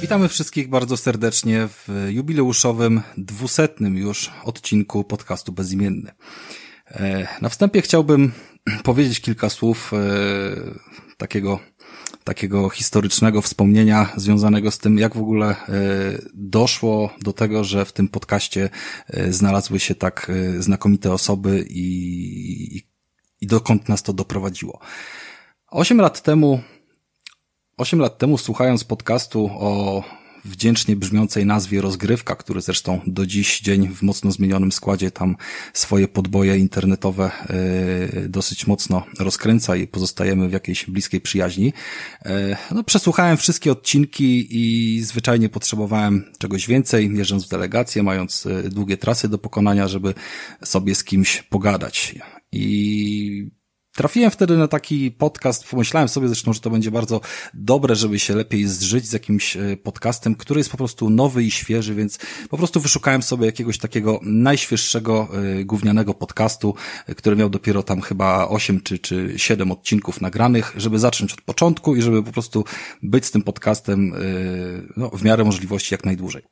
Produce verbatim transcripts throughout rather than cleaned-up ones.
Witamy wszystkich bardzo serdecznie w jubileuszowym, dwusetnym już odcinku podcastu Bezimienny. Na wstępie chciałbym powiedzieć kilka słów takiego, takiego historycznego wspomnienia związanego z tym, jak w ogóle doszło do tego, że w tym podcaście znalazły się tak znakomite osoby i, i, i dokąd nas to doprowadziło. Osiem lat temu Osiem lat temu, słuchając podcastu o wdzięcznie brzmiącej nazwie Rozgrywka, który zresztą do dziś dzień w mocno zmienionym składzie tam swoje podboje internetowe y, dosyć mocno rozkręca i pozostajemy w jakiejś bliskiej przyjaźni, y, no przesłuchałem wszystkie odcinki i zwyczajnie potrzebowałem czegoś więcej, jeżdżąc w delegację, mając długie trasy do pokonania, żeby sobie z kimś pogadać. I trafiłem wtedy na taki podcast, pomyślałem sobie zresztą, że to będzie bardzo dobre, żeby się lepiej zżyć z jakimś podcastem, który jest po prostu nowy i świeży, więc po prostu wyszukałem sobie jakiegoś takiego najświeższego gównianego podcastu, który miał dopiero tam chyba osiem czy siedem odcinków nagranych, żeby zacząć od początku i żeby po prostu być z tym podcastem no, w miarę możliwości jak najdłużej.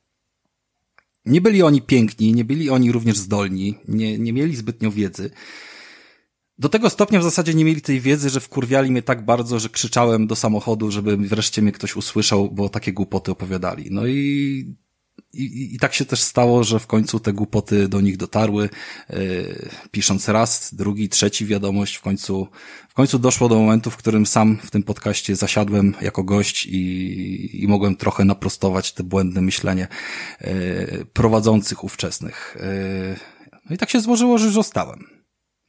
Nie byli oni piękni, nie byli oni również zdolni, nie, nie mieli zbytnio wiedzy. Do tego stopnia w zasadzie nie mieli tej wiedzy, że wkurwiali mnie tak bardzo, że krzyczałem do samochodu, żeby wreszcie mnie ktoś usłyszał, bo takie głupoty opowiadali. No i, i, i tak się też stało, że w końcu te głupoty do nich dotarły, yy, pisząc raz, drugi, trzeci wiadomość. W końcu, w końcu doszło do momentu, w którym sam w tym podcaście zasiadłem jako gość i, i mogłem trochę naprostować te błędne myślenie yy, prowadzących ówczesnych. Yy, no i tak się złożyło, że zostałem.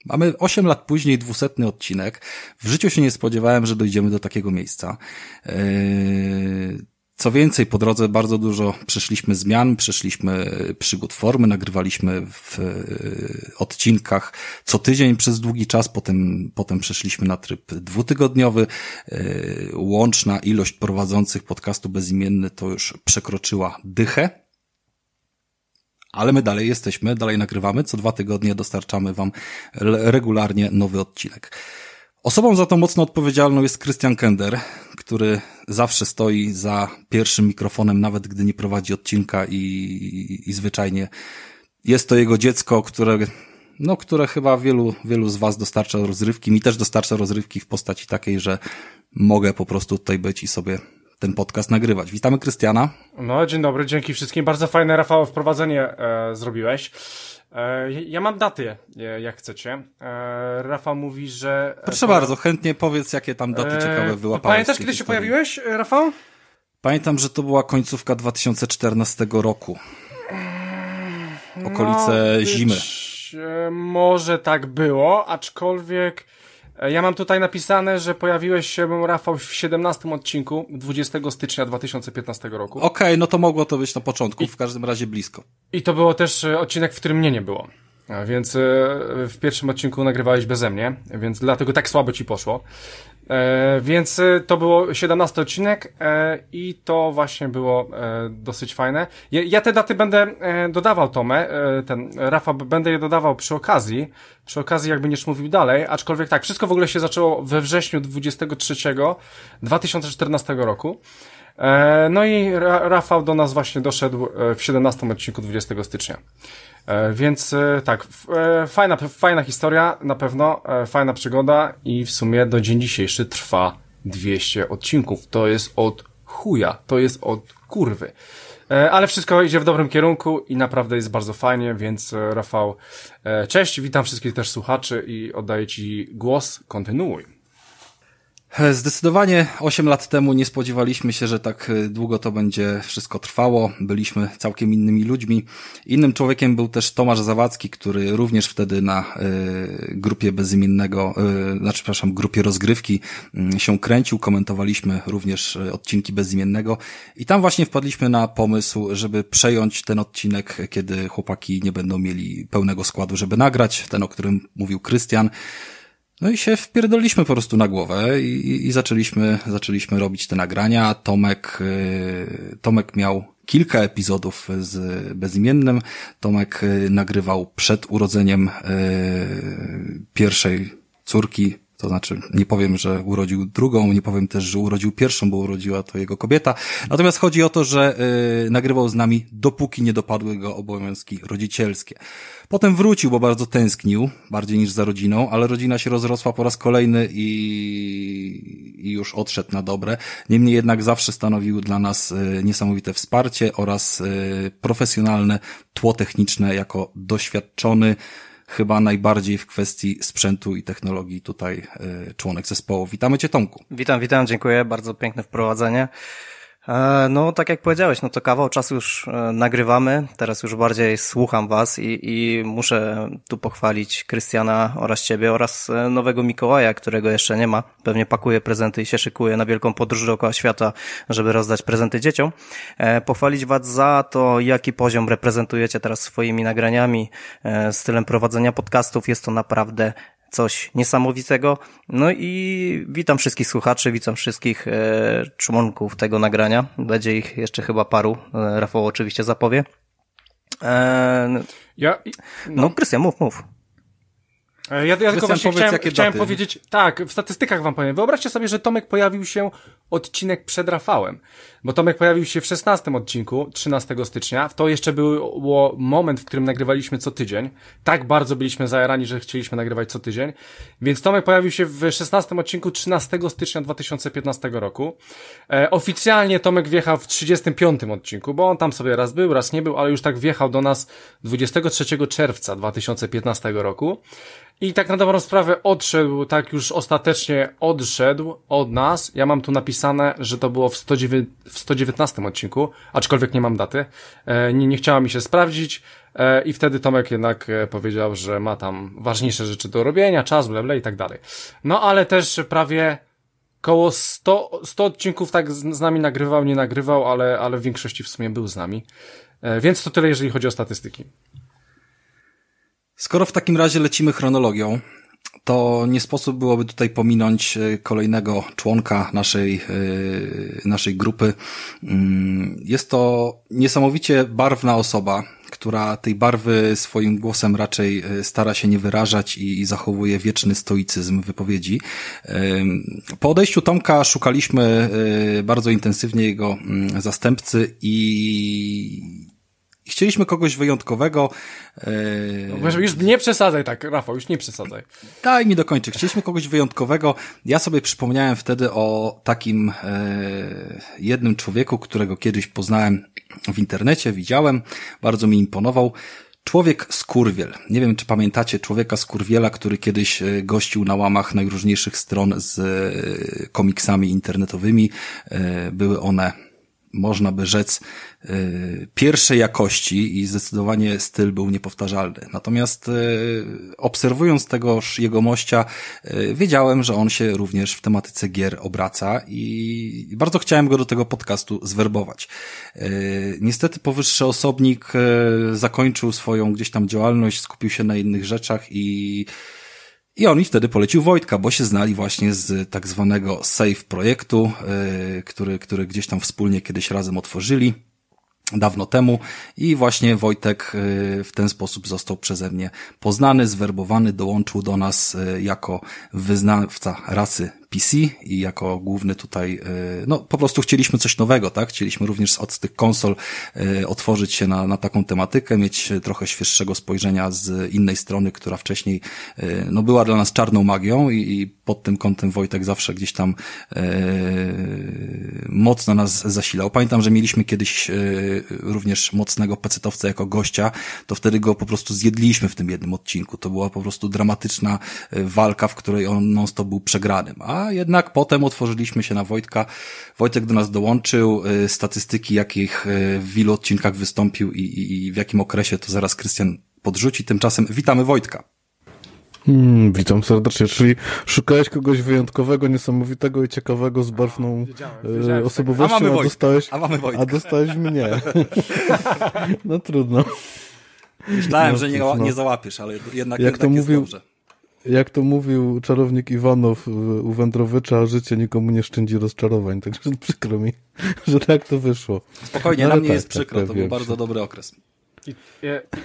Mamy osiem lat później dwusetny odcinek. W życiu się nie spodziewałem, że dojdziemy do takiego miejsca. Co więcej, po drodze bardzo dużo przeszliśmy zmian, przeszliśmy przygód formy, nagrywaliśmy w odcinkach co tydzień przez długi czas, potem, potem przeszliśmy na tryb dwutygodniowy. Łączna ilość prowadzących podcastu Bezimienny to już przekroczyła dychę. Ale my dalej jesteśmy, dalej nagrywamy, co dwa tygodnie dostarczamy wam regularnie nowy odcinek. Osobą za to mocno odpowiedzialną jest Krystian Kender, który zawsze stoi za pierwszym mikrofonem, nawet gdy nie prowadzi odcinka i, i, i zwyczajnie jest to jego dziecko, które... no, które chyba wielu, wielu z was dostarcza rozrywki. Mi też dostarcza rozrywki w postaci takiej, że mogę po prostu tutaj być i sobie ten podcast nagrywać. Witamy Krystiana. No, dzień dobry, dzięki wszystkim. Bardzo fajne, Rafał, wprowadzenie e, zrobiłeś. E, ja mam daty, e, jak chcecie. E, Rafał mówi, że... Proszę to... bardzo, chętnie powiedz, jakie tam daty e, ciekawe wyłapałeś. Pamiętasz, kiedy się pojawiłeś, Rafał? Pamiętam, że to była końcówka dwa tysiące czternastego roku. Okolice no, zimy. E, może tak było, aczkolwiek... Ja mam tutaj napisane, że pojawiłeś się, Rafał, w siedemnastym odcinku dwudziestego stycznia dwa tysiące piętnastego roku. Okej, okay, no to mogło to być na początku, I, w każdym razie blisko. I to było też odcinek, w którym mnie nie było. Więc w pierwszym odcinku nagrywałeś beze mnie, więc dlatego tak słabo ci poszło. Więc to było siedemnasty odcinek i to właśnie było dosyć fajne. Ja te daty będę dodawał, Tomę, ten Rafa, będę je dodawał przy okazji, przy okazji jak będziesz mówił dalej, aczkolwiek tak, wszystko w ogóle się zaczęło we wrześniu dwudziestego trzeciego dwa tysiące czternastego roku. No i Rafał do nas właśnie doszedł w siedemnastym odcinku dwudziestego stycznia. Więc tak, fajna, fajna historia, na pewno, fajna przygoda i w sumie do dzień dzisiejszy trwa dwieście odcinków. To jest od chuja, to jest od kurwy. Ale wszystko idzie w dobrym kierunku i naprawdę jest bardzo fajnie, więc Rafał, cześć, witam wszystkich też słuchaczy i oddaję ci głos, kontynuuj. Zdecydowanie osiem lat temu nie spodziewaliśmy się, że tak długo to będzie wszystko trwało. Byliśmy całkiem innymi ludźmi. Innym człowiekiem był też Tomasz Zawadzki, który również wtedy na y, grupie bezimiennego, y, znaczy, przepraszam, grupie rozgrywki y, się kręcił. Komentowaliśmy również odcinki bezimiennego i tam właśnie wpadliśmy na pomysł, żeby przejąć ten odcinek, kiedy chłopaki nie będą mieli pełnego składu, żeby nagrać, ten, o którym mówił Krystian. No i się wpierdoliliśmy po prostu na głowę i, i, i zaczęliśmy, zaczęliśmy robić te nagrania. Tomek, yy, Tomek miał kilka epizodów z Bezimiennym. Tomek yy, nagrywał przed urodzeniem yy, pierwszej córki. To znaczy, nie powiem, że urodził drugą, nie powiem też, że urodził pierwszą, bo urodziła to jego kobieta. Natomiast chodzi o to, że yy, nagrywał z nami, dopóki nie dopadły go obowiązki rodzicielskie. Potem wrócił, bo bardzo tęsknił, bardziej niż za rodziną, ale rodzina się rozrosła po raz kolejny i, i już odszedł na dobre. Niemniej jednak zawsze stanowił dla nas yy, niesamowite wsparcie oraz yy, profesjonalne tło techniczne jako doświadczony, chyba najbardziej w kwestii sprzętu i technologii tutaj y, członek zespołu. Witamy Cię, Tomku. Witam, witam, dziękuję. Bardzo piękne wprowadzenie. E, no, tak jak powiedziałeś, no to kawał czasu już e, nagrywamy. Teraz już bardziej słucham Was i, i muszę tu pochwalić Krystiana oraz Ciebie oraz e, nowego Mikołaja, którego jeszcze nie ma. Pewnie pakuje prezenty i się szykuje na wielką podróż dookoła świata, żeby rozdać prezenty dzieciom. E, pochwalić Was za to, jaki poziom reprezentujecie teraz swoimi nagraniami, e, stylem prowadzenia podcastów. Jest to naprawdę coś niesamowitego. No i witam wszystkich słuchaczy, witam wszystkich e, członków tego nagrania. Będzie ich jeszcze chyba paru. E, Rafał oczywiście zapowie. E, ja, no, no Krystian, mów, mów. Ja, ja tylko właśnie chciałem, chciałem powiedzieć, tak, w statystykach wam powiem. Wyobraźcie sobie, że Tomek pojawił się odcinek przed Rafałem, bo Tomek pojawił się w szesnastym odcinku, trzynastego stycznia. To jeszcze było moment, w którym nagrywaliśmy co tydzień. Tak bardzo byliśmy zajarani, że chcieliśmy nagrywać co tydzień. Więc Tomek pojawił się w szesnastym odcinku trzynastego stycznia dwa tysiące piętnastego roku. E, oficjalnie Tomek wjechał w trzydziestym piątym odcinku, bo on tam sobie raz był, raz nie był, ale już tak wjechał do nas dwudziestego trzeciego czerwca dwa tysiące piętnastego roku. I tak na dobrą sprawę odszedł, tak już ostatecznie odszedł od nas. Ja mam tu napisane, że to było w sto dziewiętnastym odcinku, aczkolwiek nie mam daty. E, nie, nie chciała mi się sprawdzić e, i wtedy Tomek jednak powiedział, że ma tam ważniejsze rzeczy do robienia, czas, bleble i tak dalej. No ale też prawie koło sto odcinków tak z, z nami nagrywał, nie nagrywał, ale, ale w większości w sumie był z nami. E, więc to tyle, jeżeli chodzi o statystyki. Skoro w takim razie lecimy chronologią, to nie sposób byłoby tutaj pominąć kolejnego członka naszej naszej grupy. Jest to niesamowicie barwna osoba, która tej barwy swoim głosem raczej stara się nie wyrażać i zachowuje wieczny stoicyzm wypowiedzi. Po odejściu Tomka szukaliśmy bardzo intensywnie jego zastępcy i... chcieliśmy kogoś wyjątkowego. No, już nie przesadzaj tak, Rafał, już nie przesadzaj. Daj mi dokończyć. Chcieliśmy kogoś wyjątkowego. Ja sobie przypomniałem wtedy o takim e, jednym człowieku, którego kiedyś poznałem w internecie, widziałem, bardzo mi imponował. Człowiek Skurwiel. Nie wiem, czy pamiętacie człowieka Skurwiela, który kiedyś gościł na łamach najróżniejszych stron z komiksami internetowymi. E, były one, można by rzec, y, pierwszej jakości i zdecydowanie styl był niepowtarzalny. Natomiast y, obserwując tegoż jegomościa, y, wiedziałem, że on się również w tematyce gier obraca i, i bardzo chciałem go do tego podcastu zwerbować. Y, niestety powyższy osobnik y, zakończył swoją gdzieś tam działalność, skupił się na innych rzeczach i I on mi wtedy polecił Wojtka, bo się znali właśnie z tak zwanego Save projektu, yy, który, który gdzieś tam wspólnie kiedyś razem otworzyli dawno temu i właśnie Wojtek yy, w ten sposób został przeze mnie poznany, zwerbowany, dołączył do nas yy, jako wyznawca rasy P C i jako główny tutaj, no po prostu chcieliśmy coś nowego, tak? Chcieliśmy również od tych konsol otworzyć się na, na taką tematykę, mieć trochę świeższego spojrzenia z innej strony, która wcześniej no była dla nas czarną magią i, i pod tym kątem Wojtek zawsze gdzieś tam e, mocno nas zasilał. Pamiętam, że mieliśmy kiedyś e, również mocnego pecetowca jako gościa, to wtedy go po prostu zjedliśmy w tym jednym odcinku. To była po prostu dramatyczna walka, w której on non stop był przegranym, a A jednak potem otworzyliśmy się na Wojtka. Wojtek do nas dołączył, statystyki jakich w ilu odcinkach wystąpił i, i, i w jakim okresie, to zaraz Krystian podrzuci. Tymczasem witamy Wojtka. Mm, witam serdecznie, czyli szukałeś kogoś wyjątkowego, niesamowitego i ciekawego z barwną wiedziałem, wiedziałem, e, osobowością, a, mamy Wojtka, a, dostałeś, a, mamy Wojtka. a dostałeś mnie. No trudno. Myślałem, no, że nie, nie załapiesz, ale jednak, jak jednak to jest mówił, dobrze. Jak to mówił czarownik Iwanow u Wędrowicza, życie nikomu nie szczędzi rozczarowań, także przykro mi, że tak to wyszło. Spokojnie, no, na mnie tak, jest przykro, tak, to był bardzo dobry okres. I,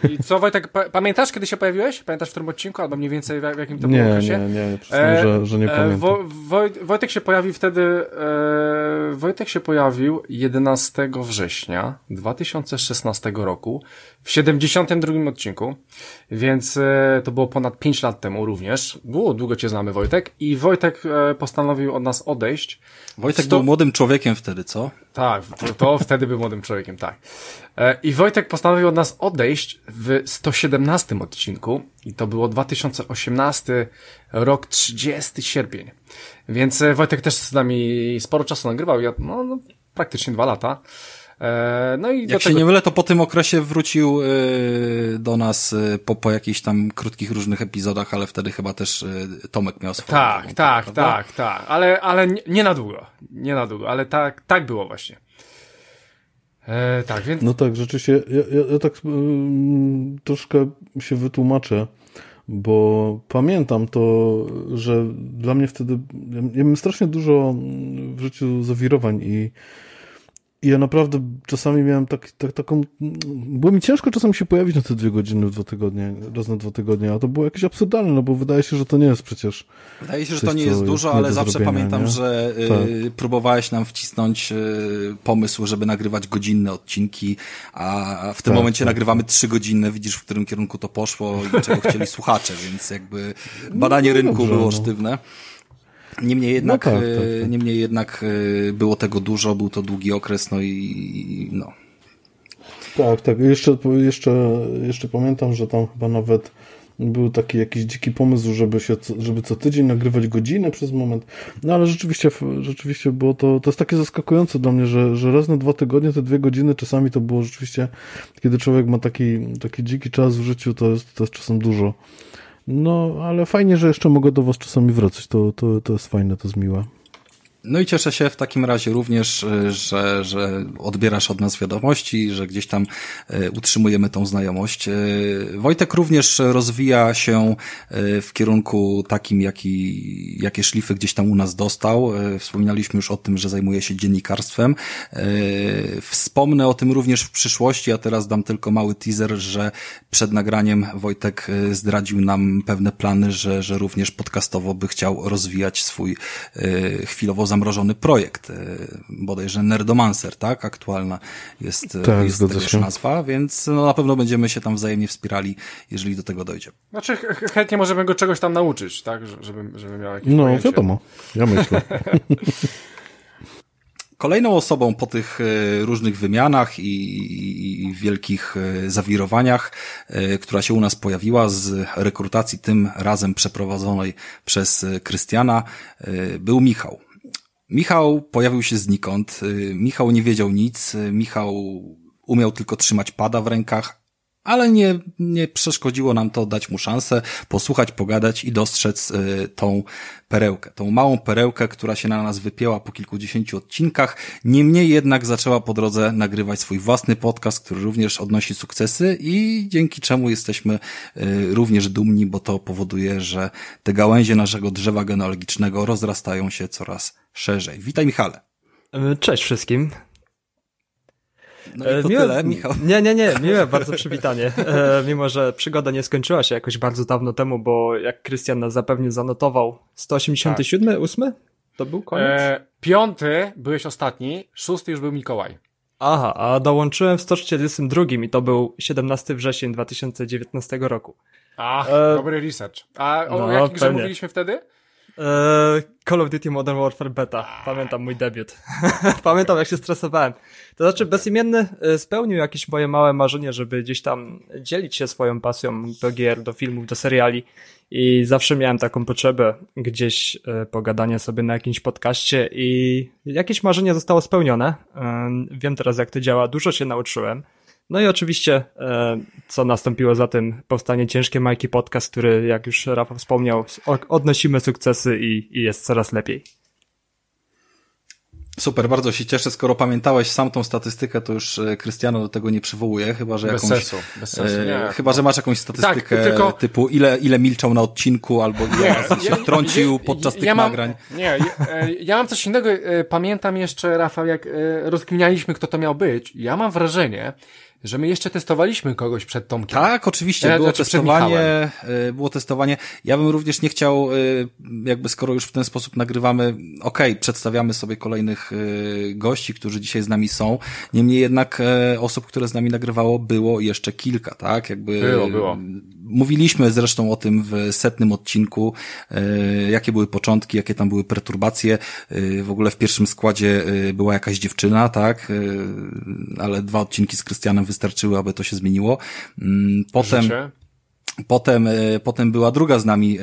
i, i co, Wojtek, pamiętasz, kiedy się pojawiłeś? Pamiętasz, w którym odcinku, albo mniej więcej w jakim to było okresie? Nie, nie, nie, przyznam, że, że nie pamiętam. Wo, Woj, Wojtek się pojawił wtedy, e, Wojtek się pojawił jedenastego września dwa tysiące szesnastego roku, w siedemdziesiątym drugim odcinku, więc e, to było ponad pięć lat temu również. Było, długo cię znamy, Wojtek, i Wojtek e, postanowił od nas odejść. Wojtek sto... był młodym człowiekiem wtedy, co? Tak, to, to wtedy był młodym człowiekiem, tak. E, I Wojtek postanowił od nas odejść w sto siedemnastym odcinku i to było dwa tysiące osiemnasty rok, trzydziesty sierpień. Więc e, Wojtek też z nami sporo czasu nagrywał, ja, no, no praktycznie dwa lata. E, no i Jak do się tego... nie mylę, to po tym okresie wrócił y, do nas y, po, po jakichś tam krótkich różnych epizodach, ale wtedy chyba też y, Tomek miał swoją. Tak, taką, tak, prawda? tak, tak, ale, ale nie, nie na długo, nie na długo, ale tak, tak było właśnie. E, tak, więc... No tak, rzeczywiście, ja, ja, ja tak y, troszkę się wytłumaczę, bo pamiętam to, że dla mnie wtedy, ja, ja miałem strasznie dużo w życiu zawirowań i I ja naprawdę czasami miałem tak, tak, taką... Było mi ciężko czasami się pojawić na te dwie godziny w dwa tygodnie, raz na dwa tygodnie, a to było jakieś absurdalne, no bo wydaje się, że to nie jest przecież... Wydaje się, że to nie jest dużo, ale zawsze pamiętam, nie? że tak. próbowałeś nam wcisnąć pomysł, żeby nagrywać godzinne odcinki, a w tym tak, momencie tak. nagrywamy trzy godziny, widzisz, w którym kierunku to poszło i czego chcieli słuchacze, więc jakby badanie no, rynku dobrze, było no. sztywne. Niemniej jednak, no tak, tak, tak. niemniej jednak było tego dużo, był to długi okres, no i, i no. Tak, tak. Jeszcze, jeszcze, jeszcze pamiętam, że tam chyba nawet był taki jakiś dziki pomysł, żeby się, żeby co tydzień nagrywać godzinę przez moment. No ale rzeczywiście, rzeczywiście było to, to jest takie zaskakujące dla mnie, że, że raz na dwa tygodnie, te dwie godziny czasami to było rzeczywiście, kiedy człowiek ma taki, taki dziki czas w życiu, to jest, to jest czasem dużo. No, ale fajnie, że jeszcze mogę do was czasami wracać, to, to, to jest fajne, to jest miłe. No i cieszę się w takim razie również, że, że odbierasz od nas wiadomości, że gdzieś tam utrzymujemy tą znajomość. Wojtek również rozwija się w kierunku takim, jaki, jakie szlify gdzieś tam u nas dostał. Wspominaliśmy już o tym, że zajmuje się dziennikarstwem. Wspomnę o tym również w przyszłości, a teraz dam tylko mały teaser, że przed nagraniem Wojtek zdradził nam pewne plany, że, że również podcastowo by chciał rozwijać swój chwilowo zamrożony projekt, bodajże Nerdomancer, tak? Aktualna jest, tak, jest tegoż nazwa, więc no, na pewno będziemy się tam wzajemnie wspierali, jeżeli do tego dojdzie. Znaczy ch- chętnie możemy go czegoś tam nauczyć, tak? Ż- żeby, żeby miał jakieś No, pojęcie. Wiadomo, ja myślę. Kolejną osobą po tych różnych wymianach i wielkich zawirowaniach, która się u nas pojawiła z rekrutacji tym razem przeprowadzonej przez Krystiana, był Michał. Michał pojawił się znikąd, Michał nie wiedział nic, Michał umiał tylko trzymać pada w rękach, ale nie, nie przeszkodziło nam to dać mu szansę, posłuchać, pogadać i dostrzec tą perełkę, tą małą perełkę, która się na nas wypięła po kilkudziesięciu odcinkach, niemniej jednak zaczęła po drodze nagrywać swój własny podcast, który również odnosi sukcesy i dzięki czemu jesteśmy również dumni, bo to powoduje, że te gałęzie naszego drzewa genealogicznego rozrastają się coraz szerzej. Witaj, Michale. Cześć wszystkim. No i to miłe, tyle, Michał. Nie, nie, nie, miłe bardzo przywitanie. E, mimo, że przygoda nie skończyła się jakoś bardzo dawno temu, bo jak Krystian nas zapewne zanotował, sto osiemdziesiąty siódmy, tak. ósmy? To był koniec? E, piąty byłeś ostatni, szósty już był Mikołaj. Aha, a dołączyłem w sto czterdziestym drugim i to był siedemnastego września dwa tysiące dziewiętnastego roku. Ach, e, dobry research. A o no, jakiej grze mówiliśmy wtedy? Call of Duty Modern Warfare Beta. Pamiętam mój debiut. Pamiętam, jak się stresowałem. To znaczy Bezimienny spełnił jakieś moje małe marzenie, żeby gdzieś tam dzielić się swoją pasją do gier, do filmów, do seriali i zawsze miałem taką potrzebę gdzieś pogadania sobie na jakimś podcaście i jakieś marzenie zostało spełnione. Wiem teraz, jak to działa. Dużo się nauczyłem. No i oczywiście, co nastąpiło za tym, powstanie Ciężkie Majki podcast, który, jak już Rafał wspomniał, odnosimy sukcesy i, i jest coraz lepiej. Super, bardzo się cieszę. Skoro pamiętałeś sam tą statystykę, to już Krystiano do tego nie przywołuje, chyba że bez jakąś sensu, bez sensu, nie, chyba że masz jakąś statystykę, tak, tylko... typu ile ile milczał na odcinku albo ile nie, razy się ja, wtrącił ja, podczas ja tych mam, nagrań. Nie, ja, ja mam coś innego. Pamiętam jeszcze, Rafał, jak rozkminialiśmy, kto to miał być. Ja mam wrażenie, że my jeszcze testowaliśmy kogoś przed Tomkiem. Tak, oczywiście, było znaczy, testowanie, było testowanie. Ja bym również nie chciał, jakby skoro już w ten sposób nagrywamy, okej, okay, przedstawiamy sobie kolejnych gości, którzy dzisiaj z nami są. Niemniej jednak osób, które z nami nagrywało, było jeszcze kilka, tak? Jakby było, było. Mówiliśmy zresztą o tym w setnym odcinku, jakie były początki, jakie tam były perturbacje. W ogóle w pierwszym składzie była jakaś dziewczyna, tak? Ale dwa odcinki z Krystianem wystarczyły, aby to się zmieniło. Potem... Życie. Potem, potem była druga z nami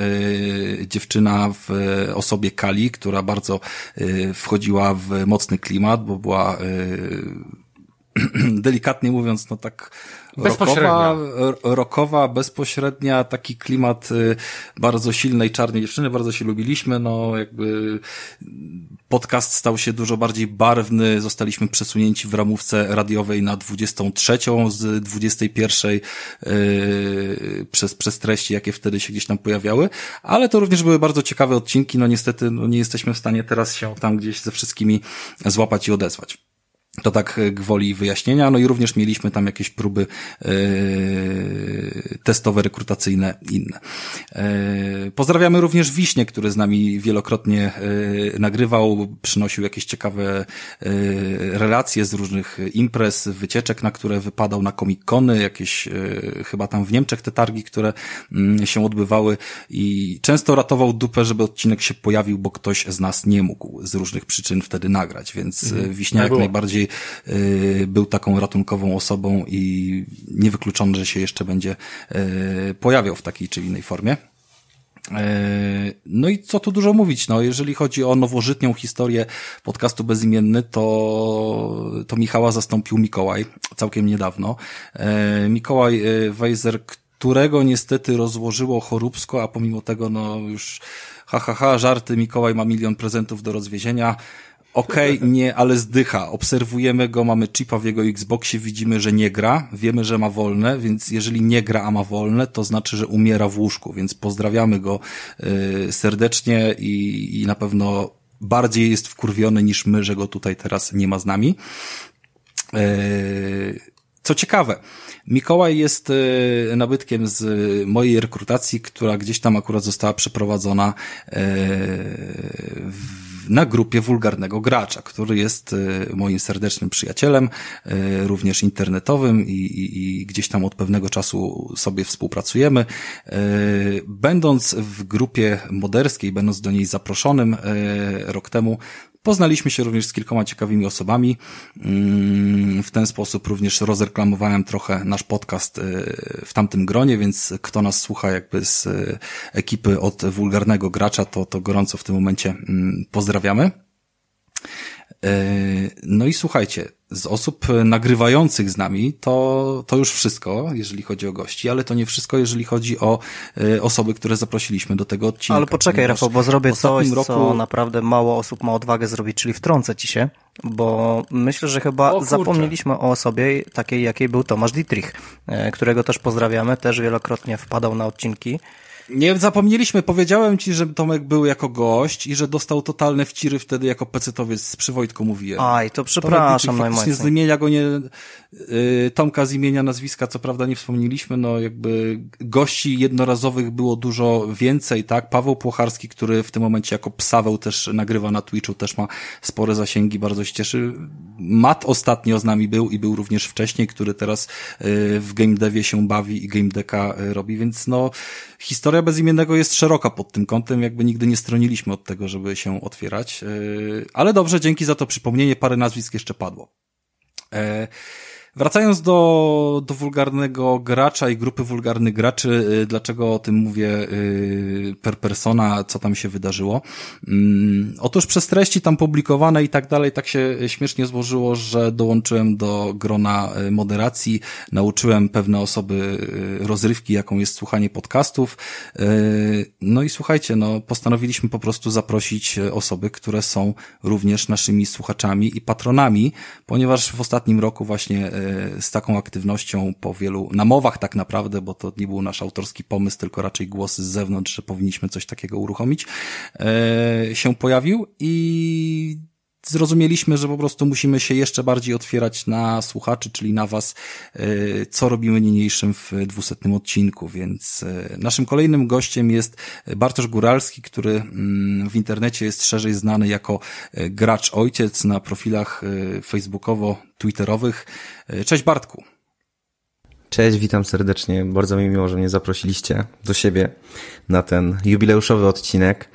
dziewczyna w osobie Kali, która bardzo wchodziła w mocny klimat, bo była delikatnie mówiąc, no tak bezpośrednia. Rockowa, rockowa, bezpośrednia, taki klimat bardzo silnej czarnej dziewczyny, bardzo się lubiliśmy, no jakby podcast stał się dużo bardziej barwny, zostaliśmy przesunięci w ramówce radiowej na dwudziestą trzecią z dwudziestej pierwszej yy, przez, przez treści, jakie wtedy się gdzieś tam pojawiały, ale to również były bardzo ciekawe odcinki, no niestety no, nie jesteśmy w stanie teraz się tam gdzieś ze wszystkimi złapać i odezwać. To tak gwoli wyjaśnienia, no i również mieliśmy tam jakieś próby yy, testowe, rekrutacyjne, inne. Yy, pozdrawiamy również Wiśnie, który z nami wielokrotnie yy, nagrywał, przynosił jakieś ciekawe yy, relacje z różnych imprez, wycieczek, na które wypadał, na Comic-Cony, jakieś yy, chyba tam w Niemczech te targi, które yy, się odbywały, i często ratował dupę, żeby odcinek się pojawił, bo ktoś z nas nie mógł z różnych przyczyn wtedy nagrać, więc yy, Wiśnia jak najbardziej był taką ratunkową osobą i niewykluczone, że się jeszcze będzie pojawiał w takiej czy innej formie. No i co tu dużo mówić, no jeżeli chodzi o nowożytnią historię podcastu Bezimienny, to to Michała zastąpił Mikołaj całkiem niedawno. Mikołaj Wejzer, którego niestety rozłożyło choróbsko, a pomimo tego no już ha ha ha, żarty, Mikołaj ma milion prezentów do rozwiezienia. Okej, okay, nie, ale zdycha. Obserwujemy go, mamy chipa w jego Xboxie, widzimy, że nie gra, wiemy, że ma wolne, więc jeżeli nie gra, a ma wolne, to znaczy, że umiera w łóżku, więc pozdrawiamy go yy, serdecznie i, i na pewno bardziej jest wkurwiony niż my, że go tutaj teraz nie ma z nami. Yy, co ciekawe, Mikołaj jest y, nabytkiem z y, mojej rekrutacji, która gdzieś tam akurat została przeprowadzona y, w na grupie Wulgarnego Gracza, który jest moim serdecznym przyjacielem, również internetowym, i, i, i gdzieś tam od pewnego czasu sobie współpracujemy. Będąc w grupie moderskiej, będąc do niej zaproszonym rok temu, poznaliśmy się również z kilkoma ciekawymi osobami. W ten sposób również rozreklamowałem trochę nasz podcast w tamtym gronie, więc kto nas słucha jakby z ekipy od Wulgarnego Gracza, to, to gorąco w tym momencie pozdrawiamy. No i słuchajcie, z osób nagrywających z nami to, to już wszystko, jeżeli chodzi o gości, ale to nie wszystko, jeżeli chodzi o osoby, które zaprosiliśmy do tego odcinka. Ale poczekaj, Rafał, bo zrobię coś, roku... co naprawdę mało osób ma odwagę zrobić, czyli wtrącę ci się, bo myślę, że chyba zapomnieliśmy o osobie takiej, jakiej był Tomasz Dietrich, którego też pozdrawiamy, też wielokrotnie wpadał na odcinki. Nie zapomnieliśmy, powiedziałem ci, że Tomek był jako gość i że dostał totalne wciry wtedy jako pecetowiec, przy Wojtku mówiłem. Aj, to przepraszam najmocniej. Z imienia go nie, y, Tomka z imienia, nazwiska, co prawda nie wspomnieliśmy, no jakby gości jednorazowych było dużo więcej, tak? Paweł Płocharski, który w tym momencie jako Psaweł też nagrywa na Twitchu, też ma spore zasięgi, bardzo się cieszy. Matt ostatnio z nami był i był również wcześniej, który teraz y, w Game Devie się bawi i Game Decka y, robi, więc no historia Bezimiennego jest szeroka pod tym kątem, jakby nigdy nie stroniliśmy od tego, żeby się otwierać, ale dobrze, dzięki za to przypomnienie, parę nazwisk jeszcze padło. Wracając do, do wulgarnego gracza i grupy wulgarnych graczy, dlaczego o tym mówię per persona, co tam się wydarzyło? Otóż przez treści tam publikowane i tak dalej, tak się śmiesznie złożyło, że dołączyłem do grona moderacji, nauczyłem pewne osoby rozrywki, jaką jest słuchanie podcastów. No i słuchajcie, no postanowiliśmy po prostu zaprosić osoby, które są również naszymi słuchaczami i patronami, ponieważ w ostatnim roku właśnie z taką aktywnością po wielu namowach tak naprawdę, bo to nie był nasz autorski pomysł, tylko raczej głosy z zewnątrz, że powinniśmy coś takiego uruchomić, się pojawił i zrozumieliśmy, że po prostu musimy się jeszcze bardziej otwierać na słuchaczy, czyli na was, co robimy niniejszym w dwusetnym odcinku, więc naszym kolejnym gościem jest Bartosz Góralski, który w internecie jest szerzej znany jako Gracz Ojciec na profilach facebookowo-twitterowych. Cześć Bartku. Cześć, witam serdecznie. Bardzo mi miło, że mnie zaprosiliście do siebie na ten jubileuszowy odcinek.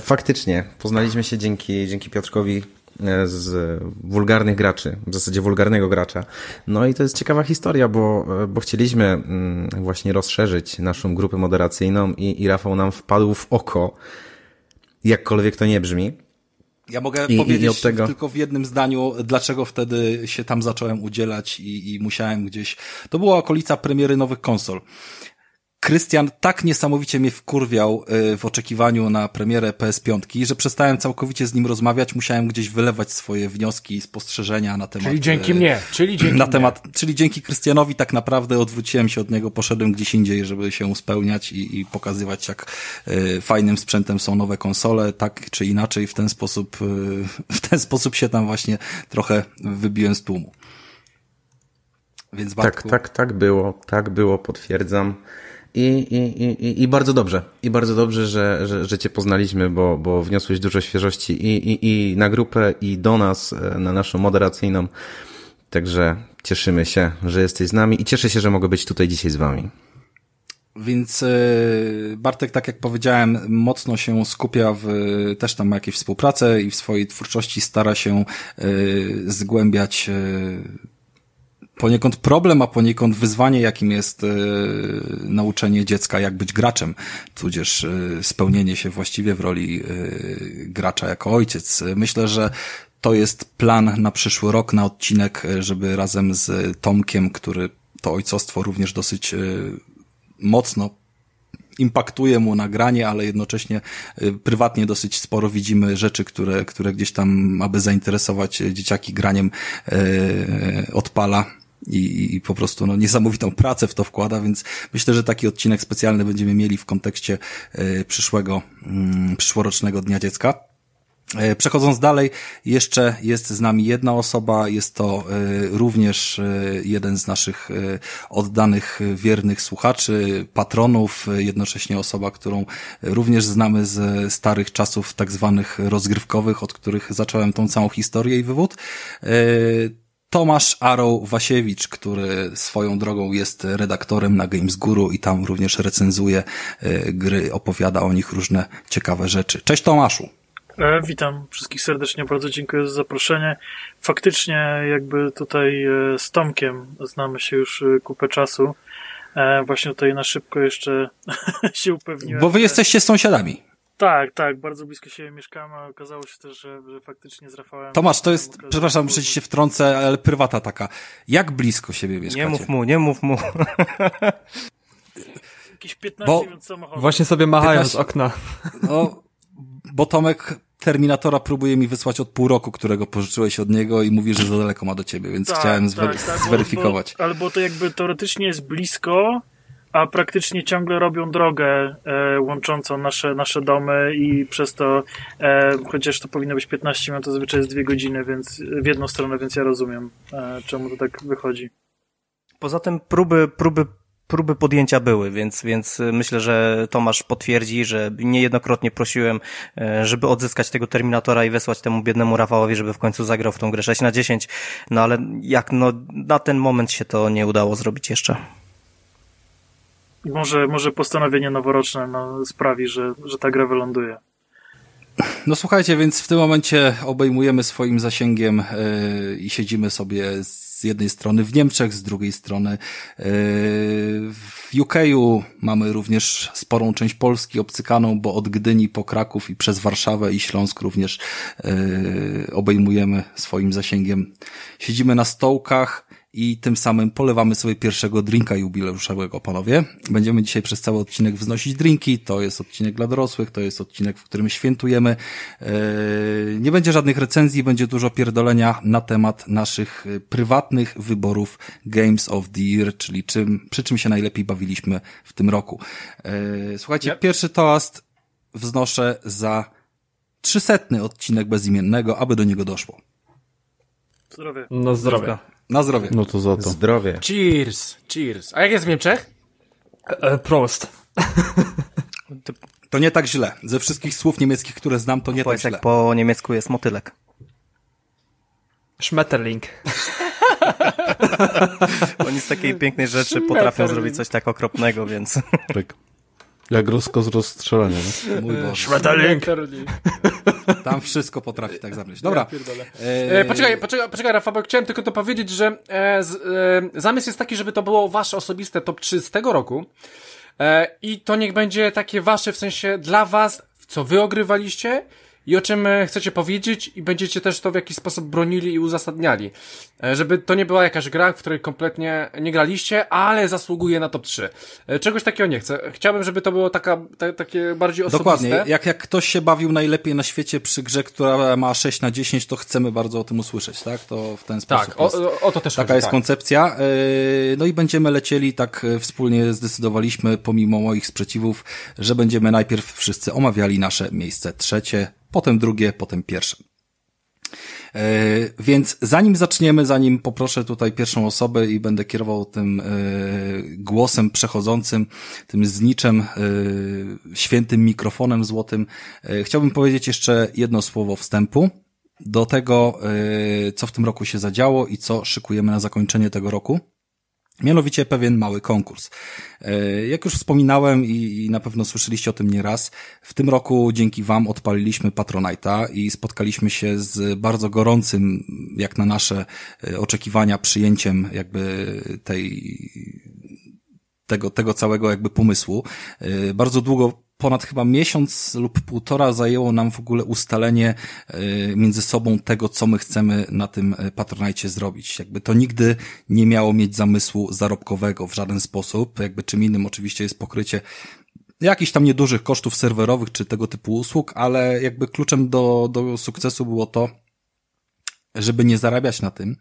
Faktycznie, poznaliśmy się dzięki, dzięki Piotrkowi z wulgarnych graczy, w zasadzie wulgarnego gracza. No i to jest ciekawa historia, bo, bo chcieliśmy właśnie rozszerzyć naszą grupę moderacyjną i, i Rafał nam wpadł w oko, jakkolwiek to nie brzmi. Ja mogę I, powiedzieć i od tego... tylko w jednym zdaniu, dlaczego wtedy się tam zacząłem udzielać i, i musiałem gdzieś... To była okolica premiery nowych konsol. Krystian tak niesamowicie mnie wkurwiał w oczekiwaniu na premierę P S pięć, że przestałem całkowicie z nim rozmawiać, musiałem gdzieś wylewać swoje wnioski i spostrzeżenia na temat... Czyli dzięki mnie, czyli dzięki na mnie. Temat, czyli dzięki Krystianowi tak naprawdę odwróciłem się od niego, poszedłem gdzieś indziej, żeby się spełniać i, i pokazywać, jak fajnym sprzętem są nowe konsole, tak czy inaczej, w ten sposób, w ten sposób się tam właśnie trochę wybiłem z tłumu. Więc Bartku... Tak, tak, tak było, tak było, potwierdzam. I, i, i, I bardzo dobrze, i bardzo dobrze, że, że, że Cię poznaliśmy, bo, bo wniosłeś dużo świeżości i, i, i na grupę, i do nas, na naszą moderacyjną. Także cieszymy się, że jesteś z nami i cieszę się, że mogę być tutaj dzisiaj z Wami. Więc Bartek, tak jak powiedziałem, mocno się skupia w, też tam ma jakieś współpracę i w swojej twórczości stara się zgłębiać poniekąd problem, a poniekąd wyzwanie, jakim jest y, nauczenie dziecka, jak być graczem, tudzież y, spełnienie się właściwie w roli y, gracza jako ojciec. Myślę, że to jest plan na przyszły rok, na odcinek, żeby razem z Tomkiem, który to ojcostwo również dosyć y, mocno impaktuje mu nagranie, ale jednocześnie prywatnie dosyć sporo widzimy rzeczy, które, które gdzieś tam, aby zainteresować dzieciaki graniem, y, odpala. I, i po prostu no, niesamowitą pracę w to wkłada, więc myślę, że taki odcinek specjalny będziemy mieli w kontekście y, przyszłego, y, przyszłorocznego Dnia Dziecka. Y, przechodząc dalej, jeszcze jest z nami jedna osoba, jest to y, również y, jeden z naszych y, oddanych, wiernych słuchaczy, patronów, y, jednocześnie osoba, którą również znamy z starych czasów tak zwanych rozgrywkowych, od których zacząłem tą całą historię i wywód. Y, Tomasz Arrow Wasiewicz, który swoją drogą jest redaktorem na Games Guru i tam również recenzuje gry, opowiada o nich różne ciekawe rzeczy. Cześć Tomaszu. Witam wszystkich serdecznie, bardzo dziękuję za zaproszenie. Faktycznie jakby tutaj z Tomkiem znamy się już kupę czasu. Właśnie tutaj na szybko jeszcze się upewniłem. Bo wy jesteście sąsiadami. Tak, tak, bardzo blisko się mieszkamy, a okazało się też, że, że faktycznie z Rafałem... Tomasz, to jest, okazji, przepraszam, muszę ci się wtrącę, ale prywata taka. Jak blisko siebie mieszkacie? Nie mów mu, nie mów mu. Jakieś piętnaście minut samochodów. Właśnie sobie machają z okna. No, bo Tomek Terminatora próbuje mi wysłać od pół roku, którego pożyczyłeś od niego i mówi, że za daleko ma do ciebie, więc tak, chciałem tak, zwery- tak, zweryfikować. Albo, albo to jakby teoretycznie jest blisko... a praktycznie ciągle robią drogę e, łączącą nasze, nasze domy i przez to, e, chociaż to powinno być piętnaście minut, to zazwyczaj jest dwie godziny, więc w jedną stronę, więc ja rozumiem, e, czemu to tak wychodzi. Poza tym próby, próby, próby podjęcia były, więc, więc myślę, że Tomasz potwierdzi, że niejednokrotnie prosiłem, e, żeby odzyskać tego Terminatora i wysłać temu biednemu Rafałowi, żeby w końcu zagrał w tą grę sześć na dziesięć, no ale jak no na ten moment się to nie udało zrobić jeszcze. Może, może postanowienie noworoczne no, sprawi, że, że ta gra wyląduje. No słuchajcie, więc w tym momencie obejmujemy swoim zasięgiem yy, i siedzimy sobie z z jednej strony w Niemczech, z drugiej strony w U K-u. Mamy również sporą część Polski obcykaną, bo od Gdyni po Kraków i przez Warszawę i Śląsk również obejmujemy swoim zasięgiem. Siedzimy na stołkach i tym samym polewamy sobie pierwszego drinka jubileuszowego, panowie. Będziemy dzisiaj przez cały odcinek wznosić drinki. To jest odcinek dla dorosłych, to jest odcinek, w którym świętujemy. Nie będzie żadnych recenzji, będzie dużo pierdolenia na temat naszych prywatnych wyborów Games of the Year, czyli czym, przy czym się najlepiej bawiliśmy w tym roku. Słuchajcie, yep. Pierwszy toast wznoszę za trzysetny odcinek bezimiennego, aby do niego doszło. Zdrowie. No zdrowie. Na zdrowie. No to za to. Zdrowie. Cheers, cheers. A jak jest w Niemczech? E, prost. To nie tak źle. Ze wszystkich słów niemieckich, które znam, to nie tak źle. Po niemiecku jest motylek. Schmetterling. Oni z takiej pięknej rzeczy potrafią zrobić coś tak okropnego, więc... Tak. Jak Rusko z rozstrzelania. No? Mój Boże. Schmetterling. Tam wszystko potrafi tak zamknąć. Dobra. E, poczekaj, poczekaj, poczekaj Rafał, chciałem tylko to powiedzieć, że e, z, e, zamysł jest taki, żeby to było wasze osobiste top trzy z tego roku e, i to niech będzie takie wasze, w sensie dla was, co wy ogrywaliście i o czym chcecie powiedzieć i będziecie też to w jakiś sposób bronili i uzasadniali. E, żeby to nie była jakaś gra, w której kompletnie nie graliście, ale zasługuje na top trzy. E, czegoś takiego nie chcę. Chciałbym, żeby to było taka, ta, takie bardziej osobiste. Dokładnie. Jak, jak ktoś się bawił najlepiej na świecie przy grze, która ma sześć na dziesięć, to chcemy bardzo o tym usłyszeć, tak? To w ten sposób. Tak, o, o to też Taka chodzi, jest tak. koncepcja. E, no i będziemy lecieli, tak wspólnie zdecydowaliśmy, pomimo moich sprzeciwów, że będziemy najpierw wszyscy omawiali nasze miejsce trzecie, potem drugie, potem pierwsze. Yy, więc zanim zaczniemy, zanim poproszę tutaj pierwszą osobę i będę kierował tym yy, głosem przechodzącym, tym zniczem, yy, świętym mikrofonem złotym, yy, chciałbym powiedzieć jeszcze jedno słowo wstępu do tego, yy, co w tym roku się zadziało i co szykujemy na zakończenie tego roku. Mianowicie pewien mały konkurs. Jak już wspominałem i na pewno słyszeliście o tym nieraz, w tym roku dzięki wam odpaliliśmy Patronite'a i spotkaliśmy się z bardzo gorącym, jak na nasze oczekiwania, przyjęciem jakby tej, tego, tego całego jakby pomysłu. Bardzo długo, ponad chyba miesiąc lub półtora zajęło nam w ogóle ustalenie między sobą tego, co my chcemy na tym Patronite'cie zrobić. Jakby to nigdy nie miało mieć zamysłu zarobkowego w żaden sposób. Jakby czym innym oczywiście jest pokrycie jakichś tam niedużych kosztów serwerowych czy tego typu usług, ale jakby kluczem do, do sukcesu było to, żeby nie zarabiać na tym,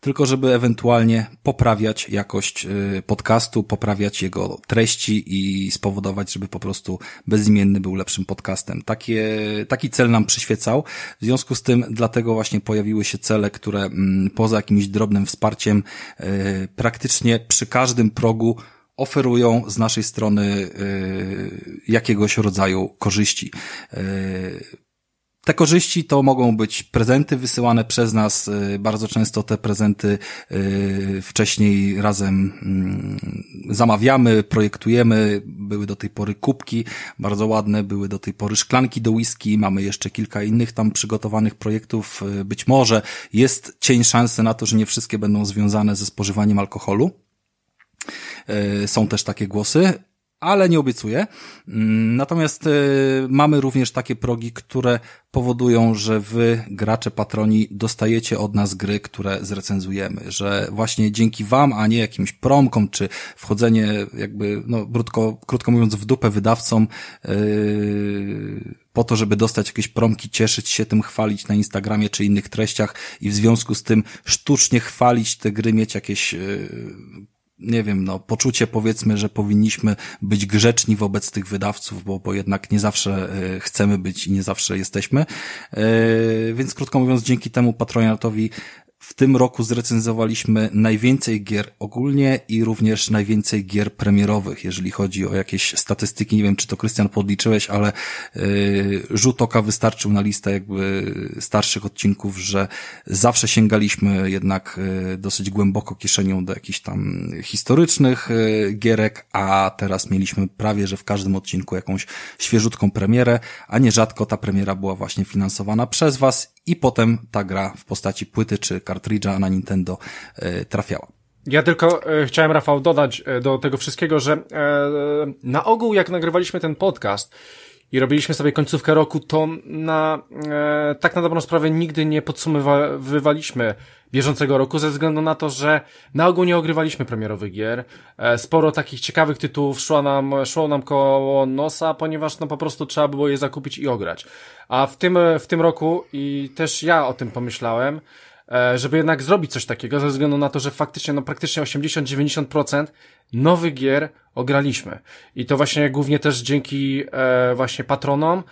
tylko żeby ewentualnie poprawiać jakość podcastu, poprawiać jego treści i spowodować, żeby po prostu Bezimienny był lepszym podcastem. Takie, taki cel nam przyświecał. W związku z tym dlatego właśnie pojawiły się cele, które m, poza jakimś drobnym wsparciem y, praktycznie przy każdym progu oferują z naszej strony y, jakiegoś rodzaju korzyści. Y, Te korzyści to mogą być prezenty wysyłane przez nas, bardzo często te prezenty wcześniej razem zamawiamy, projektujemy, były do tej pory kubki, bardzo ładne, były do tej pory szklanki do whisky, mamy jeszcze kilka innych tam przygotowanych projektów, być może jest cień szansy na to, że nie wszystkie będą związane ze spożywaniem alkoholu, są też takie głosy. Ale nie obiecuję. Natomiast y, mamy również takie progi, które powodują, że wy, gracze, patroni, dostajecie od nas gry, które zrecenzujemy, że właśnie dzięki wam, a nie jakimś promkom, czy wchodzenie jakby, no brudko, krótko mówiąc, w dupę wydawcom, yy, po to, żeby dostać jakieś promki, cieszyć się tym, chwalić na Instagramie czy innych treściach i w związku z tym sztucznie chwalić te gry, mieć jakieś... Yy, nie wiem, no poczucie powiedzmy, że powinniśmy być grzeczni wobec tych wydawców, bo, bo jednak nie zawsze y, chcemy być i nie zawsze jesteśmy. Yy, więc krótko mówiąc, dzięki temu Patronite'owi w tym roku zrecenzowaliśmy najwięcej gier ogólnie i również najwięcej gier premierowych, jeżeli chodzi o jakieś statystyki. Nie wiem, czy to, Krystian, podliczyłeś, ale yy, rzut oka wystarczył na listę jakby starszych odcinków, że zawsze sięgaliśmy jednak yy, dosyć głęboko kieszenią do jakichś tam historycznych yy, gierek, a teraz mieliśmy prawie, że w każdym odcinku jakąś świeżutką premierę, a nierzadko ta premiera była właśnie finansowana przez was i potem ta gra w postaci płyty czy karty kartridża na Nintendo trafiała. Ja tylko chciałem, Rafał, dodać do tego wszystkiego, że na ogół jak nagrywaliśmy ten podcast i robiliśmy sobie końcówkę roku, to na e, tak na dobrą sprawę nigdy nie podsumowywaliśmy bieżącego roku ze względu na to, że na ogół nie ogrywaliśmy premierowych gier. E, sporo takich ciekawych tytułów szło nam, szło nam koło nosa, ponieważ no po prostu trzeba było je zakupić i ograć. A w tym, w tym roku, i też ja o tym pomyślałem, e, żeby jednak zrobić coś takiego ze względu na to, że faktycznie no praktycznie osiemdziesiąt do dziewięćdziesięciu procent nowych gier ograliśmy. I to właśnie głównie też dzięki e, właśnie patronom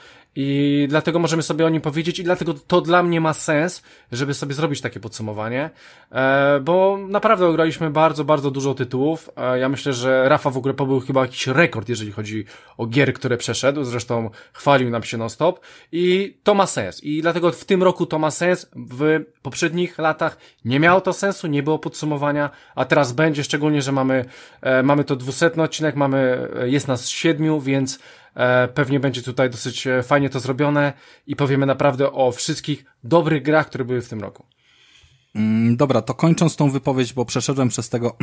i dlatego możemy sobie o nim powiedzieć i dlatego to dla mnie ma sens, żeby sobie zrobić takie podsumowanie, e, bo naprawdę ograliśmy bardzo, bardzo dużo tytułów. E, ja myślę, że Rafa w ogóle pobył chyba jakiś rekord, jeżeli chodzi o gier, które przeszedł, zresztą chwalił nam się non stop i to ma sens i dlatego w tym roku to ma sens. W poprzednich latach nie miało to sensu, nie było podsumowania, a teraz będzie, szczególnie, że mamy e, mamy to dwusetny odcinek, mamy, jest nas siedmiu, więc e, pewnie będzie tutaj dosyć fajnie to zrobione i powiemy naprawdę o wszystkich dobrych grach, które były w tym roku. Dobra, to kończąc tą wypowiedź, bo przeszedłem przez tego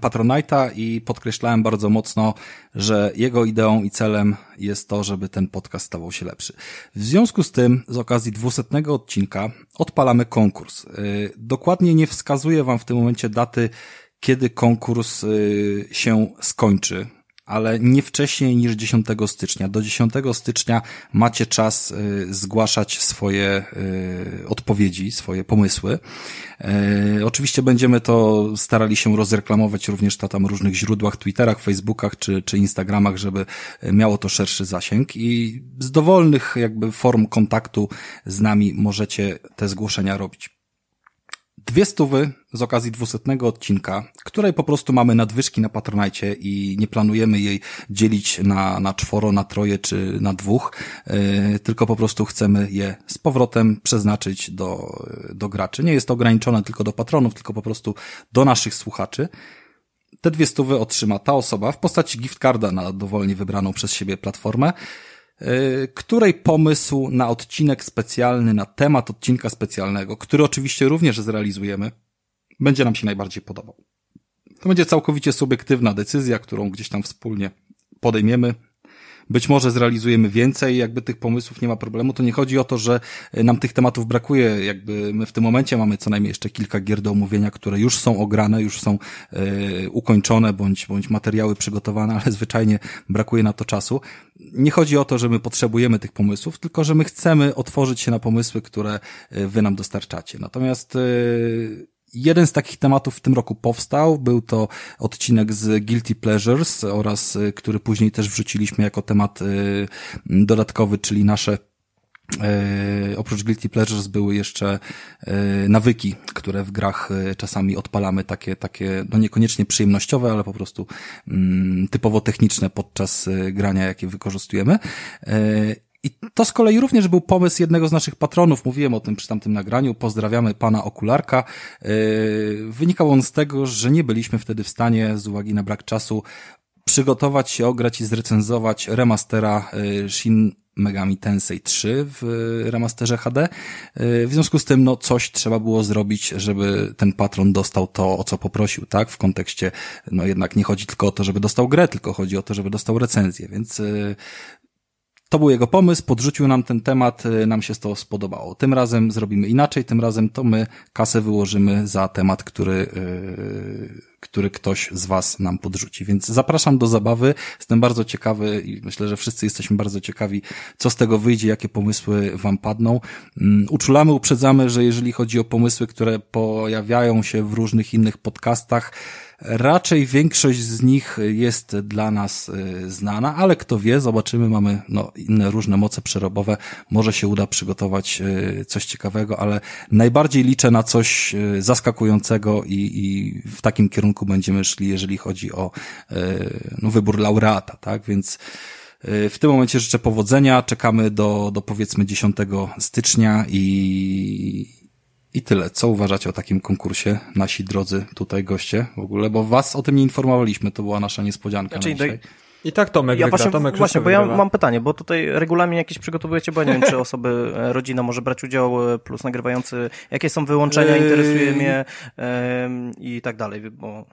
Patronite'a i podkreślałem bardzo mocno, że jego ideą i celem jest to, żeby ten podcast stawał się lepszy. W związku z tym, z okazji dwusetnego odcinka odpalamy konkurs. Dokładnie nie wskazuję wam w tym momencie daty, kiedy konkurs się skończy, ale nie wcześniej niż dziesiątego stycznia. Do dziesiątego stycznia macie czas zgłaszać swoje odpowiedzi, swoje pomysły. Oczywiście będziemy to starali się rozreklamować również na tam różnych źródłach, Twitterach, Facebookach czy, czy Instagramach, żeby miało to szerszy zasięg i z dowolnych jakby form kontaktu z nami możecie te zgłoszenia robić. Dwie stówy z okazji dwusetnego odcinka, której po prostu mamy nadwyżki na Patronite i nie planujemy jej dzielić na, na czworo, na troje czy na dwóch, yy, tylko po prostu chcemy je z powrotem przeznaczyć do, do graczy. Nie jest to ograniczone tylko do patronów, tylko po prostu do naszych słuchaczy. Te dwie stówy otrzyma ta osoba w postaci giftcarda na dowolnie wybraną przez siebie platformę, której pomysł na odcinek specjalny, na temat odcinka specjalnego, który oczywiście również zrealizujemy, będzie nam się najbardziej podobał. To będzie całkowicie subiektywna decyzja, którą gdzieś tam wspólnie podejmiemy. Być może zrealizujemy więcej, jakby tych pomysłów nie ma problemu. To nie chodzi o to, że nam tych tematów brakuje. Jakby my w tym momencie mamy co najmniej jeszcze kilka gier do omówienia, które już są ograne, już są yy, ukończone, bądź, bądź materiały przygotowane, ale zwyczajnie brakuje na to czasu. Nie chodzi o to, że my potrzebujemy tych pomysłów, tylko że my chcemy otworzyć się na pomysły, które wy nam dostarczacie. Natomiast yy, jeden z takich tematów w tym roku powstał, był to odcinek z Guilty Pleasures oraz, który później też wrzuciliśmy jako temat dodatkowy, czyli nasze, oprócz Guilty Pleasures były jeszcze nawyki, które w grach czasami odpalamy, takie, takie, no niekoniecznie przyjemnościowe, ale po prostu typowo techniczne podczas grania, jakie wykorzystujemy. I to z kolei również był pomysł jednego z naszych patronów, mówiłem o tym przy tamtym nagraniu, pozdrawiamy pana Okularka. Yy, wynikał on z tego, że nie byliśmy wtedy w stanie, z uwagi na brak czasu, przygotować się, ograć i zrecenzować remastera yy, Shin Megami Tensei trzy w remasterze H D. W związku z tym, no, coś trzeba było zrobić, żeby ten patron dostał to, o co poprosił, tak? W kontekście, no, jednak nie chodzi tylko o to, żeby dostał grę, tylko chodzi o to, żeby dostał recenzję, więc yy, to był jego pomysł, podrzucił nam ten temat, nam się to spodobało. Tym razem zrobimy inaczej, tym razem to my kasę wyłożymy za temat, który, yy, który ktoś z was nam podrzuci. Więc zapraszam do zabawy, jestem bardzo ciekawy i myślę, że wszyscy jesteśmy bardzo ciekawi, co z tego wyjdzie, jakie pomysły wam padną. Um, uczulamy, uprzedzamy, że jeżeli chodzi o pomysły, które pojawiają się w różnych innych podcastach, raczej większość z nich jest dla nas znana, ale kto wie, zobaczymy, mamy no inne różne moce przerobowe, może się uda przygotować coś ciekawego, ale najbardziej liczę na coś zaskakującego i, i w takim kierunku będziemy szli, jeżeli chodzi o no, wybór laureata, tak, więc w tym momencie życzę powodzenia, czekamy do, do powiedzmy dziesiątego stycznia i... I tyle. Co uważacie o takim konkursie, nasi drodzy tutaj goście w ogóle? Bo was o tym nie informowaliśmy, to była nasza niespodzianka. Znaczy, na dzisiaj. I tak Tomek ja wygra, właśnie, Tomek Właśnie, bo ja mam pytanie, bo tutaj regulamin jakiś przygotowujecie, bo ja nie wiem, czy osoby, rodzina może brać udział, plus nagrywający, jakie są wyłączenia, interesuje mnie yy, i tak dalej. Bo...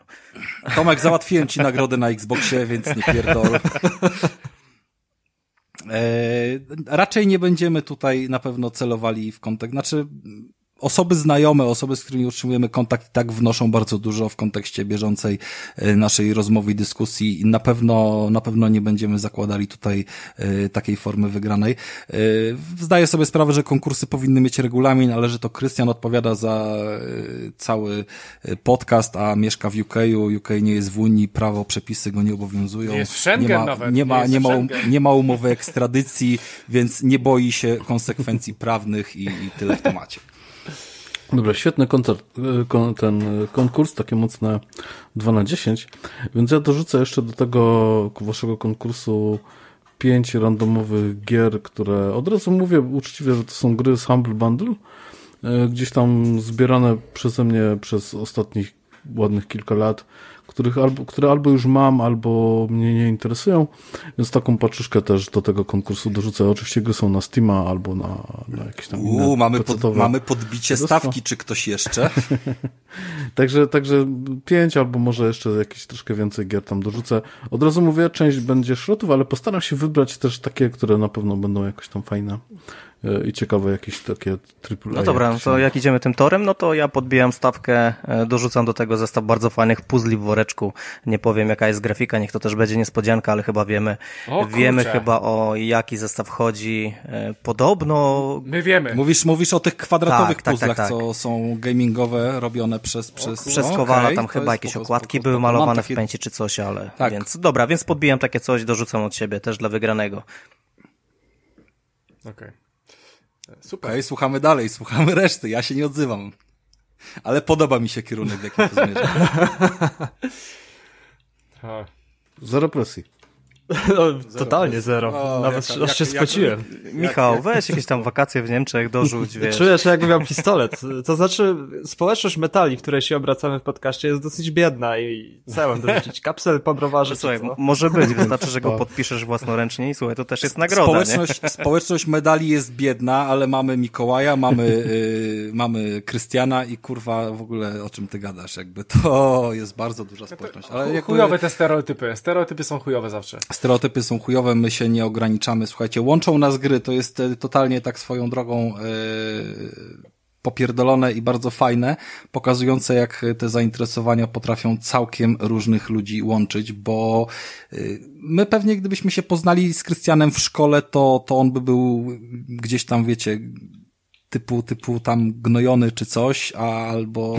Tomek, załatwiłem ci nagrodę na Xboxie, więc nie pierdol. Eee, raczej nie będziemy tutaj na pewno celowali w kontakt, znaczy osoby znajome, osoby, z którymi utrzymujemy kontakt i tak wnoszą bardzo dużo w kontekście bieżącej naszej rozmowy i dyskusji. Na pewno, na pewno nie będziemy zakładali tutaj takiej formy wygranej. Zdaję sobie sprawę, że konkursy powinny mieć regulamin, ale że to Krystian odpowiada za cały podcast, a mieszka w U K u. U K nie jest w Unii, prawo, przepisy go nie obowiązują. Jest Schengen nie ma, nawet. Nie ma, nie ma, nie ma, nie ma umowy ekstradycji, więc nie boi się konsekwencji prawnych i, i tyle w temacie. Dobra, świetny koncert, ten konkurs, takie mocne dwa na dziesięć, więc ja dorzucę jeszcze do tego waszego konkursu pięć randomowych gier, które od razu mówię uczciwie, że to są gry z Humble Bundle, gdzieś tam zbierane przeze mnie przez ostatnich ładnych kilka lat, których albo, które albo już mam, albo mnie nie interesują, więc taką paczuszkę też do tego konkursu dorzucę. Oczywiście gry są na Steama albo na, na jakieś tam Uuu, inne mamy, pod, mamy podbicie stawki, czy ktoś jeszcze? Także, także pięć, albo może jeszcze jakieś troszkę więcej gier tam dorzucę. Od razu mówię, część będzie szrotów, ale postaram się wybrać też takie, które na pewno będą jakoś tam fajne i ciekawe, jakieś takie triple A. No dobra, no to jak idziemy tym torem, no to ja podbijam stawkę, dorzucam do tego zestaw bardzo fajnych puzli w woreczku. Nie powiem, jaka jest grafika, niech to też będzie niespodzianka, ale chyba wiemy. O, wiemy chyba, o jaki zestaw chodzi. Podobno... My wiemy. Mówisz, mówisz o tych kwadratowych tak, puzzlach, tak, tak, tak. co są gamingowe, robione przez... Przez, przez okay, Kowala, tam chyba jakieś spoko, okładki spoko, były malowane takie... w pęcie czy coś, ale... Tak. Więc dobra, więc podbijam takie coś, dorzucam od siebie, też dla wygranego. Okej. Okay. Super. Okay, słuchamy dalej, słuchamy reszty, ja się nie odzywam. Ale podoba mi się kierunek, w jakim to zmierza. Zero presji. No, totalnie zero. zero. O, Nawet jaka, aż się jak, spociłem. Jak, Michał, jak, weź jakieś tam wakacje w Niemczech, dorzuć, wiesz. Czuję się, jakbym miał pistolet. To znaczy, społeczność metali, w której się obracamy w podcaście, jest dosyć biedna i chciałem dorzucić kapsel po browarze. Słuchaj, może być, wystarczy, że go podpiszesz własnoręcznie i słuchaj, to też jest nagroda. Społeczność, nie? Społeczność medali jest biedna, ale mamy Mikołaja, mamy, yy, mamy Krystiana i kurwa, w ogóle o czym ty gadasz, jakby to jest bardzo duża społeczność. Ale jakby... Chujowe te stereotypy. Stereotypy są chujowe zawsze. Stereotypy są chujowe, my się nie ograniczamy. Słuchajcie, łączą nas gry, to jest totalnie tak swoją drogą yy, popierdolone i bardzo fajne, pokazujące jak te zainteresowania potrafią całkiem różnych ludzi łączyć, bo yy, my pewnie gdybyśmy się poznali z Krystianem w szkole, to, to on by był gdzieś tam, wiecie, typu, typu tam gnojony czy coś, a, albo...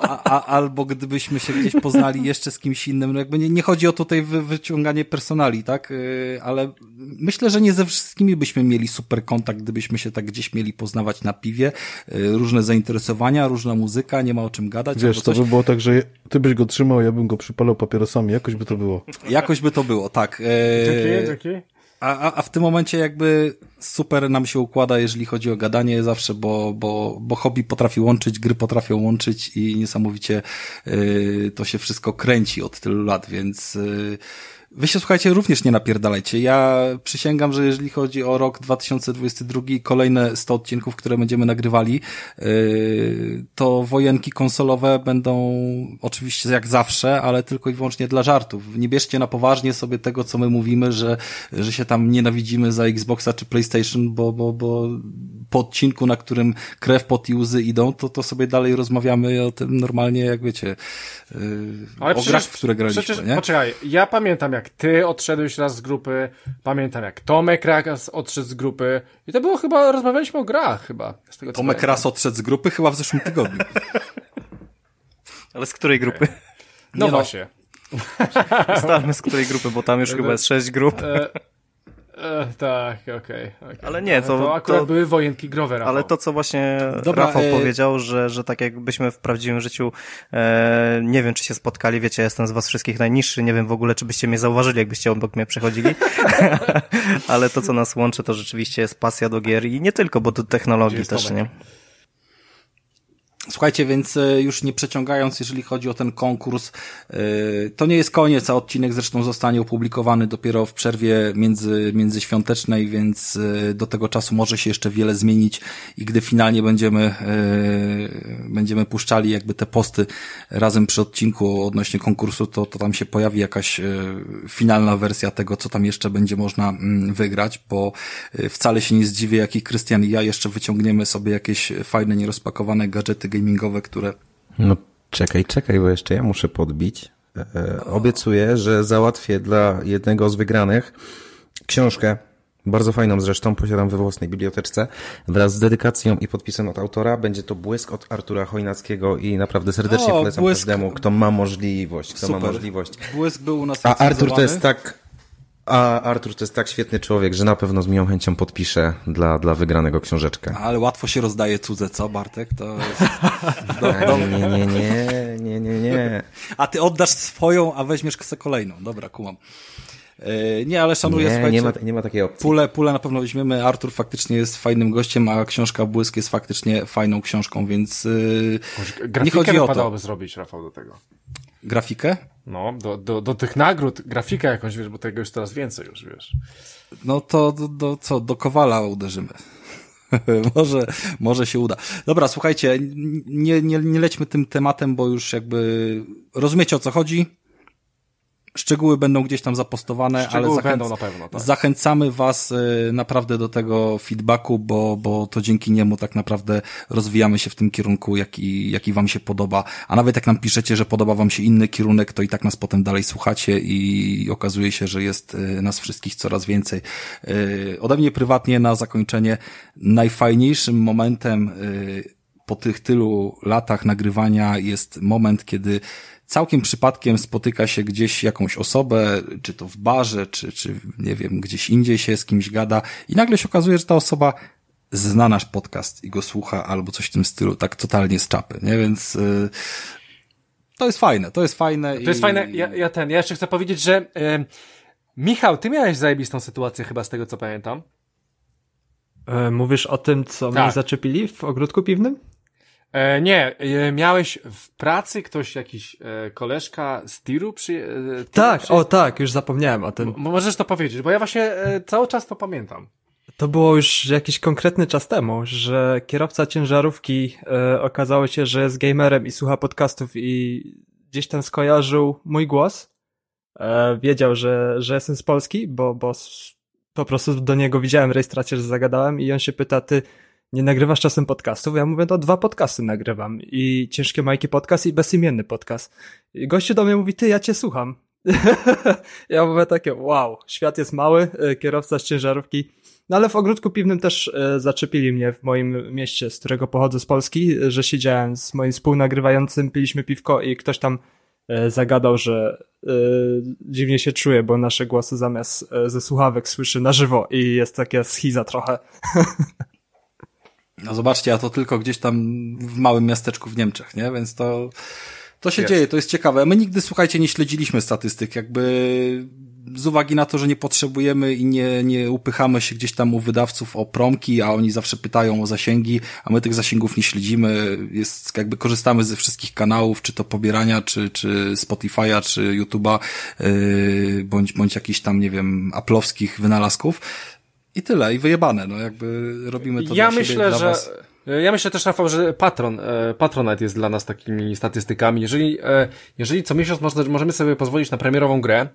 A, a, albo gdybyśmy się gdzieś poznali jeszcze z kimś innym, no jakby nie, nie chodzi o tutaj wy, wyciąganie personali, tak? Yy, ale myślę, że nie ze wszystkimi byśmy mieli super kontakt, gdybyśmy się tak gdzieś mieli poznawać na piwie. Yy, różne zainteresowania, różna muzyka, nie ma o czym gadać. Wiesz, to by było tak, że ty byś go trzymał, ja bym go przypalał papierosami, jakoś by to było. Jakoś by to było, tak. Dzięki, dzięki. A, a w tym momencie jakby super nam się układa, jeżeli chodzi o gadanie zawsze, bo, bo, bo hobby potrafi łączyć, gry potrafią łączyć i niesamowicie yy, to się wszystko kręci od tylu lat, więc yy, wy się słuchajcie, również nie napierdalajcie. Ja przysięgam, że jeżeli chodzi o rok dwa tysiące dwudziesty drugi i kolejne sto odcinków, które będziemy nagrywali, yy, to wojenki konsolowe będą oczywiście jak zawsze, ale tylko i wyłącznie dla żartów. Nie bierzcie na poważnie sobie tego, co my mówimy, że, że się tam nienawidzimy za Xboxa czy PlayStation, bo, bo, bo po odcinku, na którym krew, pot i łzy idą, to, to sobie dalej rozmawiamy o tym normalnie, jak wiecie, yy, ale o przecież, grach, w które graliśmy. Przecież, nie? Poczekaj, ja pamiętam, jak ty odszedłeś raz z grupy, pamiętam jak Tomek raz odszedł z grupy i to było chyba, rozmawialiśmy o grach chyba. Z tego, Tomek raz odszedł z grupy chyba w zeszłym tygodniu. Ale z której grupy? Okay. No, no właśnie. Ustalmy z której grupy, bo tam już chyba jest sześć grup. E, e, tak, okej. Okay, okay. Ale nie, to... to akurat to, były wojenki growe, Rafał. Ale to, co właśnie Dobra, Rafał e... powiedział, że, że tak jakbyśmy w prawdziwym życiu e, nie wiem, czy się spotkali, wiecie, ja jestem z was wszystkich najniższy, nie wiem w ogóle, czy byście mnie zauważyli, jakbyście obok mnie przechodzili. Ale to, co nas łączy, to rzeczywiście jest pasja do gier i nie tylko, bo do technologii też, nie? Słuchajcie, więc już nie przeciągając, jeżeli chodzi o ten konkurs, to nie jest koniec, a odcinek zresztą zostanie opublikowany dopiero w przerwie między, międzyświątecznej, więc do tego czasu może się jeszcze wiele zmienić i gdy finalnie będziemy będziemy puszczali jakby te posty razem przy odcinku odnośnie konkursu, to, to tam się pojawi jakaś finalna wersja tego, co tam jeszcze będzie można wygrać, bo wcale się nie zdziwię, jak i Krystian i ja jeszcze wyciągniemy sobie jakieś fajne, nierozpakowane gadżety gamingowe, które... No czekaj, czekaj, bo jeszcze ja muszę podbić. E, obiecuję, że załatwię dla jednego z wygranych książkę, bardzo fajną zresztą, posiadam we własnej biblioteczce, wraz z dedykacją i podpisem od autora. Będzie to Błysk od Artura Chojnackiego i naprawdę serdecznie o, polecam Błysk każdemu, kto ma możliwość. Kto Super. ma możliwość. Błysk był u nas recenzowany. A Artur to jest tak... A Artur to jest tak świetny człowiek, że na pewno z miłą chęcią podpiszę dla, dla wygranego książeczkę. Ale łatwo się rozdaje cudze, co Bartek? To jest... nie, nie, nie, nie, nie, nie, nie. A ty oddasz swoją, a weźmiesz ksę kolejną. Dobra, kumam. Nie, ale szanuję, nie, słuchajcie. Nie ma, nie ma takiej opcji. Pulę, pulę na pewno weźmiemy. Artur faktycznie jest fajnym gościem, a książka Błysk jest faktycznie fajną książką, więc yy, nie chodzi o to. Grafikę zrobić, Rafał, do tego. Grafikę? No, do, do, do tych nagród, grafika jakąś, wiesz, bo tego już teraz więcej już, wiesz. No to do, do co, do Kowala uderzymy. może, może się uda. Dobra, słuchajcie, nie, nie, nie lećmy tym tematem, bo już jakby rozumiecie, o co chodzi. Szczegóły będą gdzieś tam zapostowane, Szczegóły ale zachęc... będą na pewno, tak. Zachęcamy was y, naprawdę do tego feedbacku, bo, bo to dzięki niemu tak naprawdę rozwijamy się w tym kierunku, jaki, jaki wam się podoba. A nawet jak nam piszecie, że podoba wam się inny kierunek, to i tak nas potem dalej słuchacie i okazuje się, że jest y, nas wszystkich coraz więcej. Y, ode mnie prywatnie na zakończenie najfajniejszym momentem y, po tych tylu latach nagrywania jest moment, kiedy całkiem przypadkiem spotyka się gdzieś jakąś osobę, czy to w barze, czy, czy nie wiem, gdzieś indziej się z kimś gada i nagle się okazuje, że ta osoba zna nasz podcast i go słucha albo coś w tym stylu, tak totalnie z czapy, nie? Więc y, to jest fajne, to jest fajne. To i... jest fajne, ja, ja ten, ja jeszcze chcę powiedzieć, że y, Michał, ty miałeś zajebistą sytuację chyba z tego, co pamiętam. E, mówisz o tym, co tak. mnie zaczepili w ogródku piwnym? E, nie, e, miałeś w pracy ktoś, jakiś e, koleżka z tiru? Przy, e, tiru tak, przy... o tak, już zapomniałem o tym. M- możesz to powiedzieć, bo ja właśnie e, cały czas to pamiętam. To było już jakiś konkretny czas temu, że kierowca ciężarówki e, okazało się, że jest gamerem i słucha podcastów i gdzieś tam skojarzył mój głos. E, wiedział, że, że jestem z Polski, bo, bo po prostu do niego widziałem rejestrację, że zagadałem i on się pyta, ty... nie nagrywasz czasem podcastów? Ja mówię, to dwa podcasty nagrywam. I Ciężkie Majki podcast i Bezimienny podcast. I gościu do mnie mówi, ty, ja cię słucham. Ja mówię takie, wow, świat jest mały, kierowca z ciężarówki. No ale w ogródku piwnym też zaczepili mnie w moim mieście, z którego pochodzę, z Polski, że siedziałem z moim współnagrywającym, piliśmy piwko i ktoś tam zagadał, że dziwnie się czuje, bo nasze głosy zamiast ze słuchawek słyszy na żywo i jest taka schiza trochę. No zobaczcie, a to tylko gdzieś tam w małym miasteczku w Niemczech, nie? Więc to, to się jest. dzieje, to jest ciekawe. My nigdy, słuchajcie, nie śledziliśmy statystyk, jakby z uwagi na to, że nie potrzebujemy i nie, nie upychamy się gdzieś tam u wydawców o promki, a oni zawsze pytają o zasięgi, a my tych zasięgów nie śledzimy, jest, jakby korzystamy ze wszystkich kanałów, czy to pobierania, czy, czy Spotify'a, czy YouTube'a, yy, bądź, bądź jakichś tam, nie wiem, aplowskich wynalazków. I tyle, i wyjebane, no jakby robimy to ja dla myślę, siebie, że, dla was. Ja myślę też, Rafał, że patron, Patronite jest dla nas takimi statystykami. Jeżeli, jeżeli co miesiąc możemy sobie pozwolić na premierową grę,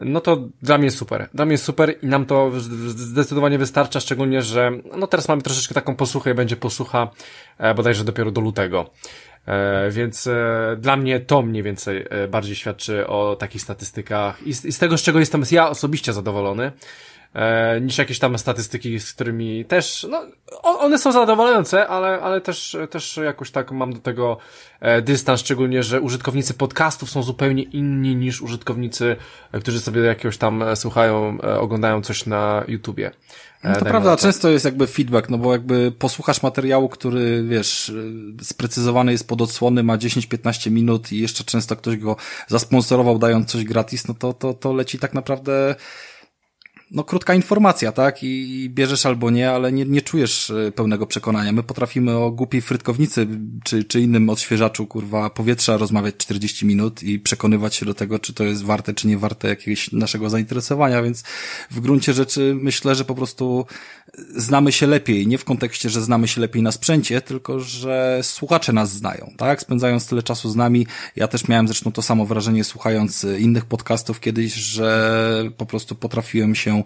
no to dla mnie super. Dla mnie super i nam to zdecydowanie wystarcza, szczególnie, że no teraz mamy troszeczkę taką posłuchę i będzie posłucha bodajże dopiero do lutego. Więc dla mnie to mniej więcej bardziej świadczy o takich statystykach i z, i z tego, z czego jestem ja osobiście zadowolony, niż jakieś tam statystyki, z którymi też, no, one są zadowalające, ale, ale też, też jakoś tak mam do tego dystans, szczególnie, że użytkownicy podcastów są zupełnie inni niż użytkownicy, którzy sobie jakiegoś tam słuchają, oglądają coś na YouTubie. No to prawda, to. Często jest jakby feedback, no bo jakby posłuchasz materiału, który, wiesz, sprecyzowany jest pod odsłony, ma dziesięć piętnaście minut i jeszcze często ktoś go zasponsorował, dając coś gratis, no to, to, to leci tak naprawdę no krótka informacja, tak? I, i bierzesz albo nie, ale nie, nie czujesz pełnego przekonania. My potrafimy o głupiej frytkownicy czy, czy innym odświeżaczu, kurwa, powietrza rozmawiać czterdzieści minut i przekonywać się do tego, czy to jest warte, czy nie warte jakiegoś naszego zainteresowania, więc w gruncie rzeczy myślę, że po prostu znamy się lepiej, nie w kontekście, że znamy się lepiej na sprzęcie, tylko że słuchacze nas znają, tak? Spędzając tyle czasu z nami, ja też miałem zresztą to samo wrażenie słuchając innych podcastów kiedyś, że po prostu potrafiłem się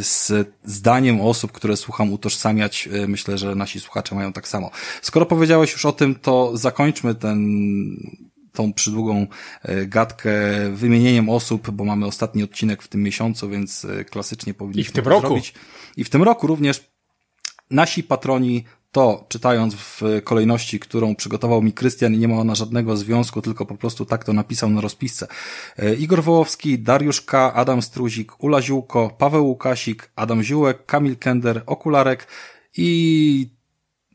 z zdaniem osób, które słucham, utożsamiać. Myślę, że nasi słuchacze mają tak samo. Skoro powiedziałeś już o tym, to zakończmy ten tą przydługą gadkę wymienieniem osób, bo mamy ostatni odcinek w tym miesiącu, więc klasycznie powinniśmy I w tym roku. Zrobić. I w tym roku również nasi patroni to, czytając w kolejności, którą przygotował mi Krystian i nie ma ona żadnego związku, tylko po prostu tak to napisał na rozpisce. Igor Wołowski, Dariusz K., Adam Struzik, Ula Ziółko, Paweł Łukasik, Adam Ziółek, Kamil Kender, Okularek i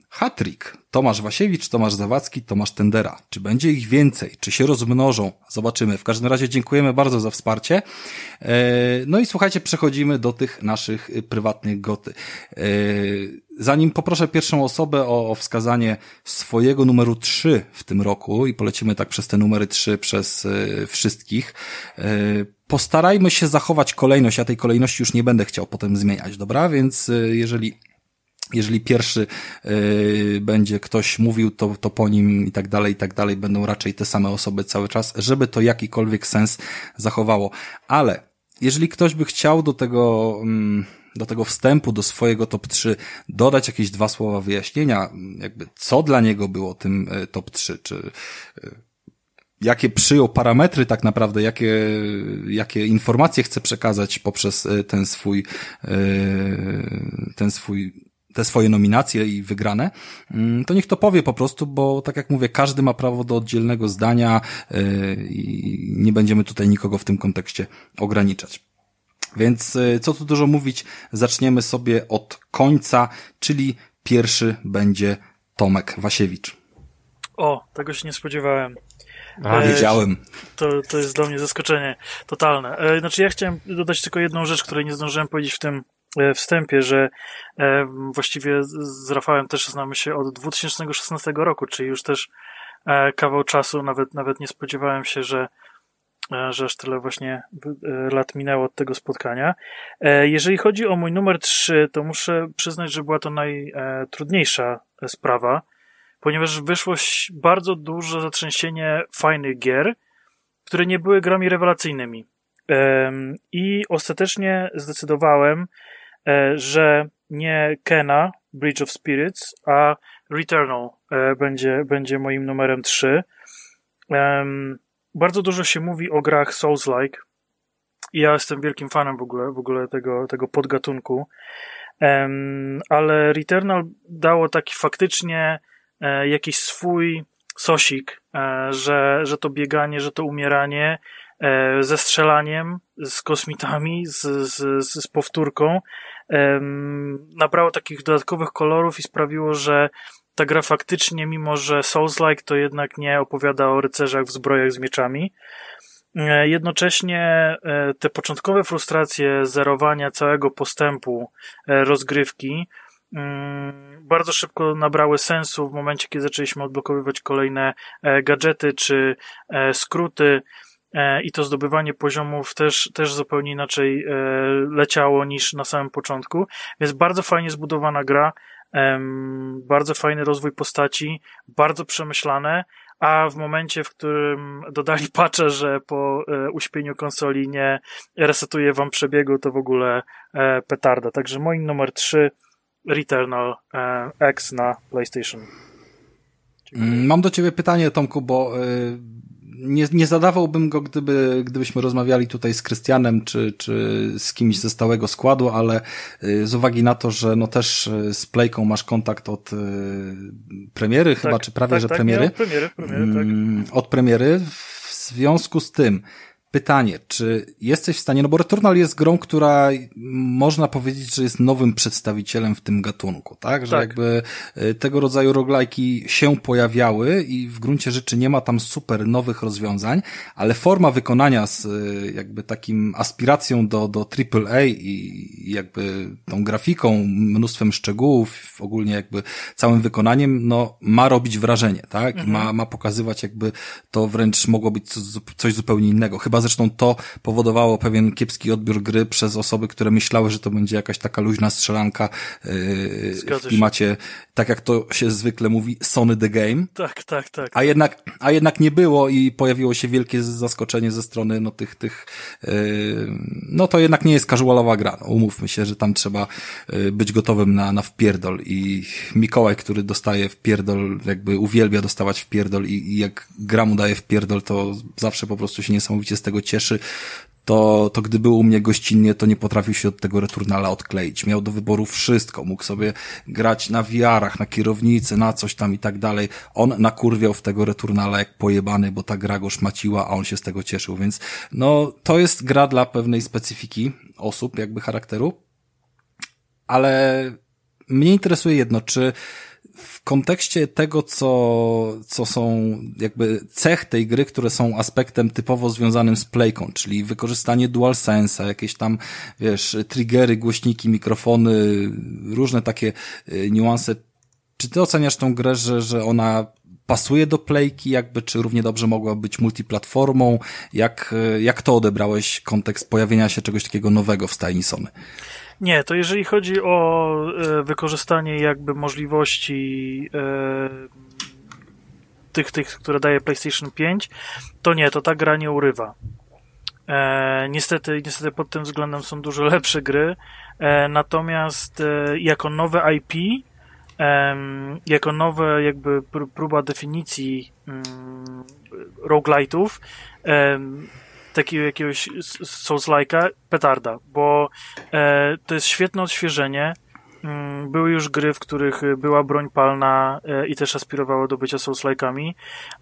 Hatrik, Tomasz Wasiewicz, Tomasz Zawadzki, Tomasz Tendera. Czy będzie ich więcej? Czy się rozmnożą? Zobaczymy. W każdym razie dziękujemy bardzo za wsparcie. No i słuchajcie, przechodzimy do tych naszych prywatnych goty. Zanim poproszę pierwszą osobę o wskazanie swojego numeru trzy w tym roku i polecimy tak przez te numery trzy przez wszystkich, postarajmy się zachować kolejność. Ja tej kolejności już nie będę chciał potem zmieniać, dobra? Więc jeżeli... Jeżeli pierwszy yy, będzie ktoś mówił, to, to po nim i tak dalej, i tak dalej będą raczej te same osoby cały czas, żeby to jakikolwiek sens zachowało. Ale jeżeli ktoś by chciał do tego... Mm, do tego wstępu, do swojego top trzy dodać jakieś dwa słowa wyjaśnienia, jakby co dla niego było tym y, top trzy, czy... Y, jakie przyjął parametry tak naprawdę, jakie, jakie informacje chce przekazać poprzez y, ten swój... Y, ten swój... te swoje nominacje i wygrane, to niech to powie po prostu, bo tak jak mówię, każdy ma prawo do oddzielnego zdania i nie będziemy tutaj nikogo w tym kontekście ograniczać. Więc co tu dużo mówić, zaczniemy sobie od końca, czyli pierwszy będzie Tomek Wasiewicz. O, tego się nie spodziewałem. A, wiedziałem. To, to jest dla mnie zaskoczenie totalne. Znaczy ja chciałem dodać tylko jedną rzecz, której nie zdążyłem powiedzieć w tym wstępie, że właściwie z Rafałem też znamy się od dwa tysiące szesnastego roku, czyli już też kawał czasu, nawet nawet nie spodziewałem się, że, że aż tyle właśnie lat minęło od tego spotkania. Jeżeli chodzi o mój numer trzy, to muszę przyznać, że była to najtrudniejsza sprawa, ponieważ wyszło bardzo duże zatrzęsienie fajnych gier, które nie były grami rewelacyjnymi. I ostatecznie zdecydowałem, że nie Kena, Bridge of Spirits, a Returnal będzie, będzie moim numerem trzy. Um, bardzo dużo się mówi o grach Souls-like. Ja jestem wielkim fanem w ogóle, w ogóle tego, tego podgatunku. Um, ale Returnal dało taki faktycznie e, jakiś swój sosik, e, że, że to bieganie, że to umieranie e, ze strzelaniem, z kosmitami, z, z, z powtórką em, nabrało takich dodatkowych kolorów i sprawiło, że ta gra faktycznie, mimo że Souls-like, to jednak nie opowiada o rycerzach w zbrojach z mieczami. E, jednocześnie e, te początkowe frustracje zerowania całego postępu e, rozgrywki Mm, bardzo szybko nabrały sensu w momencie, kiedy zaczęliśmy odblokowywać kolejne e, gadżety czy e, skróty e, i to zdobywanie poziomów też, też zupełnie inaczej e, leciało niż na samym początku, więc bardzo fajnie zbudowana gra, e, bardzo fajny rozwój postaci, bardzo przemyślane, a w momencie, w którym dodali patcha, że po e, uśpieniu konsoli nie resetuje wam przebiegu, to w ogóle e, petarda. Także moim numer trzy Returnal e, X na PlayStation. Mam do ciebie pytanie, Tomku, bo y, nie, nie zadawałbym go, gdyby, gdybyśmy rozmawiali tutaj z Krystianem czy, czy z kimś ze stałego składu, ale y, z uwagi na to, że no też z Playką masz kontakt od y, premiery tak, chyba, czy prawie, tak, że tak, premiery, nie, od premiery, premiery tak. mm, od premiery, w związku z tym pytanie, czy jesteś w stanie, no bo Returnal jest grą, która można powiedzieć, że jest nowym przedstawicielem w tym gatunku, tak? Że tak. jakby tego rodzaju roguelike'i się pojawiały i w gruncie rzeczy nie ma tam super nowych rozwiązań, ale forma wykonania z jakby takim aspiracją do, do triple A i jakby tą grafiką, mnóstwem szczegółów, ogólnie jakby całym wykonaniem, no ma robić wrażenie, tak? Mhm. Ma, ma pokazywać jakby to wręcz mogło być coś zupełnie innego. Chyba zresztą to powodowało pewien kiepski odbiór gry przez osoby, które myślały, że to będzie jakaś taka luźna strzelanka yy, w klimacie, tak jak to się zwykle mówi, Sony the Game. Tak, tak, tak. A jednak, a jednak nie było i pojawiło się wielkie zaskoczenie ze strony no tych, tych yy, no to jednak nie jest casualowa gra. No, umówmy się, że tam trzeba być gotowym na, na wpierdol i Mikołaj, który dostaje wpierdol, jakby uwielbia dostawać wpierdol i, i jak gra mu daje wpierdol, to zawsze po prostu się niesamowicie z tego cieszy, to, to gdy był u mnie gościnnie, to nie potrafił się od tego Returnala odkleić. Miał do wyboru wszystko. Mógł sobie grać na V R-ach, na kierownicy, na coś tam i tak dalej. On nakurwiał w tego Returnala jak pojebany, bo ta gra go szmaciła, a on się z tego cieszył, więc no, to jest gra dla pewnej specyfiki osób, jakby charakteru, ale mnie interesuje jedno, czy w kontekście tego, co, co są jakby cech tej gry, które są aspektem typowo związanym z playką, czyli wykorzystanie DualSense'a, jakieś tam, wiesz, triggery, głośniki, mikrofony, różne takie niuanse. Czy ty oceniasz tą grę, że, że ona pasuje do playki, jakby, czy równie dobrze mogła być multiplatformą? Jak, jak to odebrałeś kontekst pojawienia się czegoś takiego nowego w stajni Sony? Nie, to jeżeli chodzi o e, wykorzystanie jakby możliwości e, tych, tych, które daje PlayStation pięć, to nie, to ta gra nie urywa. E, niestety, niestety pod tym względem są dużo lepsze gry, e, natomiast e, jako nowe I P, e, jako nowe jakby próba definicji mm, roguelite'ów, e, takiego jakiegoś Souls-like'a, petarda, bo e, to jest świetne odświeżenie. Były już gry, w których była broń palna e, i też aspirowało do bycia Souls-like'ami,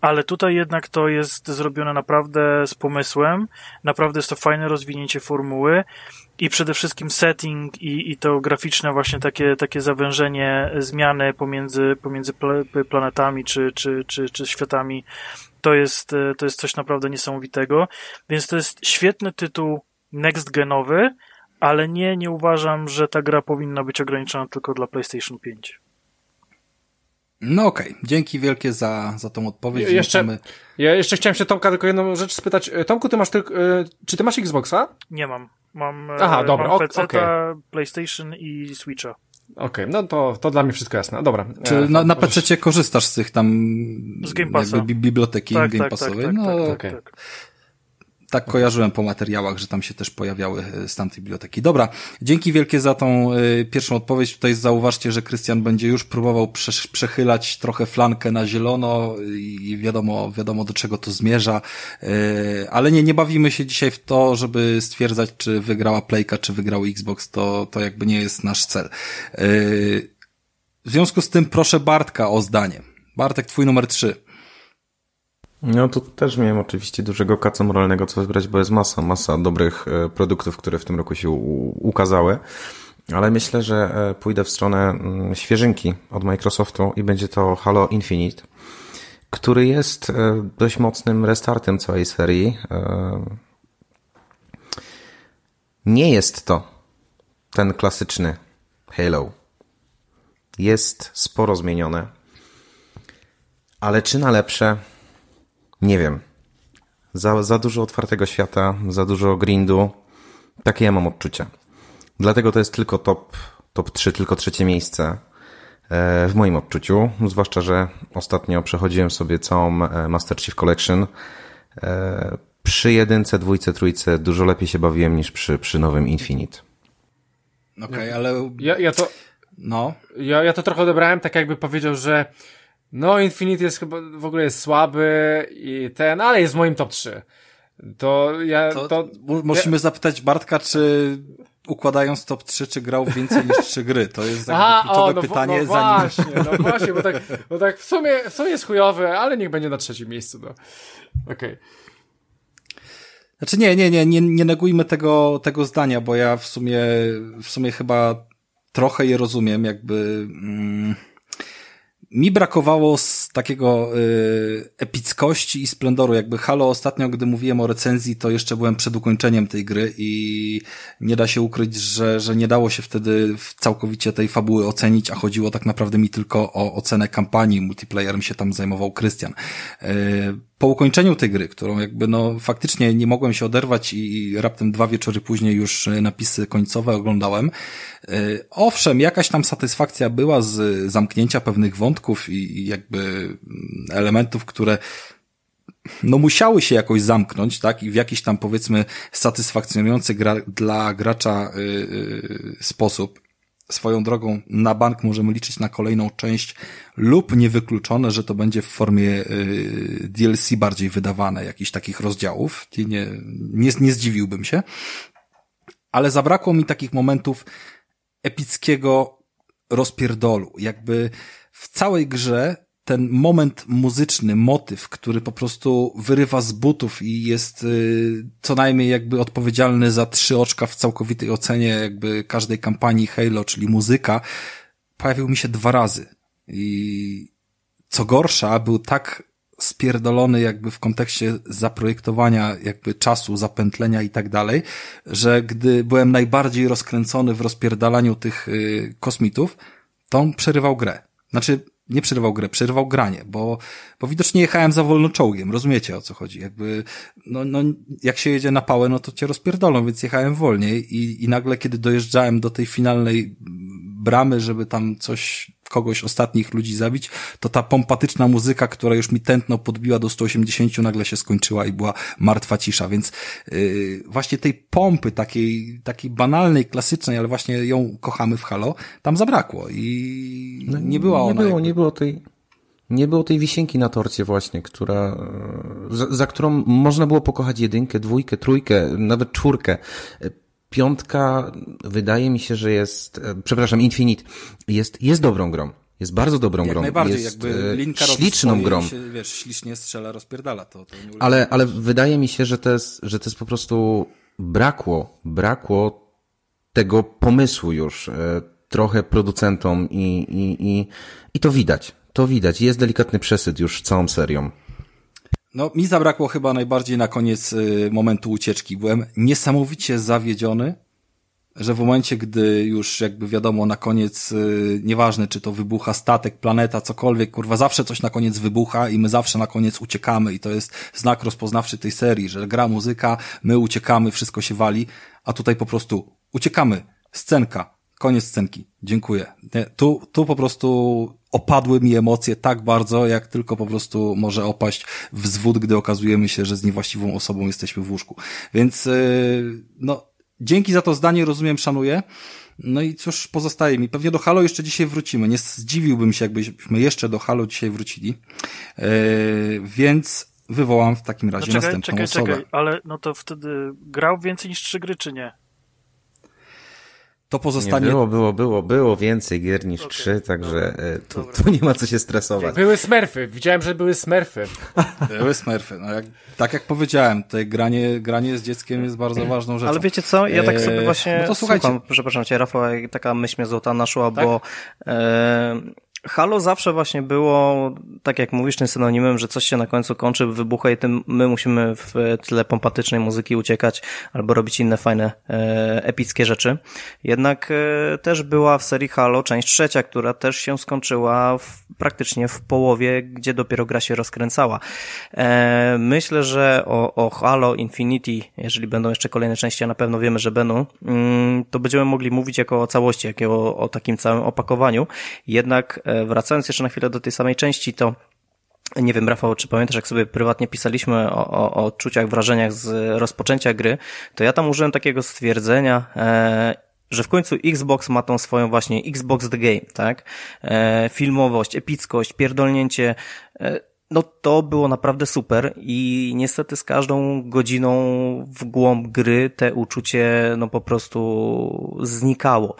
ale tutaj jednak to jest zrobione naprawdę z pomysłem, naprawdę jest to fajne rozwinięcie formuły i przede wszystkim setting i, i to graficzne właśnie takie, takie zawężenie zmiany pomiędzy, pomiędzy pl- planetami czy, czy, czy, czy światami. To jest, to jest coś naprawdę niesamowitego, więc to jest świetny tytuł next-genowy, ale nie, nie uważam, że ta gra powinna być ograniczona tylko dla PlayStation pięć. No okej, okay. Dzięki wielkie za, za tą odpowiedź. Jeszcze, Wracamy... Ja jeszcze chciałem się Tomka tylko jedną rzecz spytać. Tomku, ty masz tylko, czy ty masz Xboxa? Nie mam. Mam, Aha, dobra. mam P C, okay. PlayStation i Switcha. Okej, okay, no to, to dla mnie wszystko jasne. Dobra. Czy e, na, na pececie korzystasz z tych tam z Game Passa. Jakby biblioteki tak, Game tak, Passowej? Tak, tak, no, tak, tak, tak. tak kojarzyłem po materiałach, że tam się też pojawiały z tamtej biblioteki. Dobra, dzięki wielkie za tą y, pierwszą odpowiedź. Tutaj zauważcie, że Krystian będzie już próbował prze- przechylać trochę flankę na zielono i wiadomo, wiadomo do czego to zmierza. Y, ale nie, nie bawimy się dzisiaj w to, żeby stwierdzać, czy wygrała Playka, czy wygrał Xbox. To, to jakby nie jest nasz cel. Y, w związku z tym proszę Bartka o zdanie. Bartek, twój numer trzy. No to też miałem oczywiście dużego kaca moralnego co wybrać, bo jest masa, masa dobrych produktów, które w tym roku się u- ukazały, ale myślę, że pójdę w stronę świeżynki od Microsoftu i będzie to Halo Infinite, który jest dość mocnym restartem całej serii. Nie jest to ten klasyczny Halo. Jest sporo zmienione, ale czy na lepsze? Nie wiem. Za, za dużo otwartego świata, za dużo grindu. Takie ja mam odczucia. Dlatego to jest tylko top, top trzy, tylko trzecie miejsce w moim odczuciu. Zwłaszcza, że ostatnio przechodziłem sobie całą Master Chief Collection. Przy jedynce, dwójce, trójce dużo lepiej się bawiłem niż przy, przy nowym Infinite. Okej, okay, ale... Ja, ja to... No. Ja, ja to trochę odebrałem, tak jakby powiedział, że no Infinite jest chyba, w ogóle jest słaby i ten, ale jest w moim top trzy. To ja, to... to musimy ja... zapytać Bartka, czy układając top trzy, czy grał więcej niż trzy gry. To jest Aha, kluczowe o, no, pytanie. No właśnie, zanim... no właśnie, bo tak, bo tak w sumie, w sumie jest chujowy, ale niech będzie na trzecim miejscu. No. Okej. Okay. Znaczy nie, nie, nie, nie, nie negujmy tego, tego zdania, bo ja w sumie, w sumie chyba trochę je rozumiem, jakby mm, mi brakowało z takiego y, epickości i splendoru, jakby halo, ostatnio gdy mówiłem o recenzji, to jeszcze byłem przed ukończeniem tej gry i nie da się ukryć, że, że nie dało się wtedy całkowicie tej fabuły ocenić, a chodziło tak naprawdę mi tylko o ocenę kampanii, multiplayerem się tam zajmował Krystian. Y, Po ukończeniu tej gry, którą jakby no faktycznie nie mogłem się oderwać i raptem dwa wieczory później już napisy końcowe oglądałem. Owszem, jakaś tam satysfakcja była z zamknięcia pewnych wątków i jakby elementów, które no musiały się jakoś zamknąć, tak? I w jakiś tam powiedzmy satysfakcjonujący gra, dla gracza yy, yy, sposób. Swoją drogą na bank możemy liczyć na kolejną część lub niewykluczone, że to będzie w formie D L C bardziej wydawane, jakichś takich rozdziałów. Nie, nie, nie zdziwiłbym się. Ale zabrakło mi takich momentów epickiego rozpierdolu. Jakby w całej grze ten moment muzyczny, motyw, który po prostu wyrywa z butów i jest y, co najmniej jakby odpowiedzialny za trzy oczka w całkowitej ocenie jakby każdej kampanii Halo, czyli muzyka, pojawił mi się dwa razy. I co gorsza, był tak spierdolony jakby w kontekście zaprojektowania jakby czasu, zapętlenia i tak dalej, że gdy byłem najbardziej rozkręcony w rozpierdalaniu tych y, kosmitów, to on przerywał grę. Znaczy, nie przerywał grę, przerywał granie, bo, bo widocznie jechałem za wolno czołgiem, rozumiecie o co chodzi, jakby, no, no, jak się jedzie na pałę, no to cię rozpierdolą, więc jechałem wolniej i, i nagle, kiedy dojeżdżałem do tej finalnej bramy, żeby tam coś, kogoś, ostatnich ludzi zabić, to ta pompatyczna muzyka, która już mi tętno podbiła do stu osiemdziesięciu, nagle się skończyła i była martwa cisza, więc yy, właśnie tej pompy, takiej takiej banalnej, klasycznej, ale właśnie ją kochamy w Halo, tam zabrakło i no, nie była nie ona. Było, jakby... Nie było tej nie było tej wisienki na torcie właśnie, która za, za którą można było pokochać jedynkę, dwójkę, trójkę, nawet czwórkę. Piątka, wydaje mi się, że jest, przepraszam, Infinite, jest, jest dobrą grą. Jest bardzo dobrą jak grą. Najbardziej, jest jakby linka śliczną grą. Się, wiesz, ślicznie strzela, rozpierdala to. to nie ale, ale wydaje mi się, że to jest, że to jest po prostu brakło, brakło tego pomysłu już trochę producentom i, i, i, i to widać. To widać. Jest delikatny przesyt już całą serią. No, mi zabrakło chyba najbardziej na koniec y, momentu ucieczki. Byłem niesamowicie zawiedziony, że w momencie, gdy już jakby wiadomo na koniec, y, nieważne czy to wybucha statek, planeta, cokolwiek, kurwa, zawsze coś na koniec wybucha i my zawsze na koniec uciekamy i to jest znak rozpoznawczy tej serii, że gra muzyka, my uciekamy, wszystko się wali, a tutaj po prostu uciekamy, scenka, koniec scenki, dziękuję. Nie, tu, tu po prostu... Opadły mi emocje tak bardzo, jak tylko po prostu może opaść w zwód, gdy okazujemy się, że z niewłaściwą osobą jesteśmy w łóżku. Więc yy, no dzięki za to zdanie, rozumiem, szanuję. No i cóż pozostaje mi. Pewnie do Halo jeszcze dzisiaj wrócimy. Nie zdziwiłbym się, jakbyśmy jeszcze do Halo dzisiaj wrócili. Yy, więc wywołam w takim razie no czekaj, następną czekaj, osobę. Czekaj, ale no to wtedy grał więcej niż trzy gry, czy nie? To pozostanie... Nie, było, było, było, było więcej gier niż okay, trzy, także tu, tu nie ma co się stresować. Były smerfy, widziałem, że były smerfy. Były smerfy, no jak, tak jak powiedziałem, tutaj granie, granie z dzieckiem jest bardzo ważną rzeczą. Ale wiecie co, ja tak sobie właśnie no to słuchajcie. Słucham, przepraszam cię Rafał, taka myśl mnie złota naszła, tak? Bo e, Halo zawsze właśnie było, tak jak mówisz, tym synonimem, że coś się na końcu kończy, wybucha i tym my musimy w tle pompatycznej muzyki uciekać albo robić inne fajne, e, epickie rzeczy. Jednak e, też była w serii Halo część trzecia, która też się skończyła w, praktycznie w połowie, gdzie dopiero gra się rozkręcała. E, myślę, że o, o Halo Infinity, jeżeli będą jeszcze kolejne części, a na pewno wiemy, że będą, mm, to będziemy mogli mówić jako o całości, jako o, o takim całym opakowaniu. Jednak e, wracając jeszcze na chwilę do tej samej części, to nie wiem, Rafał, czy pamiętasz, jak sobie prywatnie pisaliśmy o, o, o odczuciach, wrażeniach z rozpoczęcia gry, to ja tam użyłem takiego stwierdzenia, e, że w końcu Xbox ma tą swoją właśnie Xbox The Game, tak? E, filmowość, epickość, pierdolnięcie, e, no to było naprawdę super i niestety z każdą godziną w głąb gry te uczucie no po prostu znikało.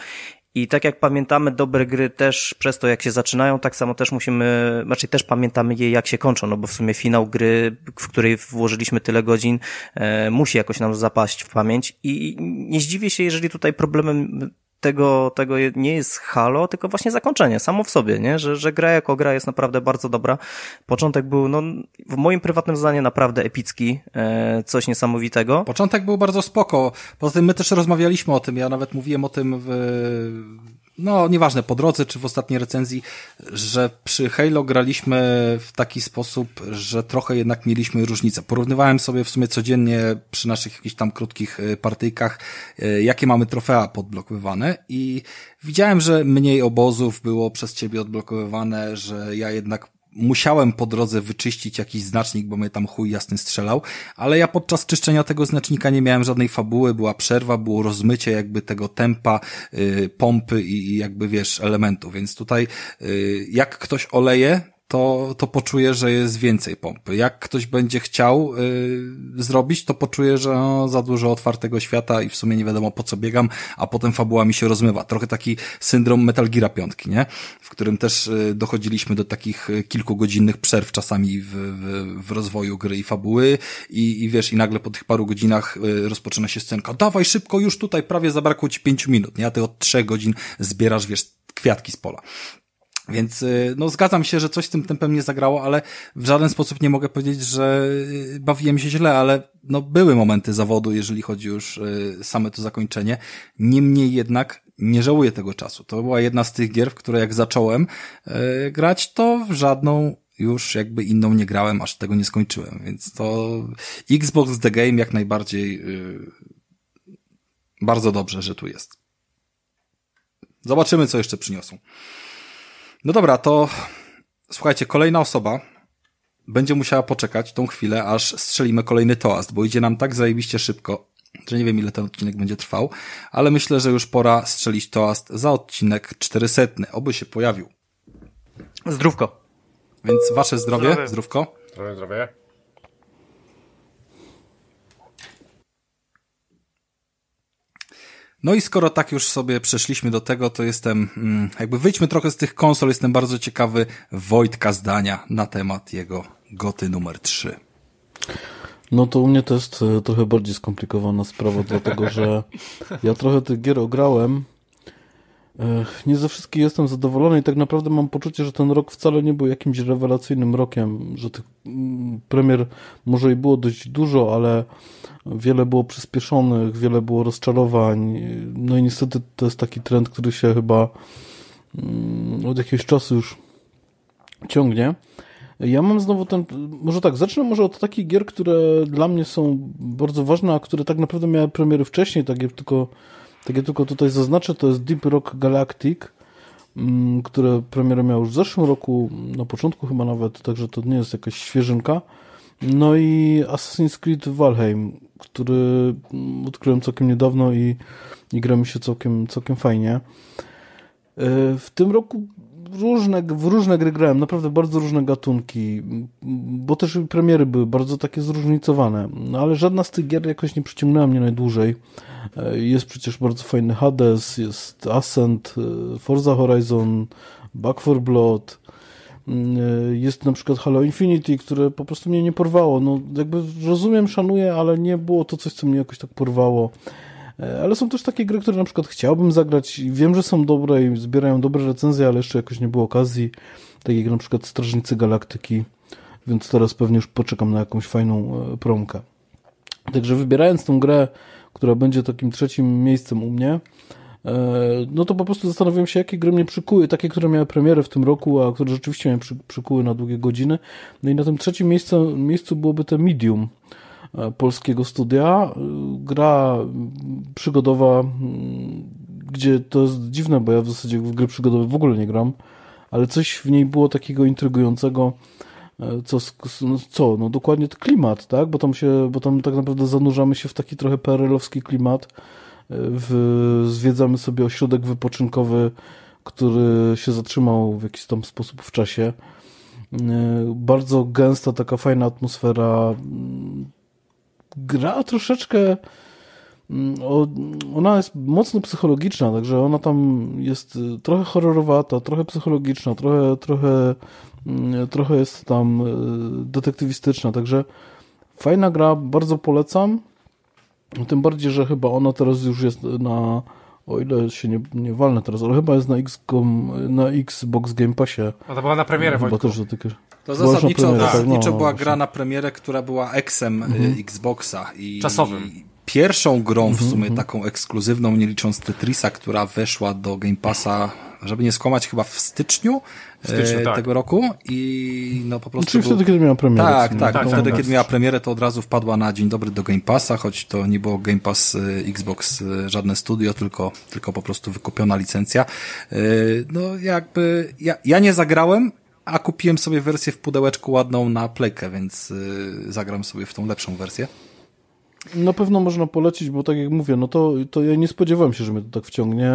I tak jak pamiętamy dobre gry też przez to, jak się zaczynają, tak samo też musimy, znaczy też pamiętamy je, jak się kończą, no bo w sumie finał gry, w której włożyliśmy tyle godzin, e, musi jakoś nam zapaść w pamięć. I nie zdziwię się, jeżeli tutaj problemem tego, tego nie jest Halo, tylko właśnie zakończenie, samo w sobie, nie? Że, że gra jako gra jest naprawdę bardzo dobra. Początek był, no, w moim prywatnym zdaniu naprawdę epicki, e, coś niesamowitego. Początek był bardzo spoko. Poza tym my też rozmawialiśmy o tym, ja nawet mówiłem o tym w, no, nieważne, po drodze czy w ostatniej recenzji, że przy Halo graliśmy w taki sposób, że trochę jednak mieliśmy różnicę. Porównywałem sobie w sumie codziennie przy naszych jakichś tam krótkich partyjkach, jakie mamy trofea podblokowywane i widziałem, że mniej obozów było przez ciebie odblokowywane, że ja jednak musiałem po drodze wyczyścić jakiś znacznik, bo mnie tam chuj jasny strzelał, ale ja podczas czyszczenia tego znacznika nie miałem żadnej fabuły, była przerwa, było rozmycie jakby tego tempa, y, pompy i, i jakby wiesz, elementu, więc tutaj y, jak ktoś oleje, to, to poczuje, że jest więcej pompy. Jak ktoś będzie chciał y, zrobić, to poczuje, że no, za dużo otwartego świata i w sumie nie wiadomo po co biegam, a potem fabuła mi się rozmywa. Trochę taki syndrom Metal Geara piątki, nie? W którym też y, dochodziliśmy do takich kilkugodzinnych przerw czasami w, w, w rozwoju gry i fabuły i, i wiesz, i nagle po tych paru godzinach y, rozpoczyna się scenka, dawaj szybko, już tutaj prawie zabrakło ci pięciu minut, nie? A ty od trzech godzin zbierasz, wiesz, kwiatki z pola. Więc no zgadzam się, że coś tym tempem nie zagrało, ale w żaden sposób nie mogę powiedzieć, że bawiłem się źle, ale no były momenty zawodu, jeżeli chodzi już same to zakończenie. Niemniej jednak nie żałuję tego czasu. To była jedna z tych gier, w które jak zacząłem grać, to w żadną już jakby inną nie grałem, aż tego nie skończyłem. Więc to Xbox The Game jak najbardziej bardzo dobrze, że tu jest. Zobaczymy, co jeszcze przyniosą. No dobra, to słuchajcie, kolejna osoba będzie musiała poczekać tą chwilę, aż strzelimy kolejny toast, bo idzie nam tak zajebiście szybko, że nie wiem, ile ten odcinek będzie trwał, ale myślę, że już pora strzelić toast za odcinek czterysta, oby się pojawił. Zdrówko. Więc wasze zdrowie, zdrowie. Zdrówko. Zdrowie, zdrowie. No i skoro tak już sobie przeszliśmy do tego, to jestem, jakby wyjdźmy trochę z tych konsol, jestem bardzo ciekawy Wojtka zdania na temat jego Goty numer trzy. No to u mnie to jest trochę bardziej skomplikowana sprawa, dlatego że ja trochę tych gier ograłem. Nie ze wszystkich jestem zadowolony i tak naprawdę mam poczucie, że ten rok wcale nie był jakimś rewelacyjnym rokiem, że tych premier może i było dość dużo, ale wiele było przyspieszonych, wiele było rozczarowań, no i niestety to jest taki trend, który się chyba od jakiegoś czasu już ciągnie. Ja mam znowu ten, może tak, zacznę może od takich gier, które dla mnie są bardzo ważne, a które tak naprawdę miały premiery wcześniej, takie tylko Tak ja tylko tutaj zaznaczę, to jest Deep Rock Galactic, które premierę miało już w zeszłym roku, na początku chyba nawet, także to nie jest jakaś świeżynka. No i Assassin's Creed Valheim, który odkryłem całkiem niedawno i, i gra mi się całkiem, całkiem fajnie. W tym roku różne, w różne gry grałem, naprawdę bardzo różne gatunki, bo też premiery były bardzo takie zróżnicowane, no ale żadna z tych gier jakoś nie przyciągnęła mnie najdłużej. Jest przecież bardzo fajny Hades, jest Ascent, Forza Horizon, Back four Blood, jest na przykład Halo Infinity, które po prostu mnie nie porwało. No jakby rozumiem, szanuję, ale nie było to coś, co mnie jakoś tak porwało. Ale są też takie gry, które na przykład chciałbym zagrać i wiem, że są dobre i zbierają dobre recenzje, ale jeszcze jakoś nie było okazji. Takie jak na przykład Strażnicy Galaktyki, więc teraz pewnie już poczekam na jakąś fajną promkę. Także wybierając tą grę, która będzie takim trzecim miejscem u mnie, no to po prostu zastanawiam się, jakie gry mnie przykuły, takie, które miały premierę w tym roku, a które rzeczywiście mnie przykuły na długie godziny. No i na tym trzecim miejscu, miejscu byłoby to Medium polskiego studia. Gra przygodowa, gdzie to jest dziwne, bo ja w zasadzie w gry przygodowe w ogóle nie gram, ale coś w niej było takiego intrygującego, co, co, no dokładnie to klimat, tak, bo tam się, bo tam tak naprawdę zanurzamy się w taki trochę P R L-owski klimat, w, zwiedzamy sobie ośrodek wypoczynkowy, który się zatrzymał w jakiś tam sposób w czasie. Bardzo gęsta, taka fajna atmosfera. Gra troszeczkę ona jest mocno psychologiczna, także ona tam jest trochę horrorowata, trochę psychologiczna, trochę, trochę, trochę jest tam detektywistyczna, także fajna gra, bardzo polecam, tym bardziej, że chyba ona teraz już jest na, o ile się nie, nie walnę teraz, ale chyba jest na, X com, na Xbox Game Passie. A to była na premierę, Wojtku. Też dotyka... To zasadniczo, premierę, zasadniczo no, była właśnie gra na premierę, która była eksem mhm. Xboxa. I... czasowym. I pierwszą grą w sumie mm-hmm. taką ekskluzywną, nie licząc Tetrisa, która weszła do Game Passa, żeby nie skłamać, chyba w styczniu, w styczniu e, tak. tego roku i no po prostu... Czyli był... wtedy, kiedy miała premierę. Tak, tak, tak, tak wtedy, tak. kiedy miała premierę, to od razu wpadła na dzień dobry do Game Passa, choć to nie było Game Pass Xbox, żadne studio, tylko, tylko po prostu wykupiona licencja. E, no jakby... Ja, ja nie zagrałem, a kupiłem sobie wersję w pudełeczku ładną na Playkę, więc e, zagram sobie w tą lepszą wersję. Na pewno można polecić, bo tak jak mówię, no to, to ja nie spodziewałem się, że mnie to tak wciągnie,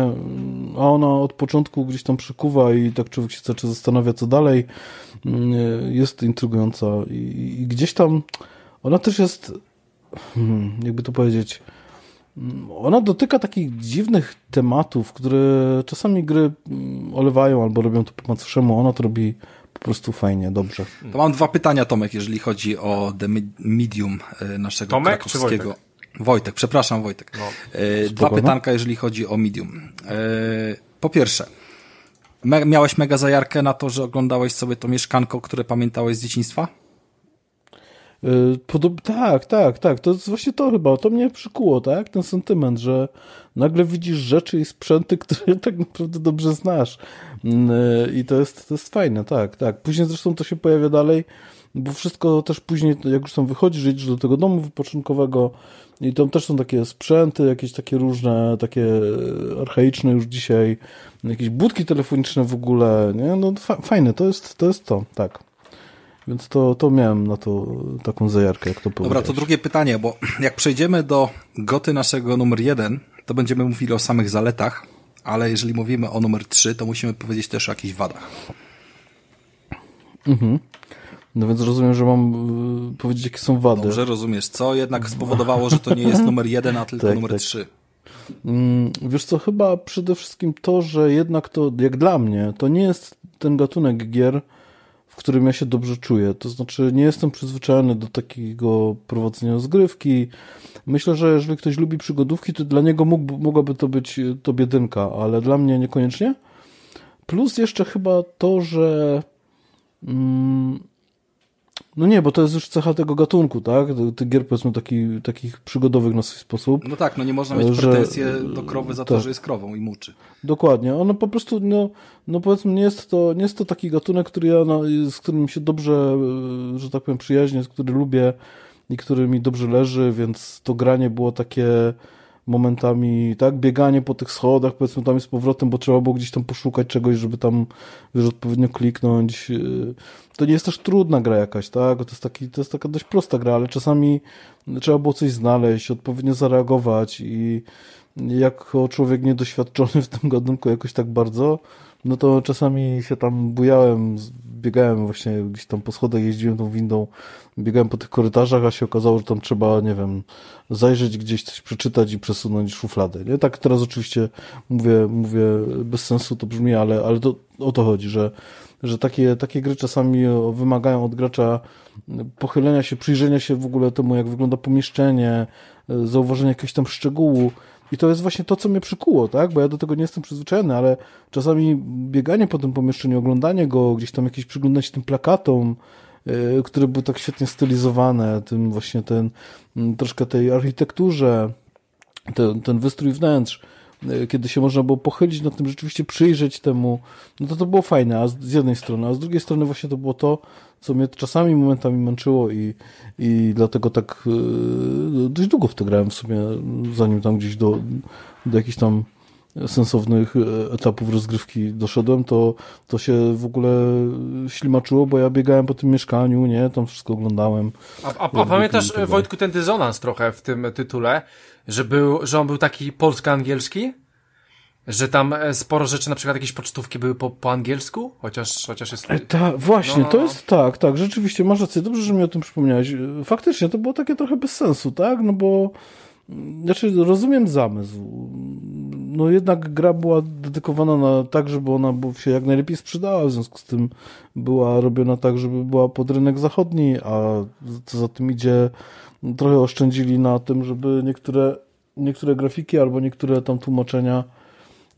a ona od początku gdzieś tam przykuwa i tak człowiek się zaczyna zastanawia, co dalej. Jest intrygująca i, i gdzieś tam ona też jest, jakby to powiedzieć, ona dotyka takich dziwnych tematów, które czasami gry olewają albo robią to po macoszemu, ona to robi po prostu fajnie, dobrze. To mam dwa pytania, Tomek, jeżeli chodzi o The Medium naszego Tomek, krakowskiego. Wojtek? Wojtek, przepraszam, Wojtek. No, dwa spoko, pytanka, no? jeżeli chodzi o Medium. Po pierwsze, me- miałeś mega zajarkę na to, że oglądałeś sobie to mieszkanko, które pamiętałeś z dzieciństwa? Podob- tak, tak, tak. To jest właśnie to chyba. To mnie przykuło, tak? Ten sentyment, że nagle widzisz rzeczy i sprzęty, które tak naprawdę dobrze znasz. I to jest, to jest fajne, tak, tak. Później zresztą to się pojawia dalej, bo wszystko też później, jak już tam wychodzisz, idziesz do tego domu wypoczynkowego i tam też są takie sprzęty, jakieś takie różne, takie archaiczne już dzisiaj, jakieś budki telefoniczne w ogóle, nie? No fa- fajne, to jest, to jest to, tak. Więc to, to miałem na to taką zajarkę, jak to powiedzieć. Dobra, to drugie pytanie, bo jak przejdziemy do goty naszego numer jeden, to będziemy mówili o samych zaletach, ale jeżeli mówimy o numer trzy, to musimy powiedzieć też o jakichś wadach. Mhm. No więc rozumiem, że mam y, powiedzieć, jakie są wady. Dobrze, rozumiesz. Co jednak spowodowało, że to nie jest numer jeden, a tylko tak, numer tak. trzy? Mm, wiesz co, chyba przede wszystkim to, że jednak to, jak dla mnie, to nie jest ten gatunek gier, w którym ja się dobrze czuję. To znaczy, nie jestem przyzwyczajony do takiego prowadzenia rozgrywki. Myślę, że jeżeli ktoś lubi przygodówki, to dla niego mógł, mogłaby to być to biedynka, ale dla mnie niekoniecznie. Plus jeszcze chyba to, że mm, no nie, bo to jest już cecha tego gatunku, tak? Tych gier, powiedzmy, taki, takich przygodowych na swój sposób. No tak, no nie można mieć pretensji do krowy za to, tak. że jest krową i muczy. Dokładnie. Ono po prostu, no, no powiedzmy, nie jest to, nie jest to taki gatunek, który ja, no, z którym się dobrze, że tak powiem, przyjaźnię, który lubię i który mi dobrze leży, więc to granie było takie momentami, tak, bieganie po tych schodach, powiedzmy, tam jest powrotem, bo trzeba było gdzieś tam poszukać czegoś, żeby tam, wiesz, odpowiednio kliknąć. To nie jest też trudna gra jakaś, tak, to jest taki, to jest taka dość prosta gra, ale czasami trzeba było coś znaleźć, odpowiednio zareagować i jako człowiek niedoświadczony w tym gatunku jakoś tak bardzo, no to czasami się tam bujałem, biegałem właśnie gdzieś tam po schodach, jeździłem tą windą, biegałem po tych korytarzach, a się okazało, że tam trzeba, nie wiem, zajrzeć gdzieś, coś przeczytać i przesunąć szufladę, nie? Tak teraz oczywiście mówię, mówię bez sensu to brzmi, ale, ale to, o to chodzi, że, że takie, takie gry czasami wymagają od gracza pochylenia się, przyjrzenia się w ogóle temu, jak wygląda pomieszczenie, zauważenia jakiegoś tam szczegółu. I to jest właśnie to, co mnie przykuło, tak? Bo ja do tego nie jestem przyzwyczajony, ale czasami bieganie po tym pomieszczeniu, oglądanie go, gdzieś tam jakieś przyglądanie się tym plakatom, yy, które były tak świetnie stylizowane, tym właśnie ten, yy, troszkę tej architekturze, ten, ten wystrój wnętrz, yy, kiedy się można było pochylić nad tym, rzeczywiście przyjrzeć temu, no to to było fajne, a z, z jednej strony, a z drugiej strony właśnie to było to, co mnie czasami momentami męczyło i, i dlatego tak yy, dość długo w to grałem w sumie, zanim tam gdzieś do, do jakichś tam sensownych etapów rozgrywki doszedłem, to, to się w ogóle ślimaczyło, bo ja biegałem po tym mieszkaniu, nie, tam wszystko oglądałem. A, a, a pamiętasz, Wojtku, ten dysonans trochę w tym tytule, że, był, że on był taki polsko-angielski? Że tam sporo rzeczy, na przykład jakieś pocztówki były po, po angielsku, chociaż, chociaż jest... E, ta, właśnie, no, no, no. to jest tak, tak, rzeczywiście, masz rację, dobrze, że mi o tym przypomniałeś. Faktycznie, to było takie trochę bez sensu, tak, no bo Znaczy, rozumiem zamysł. No jednak gra była dedykowana na, tak, żeby ona się jak najlepiej sprzedała, w związku z tym była robiona tak, żeby była pod rynek zachodni, a co za tym idzie, trochę oszczędzili na tym, żeby niektóre, niektóre grafiki albo niektóre tam tłumaczenia,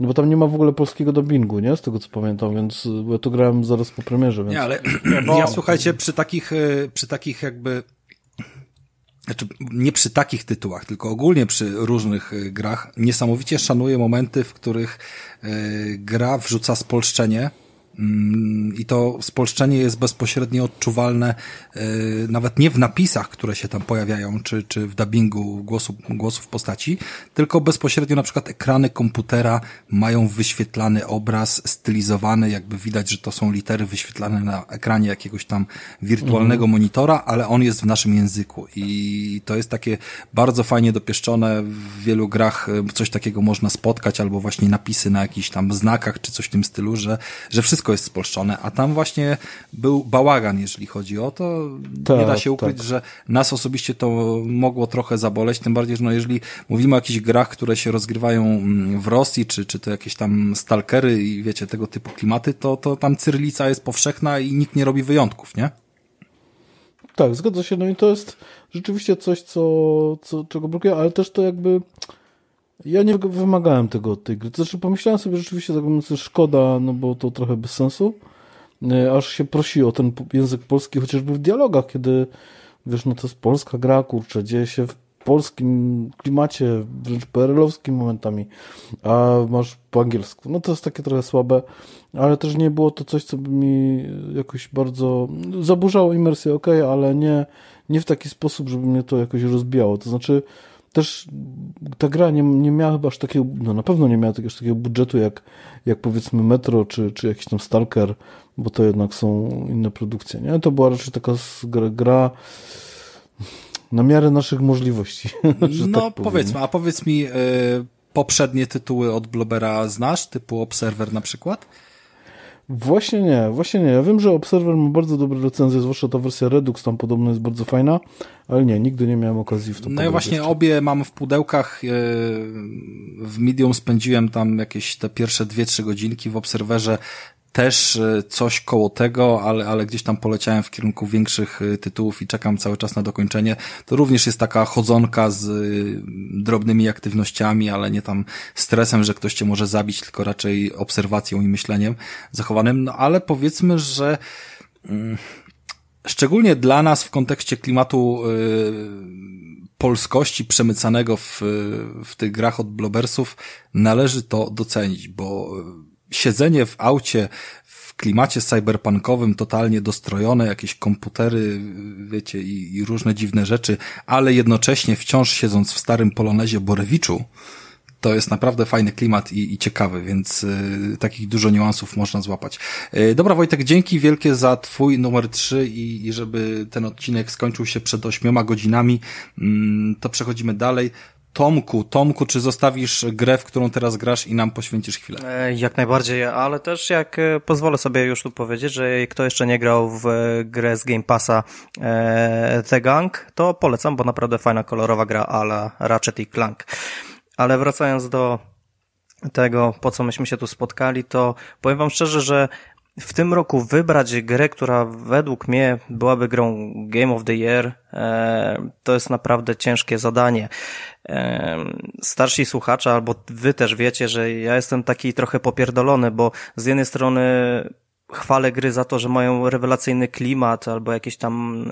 no bo tam nie ma w ogóle polskiego dubbingu, nie? Z tego co pamiętam, więc bo ja to grałem zaraz po premierze. Więc... Nie, ale bo... ja słuchajcie, przy takich, przy takich jakby... Znaczy, nie przy takich tytułach, tylko ogólnie przy różnych grach niesamowicie szanuję momenty, w których gra wrzuca spolszczenie i to spolszczenie jest bezpośrednio odczuwalne nawet nie w napisach, które się tam pojawiają, czy, czy w dubbingu głosu, głosów postaci, tylko bezpośrednio na przykład ekrany komputera mają wyświetlany obraz stylizowany, jakby widać, że to są litery wyświetlane na ekranie jakiegoś tam wirtualnego mhm. monitora, ale on jest w naszym języku i to jest takie bardzo fajnie dopieszczone, w wielu grach coś takiego można spotkać, albo właśnie napisy na jakichś tam znakach, czy coś w tym stylu, że, że wszystko jest spolszczone, a tam właśnie był bałagan, jeżeli chodzi o to. Ta, nie da się ukryć, tak. że nas osobiście to mogło trochę zaboleć, tym bardziej, że no jeżeli mówimy o jakichś grach, które się rozgrywają w Rosji, czy, czy to jakieś tam stalkery i wiecie, tego typu klimaty, to, to tam cyrylica jest powszechna i nikt nie robi wyjątków, nie? Tak, zgadza się, no i to jest rzeczywiście coś, co, co czego brakuje, ale też to jakby... Ja nie wymagałem tego od tej gry. Znaczy pomyślałem sobie rzeczywiście, tak mówiąc, szkoda, no bo to trochę bez sensu. Aż się prosi o ten język polski, chociażby w dialogach, kiedy wiesz, no to jest polska gra, kurczę, dzieje się w polskim klimacie, wręcz P R L-owskim momentami, a masz po angielsku. No to jest takie trochę słabe, ale też nie było to coś, co by mi jakoś bardzo... Zaburzało imersję, okej, okay, ale nie, nie w taki sposób, żeby mnie to jakoś rozbijało. To znaczy... Też ta gra nie, nie miała chyba aż takiego, no na pewno nie miała aż takiego budżetu jak, jak powiedzmy Metro czy, czy jakiś tam Stalker, bo to jednak są inne produkcje, nie? To była raczej taka gra, gra na miarę naszych możliwości. No tak powiedzmy, a powiedz mi, yy, poprzednie tytuły od Blobera znasz, typu Observer na przykład? Właśnie nie, właśnie nie. Ja wiem, że Observer ma bardzo dobre recenzje, zwłaszcza ta wersja Redux tam podobno jest bardzo fajna, ale nie, nigdy nie miałem okazji w to. No ja właśnie jeszcze. Obie mam w pudełkach, w Medium spędziłem tam jakieś te pierwsze dwie trzy godzinki, w Observerze też coś koło tego, ale, ale gdzieś tam poleciałem w kierunku większych tytułów i czekam cały czas na dokończenie. To również jest taka chodzonka z drobnymi aktywnościami, ale nie tam stresem, że ktoś cię może zabić, tylko raczej obserwacją i myśleniem zachowanym. No ale powiedzmy, że szczególnie dla nas w kontekście klimatu polskości przemycanego w, w tych grach od Blobersów należy to docenić, bo siedzenie w aucie, w klimacie cyberpunkowym, totalnie dostrojone, jakieś komputery, wiecie, i, i różne dziwne rzeczy, ale jednocześnie wciąż siedząc w starym Polonezie Borewiczu, to jest naprawdę fajny klimat i, i ciekawy, więc y, takich dużo niuansów można złapać. Y, dobra Wojtek, dzięki wielkie za twój numer trzy i, i żeby ten odcinek skończył się przed ośmioma godzinami, y, to przechodzimy dalej. Tomku, Tomku, czy zostawisz grę, w którą teraz grasz i nam poświęcisz chwilę? Jak najbardziej, ale też jak pozwolę sobie już tu powiedzieć, że kto jeszcze nie grał w grę z Game Passa The Gang, to polecam, bo naprawdę fajna, kolorowa gra a la Ratchet i Clank. Ale wracając do tego, po co myśmy się tu spotkali, to powiem wam szczerze, że w tym roku wybrać grę, która według mnie byłaby grą Game of the Year, to jest naprawdę ciężkie zadanie. Starsi słuchacze, albo wy też wiecie, że ja jestem taki trochę popierdolony, bo z jednej strony chwalę gry za to, że mają rewelacyjny klimat, albo jakieś tam...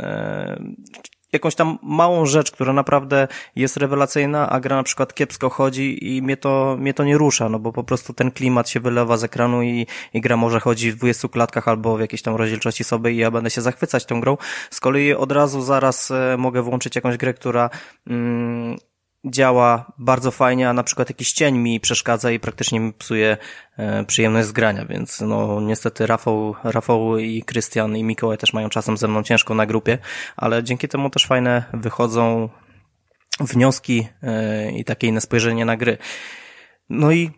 jakąś tam małą rzecz, która naprawdę jest rewelacyjna, a gra na przykład kiepsko chodzi i mnie to, mnie to nie rusza, no bo po prostu ten klimat się wylewa z ekranu i, i gra może chodzi w dwudziestu klatkach albo w jakiejś tam rozdzielczości sobie i ja będę się zachwycać tą grą. Z kolei od razu zaraz mogę włączyć jakąś grę, która mm, działa bardzo fajnie, a na przykład jakiś cień mi przeszkadza i praktycznie mi psuje e, przyjemność z grania, więc no niestety Rafał, Rafał i Krystian i Mikołaj też mają czasem ze mną ciężko na grupie, ale dzięki temu też fajne wychodzą wnioski e, i takie inne spojrzenie na gry. No i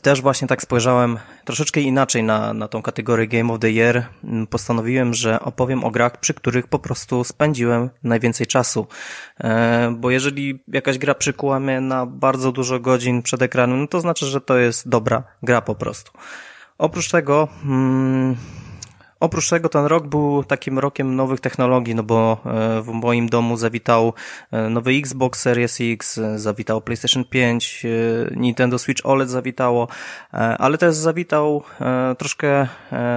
też właśnie tak spojrzałem troszeczkę inaczej na, na tą kategorię Game of the Year. Postanowiłem, że opowiem o grach, przy których po prostu spędziłem najwięcej czasu. Bo jeżeli jakaś gra przykuła mnie na bardzo dużo godzin przed ekranem, no to znaczy, że to jest dobra gra po prostu. Oprócz tego... Hmm, Oprócz tego ten rok był takim rokiem nowych technologii, no bo w moim domu zawitał nowy Xbox Series X, zawitał PlayStation pięć, Nintendo Switch O L E D zawitało, ale też zawitał troszkę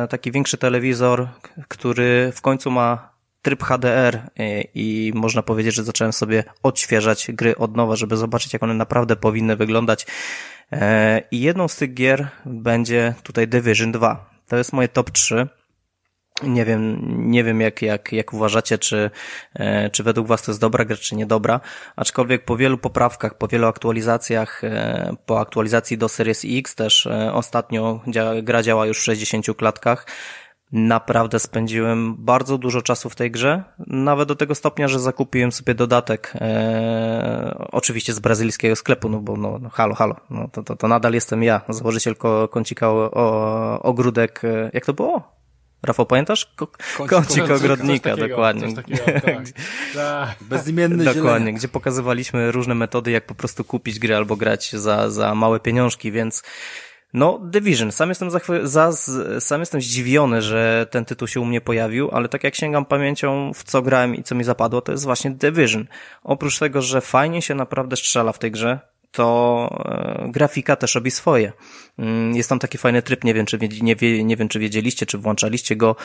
taki większy telewizor, który w końcu ma tryb H D R i można powiedzieć, że zacząłem sobie odświeżać gry od nowa, żeby zobaczyć, jak one naprawdę powinny wyglądać. I jedną z tych gier będzie tutaj Division dwa. To jest moje top trzy. Nie wiem, nie wiem jak, jak, jak uważacie, czy, czy według was to jest dobra gra, czy niedobra. Aczkolwiek po wielu poprawkach, po wielu aktualizacjach, po aktualizacji do Series X też ostatnio gra działa już w sześćdziesięciu klatkach. Naprawdę spędziłem bardzo dużo czasu w tej grze, nawet do tego stopnia, że zakupiłem sobie dodatek e, oczywiście z brazylijskiego sklepu, no bo no, no halo, halo, no, to, to, to nadal jestem ja, założyciel ko, kącika o, o, ogródek, jak to było? Rafał, pamiętasz? Ko- Kącik ogrodnika, takiego, dokładnie. Takiego, tak. Ta. Bezimienny zielenia. Dokładnie, gdzie pokazywaliśmy różne metody, jak po prostu kupić gry albo grać za, za małe pieniążki, więc no Division, sam jestem, zachwy- za, sam jestem zdziwiony, że ten tytuł się u mnie pojawił, ale tak jak sięgam pamięcią, w co grałem i co mi zapadło, to jest właśnie Division. Oprócz tego, że fajnie się naprawdę strzela w tej grze, to grafika też robi swoje. Jest tam taki fajny tryb, nie wiem, czy, nie wie, nie wiem, czy wiedzieliście, czy włączaliście go,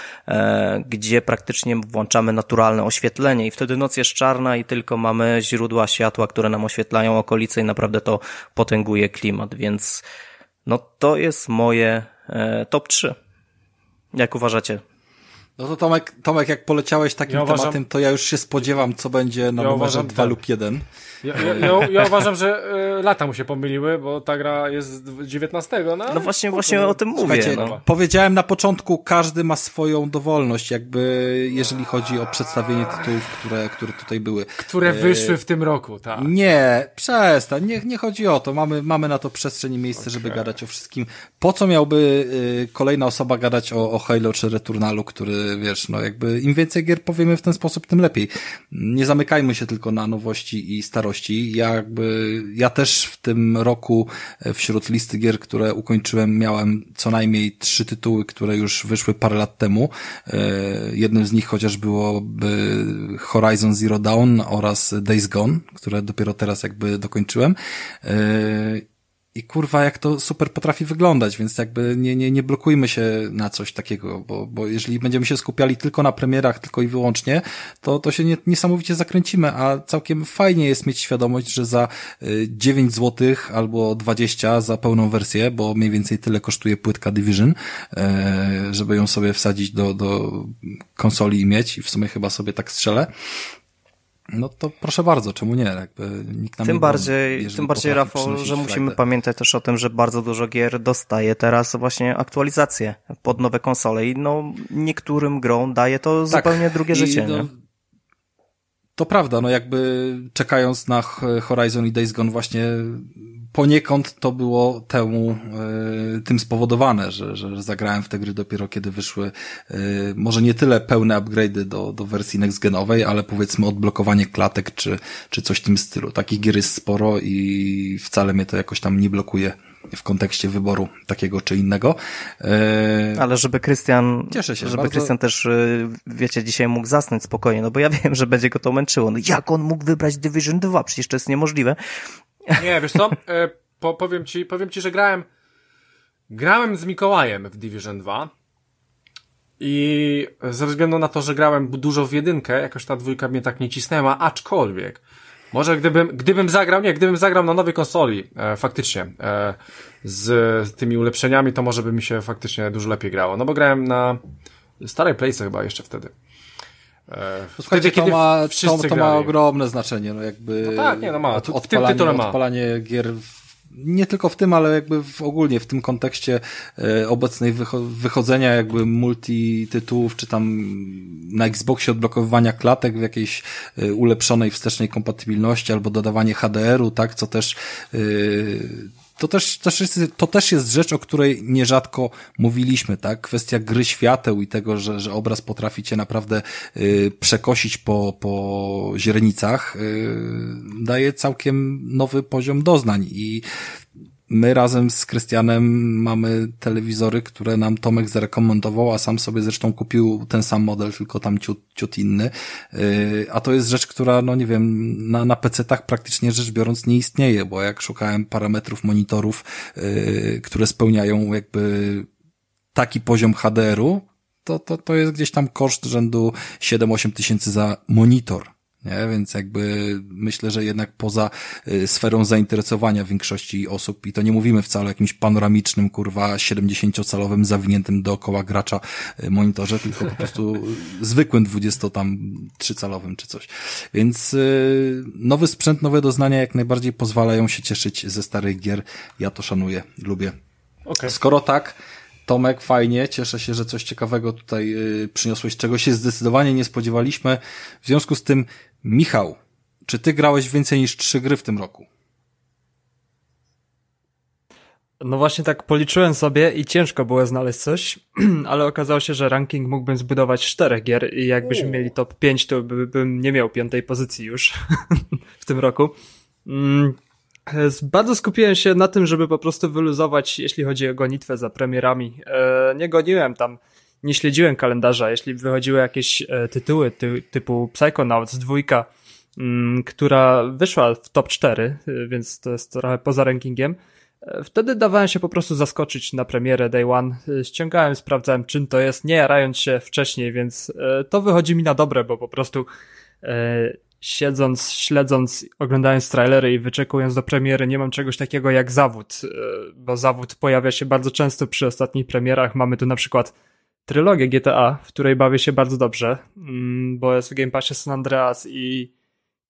gdzie praktycznie włączamy naturalne oświetlenie i wtedy noc jest czarna i tylko mamy źródła światła, które nam oświetlają okolice i naprawdę to potęguje klimat, więc no to jest moje top trzy. Jak uważacie? No to Tomek, Tomek jak poleciałeś takim ja uważam, tematem, to ja już się spodziewam, co będzie na ja numerze dwa lub jeden. Ja, ja, ja, ja uważam, że y, lata mu się pomyliły, bo ta gra jest dziewiętnastego. No, no właśnie to, właśnie to, o tym mówię. No. Powiedziałem na początku, każdy ma swoją dowolność, jakby jeżeli chodzi o przedstawienie tytułów, które, które tutaj były. Które wyszły w tym roku, tak. Nie, przestań, nie, nie chodzi o to. Mamy, mamy na to przestrzeń i miejsce, okay, żeby gadać o wszystkim. Po co miałby y, kolejna osoba gadać o, o Halo czy Returnalu, który wiesz, no jakby im więcej gier powiemy w ten sposób, tym lepiej. Nie zamykajmy się tylko na nowości i starości. Ja jakby, ja też w tym roku wśród listy gier, które ukończyłem, miałem co najmniej trzy tytuły, które już wyszły parę lat temu. Jednym z nich chociaż byłoby Horizon Zero Dawn oraz Days Gone, które dopiero teraz jakby dokończyłem. I kurwa, jak to super potrafi wyglądać, więc jakby nie, nie, nie blokujmy się na coś takiego, bo, bo jeżeli będziemy się skupiali tylko na premierach, tylko i wyłącznie, to, to się nie, niesamowicie zakręcimy, a całkiem fajnie jest mieć świadomość, że za dziewięć złotych albo dwadzieścia za pełną wersję, bo mniej więcej tyle kosztuje płytka Division, żeby ją sobie wsadzić do, do konsoli i mieć, i w sumie chyba sobie tak strzelę. No to proszę bardzo, czemu nie? Jakby nikt nam tym nie bardziej, bądź, tym bardziej, Rafał, że musimy frajdę. Pamiętać też o tym, że bardzo dużo gier dostaje teraz właśnie aktualizacje pod nowe konsole i no niektórym grom daje to tak, zupełnie drugie życie. No, nie? To prawda, no jakby czekając na Horizon i Days Gone właśnie poniekąd to było temu y, tym spowodowane, że, że zagrałem w te gry dopiero kiedy wyszły y, może nie tyle pełne upgrade'y do, do wersji next-genowej, ale powiedzmy odblokowanie klatek czy, czy coś w tym stylu. Takich gier jest sporo i wcale mnie to jakoś tam nie blokuje w kontekście wyboru takiego czy innego. Yy... Ale żeby Krystian, cieszę się, żeby bardzo... Krystian też, wiecie, dzisiaj mógł zasnąć spokojnie, no bo ja wiem, że będzie go to męczyło. No jak on mógł wybrać Division dwa? Przecież to jest niemożliwe. Nie, wiesz co? Po, powiem ci, powiem ci, że grałem, grałem z Mikołajem w Division dwa i ze względu na to, że grałem dużo w jedynkę, jakoś ta dwójka mnie tak nie cisnęła, aczkolwiek może gdybym, gdybym zagrał, nie, gdybym zagrał na nowej konsoli, e, faktycznie, e, z tymi ulepszeniami, to może by mi się faktycznie dużo lepiej grało, no bo grałem na starej Playce chyba jeszcze wtedy. E, wtedy, kiedy to ma, to, to ma ogromne znaczenie, no jakby. No tak, nie, no ma. Od, odpalanie, w tym tytule ma. Odpalanie gier w, nie tylko w tym, ale jakby w, ogólnie w tym kontekście e, obecnej wycho- wychodzenia jakby multi tytułów, czy tam na Xboxie odblokowywania klatek w jakiejś e, ulepszonej wstecznej kompatybilności, albo dodawanie H D R-u, tak, co też e, to też, też jest, to też jest rzecz, o której nierzadko mówiliśmy, tak? Kwestia gry świateł i tego, że, że obraz potrafi cię naprawdę yy, przekosić po, po źrenicach, yy, daje całkiem nowy poziom doznań. I my razem z Krystianem mamy telewizory, które nam Tomek zarekomendował, a sam sobie zresztą kupił ten sam model, tylko tam ciut, ciut inny. Yy, a to jest rzecz, która, no nie wiem, na, na pecetach praktycznie rzecz biorąc nie istnieje, bo jak szukałem parametrów monitorów, yy, które spełniają jakby taki poziom H D R-u, to, to, to jest gdzieś tam koszt rzędu siedem osiem tysięcy za monitor. Nie? Więc jakby myślę, że jednak poza sferą zainteresowania większości osób, i to nie mówimy wcale o jakimś panoramicznym, kurwa, siedemdziesięciocalowym zawiniętym dookoła gracza monitorze, tylko po prostu zwykłym dwudziestotrzycalowym czy coś. Więc nowy sprzęt, nowe doznania jak najbardziej pozwalają się cieszyć ze starych gier. Ja to szanuję, lubię. Okay. Skoro tak, Tomek, fajnie, cieszę się, że coś ciekawego tutaj przyniosłeś, czego się zdecydowanie nie spodziewaliśmy. W związku z tym, Michał, czy ty grałeś więcej niż trzy gry w tym roku? No właśnie tak policzyłem sobie i ciężko było znaleźć coś, ale okazało się, że ranking mógłbym zbudować czterech gier i jakbyśmy U. mieli top pięć, to bym nie miał piątej pozycji już w tym roku. Mm. Bardzo skupiłem się na tym, żeby po prostu wyluzować, jeśli chodzi o gonitwę za premierami. Nie goniłem tam, nie śledziłem kalendarza. Jeśli wychodziły jakieś tytuły ty, typu Psychonauts dwa, która wyszła w top cztery, więc to jest trochę poza rankingiem, wtedy dawałem się po prostu zaskoczyć na premierę Day One. Ściągałem, sprawdzałem, czym to jest, nie jarając się wcześniej, więc to wychodzi mi na dobre, bo po prostu siedząc, śledząc, oglądając trailery i wyczekując do premiery, nie mam czegoś takiego jak zawód, bo zawód pojawia się bardzo często przy ostatnich premierach. Mamy tu na przykład trylogię G T A, w której bawię się bardzo dobrze, bo jest w Game Passie San Andreas i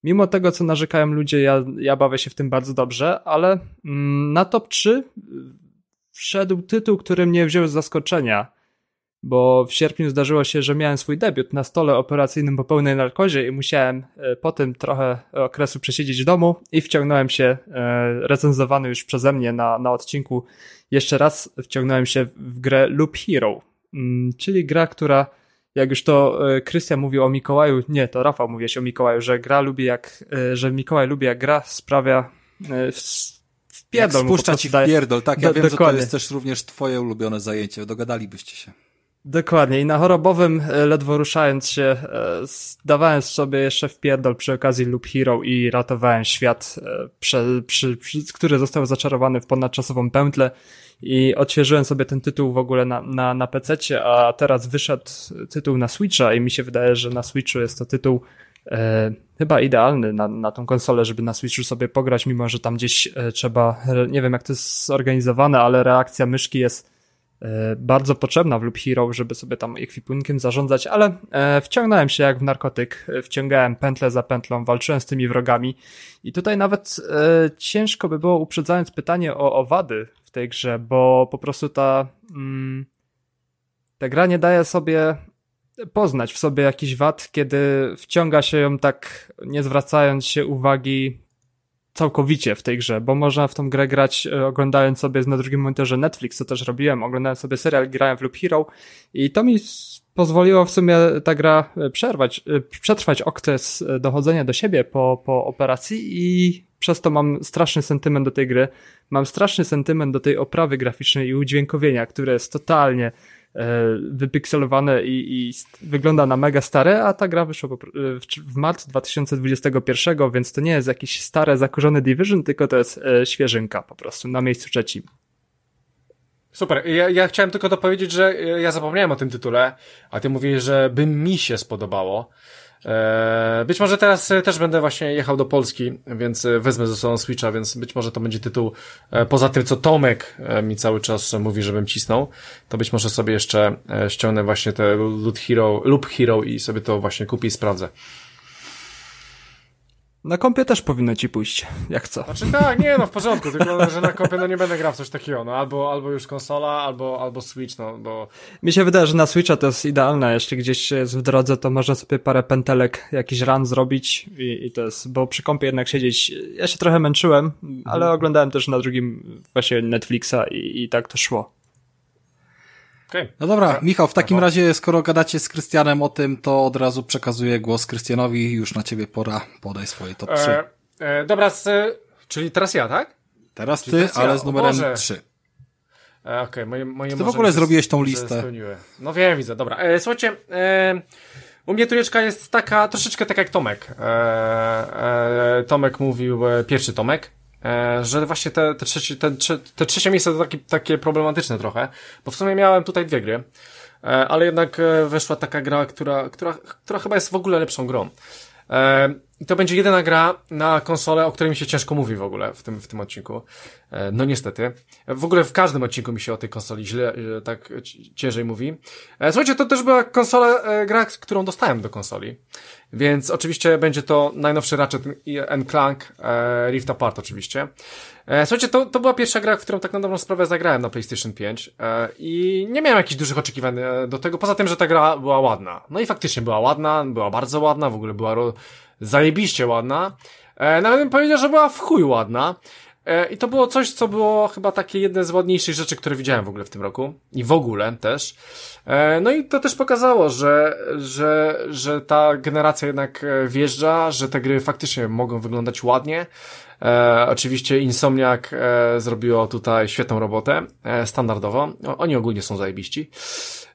mimo tego, co narzekają ludzie, ja, ja bawię się w tym bardzo dobrze, ale na top trzy wszedł tytuł, który mnie wziął z zaskoczenia. Bo w sierpniu zdarzyło się, że miałem swój debiut na stole operacyjnym po pełnej narkozie i musiałem po tym trochę okresu przesiedzieć w domu i wciągnąłem się, recenzowany już przeze mnie na, na odcinku, jeszcze raz wciągnąłem się w grę Loop Hero, czyli gra, która, jak już to Krystian mówił o Mikołaju, nie, to Rafał mówi się o Mikołaju, że gra lubi jak, że Mikołaj lubi jak gra sprawia w, w pierdol. Spuszcza ci w pierdol, tak, ja do, wiem, dokładnie. Że to jest też również twoje ulubione zajęcie, dogadalibyście się. Dokładnie, i na chorobowym, ledwo ruszając się, dawałem sobie jeszcze wpierdol przy okazji Loop Hero i ratowałem świat, przy, przy, przy, który został zaczarowany w ponadczasową pętlę, i odświeżyłem sobie ten tytuł w ogóle na, na, na pececie, a teraz wyszedł tytuł na Switcha i mi się wydaje, że na Switchu jest to tytuł e, chyba idealny na, na tą konsolę, żeby na Switchu sobie pograć, mimo że tam gdzieś e, trzeba, nie wiem jak to jest zorganizowane, ale reakcja myszki jest bardzo potrzebna w Loop Hero, żeby sobie tam ekwipunkiem zarządzać, ale wciągnąłem się jak w narkotyk, wciągałem pętlę za pętlą, walczyłem z tymi wrogami i tutaj nawet e, ciężko by było, uprzedzając pytanie o, o wady w tej grze, bo po prostu ta mm, ta gra nie daje sobie poznać w sobie jakichś wad, kiedy wciąga się ją tak, nie zwracając się uwagi całkowicie w tej grze, bo można w tą grę grać oglądając sobie na drugim monitorze Netflix, co też robiłem, oglądałem sobie serial, grałem w Loop Hero i to mi pozwoliło w sumie ta gra przerwać, przetrwać okres dochodzenia do siebie po, po operacji i przez to mam straszny sentyment do tej gry, mam straszny sentyment do tej oprawy graficznej i udźwiękowienia, które jest totalnie wypikselowane i, i wygląda na mega stare, a ta gra wyszła w marcu dwa tysiące dwudziestego pierwszego, więc to nie jest jakieś stare, zakurzone Division, tylko to jest świeżynka po prostu, na miejscu trzecim. Super, ja, ja chciałem tylko dopowiedzieć, że ja zapomniałem o tym tytule, a ty mówisz, że by mi się spodobało. Być może teraz też będę właśnie jechał do Polski, więc wezmę ze sobą Switcha, więc być może to będzie tytuł, poza tym co Tomek mi cały czas mówi, żebym cisnął, to być może sobie jeszcze ściągnę właśnie te Loop Hero, Loop Hero i sobie to właśnie kupię i sprawdzę. Na kompie też powinno ci pójść, jak co. Znaczy tak, nie no, w porządku, tylko że na kompie no nie będę grał w coś takiego, no albo, albo już konsola, albo, albo Switch, no bo... Mi się wydaje, że na Switcha to jest idealne, jeśli gdzieś jest w drodze, to można sobie parę pętelek, jakiś run zrobić i, i to jest, bo przy kompie jednak siedzieć, ja się trochę męczyłem, ale mhm. oglądałem też na drugim właśnie Netflixa i, i tak to szło. Okay. No dobra, Michał, w takim razie, skoro gadacie z Krystianem o tym, to od razu przekazuję głos Krystianowi, już na ciebie pora, podaj swoje top trzy. E, e, dobra, z, czyli teraz ja, tak? Teraz czyli ty, teraz ale ja. z numerem trzy. E, Okej, okay, moje, moje Ty w ogóle zrobiłeś tą listę. No wiem, widzę, dobra. E, słuchajcie, e, u mnie trójeczka jest taka, troszeczkę tak jak Tomek. E, e, Tomek mówił, e, pierwszy Tomek. E, że właśnie te, te, trzecie, te, te trzecie miejsce to takie, takie problematyczne trochę, bo w sumie miałem tutaj dwie gry, e, ale jednak e, wyszła taka gra, która, która, która chyba jest w ogóle lepszą grą. E, I to będzie jedyna gra na konsolę, o której mi się ciężko mówi w ogóle w tym, w tym odcinku. E, no niestety. E, w ogóle w każdym odcinku mi się o tej konsoli źle, e, tak ciężej mówi. E, słuchajcie, to też była konsola, e, gra, którą dostałem do konsoli. Więc oczywiście będzie to najnowszy Ratchet and Clank e, Rift Apart oczywiście. E, słuchajcie, to, to była pierwsza gra, w którą tak na dobrą sprawę zagrałem na PlayStation pięć e, i nie miałem jakichś dużych oczekiwań do tego, poza tym, że ta gra była ładna. No i faktycznie była ładna, była bardzo ładna, w ogóle była ro- zajebiście ładna. E, nawet bym powiedział, że była w chuj ładna. E, I to było coś, co było chyba takie jedne z ładniejszych rzeczy, które widziałem w ogóle w tym roku. I w ogóle też. E, no i to też pokazało, że, że, że ta generacja jednak wjeżdża, że te gry faktycznie mogą wyglądać ładnie. E, oczywiście Insomniac e, zrobiło tutaj świetną robotę, e, standardowo. O, oni ogólnie są zajebiści.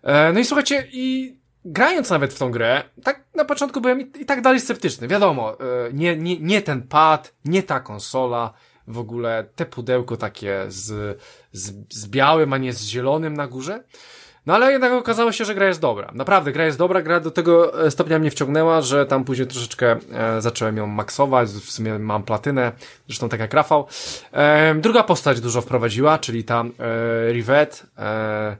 E, no i słuchajcie, i grając nawet w tą grę, tak na początku byłem i, i tak dalej sceptyczny. Wiadomo, e, nie, nie, nie ten pad, nie ta konsola, w ogóle te pudełko takie z, z, z białym, a nie z zielonym na górze. No ale jednak okazało się, że gra jest dobra. Naprawdę, gra jest dobra, gra do tego stopnia mnie wciągnęła, że tam później troszeczkę e, zacząłem ją maksować, w sumie mam platynę, zresztą tak jak Rafał. E, druga postać dużo wprowadziła, czyli ta e, Rivette, e,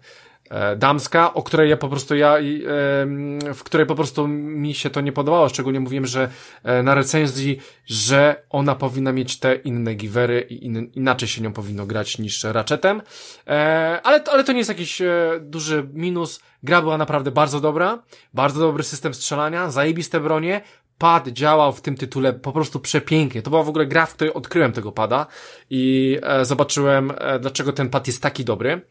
e, damska, o której ja po prostu ja, e, w której po prostu mi się to nie podobało, szczególnie mówiłem, że e, na recenzji, że ona powinna mieć te inne givery i in, inaczej się nią powinno grać niż Ratchetem, e, ale, ale to nie jest jakiś e, duży minus, gra była naprawdę bardzo dobra, bardzo dobry system strzelania, zajebiste bronie, pad działał w tym tytule po prostu przepięknie, to była w ogóle gra, w której odkryłem tego pada i e, zobaczyłem e, dlaczego ten pad jest taki dobry.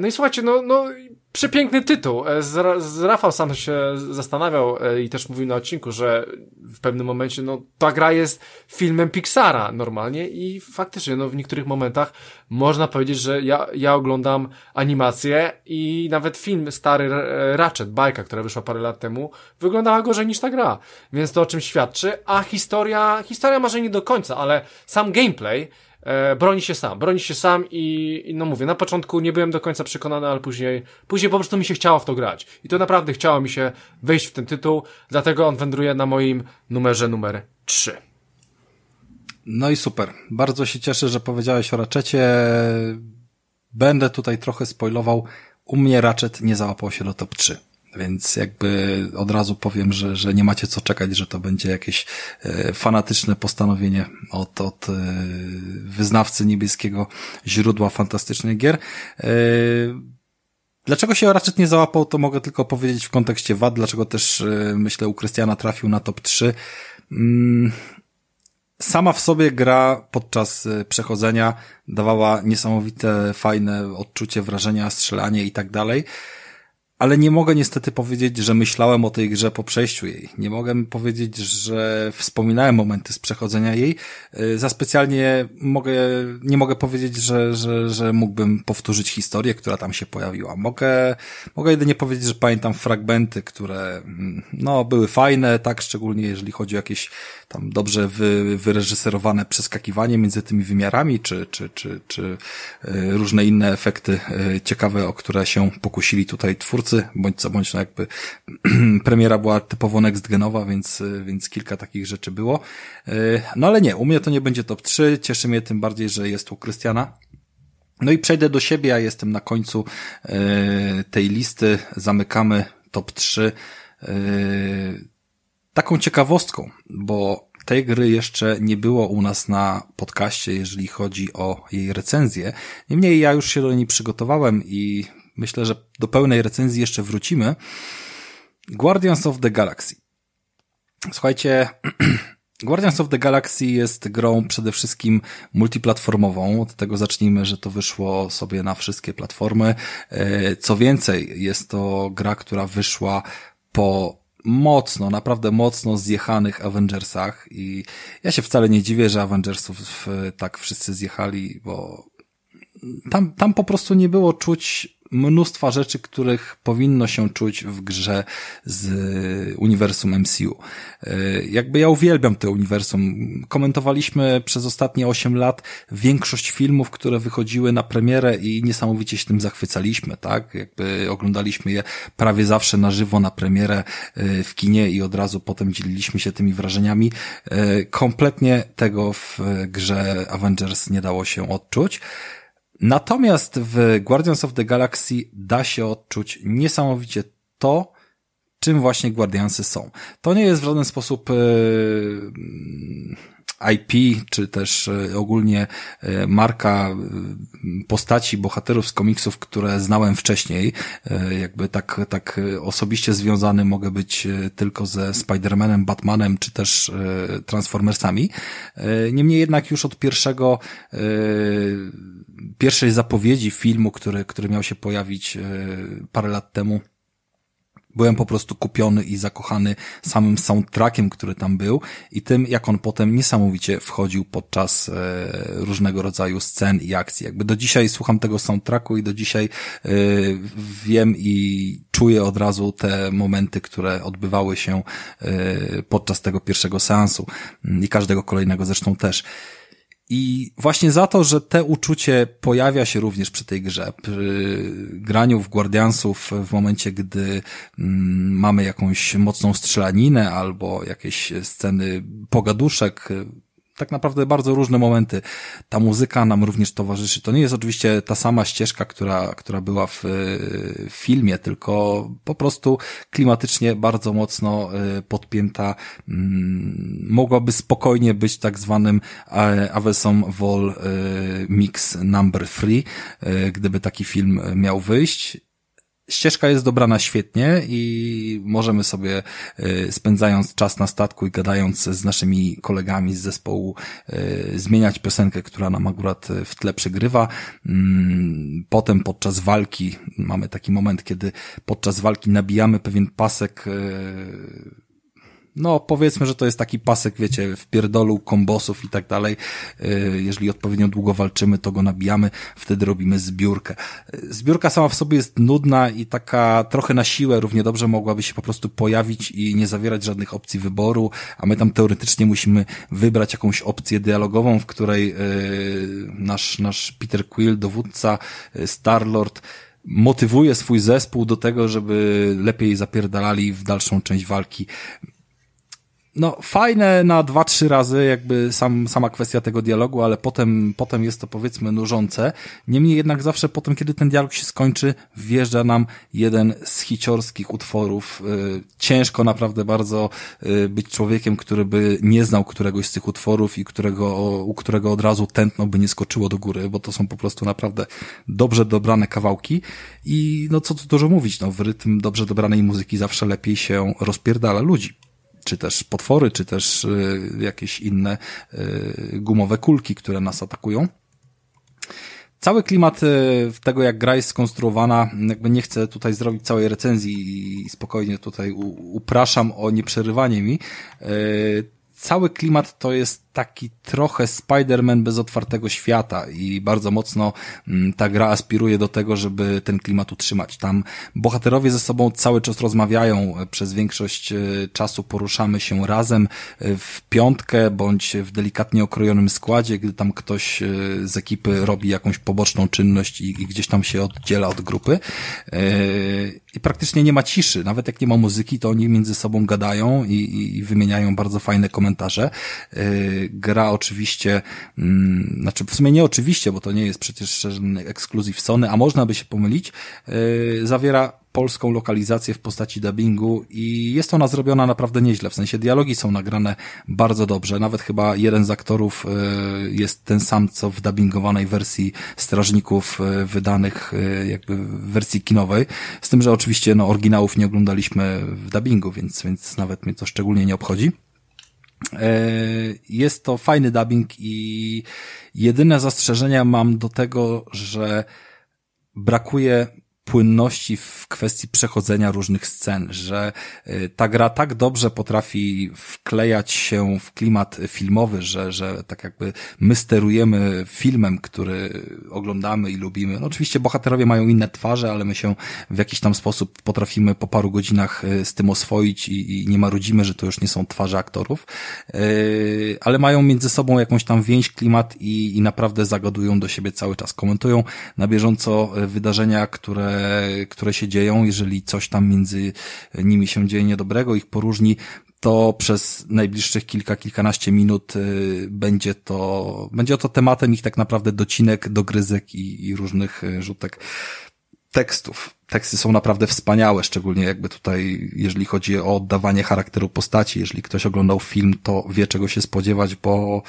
No i słuchajcie, no, no przepiękny tytuł. Z, z Rafał sam się zastanawiał i też mówił na odcinku, że w pewnym momencie no ta gra jest filmem Pixara normalnie i faktycznie no w niektórych momentach można powiedzieć, że ja, ja oglądam animację i nawet film stary Ratchet, bajka, która wyszła parę lat temu, wyglądała gorzej niż ta gra, więc to o czym świadczy, a historia, historia może nie do końca, ale sam gameplay E, broni się sam, broni się sam i, i no mówię, na początku nie byłem do końca przekonany, ale później, później po prostu mi się chciało w to grać i to naprawdę chciało mi się wejść w ten tytuł, dlatego on wędruje na moim numerze numer trzy. No i super, bardzo się cieszę, że powiedziałeś o Ratchetie, będę tutaj trochę spoilował, u mnie Ratchet nie załapał się do top trzy. Więc jakby od razu powiem, że, że nie macie co czekać, że to będzie jakieś e, fanatyczne postanowienie od, od e, wyznawcy niebieskiego źródła fantastycznych gier. E, dlaczego się Ratchet nie załapał, to mogę tylko powiedzieć w kontekście wad, dlaczego też e, myślę u Krystiana trafił na top trzy. Mm. Sama w sobie gra podczas przechodzenia dawała niesamowite, fajne odczucie, wrażenia, strzelanie i tak dalej. Ale nie mogę niestety powiedzieć, że myślałem o tej grze po przejściu jej. Nie mogę powiedzieć, że wspominałem momenty z przechodzenia jej. Za specjalnie mogę, nie mogę powiedzieć, że, że, że mógłbym powtórzyć historię, która tam się pojawiła. Mogę, mogę jedynie powiedzieć, że pamiętam fragmenty, które, no, były fajne, tak, szczególnie jeżeli chodzi o jakieś tam dobrze wy, wyreżyserowane przeskakiwanie między tymi wymiarami, czy, czy, czy, czy różne inne efekty ciekawe, o które się pokusili tutaj twórcy. Bądź co bądź, no jakby premiera była typowo next-genowa, więc, więc kilka takich rzeczy było. No ale nie, u mnie to nie będzie top trzy, cieszy mnie tym bardziej, że jest u Krystiana. No i przejdę do siebie, ja jestem na końcu tej listy, zamykamy top trzy taką ciekawostką, bo Tej gry jeszcze nie było u nas na podcaście, jeżeli chodzi o jej recenzję. Niemniej ja już się do niej przygotowałem i myślę, że do pełnej recenzji jeszcze wrócimy. Guardians of the Galaxy. Słuchajcie, Guardians of the Galaxy jest grą przede wszystkim multiplatformową. Od tego zacznijmy, że to wyszło sobie na wszystkie platformy. Co więcej, jest to gra, która wyszła po mocno, naprawdę mocno zjechanych Avengersach i ja się wcale nie dziwię, że Avengersów tak wszyscy zjechali, bo tam, tam po prostu nie było czuć mnóstwa rzeczy, których powinno się czuć w grze z uniwersum M C U. Jakby ja uwielbiam to uniwersum. Komentowaliśmy przez ostatnie osiem lat większość filmów, które wychodziły na premierę i niesamowicie się tym zachwycaliśmy, tak? Jakby oglądaliśmy je prawie zawsze na żywo na premierę w kinie i od razu potem dzieliliśmy się tymi wrażeniami. Kompletnie tego w grze Avengers nie dało się odczuć. Natomiast w Guardians of the Galaxy da się odczuć niesamowicie to, czym właśnie Guardiansy są. To nie jest w żaden sposób I P, czy też ogólnie marka postaci, bohaterów z komiksów, które znałem wcześniej. Jakby tak, tak osobiście związany mogę być tylko ze Spider-Manem, Batmanem, czy też Transformersami. Niemniej jednak już od pierwszego pierwszej zapowiedzi filmu, który, który miał się pojawić parę lat temu, byłem po prostu kupiony i zakochany samym soundtrackiem, który tam był i tym, jak on potem niesamowicie wchodził podczas e, różnego rodzaju scen i akcji. Jakby do dzisiaj słucham tego soundtracku i do dzisiaj e, wiem i czuję od razu te momenty, które odbywały się e, podczas tego pierwszego seansu i każdego kolejnego zresztą też. I właśnie za to, że te uczucie pojawia się również przy tej grze, przy graniu w Guardiansów w momencie, gdy mamy jakąś mocną strzelaninę albo jakieś sceny pogaduszek, tak naprawdę bardzo różne momenty. Ta muzyka nam również towarzyszy. To nie jest oczywiście ta sama ścieżka, która, która była w, w filmie, tylko po prostu klimatycznie bardzo mocno podpięta. Mogłaby spokojnie być tak zwanym Avesom Vol Mix Number Three, gdyby taki film miał wyjść. Ścieżka jest dobrana świetnie i możemy sobie, spędzając czas na statku i gadając z naszymi kolegami z zespołu, zmieniać piosenkę, która nam akurat w tle przegrywa. Potem podczas walki, mamy taki moment, kiedy podczas walki nabijamy pewien pasek. No powiedzmy, że to jest taki pasek, wiecie, w pierdolu, kombosów i tak dalej. Jeżeli odpowiednio długo walczymy, to go nabijamy, wtedy robimy zbiórkę. Zbiórka sama w sobie jest nudna i taka trochę na siłę, równie dobrze mogłaby się po prostu pojawić i nie zawierać żadnych opcji wyboru, a my tam teoretycznie musimy wybrać jakąś opcję dialogową, w której nasz, nasz Peter Quill, dowódca, Star-Lord, motywuje swój zespół do tego, żeby lepiej zapierdalali w dalszą część walki. No fajne na dwa, trzy razy jakby sam, sama kwestia tego dialogu, ale potem, potem jest to powiedzmy nużące. Niemniej jednak zawsze potem, kiedy ten dialog się skończy, wjeżdża nam jeden z hiciorskich utworów. Ciężko naprawdę bardzo być człowiekiem, który by nie znał któregoś z tych utworów i którego, u którego od razu tętno by nie skoczyło do góry, bo to są po prostu naprawdę dobrze dobrane kawałki i no co tu dużo mówić, no w rytm dobrze dobranej muzyki zawsze lepiej się rozpierdala ludzi. Czy też potwory, czy też jakieś inne gumowe kulki, które nas atakują. Cały klimat tego, jak gra jest skonstruowana, jakby nie chcę tutaj zrobić całej recenzji i spokojnie tutaj upraszam o nieprzerywanie mi. Cały klimat to jest taki trochę Spider-Man bez otwartego świata i bardzo mocno ta gra aspiruje do tego, żeby ten klimat utrzymać. Tam bohaterowie ze sobą cały czas rozmawiają, przez większość czasu poruszamy się razem w piątkę bądź w delikatnie okrojonym składzie, gdy tam ktoś z ekipy robi jakąś poboczną czynność i gdzieś tam się oddziela od grupy i praktycznie nie ma ciszy. Nawet jak nie ma muzyki, to oni między sobą gadają i, i wymieniają bardzo fajne komentarze. Gra oczywiście, znaczy w sumie nie oczywiście, bo to nie jest przecież ekskluzyw Sony, a można by się pomylić, zawiera polską lokalizację w postaci dubbingu i jest ona zrobiona naprawdę nieźle, w sensie dialogi są nagrane bardzo dobrze, nawet chyba jeden z aktorów jest ten sam, co w dubbingowanej wersji Strażników wydanych jakby w wersji kinowej, z tym, że oczywiście no oryginałów nie oglądaliśmy w dubbingu, więc, więc nawet mnie to szczególnie nie obchodzi. Jest to fajny dubbing i jedyne zastrzeżenia mam do tego, że brakuje płynności w kwestii przechodzenia różnych scen, że ta gra tak dobrze potrafi wklejać się w klimat filmowy, że, że tak jakby my sterujemy filmem, który oglądamy i lubimy. No oczywiście bohaterowie mają inne twarze, ale my się w jakiś tam sposób potrafimy po paru godzinach z tym oswoić i, i nie marudzimy, że to już nie są twarze aktorów, yy, ale mają między sobą jakąś tam więź, klimat i, i naprawdę zagadują do siebie cały czas. Komentują na bieżąco wydarzenia, które które się dzieją, jeżeli coś tam między nimi się dzieje niedobrego, ich poróżni, to przez najbliższych kilka, kilkanaście minut będzie to, będzie to tematem ich tak naprawdę docinek, dogryzek i, i różnych rzutek tekstów. Teksty są naprawdę wspaniałe, szczególnie jakby tutaj, jeżeli chodzi o oddawanie charakteru postaci. Jeżeli ktoś oglądał film, to wie, czego się spodziewać, bo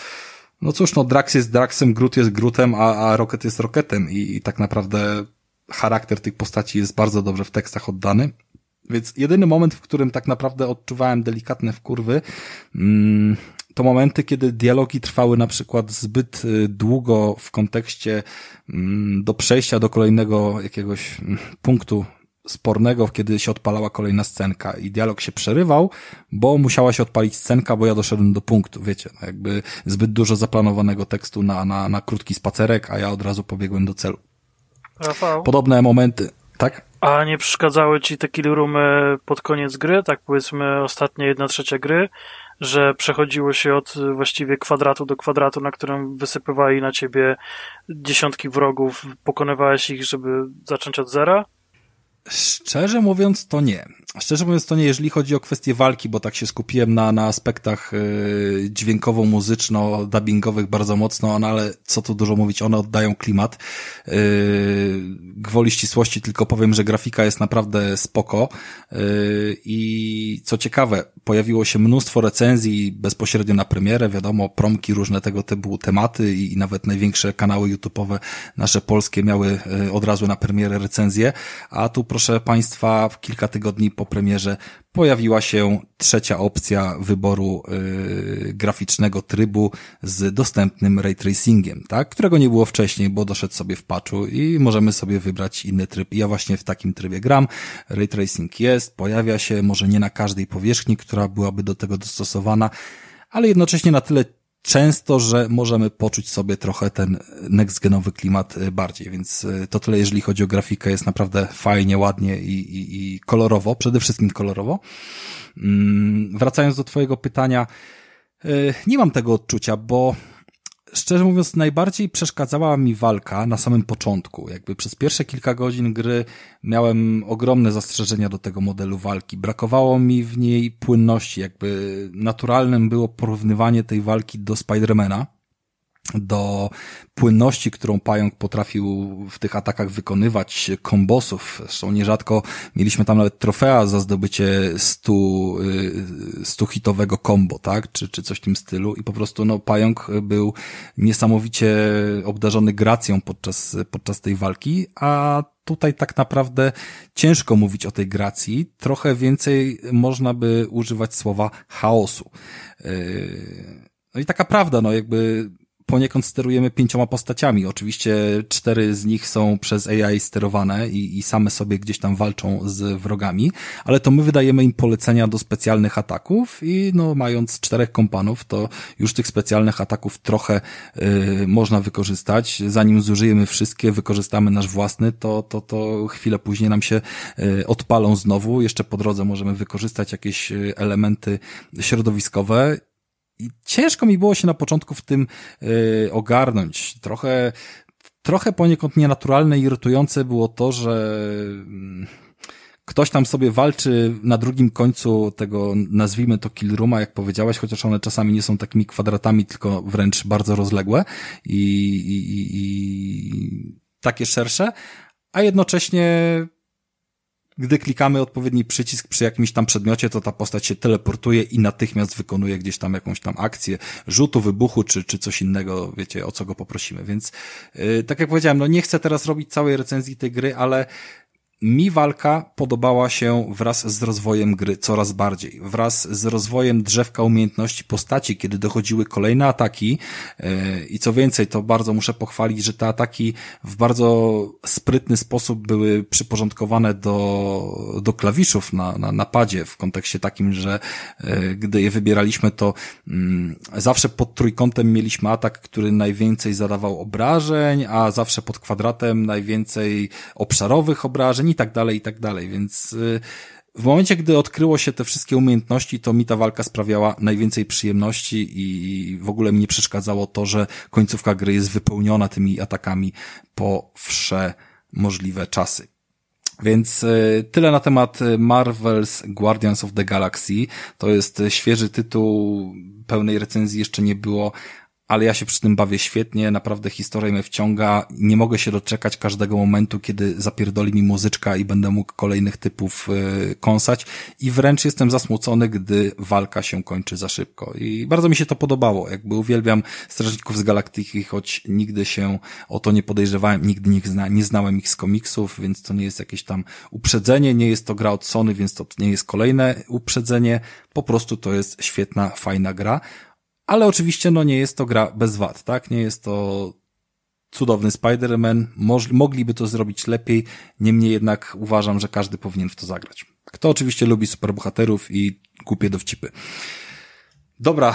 no cóż, no Drax jest Draxem, Groot jest Grootem, a, a Rocket jest Rocketem i, i tak naprawdę charakter tych postaci jest bardzo dobrze w tekstach oddany, więc jedyny moment, w którym tak naprawdę odczuwałem delikatne wkurwy, to momenty, kiedy dialogi trwały na przykład zbyt długo w kontekście do przejścia do kolejnego jakiegoś punktu spornego, kiedy się odpalała kolejna scenka i dialog się przerywał, bo musiała się odpalić scenka, bo ja doszedłem do punktu, wiecie, no jakby zbyt dużo zaplanowanego tekstu na, na, na krótki spacerek, a ja od razu pobiegłem do celu. Rafał? Podobne momenty, tak? A nie przeszkadzały ci te kill roomy pod koniec gry, tak powiedzmy ostatnia jedna trzecia gry, że przechodziło się od właściwie kwadratu do kwadratu, na którym wysypywali na ciebie dziesiątki wrogów, pokonywałeś ich, żeby zacząć od zera? Szczerze mówiąc to nie. Szczerze mówiąc to nie, jeżeli chodzi o kwestię walki, bo tak się skupiłem na, na aspektach yy, dźwiękowo-muzyczno-dubbingowych bardzo mocno, no ale co tu dużo mówić, one oddają klimat. Yy, gwoli ścisłości tylko powiem, że grafika jest naprawdę spoko yy, i co ciekawe, pojawiło się mnóstwo recenzji bezpośrednio na premierę, wiadomo, promki, różne tego typu tematy i, i nawet największe kanały YouTube'owe nasze polskie miały yy, od razu na premierę recenzję, a tu proszę Państwa, w kilka tygodni po premierze pojawiła się trzecia opcja wyboru yy, graficznego trybu z dostępnym ray tracingiem, tak? Którego nie było wcześniej, bo doszedł sobie w patchu i możemy sobie wybrać inny tryb. I ja właśnie w takim trybie gram. Ray tracing jest, pojawia się, może nie na każdej powierzchni, która byłaby do tego dostosowana, ale jednocześnie na tyle często, że możemy poczuć sobie trochę ten next-genowy klimat bardziej, więc to tyle, jeżeli chodzi o grafikę, jest naprawdę fajnie, ładnie i, i, i kolorowo, przede wszystkim kolorowo. Mm, wracając do twojego pytania, yy, nie mam tego odczucia, bo szczerze mówiąc, najbardziej przeszkadzała mi walka na samym początku. Jakby przez pierwsze kilka godzin gry miałem ogromne zastrzeżenia do tego modelu walki. Brakowało mi w niej płynności. Jakby naturalnym było porównywanie tej walki do Spidermana, do płynności, którą pająk potrafił w tych atakach wykonywać, kombosów. Zresztą nierzadko mieliśmy tam nawet trofea za zdobycie stu, stu hitowego kombo, tak? Czy, czy coś w tym stylu. I po prostu, no, pająk był niesamowicie obdarzony gracją podczas, podczas tej walki, a tutaj tak naprawdę ciężko mówić o tej gracji. Trochę więcej można by używać słowa chaosu. No i taka prawda, no, jakby poniekąd sterujemy pięcioma postaciami. Oczywiście cztery z nich są przez A I sterowane i, i same sobie gdzieś tam walczą z wrogami, ale to my wydajemy im polecenia do specjalnych ataków i no mając czterech kompanów, to już tych specjalnych ataków trochę y, można wykorzystać. Zanim zużyjemy wszystkie, wykorzystamy nasz własny, to to to chwilę później nam się y, odpalą znowu. Jeszcze po drodze możemy wykorzystać jakieś elementy środowiskowe. I ciężko mi było się na początku w tym yy, ogarnąć. Trochę, trochę poniekąd nienaturalne i irytujące było to, że yy, ktoś tam sobie walczy na drugim końcu tego, nazwijmy to kill rooma, jak powiedziałeś, chociaż one czasami nie są takimi kwadratami, tylko wręcz bardzo rozległe i, i, i, i takie szersze, a jednocześnie Gdy klikamy odpowiedni przycisk przy jakimś tam przedmiocie, to ta postać się teleportuje i natychmiast wykonuje gdzieś tam jakąś tam akcję rzutu, wybuchu, czy, czy coś innego, wiecie, o co go poprosimy. Więc yy, tak jak powiedziałem, no nie chcę teraz robić całej recenzji tej gry, ale mi walka podobała się wraz z rozwojem gry coraz bardziej. Wraz z rozwojem drzewka umiejętności postaci, kiedy dochodziły kolejne ataki yy, i co więcej, to bardzo muszę pochwalić, że te ataki w bardzo sprytny sposób były przyporządkowane do, do klawiszów na, na, na padzie, w kontekście takim, że yy, gdy je wybieraliśmy, to yy, zawsze pod trójkątem mieliśmy atak, który najwięcej zadawał obrażeń, a zawsze pod kwadratem najwięcej obszarowych obrażeń i tak dalej, i tak dalej, więc w momencie, gdy odkryło się te wszystkie umiejętności, to mi ta walka sprawiała najwięcej przyjemności i w ogóle mi nie przeszkadzało to, że końcówka gry jest wypełniona tymi atakami po wsze możliwe czasy. Więc tyle na temat Marvel's Guardians of the Galaxy. To jest świeży tytuł, pełnej recenzji jeszcze nie było, ale ja się przy tym bawię świetnie, naprawdę historia mnie wciąga, nie mogę się doczekać każdego momentu, kiedy zapierdoli mi muzyczka i będę mógł kolejnych typów yy, kąsać i wręcz jestem zasmucony, gdy walka się kończy za szybko i bardzo mi się to podobało, jakby uwielbiam Strażników z Galaktyki, choć nigdy się o to nie podejrzewałem, nigdy nie, zna, nie znałem ich z komiksów, więc to nie jest jakieś tam uprzedzenie, nie jest to gra od Sony, więc to nie jest kolejne uprzedzenie, po prostu to jest świetna, fajna gra. Ale oczywiście no nie jest to gra bez wad, tak? Nie jest to cudowny Spider-Man, Moż- mogliby to zrobić lepiej, niemniej jednak uważam, że każdy powinien w to zagrać. Kto oczywiście lubi superbohaterów i głupie dowcipy. Dobra,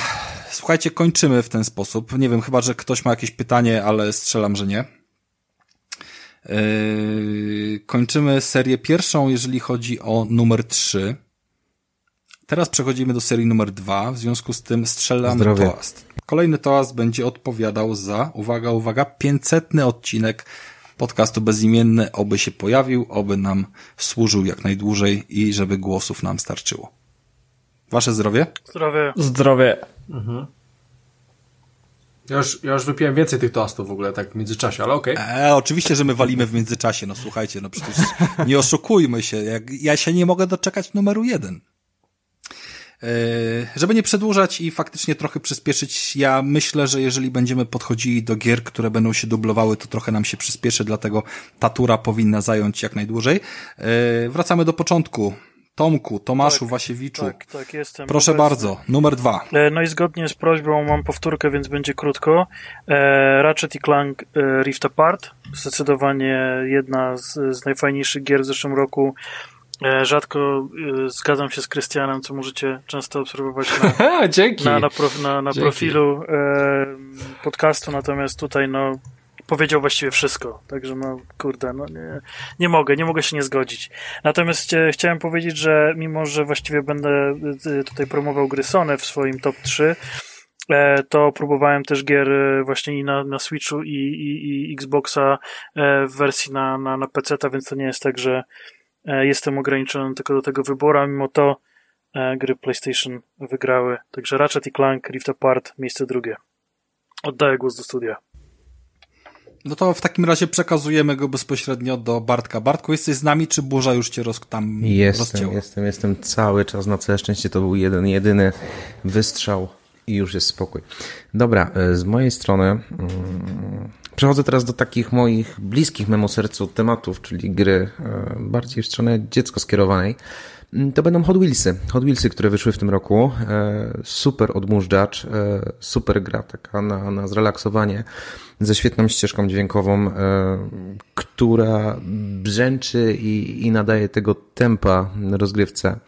słuchajcie, kończymy w ten sposób. Nie wiem, chyba że ktoś ma jakieś pytanie, ale strzelam, że nie. Yy, kończymy serię pierwszą, jeżeli chodzi o numer trzy. Teraz przechodzimy do serii numer dwa, w związku z tym strzelam toast. Kolejny toast będzie odpowiadał za, uwaga, uwaga, pięćsetny odcinek podcastu Bezimienny, oby się pojawił, oby nam służył jak najdłużej i żeby głosów nam starczyło. Wasze zdrowie? Zdrowie. Zdrowie. Mhm. Ja już, ja już wypiłem więcej tych toastów w ogóle, tak w międzyczasie, ale okej. Okay. E, oczywiście, że my walimy w międzyczasie, no słuchajcie, no przecież nie oszukujmy się, ja, ja się nie mogę doczekać numeru jeden. Żeby nie przedłużać i faktycznie trochę przyspieszyć, ja myślę, że jeżeli będziemy podchodzili do gier, które będą się dublowały, to trochę nam się przyspieszy, dlatego ta tura powinna zająć jak najdłużej. Wracamy do początku. Tomku, Tomaszu, tak, Wasiewiczu. Tak, tak, jestem. Proszę Wobec... bardzo, numer dwa. No i zgodnie z prośbą mam powtórkę, więc będzie krótko. Ratchet and Clank Rift Apart. Zdecydowanie jedna z, z najfajniejszych gier w zeszłym roku. Rzadko y, zgadzam się z Krystianem, co możecie często obserwować na, Dzięki. na, na, prof, na, na Dzięki. profilu y, podcastu, natomiast tutaj no powiedział właściwie wszystko, także no kurde, no nie, nie mogę, nie mogę się nie zgodzić. Natomiast e, chciałem powiedzieć, że mimo, że właściwie będę y, tutaj promował gry Sony w swoim top trzy, to próbowałem też gier właśnie i na, na Switchu i, i, i Xboxa e, w wersji na, na, na peceta, więc to nie jest tak, że jestem ograniczony tylko do tego wyboru, a mimo to e, gry PlayStation wygrały. Także Ratchet i Clank, Rift Apart, miejsce drugie. Oddaję głos do studia. No to w takim razie przekazujemy go bezpośrednio do Bartka. Bartku, jesteś z nami, czy burza już cię roz, tam jestem, rozcięła? Jestem, jestem cały czas. Na całe szczęście to był jeden, jedyny wystrzał i już jest spokój. Dobra, z mojej strony... Mm, Przechodzę teraz do takich moich bliskich memu sercu tematów, czyli gry bardziej w stronę dziecko skierowanej. To będą Hot Wheelsy. Hot Wheelsy, które wyszły w tym roku. Super odmóżdżacz, super gra taka na, na zrelaksowanie, ze świetną ścieżką dźwiękową, która brzęczy i, i nadaje tego tempa rozgrywce,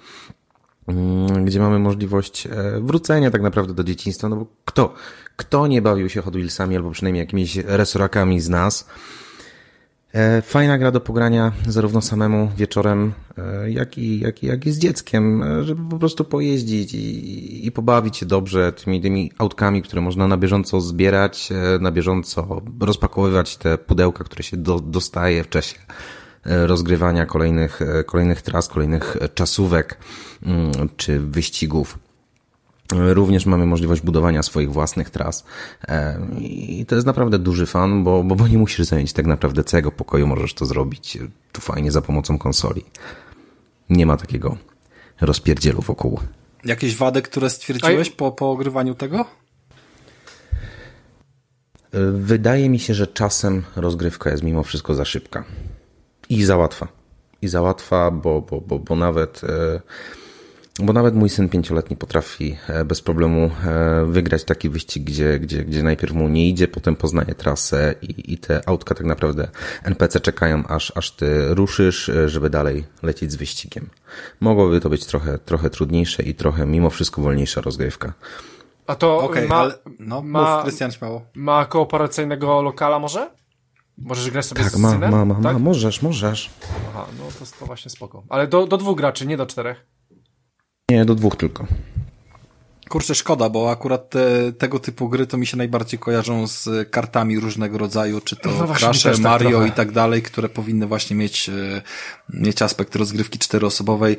gdzie mamy możliwość wrócenia tak naprawdę do dzieciństwa, no bo kto, kto nie bawił się Hot Wheelsami albo przynajmniej jakimiś resorakami z nas. Fajna gra do pogrania zarówno samemu wieczorem, jak i, jak i, jak i z dzieckiem, żeby po prostu pojeździć i, i pobawić się dobrze tymi, tymi autkami, które można na bieżąco zbierać, na bieżąco rozpakowywać te pudełka, które się do, dostaje w czasie rozgrywania kolejnych, kolejnych tras, kolejnych czasówek czy wyścigów. Również mamy możliwość budowania swoich własnych tras i to jest naprawdę duży fan, bo, bo, bo nie musisz zająć tak naprawdę całego pokoju, możesz to zrobić tu fajnie za pomocą konsoli. nie ma takiego rozpierdzielu wokół. Jakieś wady, które stwierdziłeś po, po ogrywaniu tego? Wydaje mi się, że czasem rozgrywka jest mimo wszystko za szybka. I za łatwa. I za łatwa, bo, bo, bo, bo nawet... Bo nawet mój syn pięcioletni potrafi bez problemu wygrać taki wyścig, gdzie, gdzie, gdzie najpierw mu nie idzie, potem poznaje trasę i, i te autka tak naprawdę N P C czekają, aż, aż ty ruszysz, żeby dalej lecieć z wyścigiem. Mogłoby to być trochę, trochę trudniejsze i trochę mimo wszystko wolniejsza rozgrywka. A to okay, ma, ale, no, ma, Krystian, śmiało. Ma kooperacyjnego lokala może? Możesz grać sobie tak, z ma, synem? Ma, ma, tak, ma, ma, możesz, możesz. Aha, no to, to właśnie spoko. Ale do, do dwóch graczy, nie do czterech. Nie, do dwóch tylko. Kurczę, szkoda, bo akurat te, tego typu gry to mi się najbardziej kojarzą z kartami różnego rodzaju, czy to no Crashe, tak Mario trochę. I tak dalej, które powinny właśnie mieć, mieć aspekt rozgrywki czteroosobowej.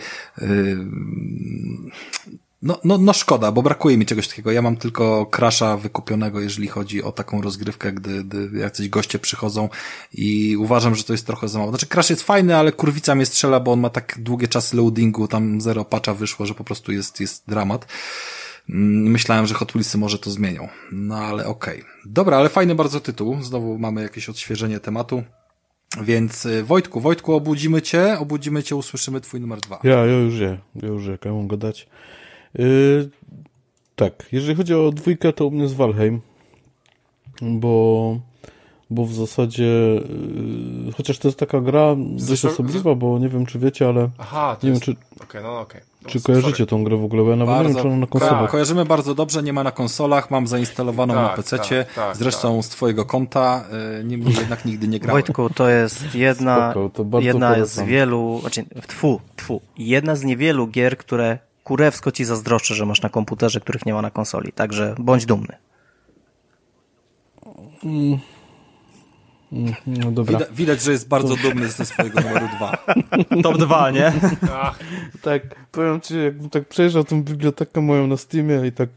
No, no, no szkoda, bo brakuje mi czegoś takiego. Ja mam tylko Crasha wykupionego, jeżeli chodzi o taką rozgrywkę, gdy, gdy jacyś goście przychodzą i uważam, że to jest trochę za mało. Znaczy Crash jest fajny, ale kurwica mnie strzela, bo on ma tak długie czasy loadingu, tam zero patcha wyszło, że po prostu jest, jest dramat. Myślałem, że Hot Wheelsy może to zmienią. No ale okej. Okay. Dobra, ale fajny bardzo tytuł. Znowu mamy jakieś odświeżenie tematu. Więc Wojtku, Wojtku, obudzimy cię, obudzimy cię, usłyszymy twój numer dwa. Ja, ja już je, ja już je, ja mam go dać. Yy, tak, jeżeli chodzi o dwójkę, to u mnie jest Valheim, bo, bo w zasadzie, yy, chociaż to jest taka gra dość osobliwa, bo nie wiem, czy wiecie, ale Aha, nie jest... wiem, czy, okay, no, okay. No, czy kojarzycie sorry. tą grę w ogóle, bo ja nawet bardzo, nie wiem, czy ona na konsolach. Tak, kojarzymy bardzo dobrze, nie ma na konsolach, mam zainstalowaną tak, na pececie, tak, tak, zresztą tak. z twojego konta, yy, niemniej jednak nigdy nie grałem. Wojtku, to jest jedna, Spoko, to jedna z wielu, znaczy, tfu, tfu, jedna z niewielu gier, które kurewsko ci zazdroszczę, że masz na komputerze, których nie ma na konsoli. Także bądź dumny. Mm. No dobra. Widać, widać, że jest bardzo dumny ze swojego numeru dwa. Top dwa, nie? Ach. Tak, powiem ci, jakbym tak przejrzał tą bibliotekę moją na Steamie i tak,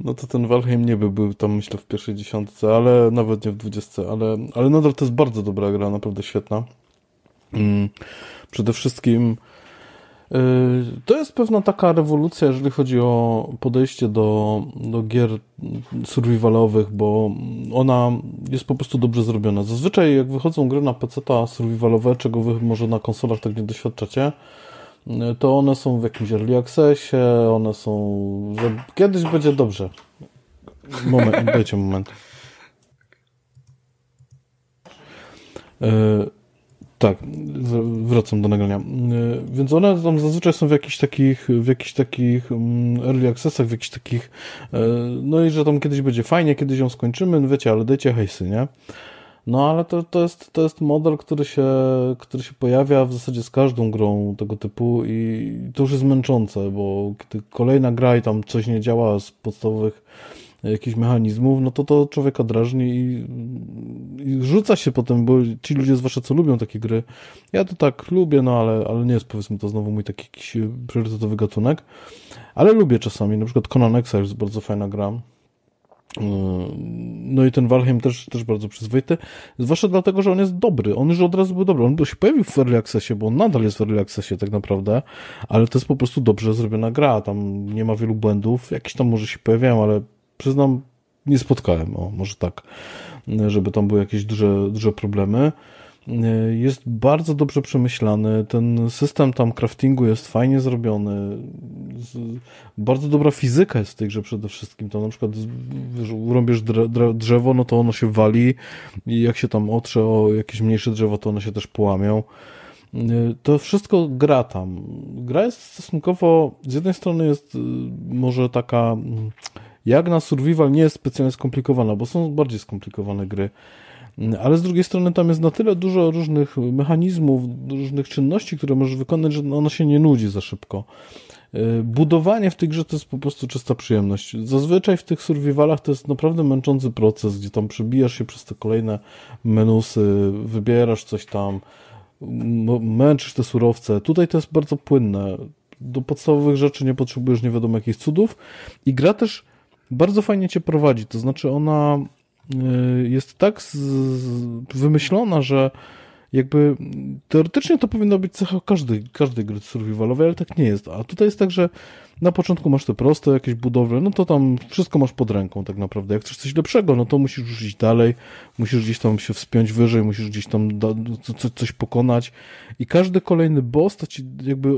no to ten Valheim nie by był tam, myślę, w pierwszej dziesiątce, ale nawet nie w dwudziestce, ale, ale nadal to jest bardzo dobra gra, naprawdę świetna. Mm. Przede wszystkim to jest pewna taka rewolucja, jeżeli chodzi o podejście do, do gier survivalowych, bo ona jest po prostu dobrze zrobiona. Zazwyczaj jak wychodzą gry na peceta survivalowe, czego wy może na konsolach tak nie doświadczacie, to one są w jakimś early accessie, one są... że kiedyś będzie dobrze. Moment, dajcie moment. Yy. Tak, wracam do nagrania. Więc one tam zazwyczaj są w jakichś takich, w jakichś takich early accessach, w jakichś takich, no i że tam kiedyś będzie fajnie, kiedyś ją skończymy, no wiecie, ale dajcie hejsy, nie? No ale to, to jest, to jest model, który się, który się pojawia w zasadzie z każdą grą tego typu i to już jest męczące, bo kiedy kolejna gra i tam coś nie działa z podstawowych jakichś mechanizmów, no to to człowieka drażni i, i rzuca się potem, bo ci ludzie zwłaszcza co lubią takie gry. Ja to tak lubię, no ale, ale nie jest, powiedzmy, to znowu mój taki jakiś priorytetowy gatunek, ale lubię czasami, na przykład Conan Exiles jest bardzo fajna gra. No i ten Valheim też, też bardzo przyzwoity, zwłaszcza dlatego, że on jest dobry, on już od razu był dobry, on się pojawił w early accessie, bo on nadal jest w early accessie tak naprawdę, ale to jest po prostu dobrze zrobiona gra, tam nie ma wielu błędów, jakieś tam może się pojawiają, ale przyznam, nie spotkałem, o, może tak, żeby tam były jakieś duże, duże problemy. Jest bardzo dobrze przemyślany, ten system tam craftingu jest fajnie zrobiony, bardzo dobra fizyka jest w tej grze przede wszystkim, tam na przykład wiesz, urąbiesz drzewo, no to ono się wali i jak się tam otrze o jakieś mniejsze drzewo, to one się też połamią. To wszystko gra tam. Gra jest stosunkowo, z jednej strony jest może taka... Jak na survival nie jest specjalnie skomplikowana, bo są bardziej skomplikowane gry, ale z drugiej strony tam jest na tyle dużo różnych mechanizmów, różnych czynności, które możesz wykonać, że ona się nie nudzi za szybko. Budowanie w tej grze to jest po prostu czysta przyjemność. Zazwyczaj w tych survivalach to jest naprawdę męczący proces, gdzie tam przebijasz się przez te kolejne menusy, wybierasz coś tam, męczysz te surowce. Tutaj to jest bardzo płynne. Do podstawowych rzeczy nie potrzebujesz nie wiadomo jakich cudów i gra też bardzo fajnie cię prowadzi, to znaczy ona jest tak z, z, wymyślona, że jakby teoretycznie to powinno być cecha każdej, każdej gry survivalowej, ale tak nie jest. A tutaj jest tak, że na początku masz te proste jakieś budowle, no to tam wszystko masz pod ręką tak naprawdę. Jak chcesz coś lepszego, no to musisz już iść dalej, musisz gdzieś tam się wspiąć wyżej, musisz gdzieś tam da, co, coś pokonać i każdy kolejny boss to ci jakby...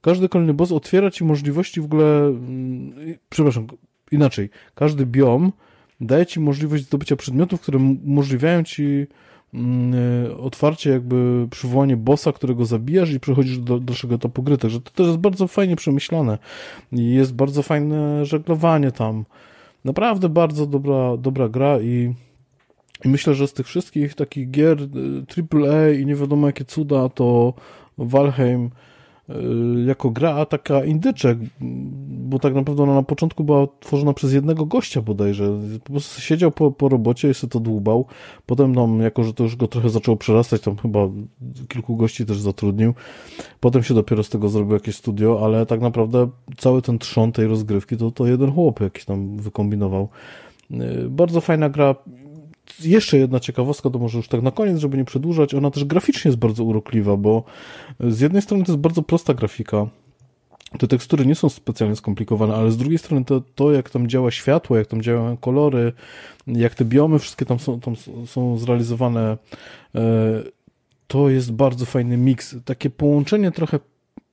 Każdy kolejny boss otwiera ci możliwości w ogóle... Przepraszam, inaczej. Każdy biom daje ci możliwość zdobycia przedmiotów, które umożliwiają ci otwarcie, jakby przywołanie bossa, którego zabijasz i przechodzisz do dalszego etapu gry. Także to też jest bardzo fajnie przemyślane. Jest bardzo fajne żeglowanie tam. Naprawdę bardzo dobra, dobra gra i, i myślę, że z tych wszystkich takich gier triple A i nie wiadomo jakie cuda, to Valheim jako gra taka indyczek, bo tak naprawdę ona na początku była tworzona przez jednego gościa bodajże. Po prostu siedział po, po robocie i sobie to dłubał. Potem tam, jako że to już go trochę zaczęło przerastać, tam chyba kilku gości też zatrudnił. Potem się dopiero z tego zrobił jakieś studio, ale tak naprawdę cały ten trzon tej rozgrywki to, to jeden chłop jakiś tam wykombinował. Bardzo fajna gra. Jeszcze jedna ciekawostka, to może już tak na koniec, żeby nie przedłużać, ona też graficznie jest bardzo urokliwa, bo z jednej strony to jest bardzo prosta grafika, te tekstury nie są specjalnie skomplikowane, ale z drugiej strony to, to jak tam działa światło, jak tam działają kolory, jak te biomy wszystkie tam są, tam są zrealizowane, to jest bardzo fajny miks, takie połączenie trochę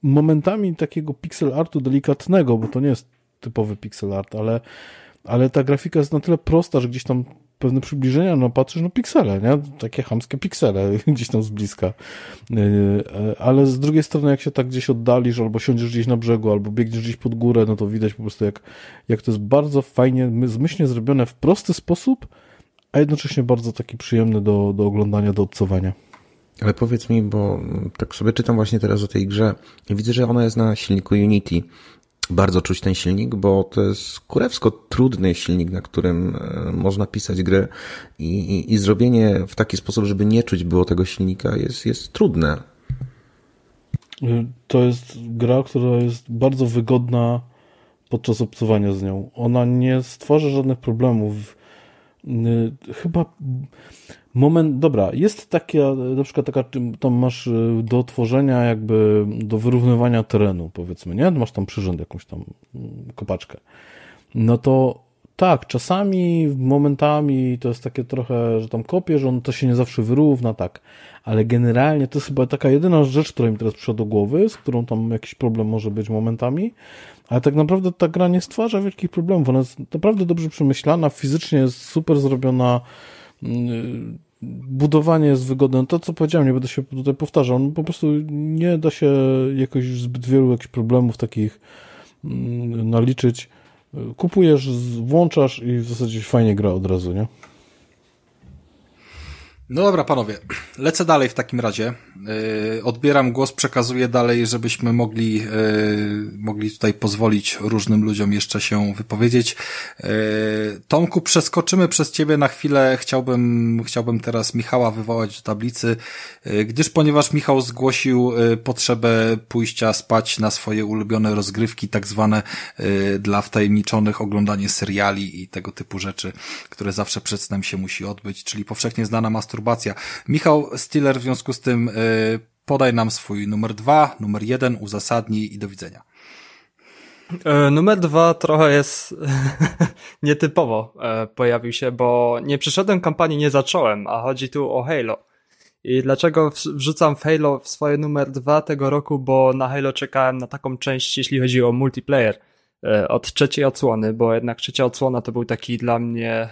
momentami takiego pixel artu delikatnego, bo to nie jest typowy pixel art, ale, ale ta grafika jest na tyle prosta, że gdzieś tam pewne przybliżenia, no patrzysz, no piksele, nie? Takie chamskie piksele, gdzieś tam z bliska. Ale z drugiej strony, jak się tak gdzieś oddalisz, albo siądziesz gdzieś na brzegu, albo biegniesz gdzieś pod górę, no to widać po prostu, jak, jak to jest bardzo fajnie, zmyślnie zrobione w prosty sposób, a jednocześnie bardzo taki przyjemny do, do oglądania, do obcowania. Ale powiedz mi, bo tak sobie czytam właśnie teraz o tej grze i widzę, że ona jest na silniku Unity. Bardzo czuć ten silnik, bo to jest kurewsko trudny silnik, na którym można pisać gry i, i, i zrobienie w taki sposób, żeby nie czuć było tego silnika jest, jest trudne. To jest gra, która jest bardzo wygodna podczas obcowania z nią. Ona nie stwarza żadnych problemów. Chyba moment, dobra, jest taka, na przykład taka, tam masz do tworzenia jakby, do wyrównywania terenu, powiedzmy, nie? Masz tam przyrząd, jakąś tam kopaczkę. No to tak, czasami, momentami to jest takie trochę, że tam kopiesz, on to się nie zawsze wyrówna, tak, ale generalnie to jest chyba taka jedyna rzecz, która mi teraz przyszła do głowy, z którą tam jakiś problem może być momentami, ale tak naprawdę ta gra nie stwarza wielkich problemów, ona jest naprawdę dobrze przemyślana, fizycznie jest super zrobiona, budowanie jest wygodne, to co powiedziałem, nie będę się tutaj powtarzał, no po prostu nie da się jakoś zbyt wielu jakichś problemów takich naliczyć. Kupujesz, włączasz i w zasadzie fajnie gra od razu, nie? No dobra, panowie. Lecę dalej w takim razie. Yy, odbieram głos, przekazuję dalej, żebyśmy mogli yy, mogli tutaj pozwolić różnym ludziom jeszcze się wypowiedzieć. Yy, Tomku, przeskoczymy przez ciebie na chwilę. Chciałbym chciałbym teraz Michała wywołać do tablicy, yy, gdyż ponieważ Michał zgłosił yy, potrzebę pójścia spać na swoje ulubione rozgrywki, tak zwane yy, dla wtajemniczonych oglądanie seriali i tego typu rzeczy, które zawsze przed snem się musi odbyć, czyli powszechnie znana masturbacja. Michał Stiller, w związku z tym yy, podaj nam swój numer dwa, numer jeden, uzasadnij i do widzenia. Yy, numer dwa trochę jest nietypowo yy, pojawił się, bo nie przyszedłem kampanii, nie zacząłem, a chodzi tu o Halo. I dlaczego wrzucam w Halo w swoje numer dwa tego roku, bo na Halo czekałem na taką część, jeśli chodzi o multiplayer, yy, od trzeciej odsłony, bo jednak trzecia odsłona to był taki dla mnie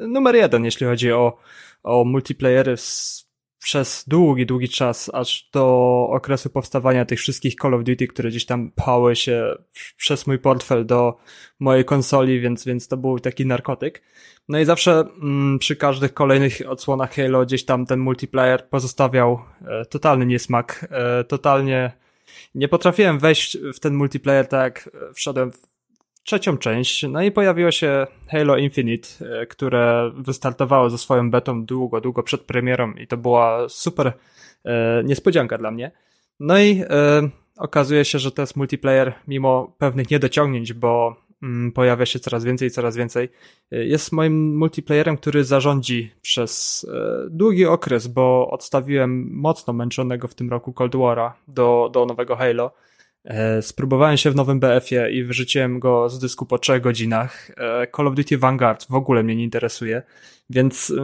yy, numer jeden, jeśli chodzi o o multiplayery z, przez długi, długi czas, aż do okresu powstawania tych wszystkich Call of Duty, które gdzieś tam pchały się przez mój portfel do mojej konsoli, więc więc to był taki narkotyk. No i zawsze mm, przy każdych kolejnych odsłonach Halo gdzieś tam ten multiplayer pozostawiał e, totalny niesmak, e, totalnie nie potrafiłem wejść w ten multiplayer, tak jak wszedłem w trzecią część, no i pojawiło się Halo Infinite, które wystartowało ze swoją betą długo, długo przed premierą i to była super e, niespodzianka dla mnie. No i e, okazuje się, że to jest multiplayer mimo pewnych niedociągnięć, bo pojawia się coraz więcej i coraz więcej. Jest moim multiplayerem, który zarządzi przez długi okres, bo odstawiłem mocno męczonego w tym roku Cold War'a do, do nowego Halo. Spróbowałem się w nowym B F ie i wyrzuciłem go z dysku po trzech godzinach. Call of Duty Vanguard w ogóle mnie nie interesuje, więc yy,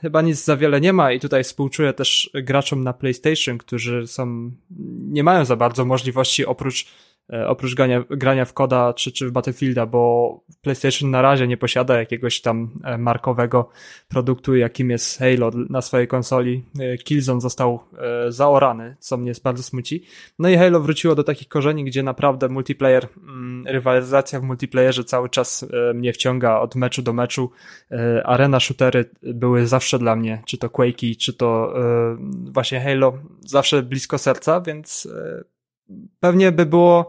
chyba nic za wiele nie ma i tutaj współczuję też graczom na PlayStation, którzy są, nie mają za bardzo możliwości oprócz oprócz grania, grania w Coda czy, czy w Battlefielda, bo PlayStation na razie nie posiada jakiegoś tam markowego produktu, jakim jest Halo na swojej konsoli. Killzone został zaorany, co mnie bardzo smuci. No i Halo wróciło do takich korzeni, gdzie naprawdę multiplayer, rywalizacja w multiplayerze cały czas mnie wciąga od meczu do meczu. Arena shootery były zawsze dla mnie, czy to Quake'i, czy to właśnie Halo, zawsze blisko serca, więc pewnie by było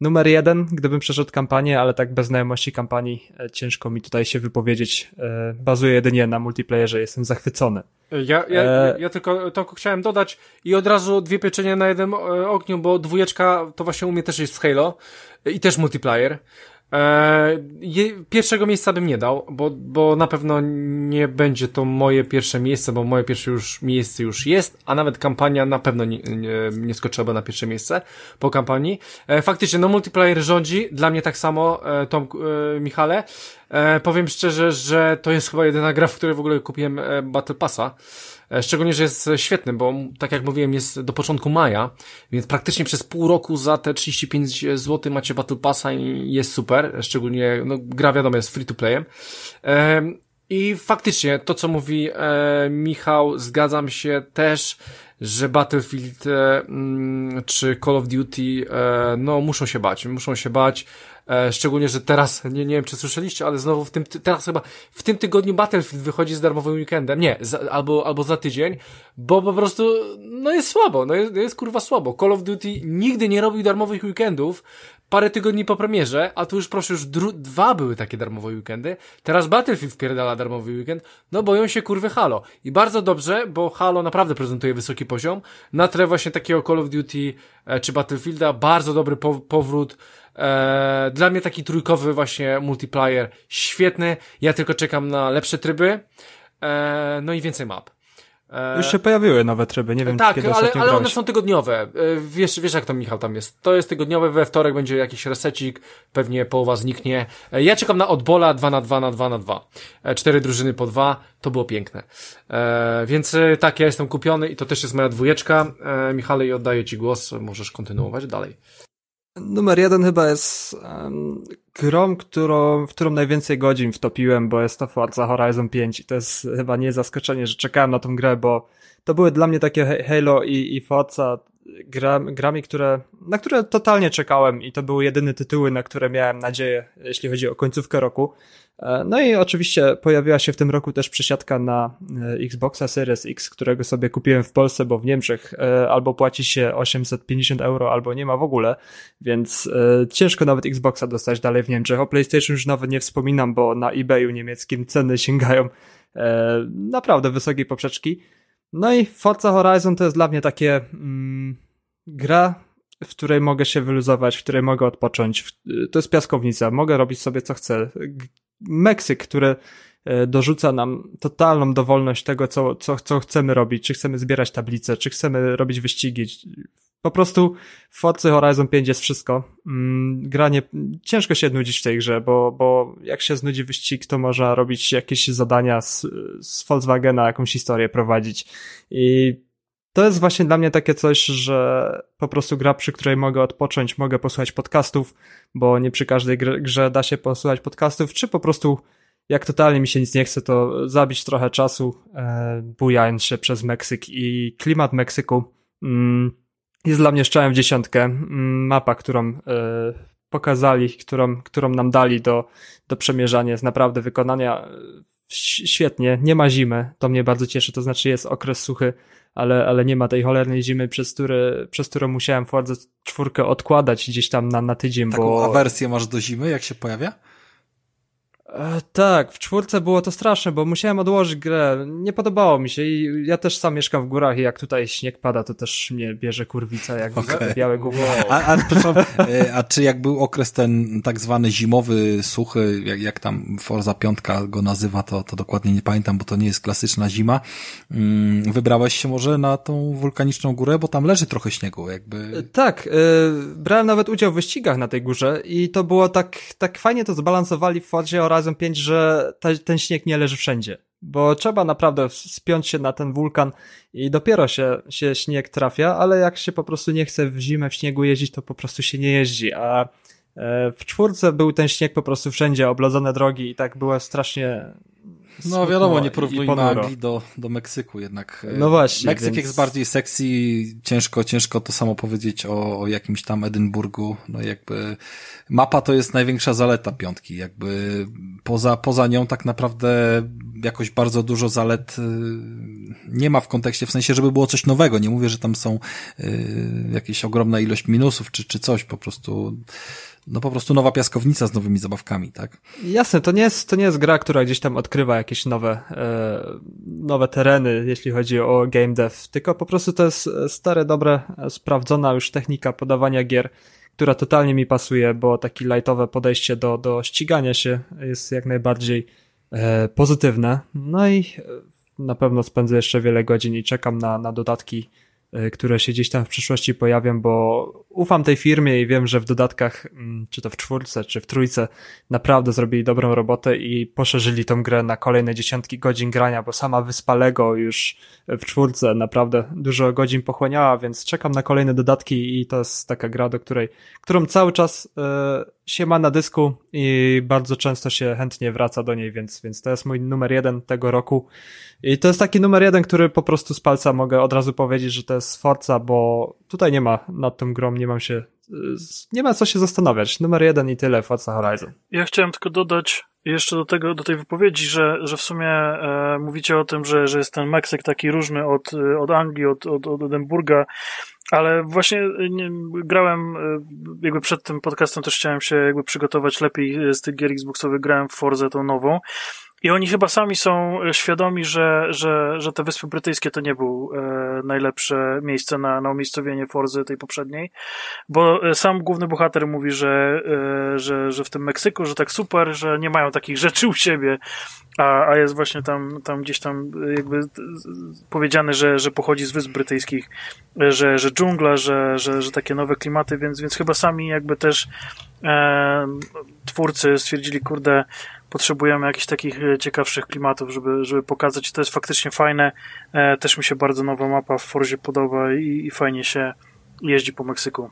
numer jeden, gdybym przeszedł kampanię, ale tak bez znajomości kampanii ciężko mi tutaj się wypowiedzieć. Bazuję jedynie na multiplayerze, jestem zachwycony. Ja, ja, e... ja tylko, tylko chciałem dodać i od razu dwie pieczenie na jednym ogniu, bo dwójeczka to właśnie u mnie też jest z Halo i też multiplayer. Pierwszego miejsca bym nie dał, bo, bo na pewno nie będzie to moje pierwsze miejsce, bo moje pierwsze już miejsce już jest, a nawet kampania na pewno nie, nie, nie skoczyłaby na pierwsze miejsce po kampanii. Faktycznie, no multiplayer rządzi, dla mnie tak samo, Tom, Michale. Powiem szczerze, że to jest chyba jedyna gra, w której w ogóle kupiłem Battle Passa. Szczególnie, że jest świetny, bo tak jak mówiłem, jest do początku maja, więc praktycznie przez pół roku za te trzydzieści pięć złotych macie Battle Passa i jest super, szczególnie, no gra wiadomo jest free to playem. I faktycznie to, co mówi Michał, zgadzam się też, że Battlefield czy Call of Duty, no muszą się bać, muszą się bać. Szczególnie, że teraz, nie, nie wiem czy słyszeliście, ale znowu w tym, teraz chyba w tym tygodniu Battlefield wychodzi z darmowym weekendem, nie, za, albo, albo za tydzień, bo po prostu, no jest słabo, no jest, jest kurwa słabo. Call of Duty nigdy nie robił darmowych weekendów, parę tygodni po premierze, a tu już proszę, już dru- dwa były takie darmowe weekendy, teraz Battlefield wpierdala darmowy weekend, no boją się kurwy Halo. I bardzo dobrze, bo Halo naprawdę prezentuje wysoki poziom, na tle właśnie takiego Call of Duty e, czy Battlefielda, bardzo dobry pow- powrót, e, dla mnie taki trójkowy właśnie multiplayer, świetny, ja tylko czekam na lepsze tryby, e, no i więcej map. Już się pojawiły nowe tryby, nie wiem tak, kiedy ostatnio ale, ale one są tygodniowe, wiesz, wiesz jak to Michał tam jest, to jest tygodniowe, we wtorek będzie jakiś resecik, pewnie połowa zniknie, ja czekam na Odbola dwa na dwa na dwa na dwa, cztery drużyny po dwa, to było piękne, więc tak, ja jestem kupiony i to też jest moja dwójeczka, Michale i oddaję Ci głos, możesz kontynuować dalej. Numer jeden chyba jest um, grą, którą, w którą najwięcej godzin wtopiłem, bo jest to Forza Horizon pięć i to jest chyba nie zaskoczenie, że czekałem na tą grę, bo to były dla mnie takie Halo i, i Forza gra, grami, które, na które totalnie czekałem i to były jedyne tytuły, na które miałem nadzieję, jeśli chodzi o końcówkę roku. No i oczywiście pojawiła się w tym roku też przesiadka na Xboxa Series X, którego sobie kupiłem w Polsce, bo w Niemczech albo płaci się osiemset pięćdziesiąt euro, albo nie ma w ogóle, więc ciężko nawet Xboxa dostać dalej w Niemczech. O PlayStation już nawet nie wspominam, bo na eBayu niemieckim ceny sięgają naprawdę wysokiej poprzeczki. No i Forza Horizon to jest dla mnie takie mm, gra, w której mogę się wyluzować, w której mogę odpocząć. To jest piaskownica, mogę robić sobie co chcę. Meksyk, który dorzuca nam totalną dowolność tego, co, co, co chcemy robić, czy chcemy zbierać tablice, czy chcemy robić wyścigi. Po prostu w Forza Horizon pięć jest wszystko. Granie, ciężko się nudzić w tej grze, bo, bo jak się znudzi wyścig, to można robić jakieś zadania z, z Volkswagena, jakąś historię prowadzić. I to jest właśnie dla mnie takie coś, że po prostu gra, przy której mogę odpocząć, mogę posłuchać podcastów, bo nie przy każdej grze da się posłuchać podcastów, czy po prostu jak totalnie mi się nic nie chce, to zabić trochę czasu, e, bujając się przez Meksyk i klimat Meksyku mm, jest dla mnie strzałem w dziesiątkę. Mm, mapa, którą e, pokazali, którą, którą nam dali do, do przemierzania, jest naprawdę wykonania świetnie, nie ma zimy, to mnie bardzo cieszy, to znaczy jest okres suchy, ale, ale nie ma tej cholernej zimy, przez, który, przez którą musiałem Forza czwórkę odkładać gdzieś tam na, na tydzień. Taką bo... awersję masz do zimy, jak się pojawia? E, tak, w czwórce było to straszne, bo musiałem odłożyć grę, nie podobało mi się i ja też sam mieszkam w górach i jak tutaj śnieg pada, to też mnie bierze kurwica jak okay. białe gówno. A, a, a czy jak był okres ten tak zwany zimowy, suchy, jak, jak tam Forza piątka go nazywa, to, to dokładnie nie pamiętam, bo to nie jest klasyczna zima, wybrałeś się może na tą wulkaniczną górę, bo tam leży trochę śniegu jakby. E, tak, e, brałem nawet udział w wyścigach na tej górze i to było tak, tak fajnie to zbalansowali w Forzie oraz pięć, że ta, ten śnieg nie leży wszędzie, bo trzeba naprawdę spiąć się na ten wulkan i dopiero się, się śnieg trafia, ale jak się po prostu nie chce w zimę w śniegu jeździć, to po prostu się nie jeździ, a w czwórce był ten śnieg po prostu wszędzie, oblodzone drogi i tak było strasznie smutno. No wiadomo, nie porównujmy Anglii do, do Meksyku jednak. No właśnie. Meksyk więc... jest bardziej sexy, ciężko, ciężko to samo powiedzieć o, o jakimś tam Edynburgu, no jakby mapa to jest największa zaleta piątki, jakby poza, poza nią tak naprawdę jakoś bardzo dużo zalet nie ma w kontekście, w sensie, żeby było coś nowego, nie mówię, że tam są y, jakieś ogromna ilość minusów czy, czy coś, po prostu no po prostu nowa piaskownica z nowymi zabawkami, tak? Jasne, to nie jest, to nie jest gra, która gdzieś tam odkrywa jakieś nowe, e, nowe tereny, jeśli chodzi o game dev, tylko po prostu to jest stare, dobre, sprawdzona już technika podawania gier, która totalnie mi pasuje, bo takie lightowe podejście do, do ścigania się jest jak najbardziej e, pozytywne. No i na pewno spędzę jeszcze wiele godzin i czekam na, na dodatki, które się gdzieś tam w przyszłości pojawią, bo ufam tej firmie i wiem, że w dodatkach, czy to w czwórce, czy w trójce, naprawdę zrobili dobrą robotę i poszerzyli tą grę na kolejne dziesiątki godzin grania, bo sama wyspa Lego już w czwórce naprawdę dużo godzin pochłaniała, więc czekam na kolejne dodatki i to jest taka gra, do której, którą cały czas yy, się ma na dysku i bardzo często się chętnie wraca do niej, więc, więc to jest mój numer jeden tego roku i to jest taki numer jeden, który po prostu z palca mogę od razu powiedzieć, że to jest Forza, bo tutaj nie ma nad tą grą, nie mam się, nie ma co się zastanawiać, numer jeden i tyle, Forza Horizon. Ja chciałem tylko dodać jeszcze do tego, do tej wypowiedzi, że, że w sumie e, mówicie o tym, że, że jest ten Meksyk taki różny od, od Anglii, od, od, od Edynburga, ale właśnie nie, grałem, jakby przed tym podcastem też chciałem się jakby przygotować lepiej z tych gier Xboxowych, grałem w Forzę tą nową i oni chyba sami są świadomi, że, że, że te Wyspy Brytyjskie to nie był e, najlepsze miejsce na, na umiejscowienie Forzy tej poprzedniej, bo sam główny bohater mówi, że, e, że, że w tym Meksyku, że tak super, że nie mają takich rzeczy u siebie, a, a jest właśnie tam, tam gdzieś tam jakby powiedziane, że, że pochodzi z Wysp Brytyjskich, że, że dżungla, że, że, że takie nowe klimaty, więc, więc chyba sami jakby też e, twórcy stwierdzili, kurde, potrzebujemy jakichś takich ciekawszych klimatów, żeby, żeby pokazać. To jest faktycznie fajne. E, też mi się bardzo nowa mapa w Forzie podoba i, i fajnie się jeździ po Meksyku.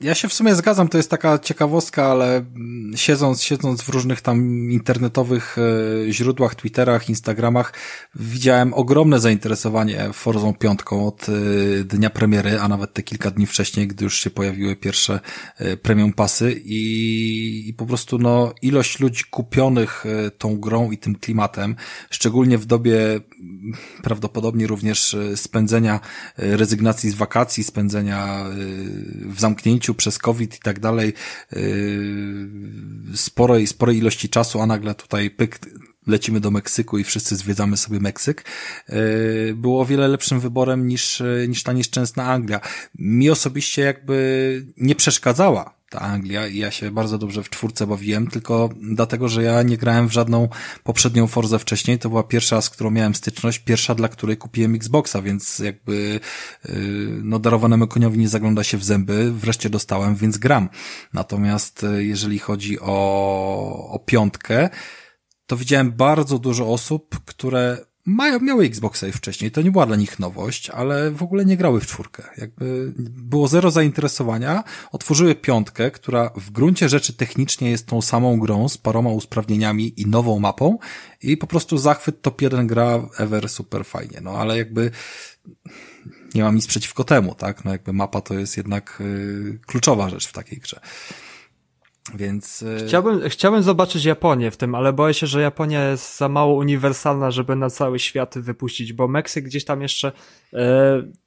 Ja się w sumie zgadzam, to jest taka ciekawostka, ale siedząc, siedząc w różnych tam internetowych źródłach, Twitterach, Instagramach, widziałem ogromne zainteresowanie Forzą piątką od dnia premiery, a nawet te kilka dni wcześniej, gdy już się pojawiły pierwsze premium pasy i, i po prostu no ilość ludzi kupionych tą grą i tym klimatem, szczególnie w dobie prawdopodobnie również spędzenia rezygnacji z wakacji, spędzenia w zamknięciu przez COVID i tak dalej, yy, sporej, sporej ilości czasu, a nagle tutaj pyk, lecimy do Meksyku i wszyscy zwiedzamy sobie Meksyk, yy, było o wiele lepszym wyborem niż, niż ta nieszczęsna Anglia. Mi osobiście jakby nie przeszkadzała ta Anglia i ja się bardzo dobrze w czwórce bawiłem, tylko dlatego, że ja nie grałem w żadną poprzednią Forzę wcześniej, to była pierwsza, z którą miałem styczność, pierwsza, dla której kupiłem Xboxa, więc jakby yy, no darowanemu koniowi nie zagląda się w zęby, wreszcie dostałem, więc gram. Natomiast jeżeli chodzi o, o piątkę, to widziałem bardzo dużo osób, które mają, miały Xboxa już wcześniej, to nie była dla nich nowość, ale w ogóle nie grały w czwórkę. Jakby było zero zainteresowania, otworzyły piątkę, która w gruncie rzeczy technicznie jest tą samą grą z paroma usprawnieniami i nową mapą i po prostu zachwyt top jeden gra ever super fajnie, no ale jakby nie mam nic przeciwko temu, tak? No jakby mapa to jest jednak yy, kluczowa rzecz w takiej grze. Więc... Chciałbym, chciałbym zobaczyć Japonię w tym, ale boję się, że Japonia jest za mało uniwersalna, żeby na cały świat wypuścić, bo Meksyk gdzieś tam jeszcze yy,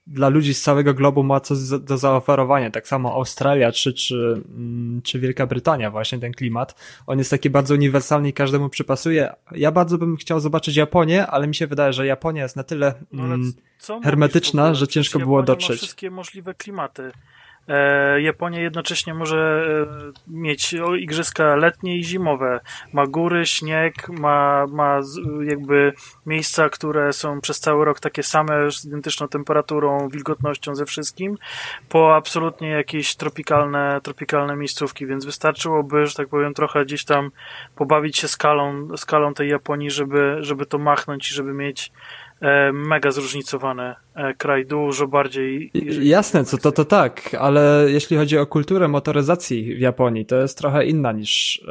dla ludzi z całego globu ma coś do zaoferowania. Tak samo Australia czy, czy, yy, czy Wielka Brytania, właśnie ten klimat. On jest taki bardzo uniwersalny i każdemu przypasuje. Ja bardzo bym chciał zobaczyć Japonię, ale mi się wydaje, że Japonia jest na tyle yy, no hermetyczna, mówisz, że ciężko Japonia było dotrzeć. Ma wszystkie możliwe klimaty. Japonia jednocześnie może mieć igrzyska letnie i zimowe. Ma góry, śnieg, ma, ma jakby miejsca, które są przez cały rok takie same, z identyczną temperaturą, wilgotnością, ze wszystkim, po absolutnie jakieś tropikalne, tropikalne miejscówki, więc wystarczyłoby, że tak powiem, trochę gdzieś tam pobawić się skalą, skalą tej Japonii, żeby, żeby to machnąć i żeby mieć mega zróżnicowany kraj, dużo bardziej... Jasne, co to, to tak, ale jeśli chodzi o kulturę motoryzacji w Japonii, to jest trochę inna niż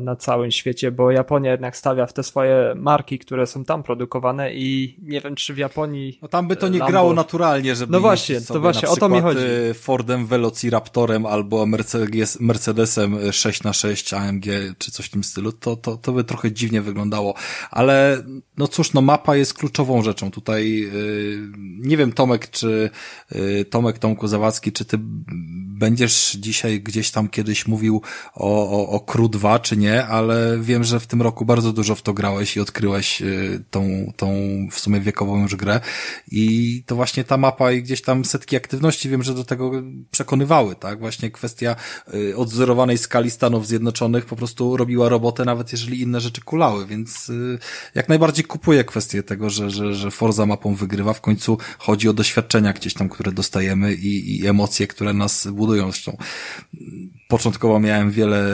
na całym świecie, bo Japonia jednak stawia w te swoje marki, które są tam produkowane i nie wiem, czy w Japonii... No tam by to nie Lambo... grało naturalnie, żeby no właśnie, to właśnie, o to mi chodzi. Fordem Velociraptorem albo Mercedes, Mercedesem sześć na sześć A M G czy coś w tym stylu, to, to, to by trochę dziwnie wyglądało, ale no cóż, no mapa jest kluczową rzeczą. Tutaj nie wiem, Tomek, czy Tomek, Tomku Zawadzki, czy ty będziesz dzisiaj gdzieś tam kiedyś mówił o, o, o Crew dwa, czy nie, ale wiem, że w tym roku bardzo dużo w to grałeś i odkryłeś tą, tą w sumie wiekową już grę i to właśnie ta mapa i gdzieś tam setki aktywności, wiem, że do tego przekonywały, tak? Właśnie kwestia odzorowanej skali Stanów Zjednoczonych po prostu robiła robotę, nawet jeżeli inne rzeczy kulały, więc jak najbardziej kupuję kwestię tego, że, że, że Forza mapą wygrywa. W końcu chodzi o doświadczenia gdzieś tam, które dostajemy i, i emocje, które nas budują. Zresztą początkowo miałem wiele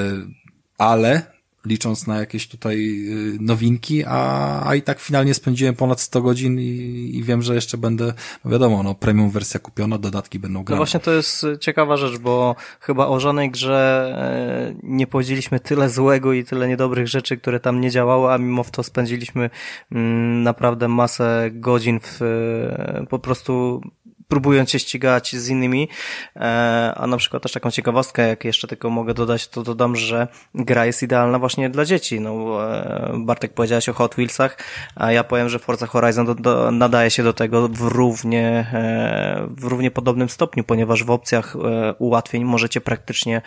ale, licząc na jakieś tutaj nowinki, a, a i tak finalnie spędziłem ponad sto godzin i, i wiem, że jeszcze będę, no wiadomo, no premium wersja kupiona, dodatki będą grane. No właśnie to jest ciekawa rzecz, bo chyba o żadnej grze nie powiedzieliśmy tyle złego i tyle niedobrych rzeczy, które tam nie działały, a mimo to spędziliśmy naprawdę masę godzin w po prostu... próbując się ścigać z innymi, a na przykład też taką ciekawostkę, jak jeszcze tylko mogę dodać, to dodam, że gra jest idealna właśnie dla dzieci. No, Bartek, powiedziałeś o Hot Wheelsach, a ja powiem, że Forza Horizon do, do, nadaje się do tego w równie, w równie podobnym stopniu, ponieważ w opcjach ułatwień możecie praktycznie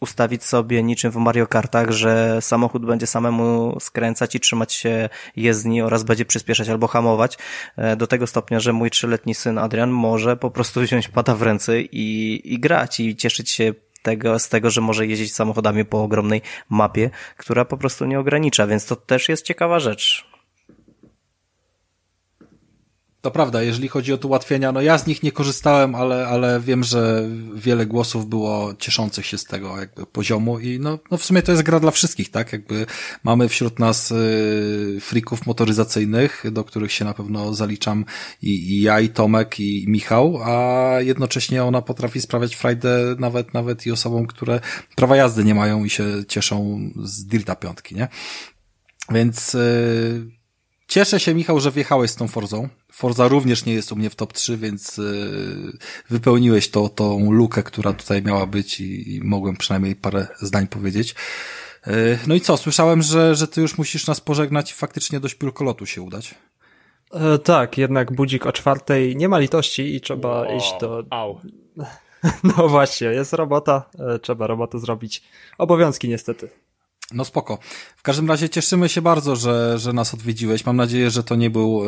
ustawić sobie niczym w Mario Kartach, że samochód będzie samemu skręcać i trzymać się jezdni oraz będzie przyspieszać albo hamować do tego stopnia, że mój trzyletni syn Adrian może po prostu wziąć pada w ręce i, i grać i cieszyć się tego, z tego, że może jeździć samochodami po ogromnej mapie, która po prostu nie ogranicza, więc to też jest ciekawa rzecz. To prawda, jeżeli chodzi o te ułatwienia, no ja z nich nie korzystałem, ale, ale wiem, że wiele głosów było cieszących się z tego jakby poziomu i no, no w sumie to jest gra dla wszystkich, tak? Jakby mamy wśród nas y, freaków motoryzacyjnych, do których się na pewno zaliczam i, i ja, i Tomek, i Michał, a jednocześnie ona potrafi sprawiać frajdę nawet, nawet i osobom, które prawa jazdy nie mają i się cieszą z Dirta piątki, nie? Więc y, cieszę się, Michał, że wjechałeś z tą Forzą. Forza również nie jest u mnie w top trzy, więc wypełniłeś to, tą lukę, która tutaj miała być i mogłem przynajmniej parę zdań powiedzieć. No i co, słyszałem, że, że ty już musisz nas pożegnać i faktycznie do śpiulkolotu się udać. E, tak, jednak budzik o czwartej nie ma litości i trzeba wow. iść do... Au. No właśnie, jest robota, trzeba robotę zrobić. Obowiązki niestety. No spoko. W każdym razie cieszymy się bardzo, że, że nas odwiedziłeś. Mam nadzieję, że to nie był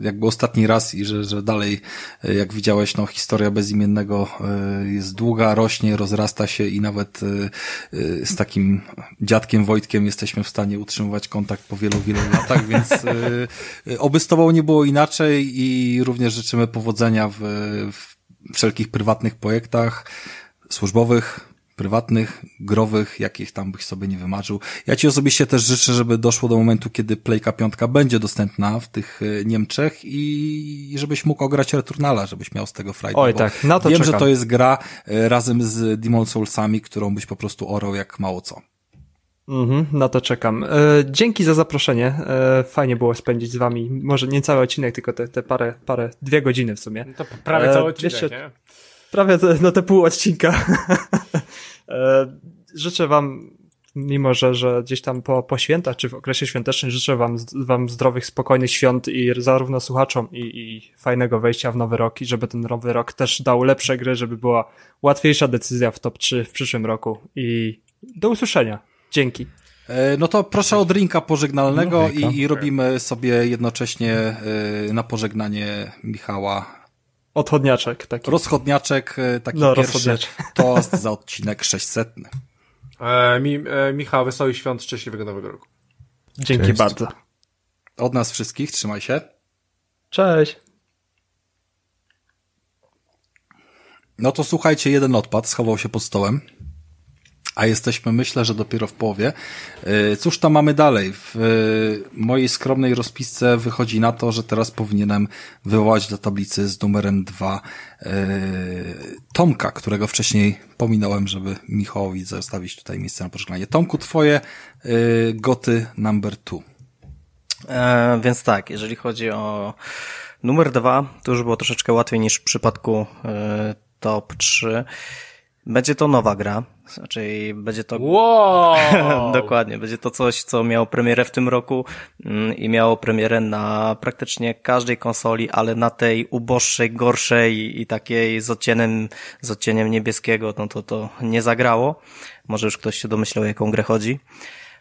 jakby ostatni raz i że, że dalej, jak widziałeś, no historia bezimiennego jest długa, rośnie, rozrasta się i nawet z takim dziadkiem Wojtkiem jesteśmy w stanie utrzymywać kontakt po wielu, wielu latach, więc oby z tobą nie było inaczej i również życzymy powodzenia w, w wszelkich prywatnych projektach służbowych, prywatnych, growych, jakich tam byś sobie nie wymarzył. Ja ci osobiście też życzę, żeby doszło do momentu, kiedy Playka piątka będzie dostępna w tych Niemczech i żebyś mógł ograć Returnala, żebyś miał z tego frajdę. Oj tak, na to wiem, czekam. Że to jest gra razem z Demon's Soulsami, którą byś po prostu orał jak mało co. Mhm, na to czekam. E, dzięki za zaproszenie. E, fajnie było spędzić z wami, może nie cały odcinek, tylko te, te parę, parę, dwie godziny w sumie. No to prawie cały odcinek, e, wiecie, nie? Prawie, no te pół odcinka. Życzę wam, mimo że, że gdzieś tam po, po świętach czy w okresie świątecznym, życzę wam, wam zdrowych, spokojnych świąt i zarówno słuchaczom i, i fajnego wejścia w nowy rok, i żeby ten nowy rok też dał lepsze gry, żeby była łatwiejsza decyzja w top trzy w przyszłym roku. I do usłyszenia. Dzięki. No to proszę o drinka pożegnalnego, no, i, i robimy sobie jednocześnie na pożegnanie Michała odchodniaczek taki. Rozchodniaczek taki, no, pierwszy rozchodniaczek. Toast za odcinek sześćset. E, mi, e, Michał, wesołych świąt, szczęśliwego nowego roku. Dzięki. Cześć. Bardzo. Od nas wszystkich, trzymaj się. Cześć. No to słuchajcie, jeden odpad schował się pod stołem. A jesteśmy, myślę, że dopiero w połowie. Cóż tam mamy dalej? W mojej skromnej rozpisce wychodzi na to, że teraz powinienem wywołać do tablicy z numerem dwa Tomka, którego wcześniej pominąłem, żeby Michałowi zostawić tutaj miejsce na pożegnanie. Tomku, twoje goty number two. E, więc tak, jeżeli chodzi o numer dwa, to już było troszeczkę łatwiej niż w przypadku e, top trzy. Będzie to nowa gra, znaczy będzie to... Wow! Dokładnie, będzie to coś, co miało premierę w tym roku i miało premierę na praktycznie każdej konsoli, ale na tej uboższej, gorszej i takiej z odcieniem, z odcieniem niebieskiego, no to to nie zagrało. Może już ktoś się domyślał, o jaką grę chodzi.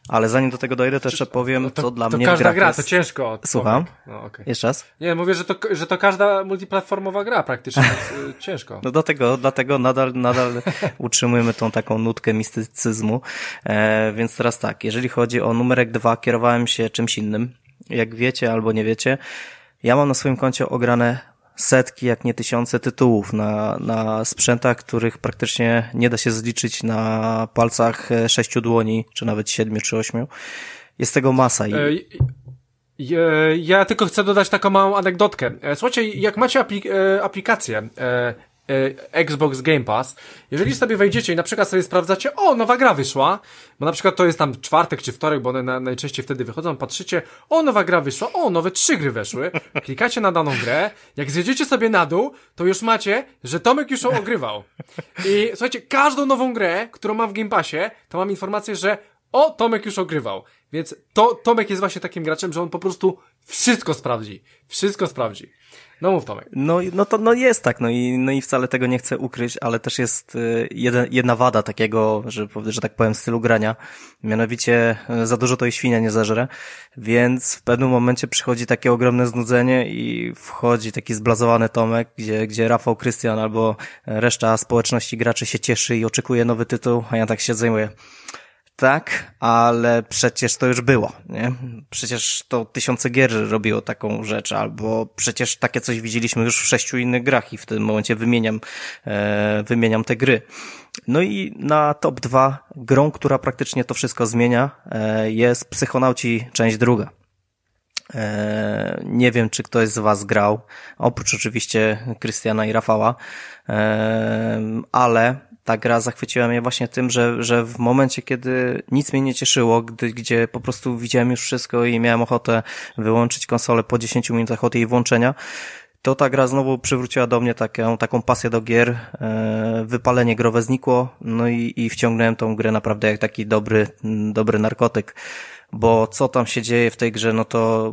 Ale zanim do tego dojdę, to jeszcze powiem, no to, co dla to mnie gra. To każda gra, to jest... ciężko. Słucham? No, okay. Jeszcze raz? Nie, mówię, że to, że to każda multiplatformowa gra praktycznie jest ciężko. No do tego, dlatego nadal, nadal utrzymujemy tą taką nutkę mistycyzmu. E, więc teraz tak, jeżeli chodzi o numerek dwa, kierowałem się czymś innym. Jak wiecie albo nie wiecie, ja mam na swoim koncie ograne setki, jak nie tysiące tytułów na, na sprzętach, których praktycznie nie da się zliczyć na palcach sześciu dłoni, czy nawet siedmiu, czy ośmiu. Jest tego masa. I... E, e, ja tylko chcę dodać taką małą anegdotkę. Słuchajcie, jak macie aplik- e, aplikację e, e, Xbox Game Pass, jeżeli sobie wejdziecie i na przykład sobie sprawdzacie, o, nowa gra wyszła, bo na przykład to jest tam czwartek czy wtorek, bo one na, najczęściej wtedy wychodzą, patrzycie, o, nowa gra wyszła, o, nowe trzy gry weszły, klikacie na daną grę, jak zjedziecie sobie na dół, to już macie, że Tomek już ją ogrywał. I słuchajcie, każdą nową grę, którą mam w Game Passie, to mam informację, że o, Tomek już ogrywał. Więc to Tomek jest właśnie takim graczem, że on po prostu wszystko sprawdzi. Wszystko sprawdzi. No mów, Tomek. No, no to no jest tak, no i, no i wcale tego nie chcę ukryć, ale też jest jedna, jedna wada takiego, że, że tak powiem, stylu grania. Mianowicie za dużo to i świnia nie zażre, więc w pewnym momencie przychodzi takie ogromne znudzenie i wchodzi taki zblazowany Tomek, gdzie, gdzie Rafał, Krystian albo reszta społeczności graczy się cieszy i oczekuje nowy tytuł, a ja tak się zajmuję. Tak, ale przecież to już było, nie? Przecież to tysiące gier robiło taką rzecz, albo przecież takie coś widzieliśmy już w sześciu innych grach i w tym momencie wymieniam, e, wymieniam te gry. No i na top dwa grą, która praktycznie to wszystko zmienia, e, jest Psychonauci część druga. E, nie wiem, czy ktoś z was grał, oprócz oczywiście Krystiana i Rafała, e, ale... Ta gra zachwyciła mnie właśnie tym, że, że w momencie, kiedy nic mnie nie cieszyło, gdy, gdzie po prostu widziałem już wszystko i miałem ochotę wyłączyć konsolę po dziesięciu minutach od jej włączenia, to ta gra znowu przywróciła do mnie taką, taką pasję do gier, wypalenie growe znikło, no i, i wciągnąłem tą grę naprawdę jak taki dobry, dobry narkotyk. Bo co tam się dzieje w tej grze, no to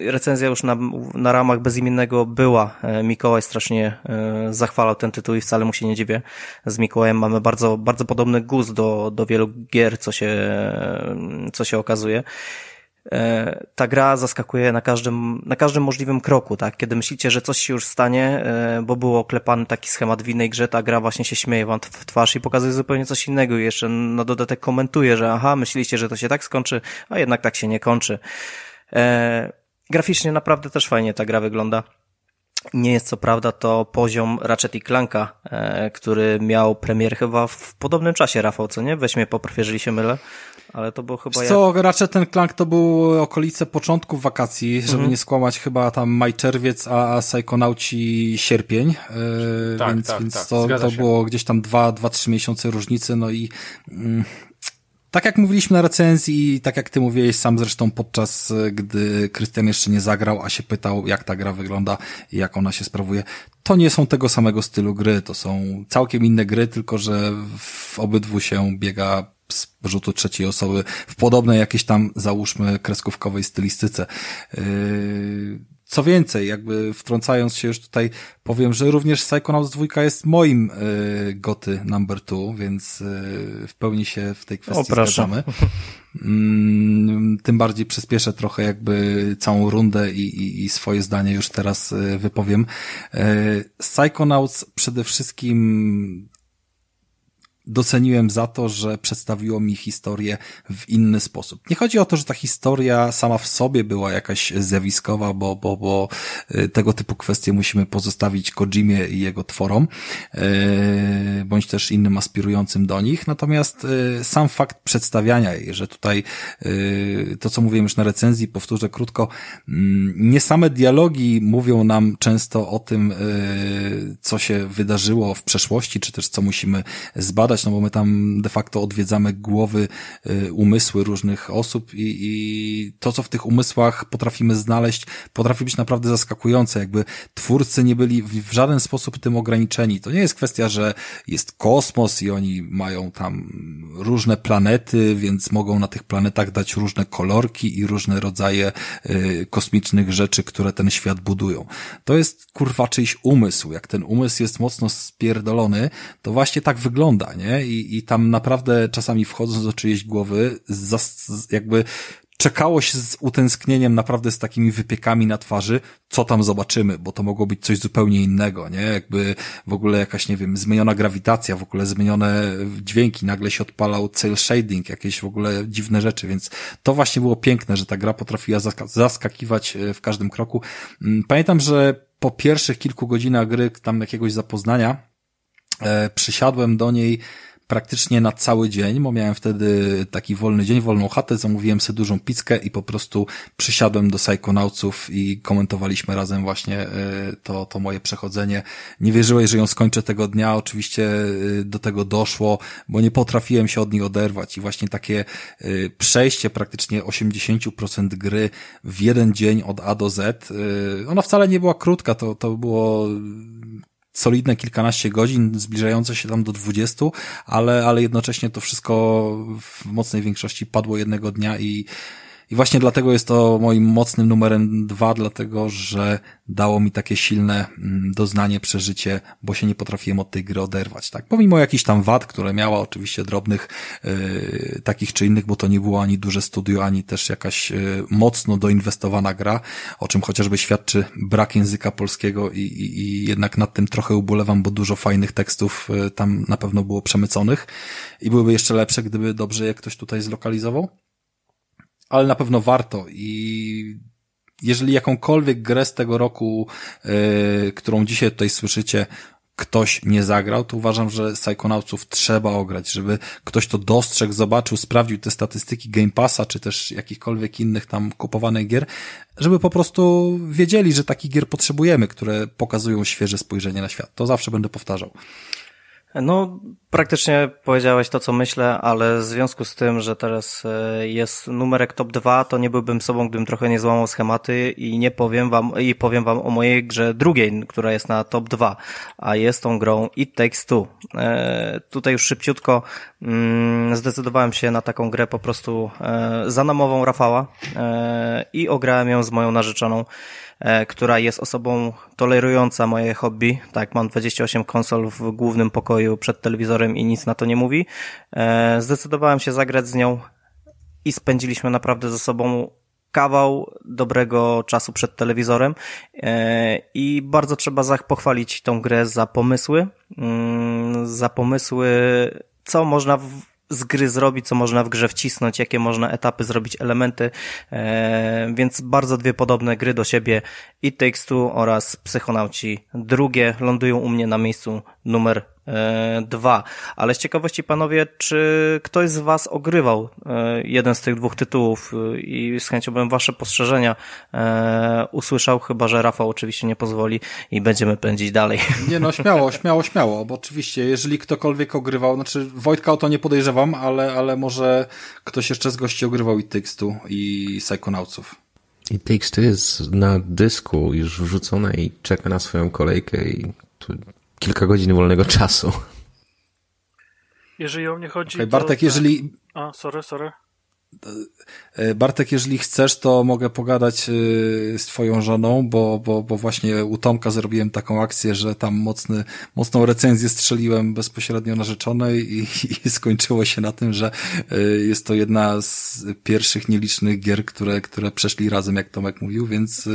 recenzja już na, na ramach bezimiennego była. Mikołaj strasznie zachwalał ten tytuł i wcale mu się nie dziwię. Z Mikołajem mamy bardzo, bardzo podobny gust do, do wielu gier, co się, co się okazuje. Ta gra zaskakuje na każdym, na każdym możliwym kroku, tak? Kiedy myślicie, że coś się już stanie, bo było oklepany taki schemat w innej grze, ta gra właśnie się śmieje wam w twarz i pokazuje zupełnie coś innego i jeszcze na dodatek komentuje, że aha, myślicie, że to się tak skończy, a jednak tak się nie kończy. E, graficznie naprawdę też fajnie ta gra wygląda. Nie jest co prawda to poziom Ratchet i Clanka, e, który miał premier chyba w podobnym czasie, Rafał, co nie? Weź mnie popraw, jeżeli się mylę. Ale to było chyba... Wiesz co, jak... raczej ten Clank to był okolice początku wakacji, żeby mm-hmm. nie skłamać, chyba tam maj, czerwiec, a Psychonauci sierpień, yy, tak, więc, tak, więc tak. to, to było gdzieś tam dwa, dwa, trzy miesiące różnicy, no i mm, tak jak mówiliśmy na recenzji, tak jak ty mówiłeś sam zresztą podczas, gdy Krystian jeszcze nie zagrał, a się pytał, jak ta gra wygląda i jak ona się sprawuje, to nie są tego samego stylu gry, to są całkiem inne gry, tylko że w w obydwu się biega z rzutu trzeciej osoby w podobnej jakiejś tam, załóżmy, kreskówkowej stylistyce. Yy... Co więcej, jakby wtrącając się już tutaj, powiem, że również Psychonauts dwa jest moim y, goty number two, więc y, w pełni się w tej kwestii zgadzamy. Mm, tym bardziej przyspieszę trochę jakby całą rundę i, i, i swoje zdanie już teraz y, wypowiem. Y, Psychonauts przede wszystkim doceniłem za to, że przedstawiło mi historię w inny sposób. Nie chodzi o to, że ta historia sama w sobie była jakaś zjawiskowa, bo, bo, bo tego typu kwestie musimy pozostawić Kojimie i jego tworom, bądź też innym aspirującym do nich. Natomiast sam fakt przedstawiania jej, że tutaj to, co mówiłem już na recenzji, powtórzę krótko, nie same dialogi mówią nam często o tym, co się wydarzyło w przeszłości, czy też co musimy zbadać, no bo my tam de facto odwiedzamy głowy, y, umysły różnych osób i, i to, co w tych umysłach potrafimy znaleźć, potrafi być naprawdę zaskakujące. Jakby twórcy nie byli w, w żaden sposób tym ograniczeni. To nie jest kwestia, że jest kosmos i oni mają tam różne planety, więc mogą na tych planetach dać różne kolorki i różne rodzaje y, kosmicznych rzeczy, które ten świat budują. To jest, kurwa, czyjś umysł. Jak ten umysł jest mocno spierdolony, to właśnie tak wygląda, nie? I, i tam naprawdę czasami wchodząc do czyjejś głowy, zas, jakby czekało się z utęsknieniem, naprawdę z takimi wypiekami na twarzy, co tam zobaczymy, bo to mogło być coś zupełnie innego, nie? Jakby w ogóle jakaś, nie wiem, zmieniona grawitacja, w ogóle zmienione dźwięki, nagle się odpalał cel shading, jakieś w ogóle dziwne rzeczy, więc to właśnie było piękne, że ta gra potrafiła zask- zaskakiwać w każdym kroku. Pamiętam, że po pierwszych kilku godzinach gry, tam jakiegoś zapoznania, E, przysiadłem do niej praktycznie na cały dzień, bo miałem wtedy taki wolny dzień, wolną chatę, zamówiłem sobie dużą pizzkę i po prostu przysiadłem do Psychonautsów i komentowaliśmy razem właśnie to, to moje przechodzenie. Nie wierzyłeś, że ją skończę tego dnia, oczywiście do tego doszło, bo nie potrafiłem się od niej oderwać i właśnie takie przejście praktycznie osiemdziesiąt procent gry w jeden dzień od A do Z, ona wcale nie była krótka, to, to było solidne kilkanaście godzin, zbliżające się tam do dwudziestu, ale, ale jednocześnie to wszystko w mocnej większości padło jednego dnia i, i właśnie dlatego jest to moim mocnym numerem dwa, dlatego, że dało mi takie silne doznanie, przeżycie, bo się nie potrafiłem od tej gry oderwać, tak? Pomimo jakichś tam wad, które miała, oczywiście drobnych, yy, takich czy innych, bo to nie było ani duże studio, ani też jakaś yy, mocno doinwestowana gra, o czym chociażby świadczy brak języka polskiego i, i, i jednak nad tym trochę ubolewam, bo dużo fajnych tekstów yy, tam na pewno było przemyconych i byłyby jeszcze lepsze, gdyby dobrze je ktoś tutaj zlokalizował. Ale na pewno warto i jeżeli jakąkolwiek grę z tego roku, yy, którą dzisiaj tutaj słyszycie, ktoś nie zagrał, to uważam, że Psychonautsów trzeba ograć, żeby ktoś to dostrzegł, zobaczył, sprawdził te statystyki Game Passa, czy też jakichkolwiek innych tam kupowanych gier, żeby po prostu wiedzieli, że takich gier potrzebujemy, które pokazują świeże spojrzenie na świat. To zawsze będę powtarzał. No, praktycznie powiedziałeś to, co myślę, ale w związku z tym, że teraz jest numerek top dwa, to nie byłbym sobą, gdybym trochę nie złamał schematy i nie powiem wam, i powiem wam o mojej grze drugiej, która jest na top dwa, a jest tą grą It Takes Two. E, tutaj już szybciutko mm, zdecydowałem się na taką grę po prostu e, za namową Rafała e, i ograłem ją z moją narzeczoną, która jest osobą tolerująca moje hobby. Tak, mam dwadzieścia osiem konsol w głównym pokoju przed telewizorem i nic na to nie mówi. Zdecydowałem się zagrać z nią i spędziliśmy naprawdę ze sobą kawał dobrego czasu przed telewizorem i bardzo trzeba pochwalić tą grę za pomysły, za pomysły, co można w, z gry zrobić, co można w grze wcisnąć, jakie można etapy zrobić, elementy, e, więc bardzo dwie podobne gry do siebie, It Takes Two oraz Psychonauci drugie lądują u mnie na miejscu numer e, dwa, ale z ciekawości panowie, czy ktoś z was ogrywał e, jeden z tych dwóch tytułów e, i z chęcią bym wasze postrzeżenia e, usłyszał, chyba że Rafał oczywiście nie pozwoli i będziemy pędzić dalej. Nie no, śmiało, śmiało, śmiało, bo oczywiście jeżeli ktokolwiek ogrywał, znaczy Wojtka o to nie podejrzewam, ale, ale może ktoś jeszcze z gości ogrywał It Takes Two i Psychonautsów. It Takes Two jest na dysku już wrzucone i czeka na swoją kolejkę i tu kilka godzin wolnego czasu. Jeżeli o mnie chodzi... Okay, Bartek, to... jeżeli... A, sorry, sorry. Bartek, jeżeli chcesz, to mogę pogadać z twoją żoną, bo, bo, bo właśnie u Tomka zrobiłem taką akcję, że tam mocny, mocną recenzję strzeliłem bezpośrednio narzeczonej i, i skończyło się na tym, że jest to jedna z pierwszych nielicznych gier, które, które przeszli razem, jak Tomek mówił, więc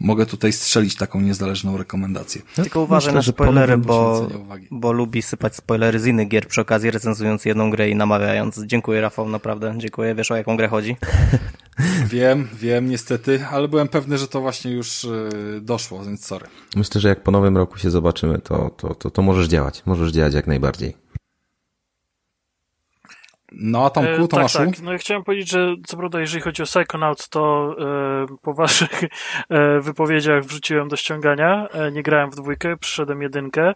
mogę tutaj strzelić taką niezależną rekomendację. Tylko uważaj na spoilery, bo, bo lubi sypać spoilery z innych gier przy okazji, recenzując jedną grę i namawiając. Dziękuję, Rafał, naprawdę, dziękuję. Wiesz, o jaką grę chodzi? Wiem, wiem, niestety, ale byłem pewny, że to właśnie już doszło, więc sorry. Myślę, że jak po nowym roku się zobaczymy, to, to, to, to możesz działać. Możesz działać jak najbardziej. No, a Tomku, Tomaszu? E, tak, tak. No, ja chciałem powiedzieć, że co prawda, jeżeli chodzi o Psychonauts, to e, po waszych e, wypowiedziach wrzuciłem do ściągania. E, nie grałem w dwójkę, przyszedłem jedynkę.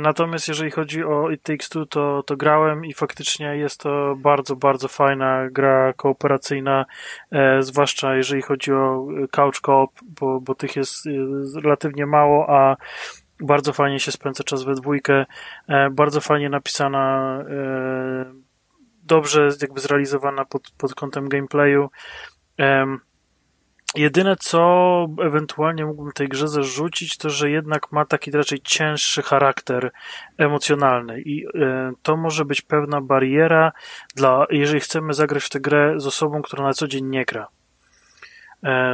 Natomiast jeżeli chodzi o It Takes Two, to, to grałem i faktycznie jest to bardzo, bardzo fajna gra kooperacyjna, e, zwłaszcza jeżeli chodzi o couch co-op, bo, bo tych jest relatywnie mało, a bardzo fajnie się spędza czas we dwójkę, e, bardzo fajnie napisana, e, dobrze jakby zrealizowana pod, pod kątem gameplayu. E, Jedyne, co ewentualnie mógłbym tej grze zarzucić, to że jednak ma taki raczej cięższy charakter emocjonalny i to może być pewna bariera, dla, jeżeli chcemy zagrać w tę grę z osobą, która na co dzień nie gra.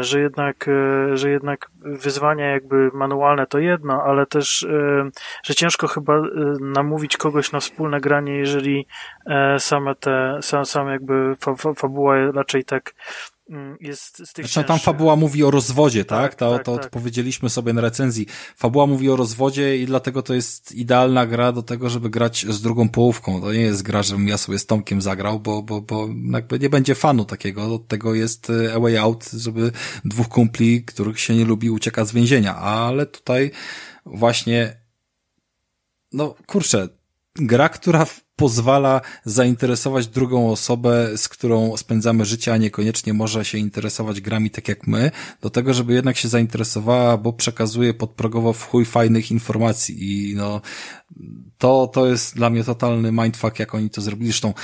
Że jednak, że jednak wyzwania jakby manualne to jedno, ale też, że ciężko chyba namówić kogoś na wspólne granie, jeżeli same te, sam, sam jakby fa, fa, fabuła raczej tak jest z tych. Znaczy, tam fabuła mówi o rozwodzie, tak? tak to tak, to tak. Odpowiedzieliśmy sobie na recenzji. Fabuła mówi o rozwodzie i dlatego to jest idealna gra do tego, żeby grać z drugą połówką. To nie jest gra, żebym ja sobie z Tomkiem zagrał, bo, bo, bo jakby nie będzie fanu takiego. Od tego jest A Way Out, żeby dwóch kumpli, których się nie lubi, ucieka z więzienia. Ale tutaj właśnie, no kurczę, gra, która pozwala zainteresować drugą osobę, z którą spędzamy życie, a niekoniecznie może się interesować grami tak jak my, do tego, żeby jednak się zainteresowała, bo przekazuje podprogowo w chuj fajnych informacji i no to, to jest dla mnie totalny mindfuck, jak oni to zrobili. Zresztą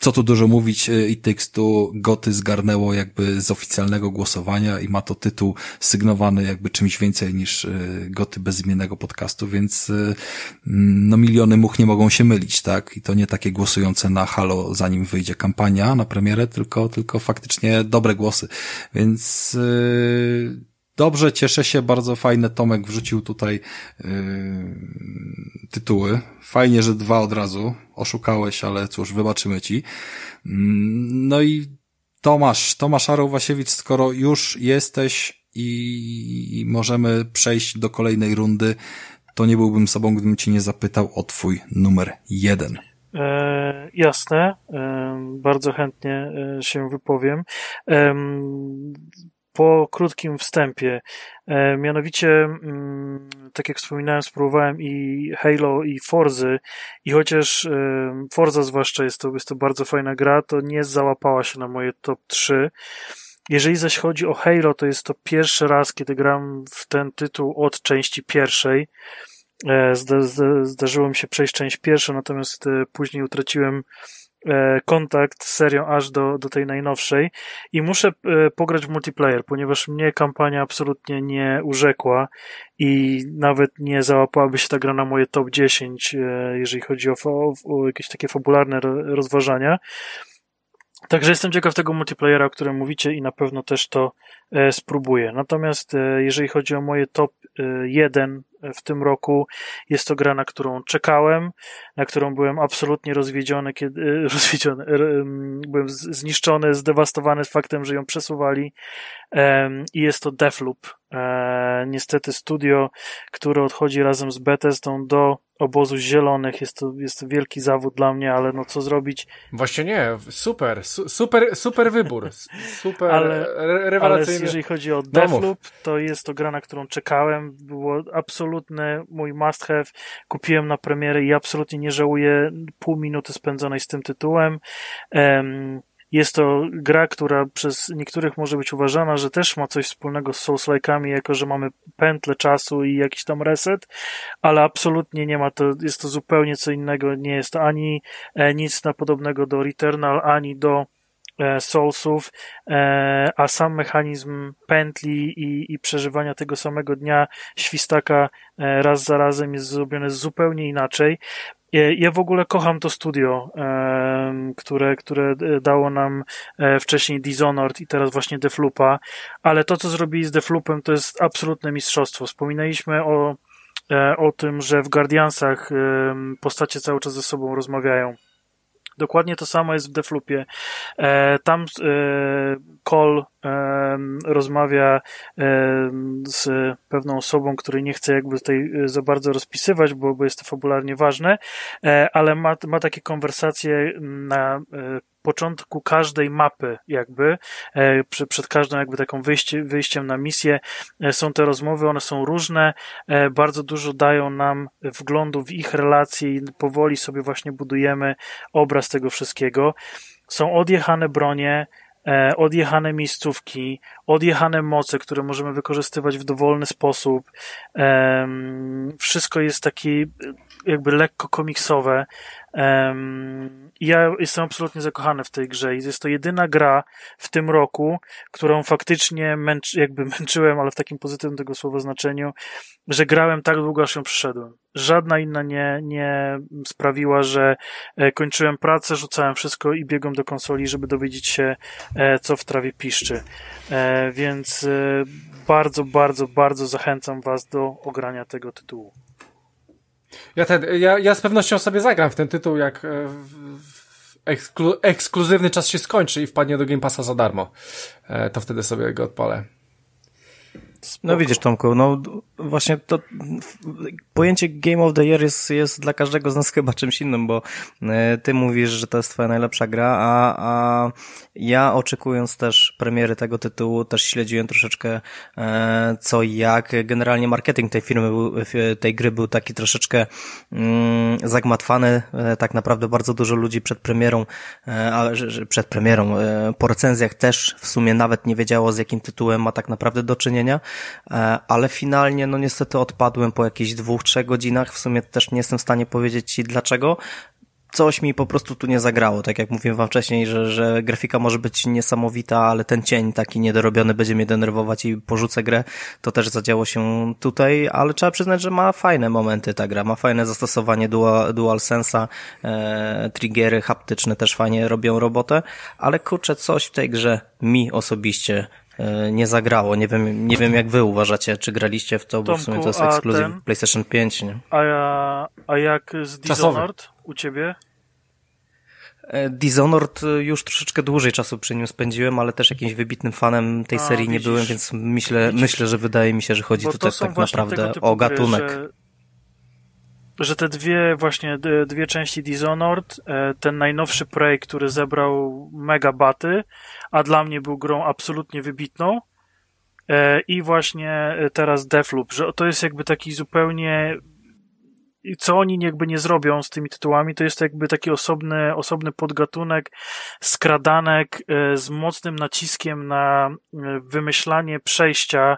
co tu dużo mówić, It Takes Two goty zgarnęło jakby z oficjalnego głosowania i ma to tytuł sygnowany jakby czymś więcej niż goty bezimiennego podcastu, więc no miliony much nie mogą się mylić, tak? I to nie takie głosujące na Halo, zanim wyjdzie kampania na premierę, tylko, tylko faktycznie dobre głosy, więc yy, dobrze, cieszę się, bardzo fajne. Tomek wrzucił tutaj yy, tytuły. Fajnie, że dwa od razu. Oszukałeś, ale cóż, wybaczymy ci. No i Tomasz, Tomasz Arłowasiewicz, skoro już jesteś i możemy przejść do kolejnej rundy, to nie byłbym sobą, gdybym cię nie zapytał o twój numer jeden. E, jasne, e, bardzo chętnie się wypowiem. E, Po krótkim wstępie, e, mianowicie, m, tak jak wspominałem, spróbowałem i Halo, i Forzy, i chociaż e, Forza zwłaszcza jest to, jest to bardzo fajna gra, to nie załapała się na moje top trzy. Jeżeli zaś chodzi o Halo, to jest to pierwszy raz, kiedy gram w ten tytuł od części pierwszej. E, zda, zda, zdarzyło mi się przejść część pierwszą, natomiast e, później utraciłem kontakt z serią aż do, do tej najnowszej i muszę pograć w multiplayer, ponieważ mnie kampania absolutnie nie urzekła i nawet nie załapałaby się ta gra na moje top dziesięć, jeżeli chodzi o, o, o jakieś takie fabularne rozważania. Także jestem ciekaw tego multiplayera, o którym mówicie i na pewno też to spróbuję. Natomiast jeżeli chodzi o moje top jeden w tym roku, jest to gra, na którą czekałem, na którą byłem absolutnie rozwiedziony, kiedy, rozwiedziony, byłem zniszczony, zdewastowany z faktem, że ją przesuwali i jest to Deathloop. Niestety studio, które odchodzi razem z Bethesdą do obozu zielonych. Jest to, jest to wielki zawód dla mnie, ale no co zrobić? Właśnie nie, super, su, super, super wybór, super, ale, rewelacyjny. Ale jeżeli chodzi o Deathloop, to jest to gra, na którą czekałem, było absolutny mój must have, kupiłem na premierę i absolutnie nie żałuję pół minuty spędzonej z tym tytułem. Um, Jest to gra, która przez niektórych może być uważana, że też ma coś wspólnego z Souls-like'ami, jako że mamy pętlę czasu i jakiś tam reset, ale absolutnie nie ma to, jest to zupełnie co innego, nie jest to ani nic na podobnego do Returnal, ani do Soulsów, a sam mechanizm pętli i, i przeżywania tego samego dnia świstaka raz za razem jest zrobiony zupełnie inaczej. Ja w ogóle kocham to studio, które, które dało nam wcześniej Dishonored i teraz właśnie Deathloopa, ale to, co zrobili z Deathloopem, to jest absolutne mistrzostwo. Wspominaliśmy o, o tym, że w Guardiansach postacie cały czas ze sobą rozmawiają. Dokładnie to samo jest w Deathloopie. Tam Cole rozmawia z pewną osobą, której nie chcę jakby tutaj za bardzo rozpisywać, bo, bo jest to fabularnie ważne, ale ma, ma takie konwersacje na początku każdej mapy jakby, przed każdą jakby taką wyjście, wyjściem na misję są te rozmowy, one są różne, bardzo dużo dają nam wglądu w ich relacje i powoli sobie właśnie budujemy obraz tego wszystkiego. Są odjechane bronie, odjechane miejscówki, odjechane moce, które możemy wykorzystywać w dowolny sposób. Wszystko jest takie jakby lekko komiksowe. Ja jestem absolutnie zakochany w tej grze i jest to jedyna gra w tym roku, którą faktycznie męczy, jakby męczyłem, ale w takim pozytywnym tego słowa znaczeniu, że grałem tak długo, aż ją przeszedłem. Żadna inna nie, nie sprawiła, że kończyłem pracę, rzucałem wszystko i biegłem do konsoli, żeby dowiedzieć się, co w trawie piszczy. Więc bardzo, bardzo, bardzo zachęcam was do ogrania tego tytułu. Ja, ten, ja, ja z pewnością sobie zagram w ten tytuł, jak w, w eksklu, ekskluzywny czas się skończy i wpadnie do Game Passa za darmo. E, to wtedy sobie go odpalę. Spoko. No widzisz, Tomku, no właśnie to pojęcie Game of the Year jest, jest dla każdego z nas chyba czymś innym, bo ty mówisz, że to jest twoja najlepsza gra, a, a ja oczekując też premiery tego tytułu też śledziłem troszeczkę e, co i jak. Generalnie marketing tej firmy, tej gry był taki troszeczkę mm, zagmatwany, e, tak naprawdę bardzo dużo ludzi przed premierą, e, a, przed premierą, e, po recenzjach też w sumie nawet nie wiedziało, z jakim tytułem ma tak naprawdę do czynienia. Ale finalnie, no niestety odpadłem po jakichś dwóch, trzech godzinach. W sumie też nie jestem w stanie powiedzieć ci dlaczego. Coś mi po prostu tu nie zagrało. Tak jak mówiłem wam wcześniej, że, że grafika może być niesamowita, ale ten cień taki niedorobiony będzie mnie denerwować i porzucę grę. To też zadziało się tutaj, ale trzeba przyznać, że ma fajne momenty ta gra. Ma fajne zastosowanie dual, dual sensa, e, triggery haptyczne też fajnie robią robotę, ale kurczę, coś w tej grze mi osobiście nie zagrało. Nie wiem, nie wiem jak wy uważacie, czy graliście w to, bo Tomku, w sumie to jest ekskluzyw PlayStation pięć, nie? A, a jak z Dishonored Czasowy. U ciebie? Dishonored już troszeczkę dłużej czasu przy nim spędziłem, ale też jakimś wybitnym fanem tej a, serii widzisz, nie byłem, więc myślę, myślę, że wydaje mi się, że chodzi bo tutaj tak naprawdę o gatunek. Gry, że... że te dwie właśnie, dwie części Dishonored, ten najnowszy Prey, który zebrał mega baty, a dla mnie był grą absolutnie wybitną, i właśnie teraz Deathloop, że to jest jakby taki zupełnie, co oni jakby nie zrobią z tymi tytułami, to jest jakby taki osobny, osobny podgatunek, skradanek z mocnym naciskiem na wymyślanie przejścia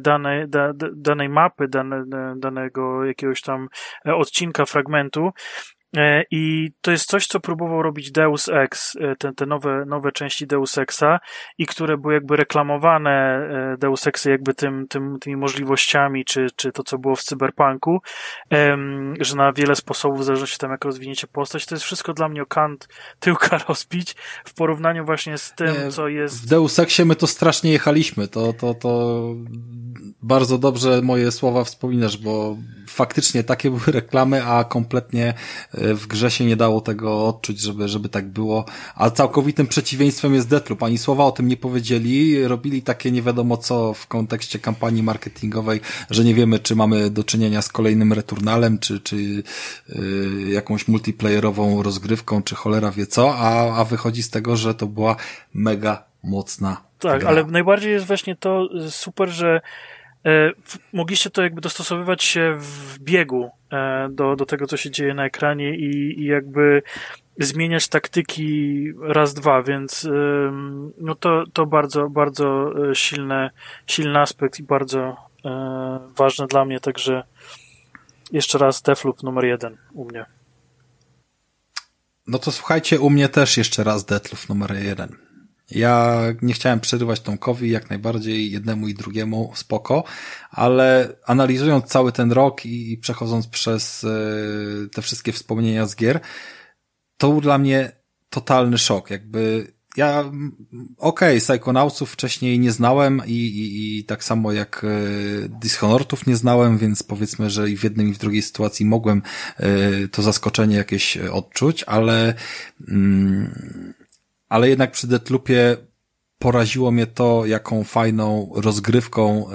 danej, da, danej mapy, dane, danego jakiegoś tam odcinka, fragmentu. I to jest coś, co próbował robić Deus Ex, te, te nowe, nowe części Deus Exa i które były jakby reklamowane Deus Exy jakby tym, tym, tymi możliwościami, czy, czy to, co było w Cyberpunku, że na wiele sposobów, w zależności od tego, jak rozwiniecie postać, to jest wszystko dla mnie kant tyłka rozbić w porównaniu właśnie z tym, Nie, co jest... W Deus Exie my to strasznie jechaliśmy, to, to, to bardzo dobrze moje słowa wspominasz, bo faktycznie takie były reklamy, a kompletnie w grze się nie dało tego odczuć, żeby, żeby tak było, a całkowitym przeciwieństwem jest Deathloop, ani słowa o tym nie powiedzieli, robili takie nie wiadomo co w kontekście kampanii marketingowej, że nie wiemy, czy mamy do czynienia z kolejnym Returnalem, czy, czy yy, jakąś multiplayerową rozgrywką, czy cholera wie co, a, a wychodzi z tego, że to była mega mocna gra. Tak, ale najbardziej jest właśnie to super, że mogliście to jakby dostosowywać się w biegu do, do tego, co się dzieje na ekranie i, i jakby zmieniać taktyki raz, dwa, więc no to, to bardzo, bardzo silne, silny aspekt i bardzo ważne dla mnie, także jeszcze raz Deathloop numer jeden u mnie. No to słuchajcie, u mnie też jeszcze raz Deathloop numer jeden. Ja nie chciałem przerywać Tomkowi, jak najbardziej jednemu i drugiemu, spoko, ale analizując cały ten rok i przechodząc przez te wszystkie wspomnienia z gier, to był dla mnie totalny szok, jakby ja, okej, okay, Psychonautsów wcześniej nie znałem i, i, i tak samo jak y, Dishonoredów nie znałem, więc powiedzmy, że i w jednym i w drugiej sytuacji mogłem y, to zaskoczenie jakieś odczuć, ale mm, ale jednak przy Deathloopie poraziło mnie to, jaką fajną rozgrywką,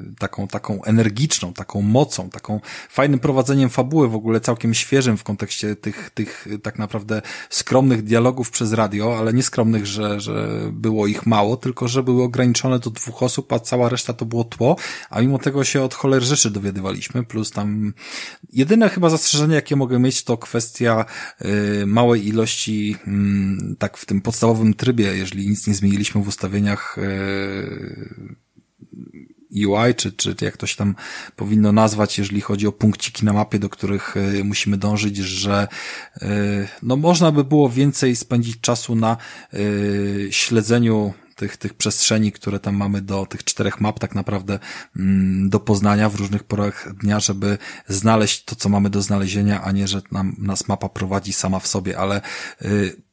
yy, taką taką energiczną, taką mocą, taką fajnym prowadzeniem fabuły, w ogóle całkiem świeżym w kontekście tych tych tak naprawdę skromnych dialogów przez radio, ale nie skromnych, że że było ich mało, tylko że były ograniczone do dwóch osób, a cała reszta to było tło, a mimo tego się od choler rzeczy dowiadywaliśmy, plus tam jedyne chyba zastrzeżenie, jakie mogę mieć, to kwestia yy, małej ilości yy, tak w tym podstawowym trybie, jeżeli nic nie zmieniliśmy w ustawieniach U I, czy, czy jak to się tam powinno nazwać, jeżeli chodzi o punkciki na mapie, do których musimy dążyć, że no można by było więcej spędzić czasu na śledzeniu tych, tych przestrzeni, które tam mamy do tych czterech map tak naprawdę do poznania w różnych porach dnia, żeby znaleźć to, co mamy do znalezienia, a nie, że nam, nas mapa prowadzi sama w sobie, ale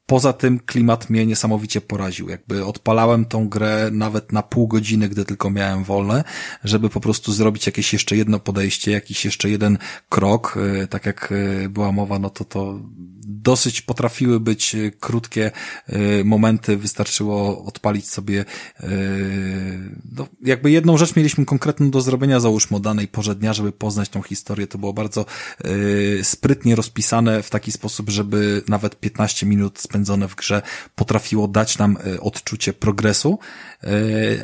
poza tym klimat mnie niesamowicie poraził. Jakby odpalałem tą grę nawet na pół godziny, gdy tylko miałem wolne, żeby po prostu zrobić jakieś jeszcze jedno podejście, jakiś jeszcze jeden krok. Tak jak była mowa, no to to dosyć potrafiły być krótkie momenty. Wystarczyło odpalić sobie no, jakby jedną rzecz mieliśmy konkretną do zrobienia, załóżmy o danej porze dnia, żeby poznać tą historię. To było bardzo sprytnie rozpisane w taki sposób, żeby nawet piętnaście minut spędzić spędzone w grze potrafiło dać nam odczucie progresu,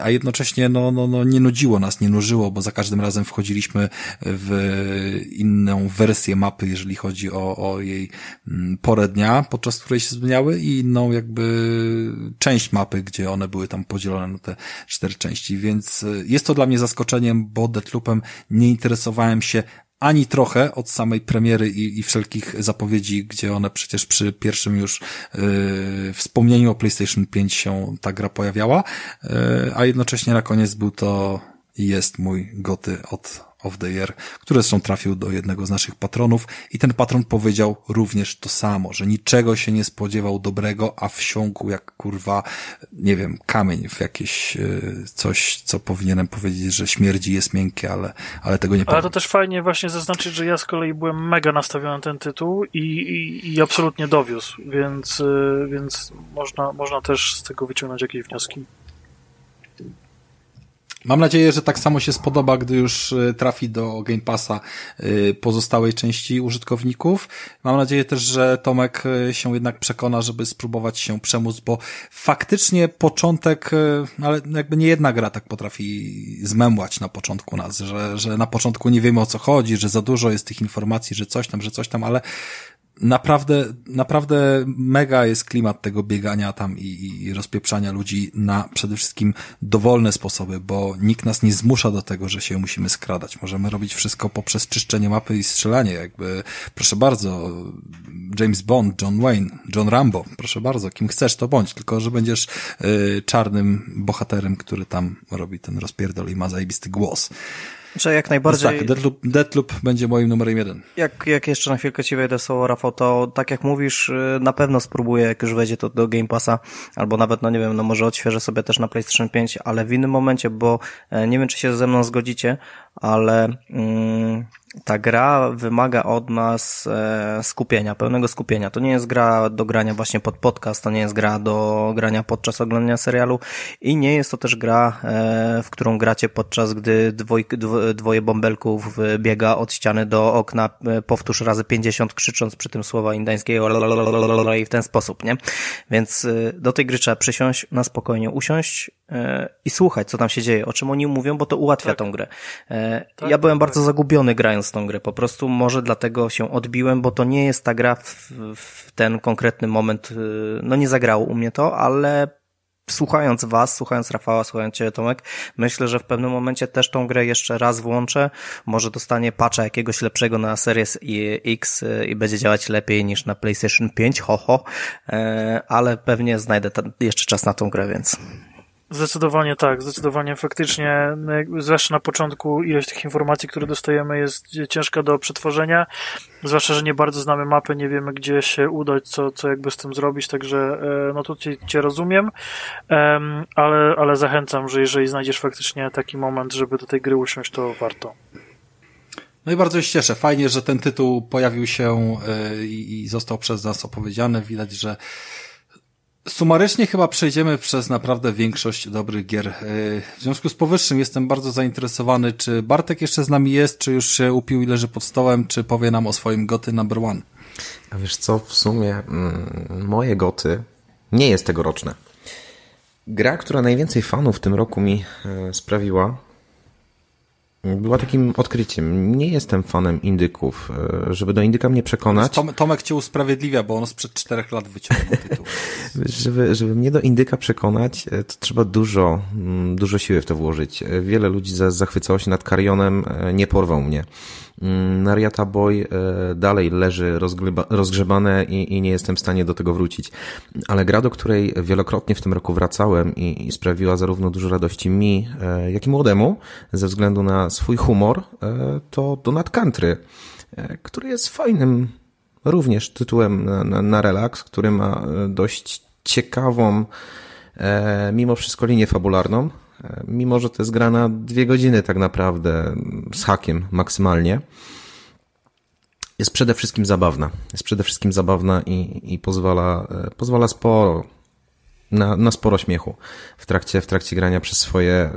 a jednocześnie no, no, no nie nudziło nas, nie nużyło, bo za każdym razem wchodziliśmy w inną wersję mapy, jeżeli chodzi o, o jej porę dnia, podczas której się zmieniały, i inną jakby część mapy, gdzie one były tam podzielone na te cztery części, więc jest to dla mnie zaskoczeniem, bo Deathloopem nie interesowałem się ani trochę od samej premiery i, i wszelkich zapowiedzi, gdzie one przecież przy pierwszym już yy, wspomnieniu o PlayStation pięć się ta gra pojawiała, yy, a jednocześnie na koniec był to i jest mój goty od of the year, który zresztą trafił do jednego z naszych patronów i ten patron powiedział również to samo, że niczego się nie spodziewał dobrego, a wsiąkł jak kurwa, nie wiem, kamień w jakieś coś, co powinienem powiedzieć, że śmierdzi, jest miękkie, ale, ale tego nie ale powiem. Ale to też fajnie właśnie zaznaczyć, że ja z kolei byłem mega nastawiony na ten tytuł i, i, i absolutnie dowiózł, więc, więc można, można też z tego wyciągnąć jakieś wnioski. Mam nadzieję, że tak samo się spodoba, gdy już trafi do Game Passa pozostałej części użytkowników. Mam nadzieję też, że Tomek się jednak przekona, żeby spróbować się przemóc, bo faktycznie początek, ale jakby nie jedna gra tak potrafi zmemłać na początku nas, że, że na początku nie wiemy, o co chodzi, że za dużo jest tych informacji, że coś tam, że coś tam, ale naprawdę, naprawdę mega jest klimat tego biegania tam i, i rozpieprzania ludzi na przede wszystkim dowolne sposoby, bo nikt nas nie zmusza do tego, że się musimy skradać. Możemy robić wszystko poprzez czyszczenie mapy i strzelanie, jakby, proszę bardzo, James Bond, John Wayne, John Rambo, proszę bardzo, kim chcesz to bądź, tylko że będziesz yy, czarnym bohaterem, który tam robi ten rozpierdol i ma zajebisty głos. Że jak najbardziej... No tak, Deathloop, Deathloop będzie moim numerem jeden. Jak, jak jeszcze na chwilkę ci wejdę słowo, Rafał, to tak jak mówisz, na pewno spróbuję, jak już wejdzie to do Game Passa, albo nawet, no nie wiem, no może odświeżę sobie też na PlayStation pięć, ale w innym momencie, bo nie wiem, czy się ze mną zgodzicie, ale... Mm... ta gra wymaga od nas skupienia, pełnego skupienia. To nie jest gra do grania właśnie pod podcast, to nie jest gra do grania podczas oglądania serialu i nie jest to też gra, w którą gracie podczas gdy dwoj, dwoje bąbelków biega od ściany do okna, powtórz razy pięćdziesiąt, krzycząc przy tym słowa indyjskiego i w ten sposób, nie? Więc do tej gry trzeba przysiąść, na spokojnie usiąść i słuchać, co tam się dzieje, o czym oni mówią, bo to ułatwia tak. tą grę. Tak, ja byłem tak, bardzo tak. zagubiony grając tą grę, po prostu może dlatego się odbiłem, bo to nie jest ta gra w, w ten konkretny moment, no nie zagrało u mnie to, ale słuchając was, słuchając Rafała, słuchając ciebie, Tomek, myślę, że w pewnym momencie też tą grę jeszcze raz włączę, może dostanie patcha jakiegoś lepszego na Series X i będzie działać lepiej niż na PlayStation pięć, ho, ho. Ale pewnie znajdę jeszcze czas na tą grę, więc... Zdecydowanie tak, zdecydowanie faktycznie, zwłaszcza na początku ilość tych informacji, które dostajemy jest ciężka do przetworzenia, zwłaszcza, że nie bardzo znamy mapy, nie wiemy gdzie się udać, co, co jakby z tym zrobić, także no tu cię, cię rozumiem, ale, ale zachęcam, że jeżeli znajdziesz faktycznie taki moment, żeby do tej gry usiąść, to warto. No i bardzo się cieszę. Fajnie, że ten tytuł pojawił się i został przez nas opowiedziany. Widać, że sumarycznie chyba przejdziemy przez naprawdę większość dobrych gier. W związku z powyższym jestem bardzo zainteresowany, czy Bartek jeszcze z nami jest, czy już się upił i leży pod stołem, czy powie nam o swoim goty number one. A wiesz co, w sumie mm, moje goty nie jest tegoroczne. Gra, która najwięcej fanów w tym roku mi e, sprawiła, była takim odkryciem. Nie jestem fanem indyków. Żeby do indyka mnie przekonać... Tom, Tomek cię usprawiedliwia, bo on sprzed czterech lat wyciągnął tytuł. żeby, żeby mnie do indyka przekonać, to trzeba dużo, dużo siły w to włożyć. Wiele ludzi zachwycało się nad Carrionem, nie porwał mnie. Narita Boy dalej leży rozgryba, rozgrzebane i, i nie jestem w stanie do tego wrócić. Ale gra, do której wielokrotnie w tym roku wracałem i, i sprawiła zarówno dużo radości mi, jak i młodemu, ze względu na swój humor, to Donut Country, który jest fajnym również tytułem na, na, na relaks, który ma dość ciekawą, mimo wszystko linię fabularną. Mimo, że to jest gra na dwie godziny tak naprawdę, z hakiem maksymalnie, jest przede wszystkim zabawna. Jest przede wszystkim zabawna i, i pozwala, pozwala sporo, na, na sporo śmiechu w trakcie, w trakcie grania przez swoje e,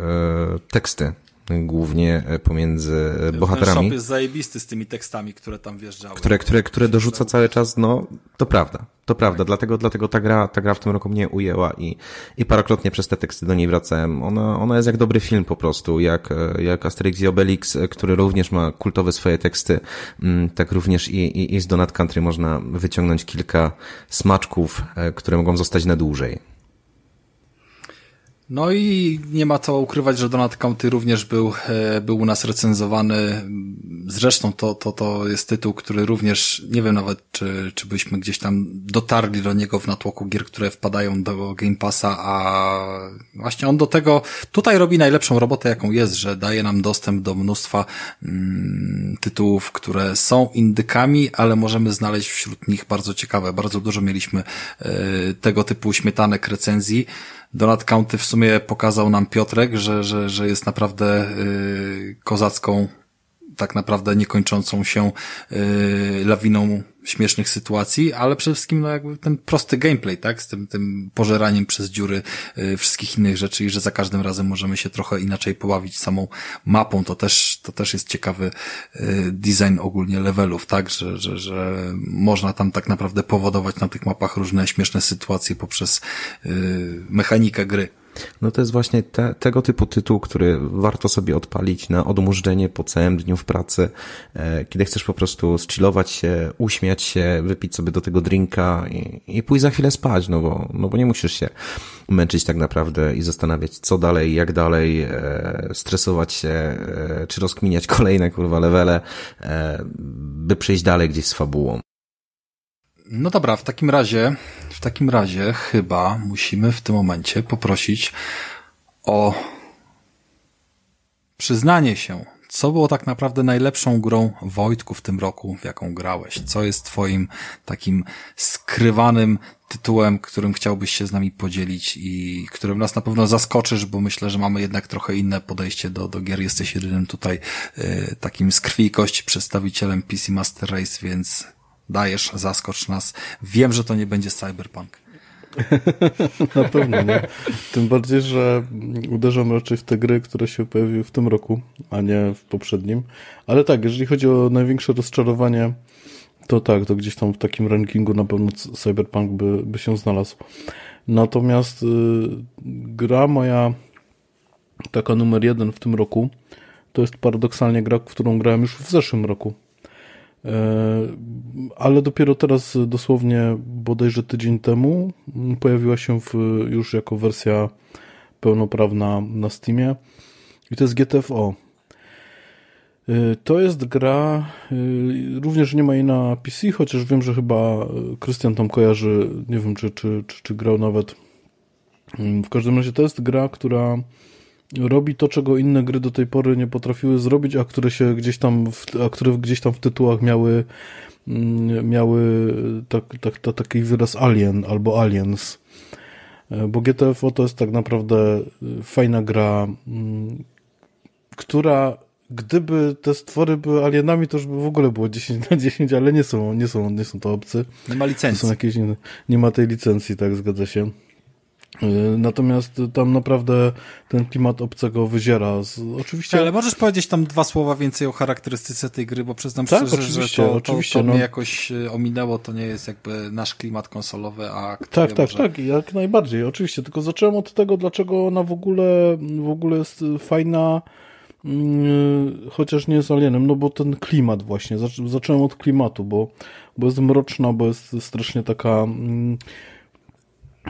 teksty, głównie pomiędzy bohaterami. Ten shop jest zajebisty z tymi tekstami, które tam wjeżdżały. Które, które, które dorzuca cały czas, no to prawda, to prawda, tak. dlatego, dlatego ta gra, ta gra w tym roku mnie ujęła i, i parokrotnie przez te teksty do niej wracałem. Ona, ona jest jak dobry film po prostu, jak, jak Asterix i Obelix, który również ma kultowe swoje teksty, tak również i, i, i z Donut Country można wyciągnąć kilka smaczków, które mogą zostać na dłużej. No i nie ma co ukrywać, że Donut Country również był, był u nas recenzowany. Zresztą to, to, to jest tytuł, który również, nie wiem nawet, czy, czy byśmy gdzieś tam dotarli do niego w natłoku gier, które wpadają do Game Passa, a właśnie on do tego tutaj robi najlepszą robotę, jaką jest, że daje nam dostęp do mnóstwa mm, tytułów, które są indykami, ale możemy znaleźć wśród nich bardzo ciekawe. Bardzo dużo mieliśmy y, tego typu śmietanek recenzji. Donut Country w sumie pokazał nam Piotrek, że, że, że jest naprawdę yy, kozacką, tak naprawdę niekończącą się yy, lawiną śmiesznych sytuacji, ale przede wszystkim no jakby ten prosty gameplay, tak, z tym tym pożeraniem przez dziury yy, wszystkich innych rzeczy i że za każdym razem możemy się trochę inaczej poławić samą mapą. To też to też jest ciekawy yy, design ogólnie levelów, tak, że, że że można tam tak naprawdę powodować na tych mapach różne śmieszne sytuacje poprzez yy, mechanikę gry. No to jest właśnie te, tego typu tytuł, który warto sobie odpalić na odmurzenie po całym dniu w pracy, kiedy chcesz po prostu zchillować się, uśmiać się, wypić sobie do tego drinka i, i pójść za chwilę spać, no bo, no bo nie musisz się męczyć tak naprawdę i zastanawiać co dalej, jak dalej, e, stresować się, e, czy rozkminiać kolejne kurwa levele, e, by przejść dalej gdzieś z fabułą. No dobra, w takim razie, w takim razie chyba musimy w tym momencie poprosić o przyznanie się, Co było tak naprawdę najlepszą grą, Wojtku, w tym roku, w jaką grałeś? Co jest twoim takim skrywanym tytułem, którym chciałbyś się z nami podzielić i którym nas na pewno zaskoczysz, bo myślę, że mamy jednak trochę inne podejście do, do gier. Jesteś jedynym tutaj y, takim z krwi i kości przedstawicielem P C Master Race, więc dajesz, zaskocz nas. Wiem, że to nie będzie Cyberpunk. Na pewno nie. Tym bardziej, że uderzam raczej w te gry, które się pojawiły w tym roku, a nie w poprzednim. Ale tak, jeżeli chodzi o największe rozczarowanie, to tak, to gdzieś tam w takim rankingu na pewno Cyberpunk by, by się znalazł. Natomiast y, gra moja taka numer jeden w tym roku to jest paradoksalnie gra, w którą grałem już w zeszłym roku. Y, ale dopiero teraz, dosłownie bodajże tydzień temu, pojawiła się w, już jako wersja pełnoprawna na Steamie i to jest G T F O. To jest gra, również nie ma jej na P C, chociaż wiem, że chyba Krystian tam kojarzy, nie wiem czy, czy, czy, czy grał nawet. W każdym razie to jest gra, która robi to, czego inne gry do tej pory nie potrafiły zrobić, a które się gdzieś tam, w, a które gdzieś tam w tytułach miały, miały tak, tak, tak, taki wyraz Alien albo Aliens. Bo G T F O to jest tak naprawdę fajna gra, która... Gdyby te stwory były alienami, to już by w ogóle było dziesięć na dziesięć, ale nie są, nie są, nie są to obcy. Nie ma licencji. Są jakieś, nie, nie ma tej licencji, tak, zgadza się. Natomiast tam naprawdę ten klimat obcego wyziera. Z, oczywiście. Ale możesz powiedzieć tam dwa słowa więcej o charakterystyce tej gry, bo przyznam tak, szczerze, że to, oczywiście, to, to mnie no. jakoś ominęło, to nie jest jakby nasz klimat konsolowy, a... Tak, tak, może... tak, jak najbardziej, oczywiście. Tylko zacząłem od tego, dlaczego ona w ogóle, w ogóle jest fajna, chociaż nie jest alienem, no bo ten klimat właśnie, zacząłem od klimatu, bo, bo jest mroczna, bo jest strasznie taka...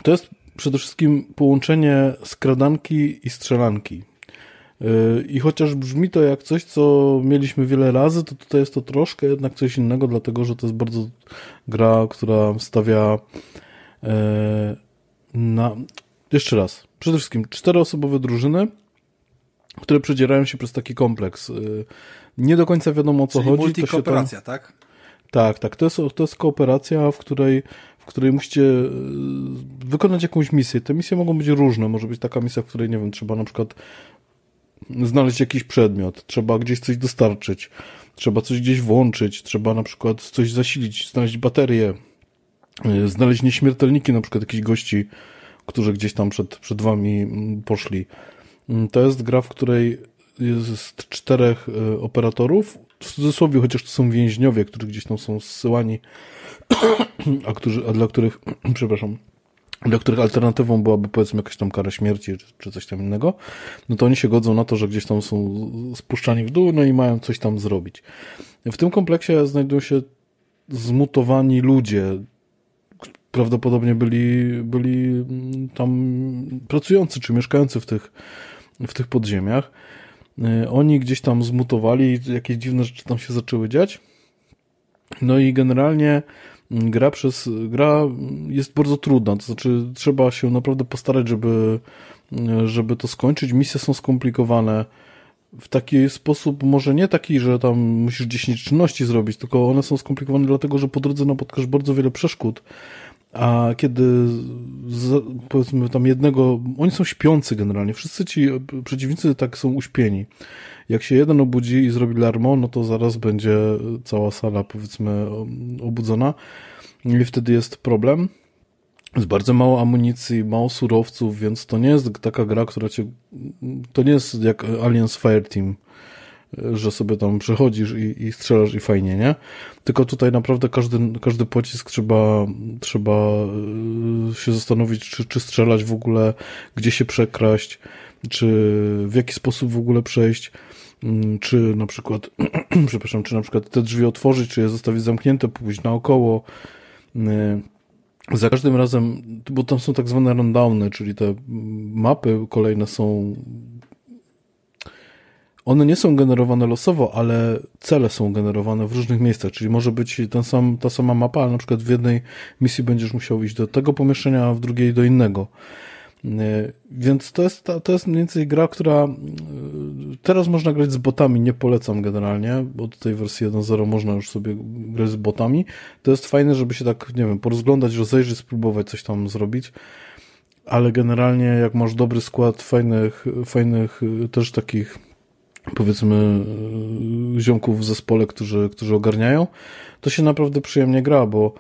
To jest przede wszystkim połączenie skradanki i strzelanki. I chociaż brzmi to jak coś, co mieliśmy wiele razy, to tutaj jest to troszkę jednak coś innego, dlatego że to jest bardzo gra, która stawia na... Jeszcze raz, przede wszystkim czteroosobowe drużyny, które przedzierają się przez taki kompleks. Nie do końca wiadomo, o co Czyli chodzi. Multi-kooperacja, to się tam... tak? Tak, tak. To jest, to jest kooperacja, w której, w której musicie wykonać jakąś misję. Te misje mogą być różne. Może być taka misja, w której, nie wiem, trzeba na przykład znaleźć jakiś przedmiot, trzeba gdzieś coś dostarczyć, trzeba coś gdzieś włączyć, trzeba na przykład coś zasilić, znaleźć baterię, znaleźć nieśmiertelniki, na przykład jakichś gości, którzy gdzieś tam przed, przed wami poszli. To jest gra, w której jest czterech operatorów, w cudzysłowie, chociaż to są więźniowie, którzy gdzieś tam są zsyłani, a, którzy, a dla których, przepraszam, dla których alternatywą byłaby, powiedzmy, jakaś tam kara śmierci, czy, czy coś tam innego, no to oni się godzą na to, że gdzieś tam są spuszczani w dół, no i mają coś tam zrobić. W tym kompleksie znajdują się zmutowani ludzie, prawdopodobnie byli, byli tam pracujący czy mieszkający w tych, w tych podziemiach. Oni gdzieś tam zmutowali, jakieś dziwne rzeczy tam się zaczęły dziać. No i generalnie gra przez gra jest bardzo trudna, to znaczy trzeba się naprawdę postarać, żeby, żeby to skończyć. Misje są skomplikowane w taki sposób, może nie taki, że tam musisz dziesięć czynności zrobić, tylko one są skomplikowane dlatego, że po drodze napotkasz bardzo wiele przeszkód. A kiedy z, powiedzmy tam jednego, oni są śpiący generalnie, wszyscy ci przeciwnicy tak są uśpieni. Jak się jeden obudzi i zrobi larmo, no to zaraz będzie cała sala, powiedzmy, obudzona i wtedy jest problem. Jest bardzo mało amunicji, mało surowców, więc to nie jest taka gra, która cię, to nie jest jak Aliens Fireteam, że sobie tam przechodzisz i, i strzelasz i fajnie, nie? Tylko tutaj naprawdę każdy, każdy pocisk trzeba, trzeba się zastanowić, czy, czy strzelać w ogóle, gdzie się przekraść, czy w jaki sposób w ogóle przejść, czy na przykład, przepraszam, czy na przykład te drzwi otworzyć, czy je zostawić zamknięte, pójść naokoło. Za każdym razem, bo tam są tak zwane rundowny, czyli te mapy kolejne są... One nie są generowane losowo, ale cele są generowane w różnych miejscach, czyli może być ten sam, ta sama mapa, ale na przykład w jednej misji będziesz musiał iść do tego pomieszczenia, a w drugiej do innego. Więc to jest, to jest mniej więcej gra, która teraz można grać z botami, nie polecam generalnie, bo do tej wersji jeden zero można już sobie grać z botami. To jest fajne, żeby się tak, nie wiem, porozglądać, rozejrzeć, spróbować coś tam zrobić, ale generalnie jak masz dobry skład fajnych, fajnych też takich, powiedzmy, ziomków w zespole, którzy, którzy ogarniają, to się naprawdę przyjemnie gra, bo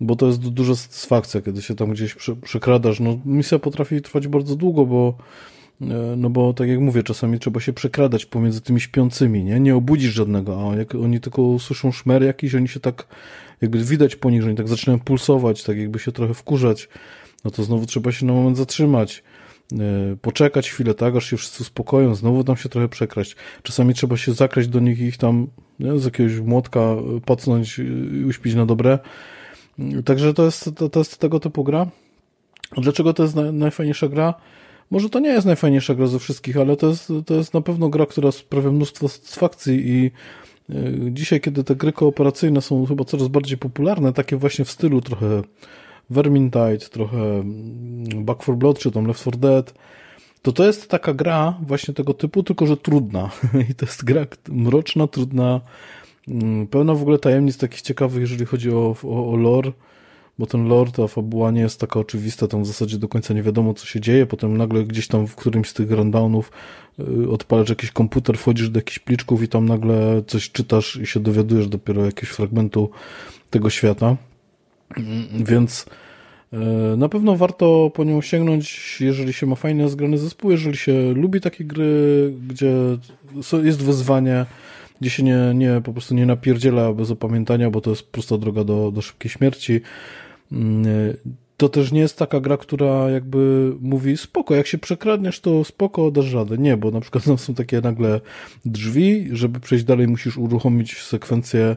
bo to jest duża satysfakcja, kiedy się tam gdzieś przekradasz. No, misja potrafi trwać bardzo długo, bo no bo tak jak mówię, czasami trzeba się przekradać pomiędzy tymi śpiącymi, nie? Nie obudzisz żadnego, a jak oni tylko usłyszą szmer jakiś, oni się tak, jakby widać po nich, że oni tak zaczynają pulsować, tak jakby się trochę wkurzać, no to znowu trzeba się na moment zatrzymać, poczekać chwilę, tak, aż się wszyscy uspokoją, znowu tam się trochę przekraść. Czasami trzeba się zakraść do nich i ich tam, nie? Z jakiegoś młotka pacnąć i uśpić na dobre. Także to jest, to, to jest tego typu gra. Dlaczego to jest najfajniejsza gra? Może to nie jest najfajniejsza gra ze wszystkich, ale to jest, to jest na pewno gra, która sprawia mnóstwo satysfakcji i dzisiaj, kiedy te gry kooperacyjne są chyba coraz bardziej popularne, takie właśnie w stylu trochę Vermintide, trochę Back four Blood, czy tam Left four Dead, to to jest taka gra właśnie tego typu, tylko że trudna. I to jest gra mroczna, trudna, pełna w ogóle tajemnic takich ciekawych, jeżeli chodzi o, o, o lore, bo ten lore, ta fabuła nie jest taka oczywista, tam w zasadzie do końca nie wiadomo, co się dzieje, potem nagle gdzieś tam w którymś z tych rundownów odpalasz jakiś komputer, wchodzisz do jakichś pliczków i tam nagle coś czytasz i się dowiadujesz dopiero jakiegoś fragmentu tego świata, więc na pewno warto po nią sięgnąć, jeżeli się ma fajny, zgrany zespół, jeżeli się lubi takie gry, gdzie jest wyzwanie, gdzie się nie, nie, po prostu nie napierdziela bez opamiętania, bo to jest prosta droga do, do szybkiej śmierci. To też nie jest taka gra, która jakby mówi spoko, jak się przekradniesz, to spoko, dasz radę. Nie, bo na przykład tam są takie nagle drzwi, żeby przejść dalej musisz uruchomić sekwencję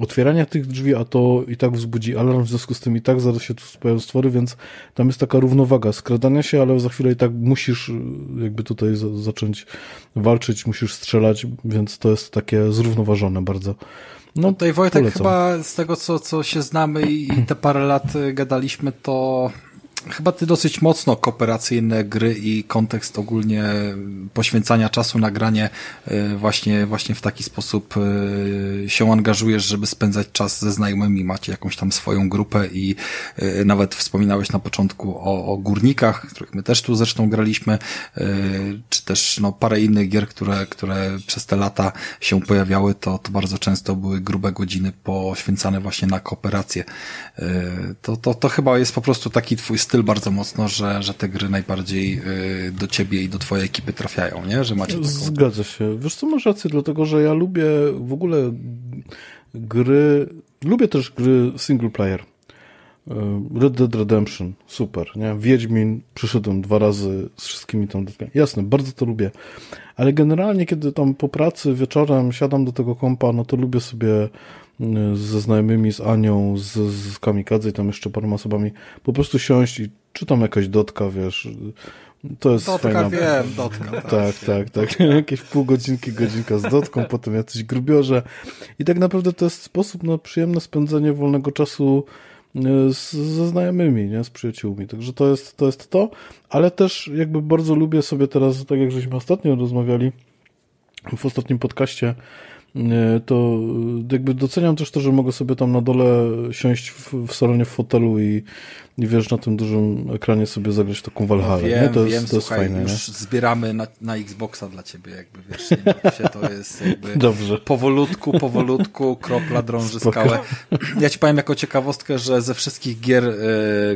otwierania tych drzwi, a to i tak wzbudzi alarm, w związku z tym i tak zaraz się tu pojawią stwory, więc tam jest taka równowaga skradania się, ale za chwilę i tak musisz jakby tutaj za- zacząć walczyć, musisz strzelać, więc to jest takie zrównoważone bardzo. No tutaj Wojtek, polecam. Chyba z tego, co, co się znamy i, i te parę lat gadaliśmy, to chyba ty dosyć mocno kooperacyjne gry i kontekst ogólnie poświęcania czasu na granie właśnie, właśnie w taki sposób się angażujesz, żeby spędzać czas ze znajomymi, macie jakąś tam swoją grupę i nawet wspominałeś na początku o, o Górnikach, których my też tu zresztą graliśmy, czy też no parę innych gier, które, które przez te lata się pojawiały, to, to bardzo często były grube godziny poświęcane właśnie na kooperację. To, to, to chyba jest po prostu taki twój styl bardzo mocno, że, że te gry najbardziej y, do ciebie i do twojej ekipy trafiają, nie? Że macie taką... Zgadza się. Wiesz co, masz rację, dlatego że ja lubię w ogóle gry, lubię też gry single player. Red Dead Redemption, super, nie? Wiedźmin, przyszedłem dwa razy z wszystkimi tam dodatkami. Jasne, bardzo to lubię. Ale generalnie, kiedy tam po pracy wieczorem siadam do tego kompa, no to lubię sobie ze znajomymi, z Anią, z, z Kamikadze i tam jeszcze paroma osobami po prostu siąść i czytam jakaś dotka, wiesz, to jest dotka, fajna... Wiem, dotka, tak, tak, tak, jakieś pół godzinki, godzinka z dotką, potem jacyś grubiorze i tak naprawdę to jest sposób na przyjemne spędzenie wolnego czasu z, ze znajomymi, nie, z przyjaciółmi, także to jest, to jest to, ale też jakby bardzo lubię sobie teraz, tak jak żeśmy ostatnio rozmawiali w ostatnim podcaście, to jakby doceniam też to, że mogę sobie tam na dole siąść w, w salonie w fotelu i, i wiesz, na tym dużym ekranie sobie zagrać taką Valhalla. No wiem, to jest, wiem, to jest słuchaj, fajne, już nie? Zbieramy na, na Xboxa dla ciebie, jakby wiesz, nie się, to jest jakby dobrze. powolutku, powolutku, kropla drąży Spoko. skałę. Ja ci powiem jako ciekawostkę, że ze wszystkich gier, y,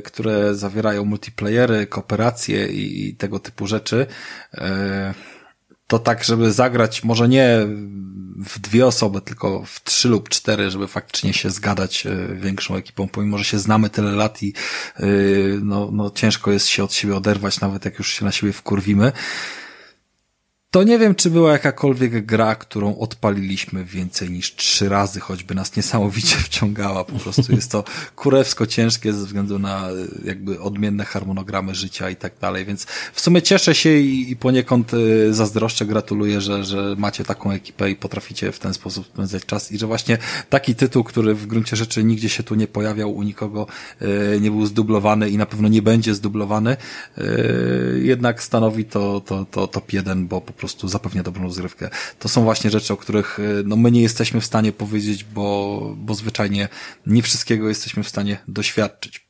które zawierają multiplayery, kooperacje i, i tego typu rzeczy, y, to tak, żeby zagrać może nie w dwie osoby, tylko w trzy lub cztery, żeby faktycznie się zgadać większą ekipą, pomimo, że się znamy tyle lat i no, no ciężko jest się od siebie oderwać, nawet jak już się na siebie wkurwimy. To nie wiem, czy była jakakolwiek gra, którą odpaliliśmy więcej niż trzy razy, choćby nas niesamowicie wciągała. Po prostu jest to kurewsko ciężkie ze względu na jakby odmienne harmonogramy życia i tak dalej, więc w sumie cieszę się i, i poniekąd zazdroszczę, gratuluję, że, że macie taką ekipę i potraficie w ten sposób spędzać czas i że właśnie taki tytuł, który w gruncie rzeczy nigdzie się tu nie pojawiał, u nikogo nie był zdublowany i na pewno nie będzie zdublowany, jednak stanowi to, to, to top jeden, bo po prostu zapewnia dobrą rozgrywkę. To są właśnie rzeczy, o których no, my nie jesteśmy w stanie powiedzieć, bo, bo zwyczajnie nie wszystkiego jesteśmy w stanie doświadczyć.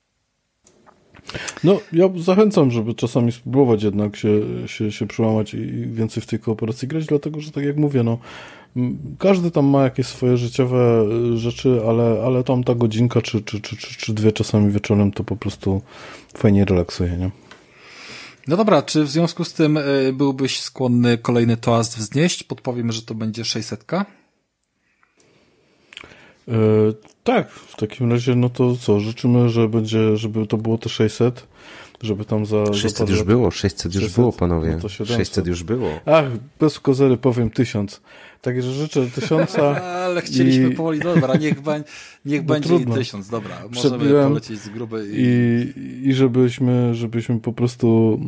No, ja zachęcam, żeby czasami spróbować jednak się, się, się przełamać i więcej w tej kooperacji grać, dlatego, że tak jak mówię, no każdy tam ma jakieś swoje życiowe rzeczy, ale, ale tam ta godzinka czy, czy, czy, czy, czy dwie czasami wieczorem to po prostu fajnie relaksuje, nie? No dobra, czy w związku z tym byłbyś skłonny kolejny toast wznieść? Podpowiem, że to będzie sześćsetka. Yy, tak, w takim razie no to co, życzymy, że będzie, żeby to było te sześćset, żeby tam za... sześćset za już było, sześćset, sześćset już było, panowie, no sześćset już było. Ach, bez kozery powiem tysiąc, także życzę tysiąca. Ale chcieliśmy i... powoli, dobra, niech, ba... niech no będzie tysiąc, dobra, możemy Przebiłem polecieć z grubej. I, i żebyśmy, żebyśmy po prostu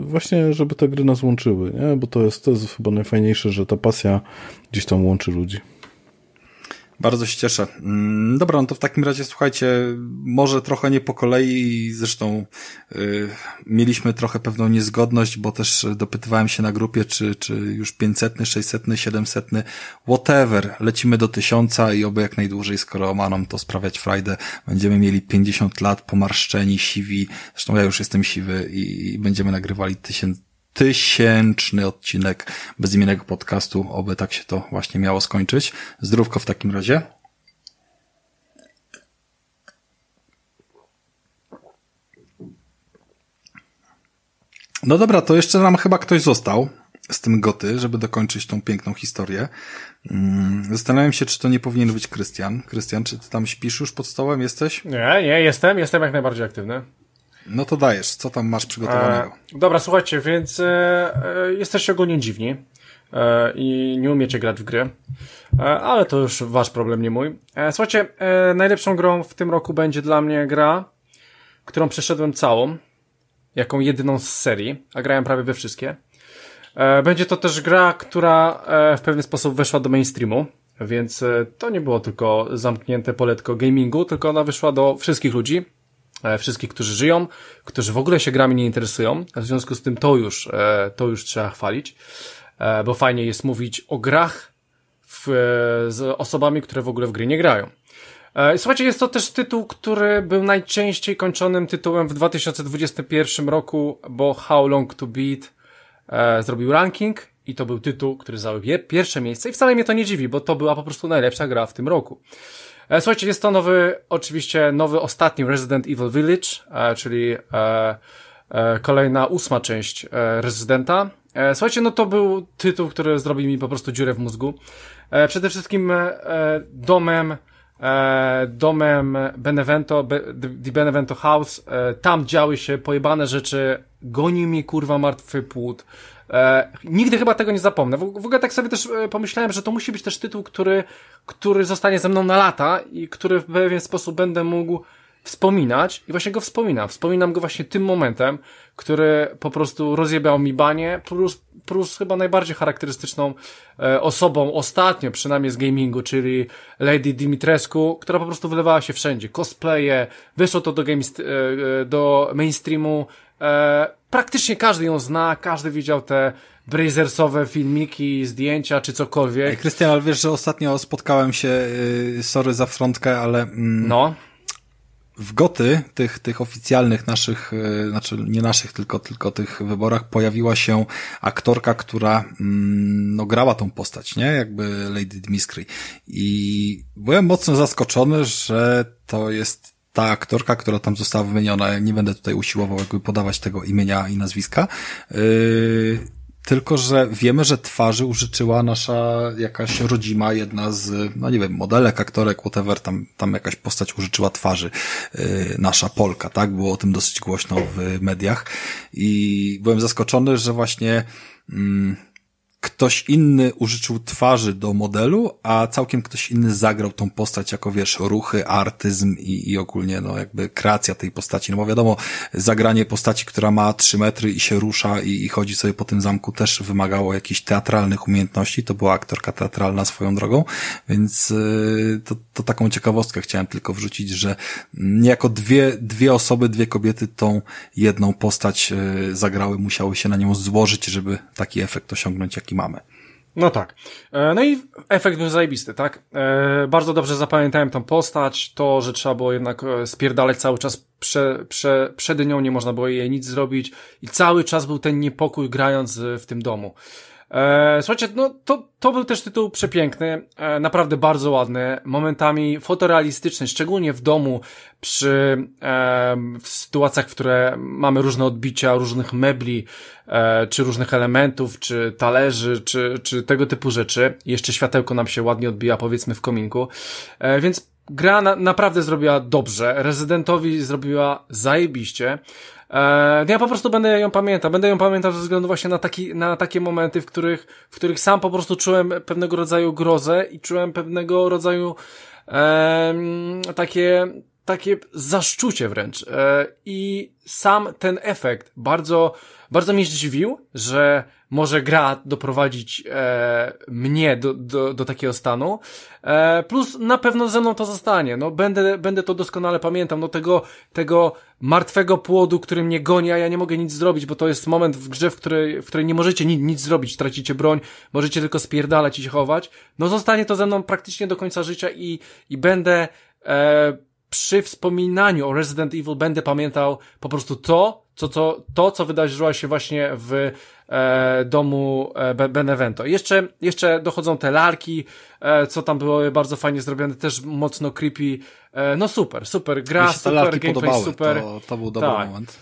właśnie, żeby te gry nas łączyły, nie? Bo to jest, to jest chyba najfajniejsze, że ta pasja gdzieś tam łączy ludzi. Bardzo się cieszę. Dobra, no to w takim razie, słuchajcie, może trochę nie po kolei, zresztą yy, mieliśmy trochę pewną niezgodność, bo też dopytywałem się na grupie, czy, czy już pięćsetny, sześćsetny, siedemsetny, whatever, lecimy do tysiąca i oby jak najdłużej, skoro ma nam to sprawiać frajdę, będziemy mieli pięćdziesiąt lat, pomarszczeni, siwi, zresztą ja już jestem siwy i, i będziemy nagrywali tysięcy tysięczny odcinek bezimiennego podcastu, oby tak się to właśnie miało skończyć. Zdrówko w takim razie. No dobra, to jeszcze nam chyba ktoś został z tym goty, żeby dokończyć tą piękną historię. Zastanawiam się, czy to nie powinien być Krystian. Krystian, czy ty tam śpisz już pod stołem? Jesteś? Nie, nie, jestem. Jestem jak najbardziej aktywny. No to dajesz, co tam masz przygotowanego? E, dobra, słuchajcie, więc e, jesteście ogólnie dziwni e, i nie umiecie grać w gry, e, ale to już wasz problem, nie mój. E, słuchajcie, e, najlepszą grą w tym roku będzie dla mnie gra, którą przeszedłem całą, jaką jedyną z serii, a grałem prawie we wszystkie. E, będzie to też gra, która e, w pewien sposób weszła do mainstreamu, więc e, to nie było tylko zamknięte poletko gamingu, tylko ona wyszła do wszystkich ludzi. Wszystkich, którzy żyją, którzy w ogóle się grami nie interesują, w związku z tym to już to już trzeba chwalić, bo fajnie jest mówić o grach w, z osobami, które w ogóle w gry nie grają. Słuchajcie, jest to też tytuł, który był najczęściej kończonym tytułem w dwa tysiące dwudziestym pierwszym roku, bo How Long to Beat zrobił ranking i to był tytuł, który zajął pierwsze miejsce i wcale mnie to nie dziwi, bo to była po prostu najlepsza gra w tym roku. Słuchajcie, jest to nowy, oczywiście nowy, ostatni Resident Evil Village, czyli kolejna ósma część Residenta. Słuchajcie, no to był tytuł, który zrobił mi po prostu dziurę w mózgu. Przede wszystkim domem, domem Benevento, The Benevento House, tam działy się pojebane rzeczy, goni mnie kurwa martwy płód. E, nigdy chyba tego nie zapomnę. W, w ogóle tak sobie też e, pomyślałem, że to musi być też tytuł, który, który zostanie ze mną na lata i który w pewien sposób będę mógł wspominać i właśnie go wspominam. Wspominam go właśnie tym momentem, który po prostu rozjebał mi banie, plus, plus chyba najbardziej charakterystyczną e, osobą ostatnio, przynajmniej z gamingu, czyli Lady Dimitrescu, która po prostu wylewała się wszędzie. Cosplaye, wyszło to do, game, e, do mainstreamu, e, praktycznie każdy ją zna, każdy widział te brazersowe filmiki, zdjęcia czy cokolwiek. Krystian, ale wiesz, że ostatnio spotkałem się, yy, sorry za wtrątkę, ale mm, no w goty, tych, tych oficjalnych naszych, yy, znaczy nie naszych, tylko, tylko tych wyborach pojawiła się aktorka, która yy, no grała tą postać, nie? Jakby Lady Dimitrescu. I byłem mocno zaskoczony, że to jest ta aktorka, która tam została wymieniona, ja nie będę tutaj usiłował jakby podawać tego imienia i nazwiska, yy, tylko że wiemy, że twarzy użyczyła nasza jakaś rodzima, jedna z, no nie wiem, modelek, aktorek, whatever, tam, tam jakaś postać użyczyła twarzy, yy, nasza Polka, tak? Było o tym dosyć głośno w mediach i byłem zaskoczony, że właśnie... Yy, ktoś inny użyczył twarzy do modelu, a całkiem ktoś inny zagrał tą postać jako, wiesz, ruchy, artyzm i, i ogólnie, no, jakby kreacja tej postaci. No bo wiadomo, zagranie postaci, która ma trzy metry i się rusza i, i chodzi sobie po tym zamku, też wymagało jakichś teatralnych umiejętności. To była aktorka teatralna swoją drogą, więc yy, to, to taką ciekawostkę chciałem tylko wrzucić, że niejako dwie, dwie osoby, dwie kobiety tą jedną postać yy, zagrały, musiały się na nią złożyć, żeby taki efekt osiągnąć, jaki mamy. No tak. No i efekt był zajebisty, tak? Bardzo dobrze zapamiętałem tą postać, to, że trzeba było jednak spierdalać cały czas prze, prze, przed nią, nie można było jej nic zrobić i cały czas był ten niepokój grając w tym domu. Słuchajcie, no to, to był też tytuł przepiękny, naprawdę bardzo ładny, momentami fotorealistyczny, szczególnie w domu, przy w sytuacjach, w które mamy różne odbicia różnych mebli, czy różnych elementów, czy talerzy, czy, czy tego typu rzeczy. Jeszcze światełko nam się ładnie odbija, powiedzmy, w kominku, więc gra na, naprawdę zrobiła dobrze, Rezydentowi zrobiła zajebiście. Ja po prostu będę ją pamiętał, będę ją pamiętał ze względu właśnie na, taki, na takie momenty, w których, w których sam po prostu czułem pewnego rodzaju grozę i czułem pewnego rodzaju e, takie, takie zaszczucie wręcz. E, I sam ten efekt bardzo, bardzo mnie zdziwił, że może gra doprowadzić e, mnie do, do, do takiego stanu. E, plus na pewno ze mną to zostanie. No, będę, będę to doskonale pamiętał. No, tego, tego martwego płodu, który mnie goni, a ja nie mogę nic zrobić, bo to jest moment w grze, w której, w której nie możecie nic, nic zrobić. Tracicie broń, możecie tylko spierdalać i się chować. No, zostanie to ze mną praktycznie do końca życia i, i będę e, przy wspominaniu o Resident Evil będę pamiętał po prostu to, co, co, to, co wydarzyło się właśnie w e, domu e, Benevento. Jeszcze, jeszcze dochodzą te larki, e, co tam było bardzo fajnie zrobione, też mocno creepy. E, no super, super gra, super gameplay, super. To, to był dobry tak. moment.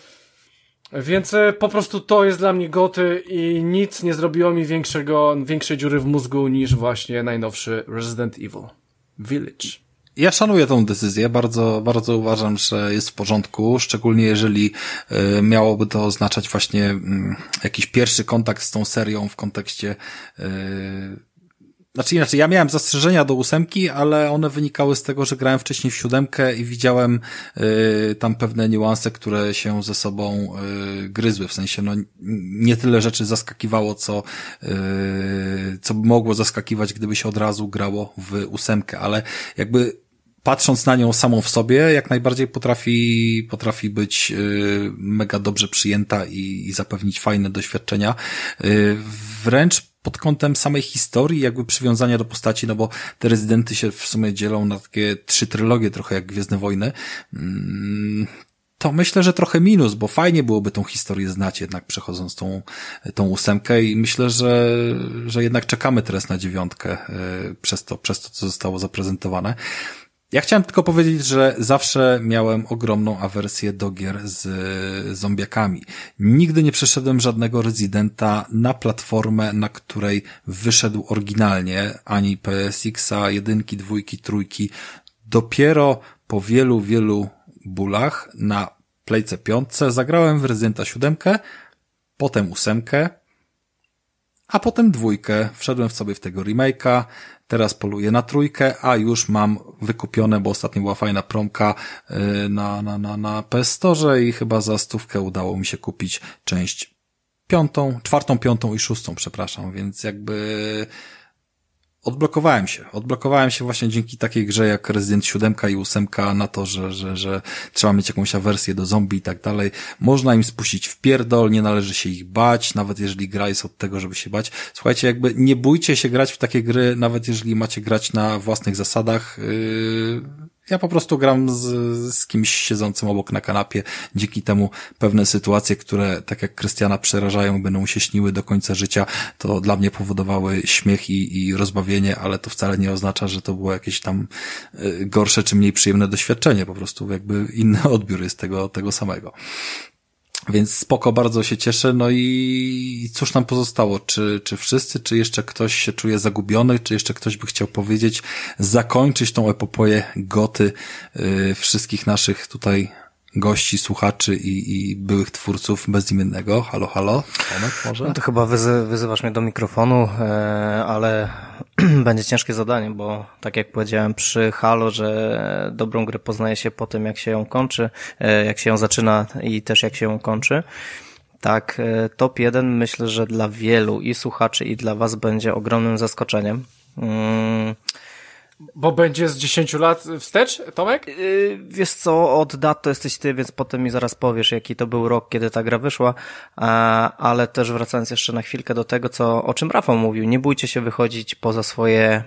Więc e, po prostu to jest dla mnie goty i nic nie zrobiło mi większego, większej dziury w mózgu niż właśnie najnowszy Resident Evil Village. Ja szanuję tą decyzję, bardzo, bardzo uważam, że jest w porządku, szczególnie jeżeli y, miałoby to oznaczać właśnie y, jakiś pierwszy kontakt z tą serią w kontekście y, Znaczy inaczej, ja miałem zastrzeżenia do ósemki, ale one wynikały z tego, że grałem wcześniej w siódemkę i widziałem y, tam pewne niuanse, które się ze sobą y, gryzły. W sensie, no nie tyle rzeczy zaskakiwało, co y, co mogło zaskakiwać, gdyby się od razu grało w ósemkę, ale jakby patrząc na nią samą w sobie, jak najbardziej potrafi potrafi być y, mega dobrze przyjęta i, i zapewnić fajne doświadczenia. Y, wręcz pod kątem samej historii, jakby przywiązania do postaci, no bo te rezydenty się w sumie dzielą na takie trzy trylogie, trochę jak Gwiezdne Wojny, to myślę, że trochę minus, bo fajnie byłoby tą historię znać jednak przechodząc tą, tą ósemkę i myślę, że, że jednak czekamy teraz na dziewiątkę przez to, przez to, co zostało zaprezentowane. Ja chciałem tylko powiedzieć, że zawsze miałem ogromną awersję do gier z zombiakami. Nigdy nie przeszedłem żadnego Residenta na platformę, na której wyszedł oryginalnie, ani P S X a, jedynki, dwójki, trójki. Dopiero po wielu, wielu bólach na Playce piątce zagrałem w Residenta siódemkę, potem ósemkę, a potem dwójkę. Wszedłem w sobie w tego remake'a. Teraz poluję na trójkę, a już mam wykupione, bo ostatnio była fajna promka na, na, na, na P S Store i chyba za stówkę udało mi się kupić część piątą, czwartą, piątą i szóstą, przepraszam, więc jakby odblokowałem się. Odblokowałem się właśnie dzięki takiej grze jak Resident siedem i osiem na to, że, że, że trzeba mieć jakąś awersję do zombie i tak dalej. Można im spuścić w pierdol, nie należy się ich bać, nawet jeżeli gra jest od tego, żeby się bać. Słuchajcie, jakby nie bójcie się grać w takie gry, nawet jeżeli macie grać na własnych zasadach. Yy... Ja po prostu gram z, z kimś siedzącym obok na kanapie. Dzięki temu pewne sytuacje, które tak jak Krystiana przerażają, będą mu się śniły do końca życia, to dla mnie powodowały śmiech i, i rozbawienie, ale to wcale nie oznacza, że to było jakieś tam y, gorsze czy mniej przyjemne doświadczenie. Po prostu jakby inny odbiór jest tego, tego samego. Więc spoko, bardzo się cieszę. No i cóż nam pozostało? Czy, czy wszyscy, czy jeszcze ktoś się czuje zagubiony, czy jeszcze ktoś by chciał powiedzieć, zakończyć tą epopoję goty yy, wszystkich naszych tutaj gości, słuchaczy i, i byłych twórców Bezimiennego. Halo, halo. Tomek, może? No to chyba wyzy- wyzywasz mnie do mikrofonu, yy, ale będzie ciężkie zadanie, bo tak jak powiedziałem przy Halo, że dobrą grę poznaje się po tym, jak się ją kończy, yy, jak się ją zaczyna i też jak się ją kończy. Tak, yy, top jeden myślę, że dla wielu i słuchaczy i dla was będzie ogromnym zaskoczeniem. Yy. Bo będzie z dziesięciu lat wstecz, Tomek? Yy, wiesz co, od dat to jesteś ty, więc potem mi zaraz powiesz, jaki to był rok, kiedy ta gra wyszła, a, ale też wracając jeszcze na chwilkę do tego, co o czym Rafał mówił, nie bójcie się wychodzić poza swoje,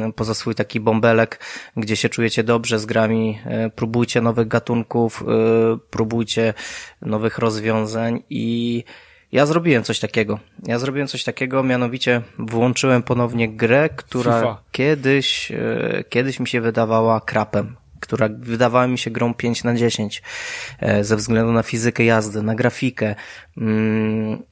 yy, poza swój taki bąbelek, gdzie się czujecie dobrze z grami, yy, próbujcie nowych gatunków, yy, próbujcie nowych rozwiązań i... Ja zrobiłem coś takiego. Ja zrobiłem coś takiego, mianowicie włączyłem ponownie grę, która FIFA. kiedyś, e, kiedyś mi się wydawała krapem, która wydawała mi się grą pięć na dziesięć, e, ze względu na fizykę jazdy, na grafikę. Mm.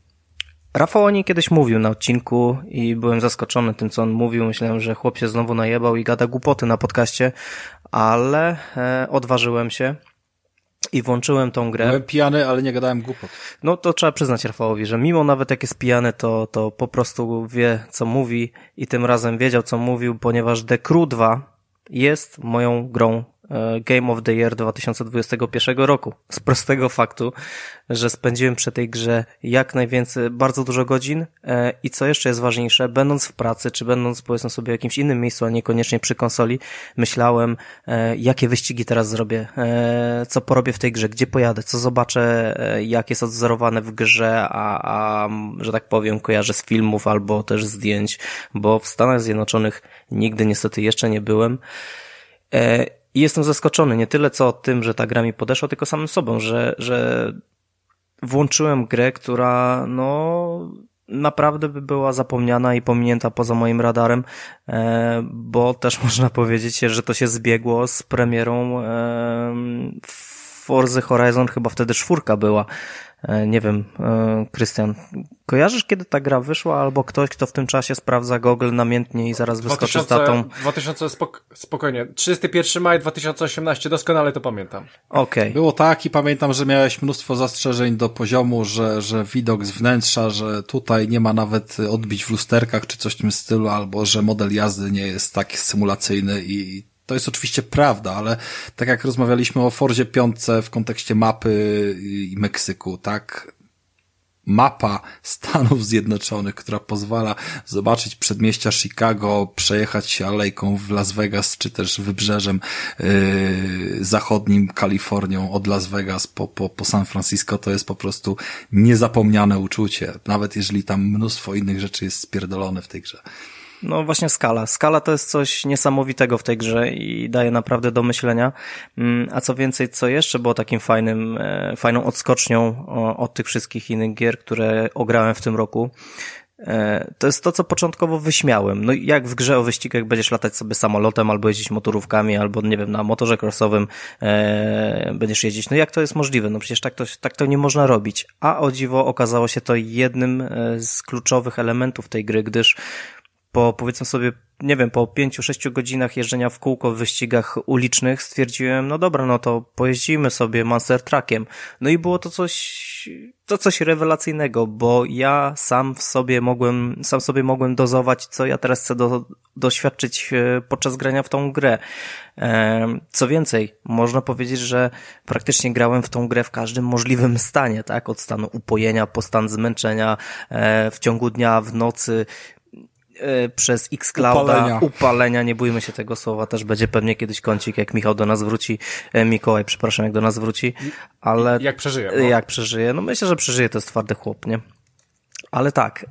Rafał o niej kiedyś mówił na odcinku i byłem zaskoczony tym, co on mówił. Myślałem, że chłop się znowu najebał i gada głupoty na podcaście, ale e, odważyłem się. I włączyłem tą grę. Byłem pijany, ale nie gadałem głupot. No to trzeba przyznać Rafałowi, że mimo nawet jak jest pijany, to, to po prostu wie, co mówi i tym razem wiedział, co mówił, ponieważ The Crew dwa jest moją grą Game of the Year dwa tysiące dwudziestego pierwszego roku. Z prostego faktu, że spędziłem przy tej grze jak najwięcej, bardzo dużo godzin i co jeszcze jest ważniejsze, będąc w pracy, czy będąc powiedzmy sobie w jakimś innym miejscu, a niekoniecznie przy konsoli, myślałem, jakie wyścigi teraz zrobię, co porobię w tej grze, gdzie pojadę, co zobaczę, jak jest odzorowane w grze, a, a że tak powiem, kojarzę z filmów albo też zdjęć, bo w Stanach Zjednoczonych nigdy niestety jeszcze nie byłem. I jestem zaskoczony nie tyle co tym, że ta gra mi podeszła, tylko samym sobą, że, że włączyłem grę, która no naprawdę by była zapomniana i pominięta poza moim radarem, bo też można powiedzieć, że to się zbiegło z premierą Forza Horizon, chyba wtedy czwórka była. Nie wiem, Krystian, kojarzysz, kiedy ta gra wyszła, albo ktoś, kto w tym czasie sprawdza Google namiętnie i zaraz wyskoczy z datą? dwa tysiące, spok- spokojnie, trzydziestego pierwszego maja dwa tysiące osiemnastego, doskonale to pamiętam. Okej. Było tak i pamiętam, że miałeś mnóstwo zastrzeżeń do poziomu, że, że widok z wnętrza, że tutaj nie ma nawet odbić w lusterkach czy coś w tym stylu, albo że model jazdy nie jest taki symulacyjny i to jest oczywiście prawda, ale tak jak rozmawialiśmy o Forzie piątce w kontekście mapy i Meksyku, tak? Mapa Stanów Zjednoczonych, która pozwala zobaczyć przedmieścia Chicago, przejechać się alejką w Las Vegas, czy też wybrzeżem yy, zachodnim Kalifornią od Las Vegas po, po, po San Francisco, to jest po prostu niezapomniane uczucie, nawet jeżeli tam mnóstwo innych rzeczy jest spierdolone w tej grze. No właśnie skala. Skala to jest coś niesamowitego w tej grze i daje naprawdę do myślenia. A co więcej, co jeszcze było takim fajnym, fajną odskocznią od tych wszystkich innych gier, które ograłem w tym roku, to jest to, co początkowo wyśmiałem. No jak w grze o wyścigach będziesz latać sobie samolotem, albo jeździć motorówkami, albo nie wiem, na motorze crossowym e, będziesz jeździć. No jak to jest możliwe? No przecież tak to, tak to nie można robić. A o dziwo okazało się to jednym z kluczowych elementów tej gry, gdyż po, powiedzmy sobie, nie wiem, po pięciu, sześciu godzinach jeżdżenia w kółko w wyścigach ulicznych stwierdziłem, no dobra, no to pojeździmy sobie Monster Truckiem. No i było to coś, to coś rewelacyjnego, bo ja sam w sobie mogłem, sam sobie mogłem dozować, co ja teraz chcę do, doświadczyć podczas grania w tą grę. Co więcej, można powiedzieć, że praktycznie grałem w tą grę w każdym możliwym stanie, tak? Od stanu upojenia, po stan zmęczenia, w ciągu dnia, w nocy, przez Xclouda, upalenia. upalenia, nie bójmy się tego słowa, też będzie pewnie kiedyś kącik, jak Michał do nas wróci, Mikołaj, przepraszam, jak do nas wróci, ale... Jak przeżyje. No. Jak przeżyje, no myślę, że przeżyje, to jest twardy chłop, nie? Ale tak,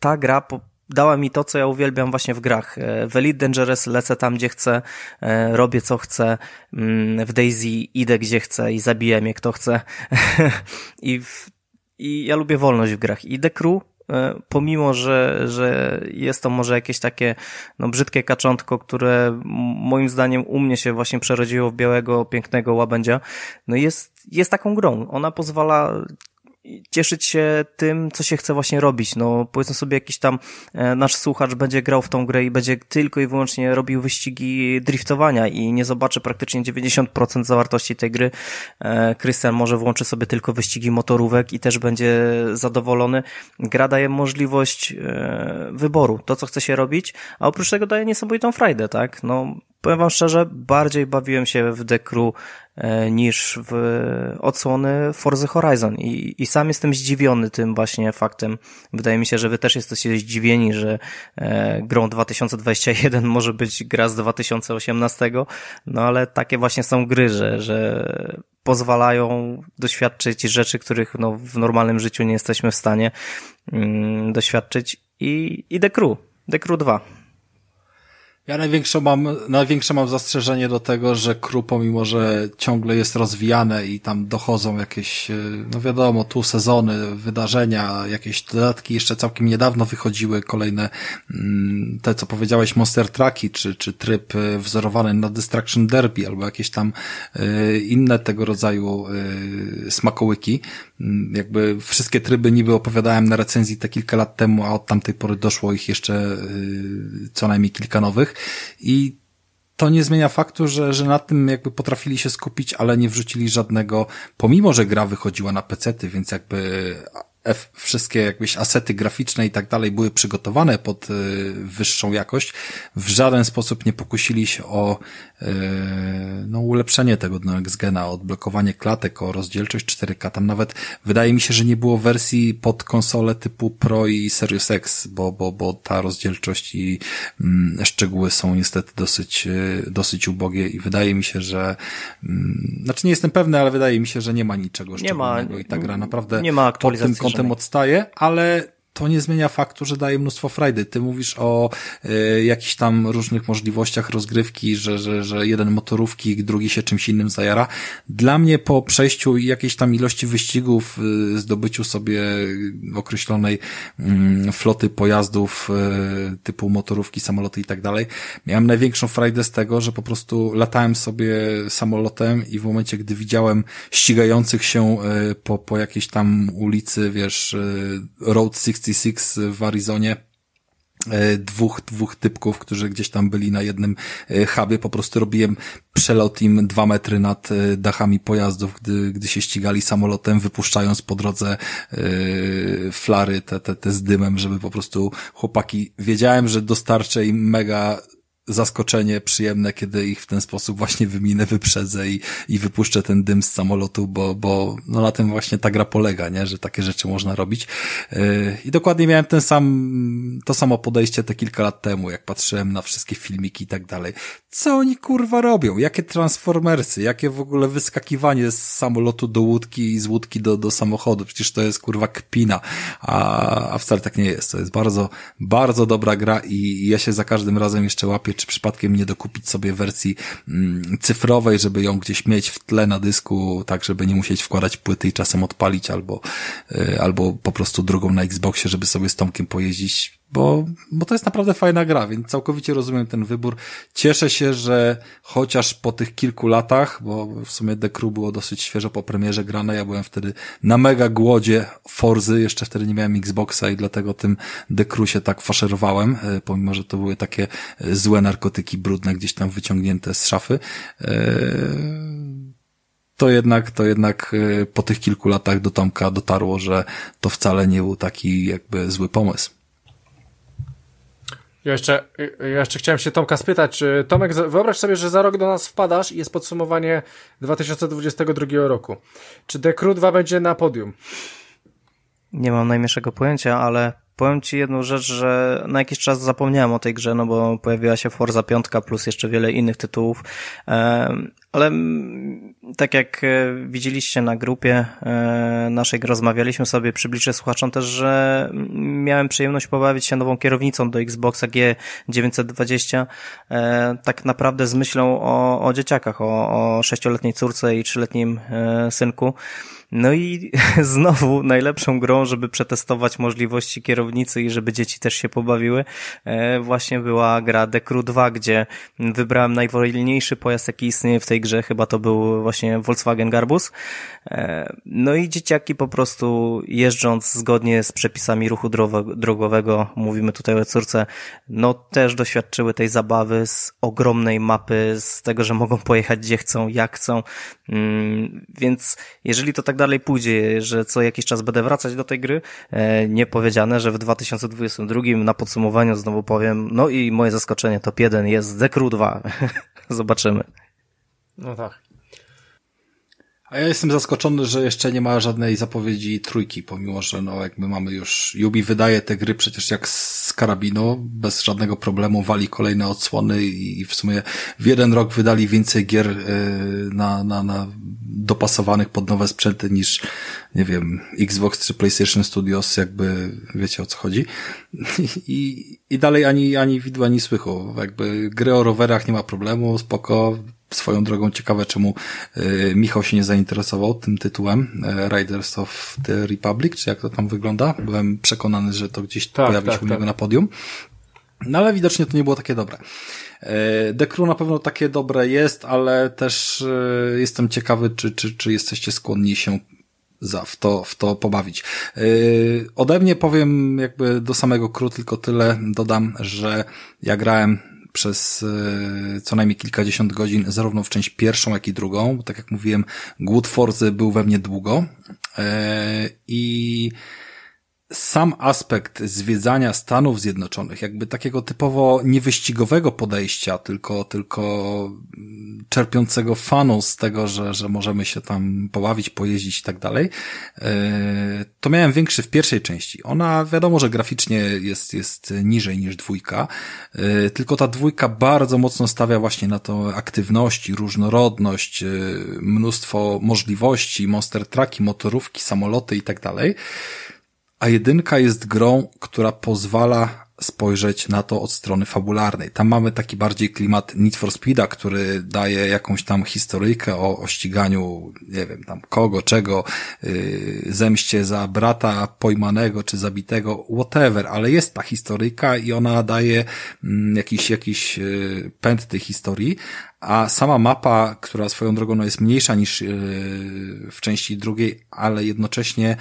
ta gra dała mi to, co ja uwielbiam właśnie w grach. W Elite Dangerous lecę tam, gdzie chcę, robię co chcę, w Daisy idę, gdzie chcę i zabiję mnie, kto chce. I, w... I ja lubię wolność w grach. I The Crew, pomimo, że, że jest to może jakieś takie no, brzydkie kaczątko, które moim zdaniem u mnie się właśnie przerodziło w białego, pięknego łabędzia, no jest, jest taką grą. Ona pozwala cieszyć się tym, co się chce właśnie robić. No powiedzmy sobie, jakiś tam nasz słuchacz będzie grał w tą grę i będzie tylko i wyłącznie robił wyścigi driftowania i nie zobaczy praktycznie dziewięćdziesiąt procent zawartości tej gry. Krystian może włączy sobie tylko wyścigi motorówek i też będzie zadowolony. Gra daje możliwość wyboru, to co chce się robić, a oprócz tego daje niesamowitą frajdę, tak? No powiem wam szczerze, bardziej bawiłem się w The Crew niż w odsłony Forza Horizon i, i sam jestem zdziwiony tym właśnie faktem. Wydaje mi się, że wy też jesteście zdziwieni, że e, grą dwa tysiące dwudziesty pierwszy może być gra z dwa tysiące osiemnastego, no ale takie właśnie są gry, że, że pozwalają doświadczyć rzeczy, których no, w normalnym życiu nie jesteśmy w stanie mm, doświadczyć i, i The Crew, The Crew dwa. Ja największe mam, największe mam zastrzeżenie do tego, że Crew, pomimo że ciągle jest rozwijane i tam dochodzą jakieś, no wiadomo, tu sezony, wydarzenia, jakieś dodatki, jeszcze całkiem niedawno wychodziły kolejne, te co powiedziałeś, Monster Trucki, czy, czy tryb wzorowany na Destruction Derby, albo jakieś tam inne tego rodzaju smakołyki. Jakby wszystkie tryby niby opowiadałem na recenzji te kilka lat temu, a od tamtej pory doszło ich jeszcze co najmniej kilka nowych. I to nie zmienia faktu, że, że na tym jakby potrafili się skupić, ale nie wrzucili żadnego, pomimo że gra wychodziła na pecety, więc jakby wszystkie jakieś asety graficzne i tak dalej były przygotowane pod wyższą jakość, w żaden sposób nie pokusili się o no ulepszenie tego next-gena, o odblokowanie klatek, o rozdzielczość cztery K. Tam nawet wydaje mi się, że nie było wersji pod konsole typu Pro i Series X, bo, bo, bo ta rozdzielczość i mm, szczegóły są niestety dosyć, dosyć ubogie i wydaje mi się, że mm, znaczy nie jestem pewny, ale wydaje mi się, że nie ma niczego szczególnego i ta gra naprawdę nie ma aktualizacji. Kątem odstaje, ale to nie zmienia faktu, że daje mnóstwo frajdy. Ty mówisz o y, jakichś tam różnych możliwościach rozgrywki, że, że, że jeden motorówki, drugi się czymś innym zajara. Dla mnie po przejściu jakiejś tam ilości wyścigów, y, zdobyciu sobie określonej y, floty pojazdów y, typu motorówki, samoloty i tak dalej, miałem największą frajdę z tego, że po prostu latałem sobie samolotem i w momencie, gdy widziałem ścigających się y, po, po jakiejś tam ulicy, wiesz, y, Road sześćdziesiąt sześć w Arizonie, dwóch, dwóch typków, którzy gdzieś tam byli na jednym hubie, po prostu robiłem przelot im dwa metry nad dachami pojazdów, gdy, gdy się ścigali samolotem, wypuszczając po drodze yy, flary, te, te, te z dymem, żeby po prostu chłopaki, wiedziałem, że dostarczę im mega zaskoczenie przyjemne, kiedy ich w ten sposób właśnie wyminę, wyprzedzę i, i wypuszczę ten dym z samolotu, bo, bo no na tym właśnie ta gra polega, nie, że takie rzeczy można robić. Yy, I dokładnie miałem ten sam, to samo podejście te kilka lat temu, jak patrzyłem na wszystkie filmiki i tak dalej. Co oni kurwa robią? Jakie transformersy? Jakie w ogóle wyskakiwanie z samolotu do łódki i z łódki do, do samochodu? Przecież to jest kurwa kpina, a, a wcale tak nie jest. To jest bardzo, bardzo dobra gra i, i ja się za każdym razem jeszcze łapię, czy przypadkiem nie dokupić sobie wersji mm, cyfrowej, żeby ją gdzieś mieć w tle na dysku, tak żeby nie musieć wkładać płyty i czasem odpalić, albo yy, albo po prostu drugą na Xboxie, żeby sobie z Tomkiem pojeździć, bo, bo to jest naprawdę fajna gra, więc całkowicie rozumiem ten wybór. Cieszę się, że chociaż po tych kilku latach, bo w sumie The Crew było dosyć świeżo po premierze grane, ja byłem wtedy na mega głodzie Forzy, jeszcze wtedy nie miałem Xboxa i dlatego tym The Crew się tak faszerowałem, yy, pomimo że to były takie złe narkotyki brudne, gdzieś tam wyciągnięte z szafy. To jednak, to jednak po tych kilku latach do Tomka dotarło, że to wcale nie był taki jakby zły pomysł. Ja jeszcze, ja jeszcze chciałem się Tomka spytać. Tomek, wyobraź sobie, że za rok do nas wpadasz i jest podsumowanie dwa tysiące dwudziestego drugiego roku. Czy The Crew dwa będzie na podium? Nie mam najmniejszego pojęcia, ale powiem ci jedną rzecz, że na jakiś czas zapomniałem o tej grze, no bo pojawiła się Forza pięć plus jeszcze wiele innych tytułów, ale tak jak widzieliście na grupie naszej, rozmawialiśmy sobie, przybliżę słuchaczom też, że miałem przyjemność pobawić się nową kierownicą do Xboxa G dziewięćset dwadzieścia, tak naprawdę z myślą o, o dzieciakach, o, o sześcioletniej córce i trzyletnim synku. No i znowu najlepszą grą, żeby przetestować możliwości kierownicy i żeby dzieci też się pobawiły, właśnie była gra The Crew dwa, gdzie wybrałem najwolniejszy pojazd, jaki istnieje w tej tej grze, chyba to był właśnie Volkswagen Garbus. No i dzieciaki po prostu jeżdżąc zgodnie z przepisami ruchu drogowego, mówimy tutaj o córce, no też doświadczyły tej zabawy z ogromnej mapy, z tego, że mogą pojechać gdzie chcą, jak chcą, więc jeżeli to tak dalej pójdzie, że co jakiś czas będę wracać do tej gry, nie powiedziane, że w dwa tysiące dwudziestym drugim na podsumowaniu znowu powiem, no i moje zaskoczenie top jeden jest The Crew dwa. Zobaczymy. No tak. A ja jestem zaskoczony, że jeszcze nie ma żadnej zapowiedzi trójki, pomimo że no jak my mamy już, Ubi wydaje te gry przecież jak z karabinu, bez żadnego problemu wali kolejne odsłony i w sumie w jeden rok wydali więcej gier na, na, na dopasowanych pod nowe sprzęty niż, nie wiem, Xbox czy PlayStation Studios, jakby wiecie o co chodzi. I, i dalej ani, ani widła, ani słychu. Jakby gry o rowerach nie ma problemu, spoko. Swoją drogą ciekawe, czemu y, Michał się nie zainteresował tym tytułem y, Riders of the Republic, czy jak to tam wygląda? Byłem przekonany, że to gdzieś tak, pojawi się tak, u niego tak. na podium. No ale widocznie to nie było takie dobre. Y, The Crew na pewno takie dobre jest, ale też y, jestem ciekawy, czy, czy, czy jesteście skłonni się za w to, w to pobawić. Yy, ode mnie powiem jakby do samego Crew tylko tyle dodam, że ja grałem przez y, co najmniej kilkadziesiąt godzin, zarówno w część pierwszą, jak i drugą. Bo tak jak mówiłem, głód Forzy był we mnie długo. Yy, I sam aspekt zwiedzania Stanów Zjednoczonych, jakby takiego typowo niewyścigowego podejścia, tylko tylko czerpiącego fanu z tego, że, że możemy się tam pobawić, pojeździć i tak dalej, to miałem większy w pierwszej części. Ona wiadomo, że graficznie jest jest niżej niż dwójka, tylko ta dwójka bardzo mocno stawia właśnie na to aktywności, różnorodność, mnóstwo możliwości, monster trucki, motorówki, samoloty i tak dalej. A jedynka jest grą, która pozwala spojrzeć na to od strony fabularnej. Tam mamy taki bardziej klimat Need for Speeda, który daje jakąś tam historyjkę o, o ściganiu, nie wiem, tam kogo, czego, yy, zemście za brata pojmanego czy zabitego, whatever, ale jest ta historyjka i ona daje mm, jakiś, jakiś yy, pęd tej historii, a sama mapa, która swoją drogą no, jest mniejsza niż yy, w części drugiej, ale jednocześnie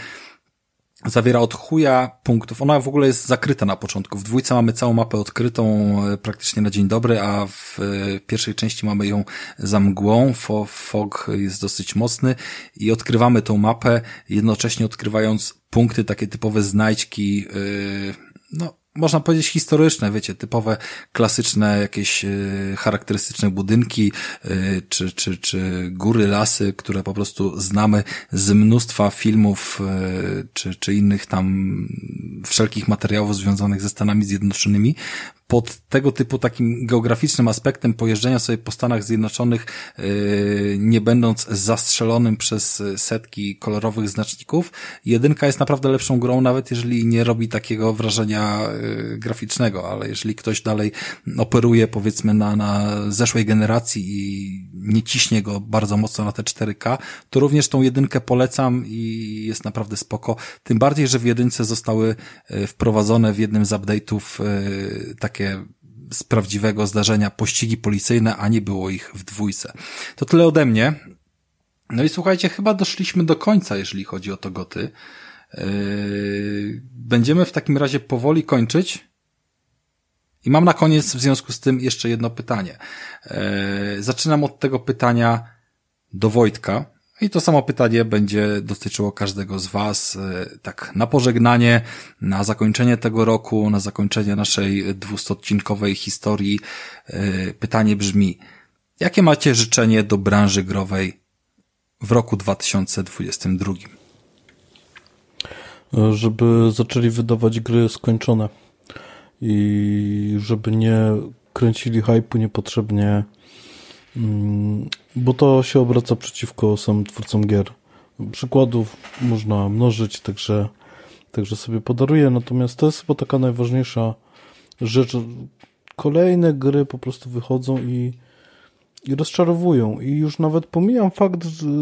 zawiera od chuja punktów. Ona w ogóle jest zakryta na początku. W dwójce mamy całą mapę odkrytą praktycznie na dzień dobry, a w pierwszej części mamy ją za mgłą. Fog jest dosyć mocny i odkrywamy tą mapę, jednocześnie odkrywając punkty, takie typowe znajdźki, no można powiedzieć historyczne, wiecie, typowe, klasyczne, jakieś y, charakterystyczne budynki y, czy, czy, czy góry, lasy, które po prostu znamy z mnóstwa filmów y, czy, czy innych tam wszelkich materiałów związanych ze Stanami Zjednoczonymi. Pod tego typu takim geograficznym aspektem pojeżdżenia sobie po Stanach Zjednoczonych, yy, nie będąc zastrzelonym przez setki kolorowych znaczników, jedynka jest naprawdę lepszą grą, nawet jeżeli nie robi takiego wrażenia yy, graficznego, ale jeżeli ktoś dalej operuje powiedzmy na, na zeszłej generacji i nie ciśnie go bardzo mocno na te cztery K, to również tą jedynkę polecam i jest naprawdę spoko. Tym bardziej, że w jedynce zostały yy, wprowadzone w jednym z update'ów yy, takie z prawdziwego zdarzenia pościgi policyjne, a nie było ich w dwójce. To tyle ode mnie. No i słuchajcie, chyba doszliśmy do końca, jeżeli chodzi o to goty. Yy, będziemy w takim razie powoli kończyć. I mam na koniec w związku z tym jeszcze jedno pytanie. Yy, zaczynam od tego pytania do Wojtka. I to samo pytanie będzie dotyczyło każdego z was, tak na pożegnanie, na zakończenie tego roku, na zakończenie naszej dwustuodcinkowej historii. Pytanie brzmi, jakie macie życzenie do branży growej w roku dwa tysiące dwudziestym drugim? Żeby zaczęli wydawać gry skończone i żeby nie kręcili hype'u niepotrzebnie, bo to się obraca przeciwko samym twórcom gier. Przykładów można mnożyć, także, także sobie podaruję. Natomiast to jest chyba taka najważniejsza rzecz. Kolejne gry po prostu wychodzą i, i rozczarowują. I już nawet pomijam fakt,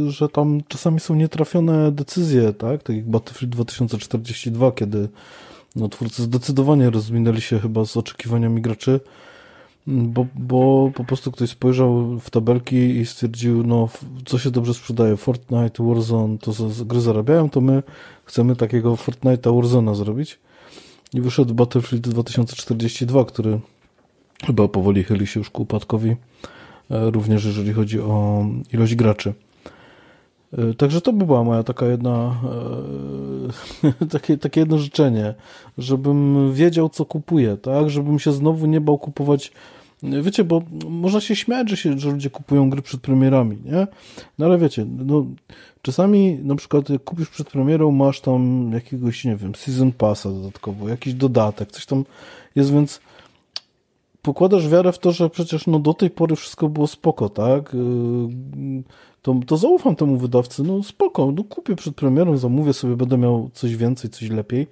że tam czasami są nietrafione decyzje, tak? Tak jak Battlefield dwa tysiące czterdzieści dwa, kiedy no, twórcy zdecydowanie rozminęli się chyba z oczekiwaniami graczy. Bo, bo po prostu ktoś spojrzał w tabelki i stwierdził, no co się dobrze sprzedaje, Fortnite, Warzone, to z, z gry zarabiają, to my chcemy takiego Fortnite'a, Warzone'a zrobić. I wyszedł Battlefield dwa tysiące czterdzieści dwa, który chyba powoli chyli się już ku upadkowi, również jeżeli chodzi o ilość graczy. Także to by była moja taka jedna takie, takie jedno życzenie, żebym wiedział, co kupuję, tak, żebym się znowu nie bał kupować. Wiecie, bo można się śmiać, że, się, że ludzie kupują gry przed premierami, nie? No ale wiecie, no, czasami na przykład jak kupisz przed premierą, masz tam jakiegoś, nie wiem, season passa dodatkowo, jakiś dodatek, coś tam jest, więc pokładasz wiarę w to, że przecież no do tej pory wszystko było spoko, tak? To, to zaufam temu wydawcy, no spoko, no kupię przed premierą, zamówię sobie, będę miał coś więcej, coś lepiej.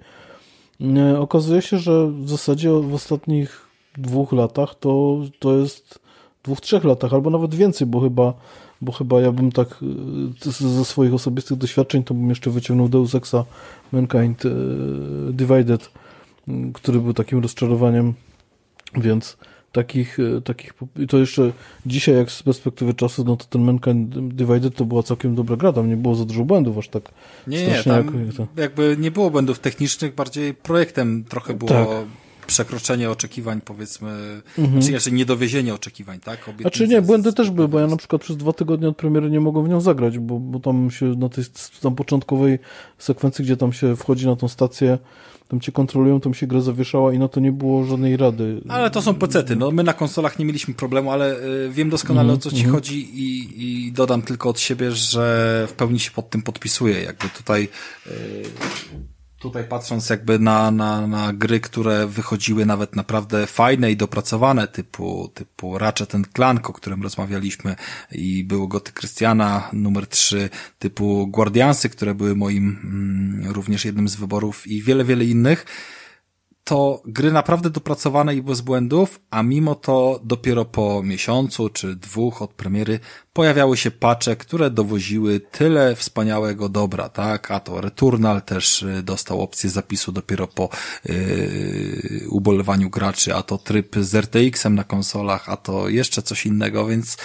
Okazuje się, że w zasadzie w ostatnich dwóch latach, to, to jest dwóch, trzech latach, albo nawet więcej, bo chyba, bo chyba ja bym tak ze swoich osobistych doświadczeń to bym jeszcze wyciągnął Deus Exa Mankind Divided, który był takim rozczarowaniem, więc takich, takich i to jeszcze dzisiaj, jak z perspektywy czasu, no to ten Mankind Divided to była całkiem dobra gra, tam nie było za dużo błędów aż tak. Nie, nie, tam jak, jakby nie było błędów technicznych, bardziej projektem trochę było... Tak. Przekroczenie oczekiwań, powiedzmy, mhm. czy raczej niedowiezienie oczekiwań, tak? Obietnicy. A czy nie, błędy też były, bo ja na przykład przez dwa tygodnie od premiery nie mogłem w nią zagrać, bo, bo tam się na tej tam początkowej sekwencji, gdzie tam się wchodzi na tą stację, tam cię kontrolują, tam się gra zawieszała i na to nie było żadnej rady. Ale to są pecety, no my na konsolach nie mieliśmy problemu, ale y, wiem doskonale mm, o co ci mm. chodzi i, i dodam tylko od siebie, że w pełni się pod tym podpisuję, jakby tutaj... Y, Tutaj patrząc jakby na, na, na gry, które wychodziły nawet naprawdę fajne i dopracowane, typu, typu Ratchet and Clank, o którym rozmawialiśmy, i było Goty Krystiana numer trzy, typu Guardiansy, które były moim mm, również jednym z wyborów, i wiele, wiele innych, to gry naprawdę dopracowane i bez błędów, a mimo to dopiero po miesiącu czy dwóch od premiery pojawiały się patche, które dowoziły tyle wspaniałego dobra, tak? A to Returnal też dostał opcję zapisu dopiero po yy, ubolewaniu graczy, a to tryb z R T X-em na konsolach, a to jeszcze coś innego, więc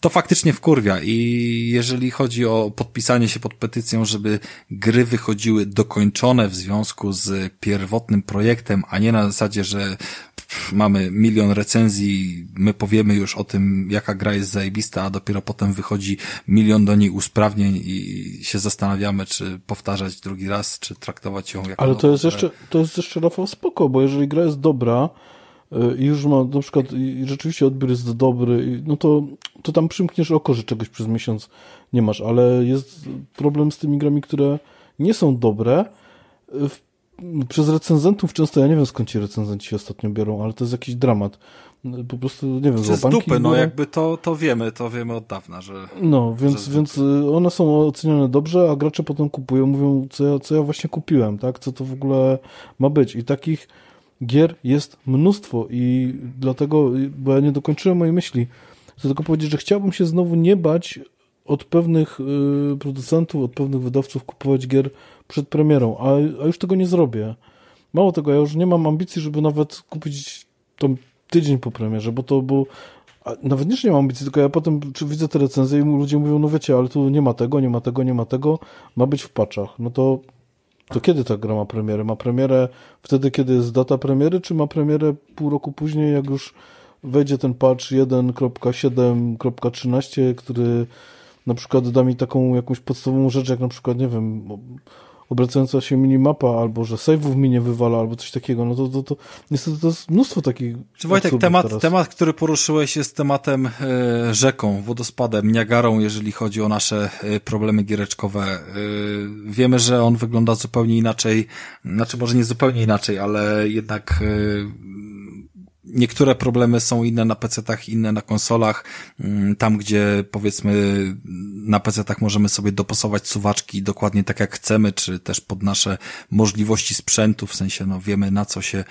to faktycznie wkurwia. I jeżeli chodzi o podpisanie się pod petycją, żeby gry wychodziły dokończone w związku z pierwotnym projektem, a nie na zasadzie, że mamy milion recenzji, my powiemy już o tym, jaka gra jest zajebista, a dopiero potem wychodzi milion do niej usprawnień i się zastanawiamy, czy powtarzać drugi raz, czy traktować ją jako... Ale to jest jeszcze, to jest jeszcze, Rafał, spoko, bo jeżeli gra jest dobra, i już ma na przykład i rzeczywiście odbiór jest dobry, no to, to tam przymkniesz oko, że czegoś przez miesiąc nie masz, ale jest problem z tymi grami, które nie są dobre. W, przez recenzentów często, ja nie wiem skąd ci recenzenci się ostatnio biorą, ale to jest jakiś dramat. Po prostu, nie wiem, z dupy, no jakby to, to wiemy, to wiemy od dawna, że... No, więc, że więc one są oceniane dobrze, a gracze potem kupują, mówią, co ja, co ja właśnie kupiłem, tak, co to w ogóle ma być. I takich gier jest mnóstwo i dlatego, bo ja nie dokończyłem mojej myśli, chcę tylko powiedzieć, że chciałbym się znowu nie bać od pewnych y, producentów, od pewnych wydawców kupować gier przed premierą, a, a już tego nie zrobię. Mało tego, ja już nie mam ambicji, żeby nawet kupić tam tydzień po premierze, bo to był... Nawet już nie mam ambicji, tylko ja potem czy widzę te recenzje i ludzie mówią, no wiecie, ale tu nie ma tego, nie ma tego, nie ma tego, ma być w patchach. No to... To kiedy ta gra ma premierę? Ma premierę wtedy, kiedy jest data premiery, czy ma premierę pół roku później, jak już wejdzie ten patch jeden kropka siedem kropka trzynaście, który na przykład da mi taką jakąś podstawową rzecz, jak na przykład, nie wiem, obracająca się minimapa, albo że save'ów mi nie wywala, albo coś takiego, no to, to, to niestety to jest mnóstwo takich... Czy Wojtek, temat, temat, który poruszyłeś, jest tematem y, rzeką, wodospadem, Niagarą, jeżeli chodzi o nasze y, problemy giereczkowe. Y, wiemy, że on wygląda zupełnie inaczej, znaczy może nie zupełnie inaczej, ale jednak... Y, Niektóre problemy są inne na pecetach, inne na konsolach. Tam, gdzie powiedzmy na pecetach możemy sobie dopasować suwaczki dokładnie tak jak chcemy, czy też pod nasze możliwości sprzętu, w sensie no wiemy na co się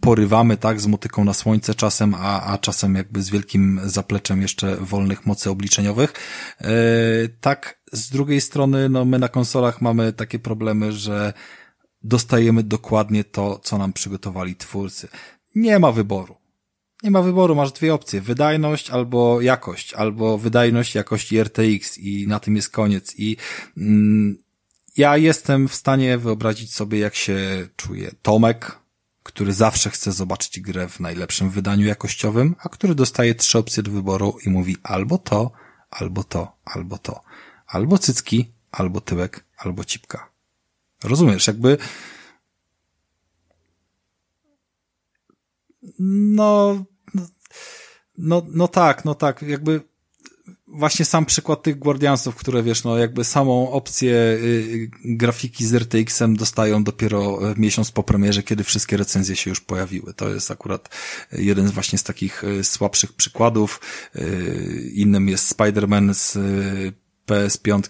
porywamy, tak, z motyką na słońce czasem, a, a czasem jakby z wielkim zapleczem jeszcze wolnych mocy obliczeniowych. Yy, tak, z drugiej strony no my na konsolach mamy takie problemy, że dostajemy dokładnie to, co nam przygotowali twórcy. Nie ma wyboru. nie ma wyboru, masz dwie opcje, wydajność albo jakość, albo wydajność, jakość i R T X i na tym jest koniec. I mm, ja jestem w stanie wyobrazić sobie, jak się czuje Tomek, który zawsze chce zobaczyć grę w najlepszym wydaniu jakościowym, a który dostaje trzy opcje do wyboru i mówi albo to, albo to, albo to, albo cycki, albo tyłek, albo cipka. Rozumiesz, jakby... No, no, no tak, no tak, jakby właśnie sam przykład tych Guardiansów, które wiesz, no jakby samą opcję y, grafiki z R T X-em dostają dopiero miesiąc po premierze, kiedy wszystkie recenzje się już pojawiły. To jest akurat jeden z właśnie z takich słabszych przykładów. Y, innym jest Spider-Man z y, P S pięć,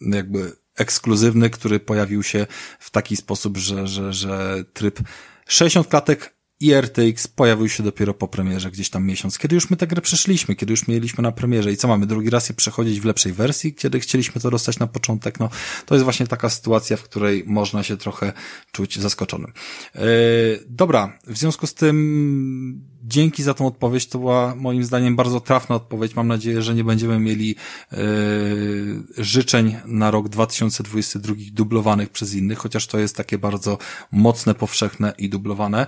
jakby ekskluzywny, który pojawił się w taki sposób, że, że, że tryb sześćdziesiąt klatek i R T X pojawił się dopiero po premierze, gdzieś tam miesiąc, kiedy już my tę grę przeszliśmy, kiedy już mieliśmy na premierze i co mamy, drugi raz je przechodzić w lepszej wersji, kiedy chcieliśmy to dostać na początek. No, to jest właśnie taka sytuacja, w której można się trochę czuć zaskoczonym. Yy, dobra, w związku z tym dzięki za tą odpowiedź, to była moim zdaniem bardzo trafna odpowiedź, mam nadzieję, że nie będziemy mieli yy, życzeń na rok dwa tysiące dwudziesty drugi dublowanych przez innych, chociaż to jest takie bardzo mocne, powszechne i dublowane.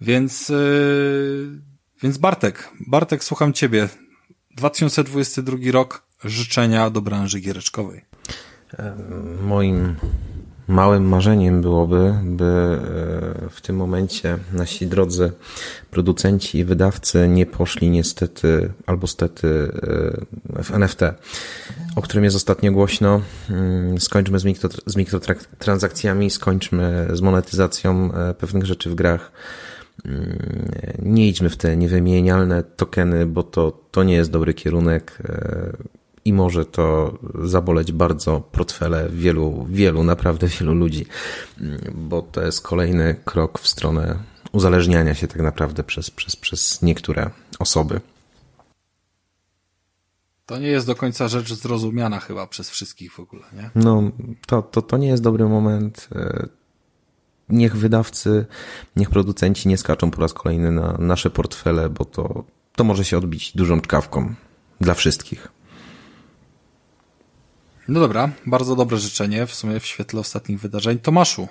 Więc, yy, więc Bartek, Bartek, słucham ciebie. dwa tysiące dwudziesty drugi rok, życzenia do branży giereczkowej. Moim małym marzeniem byłoby, by w tym momencie nasi drodzy producenci i wydawcy nie poszli niestety, albo stety w N F T, o którym jest ostatnio głośno. Skończmy z, mikro, z mikrotransakcjami, skończmy z monetyzacją pewnych rzeczy w grach. Nie idźmy w te niewymienialne tokeny, bo to, to nie jest dobry kierunek i może to zaboleć bardzo portfele wielu, wielu, naprawdę wielu ludzi, bo to jest kolejny krok w stronę uzależniania się tak naprawdę przez, przez, przez niektóre osoby. To nie jest do końca rzecz zrozumiana chyba przez wszystkich w ogóle, nie? No, to, to, to nie jest dobry moment. Niech wydawcy, niech producenci nie skaczą po raz kolejny na nasze portfele, bo to, to może się odbić dużą czkawką dla wszystkich. No dobra, bardzo dobre życzenie w sumie w świetle ostatnich wydarzeń. Tomaszu.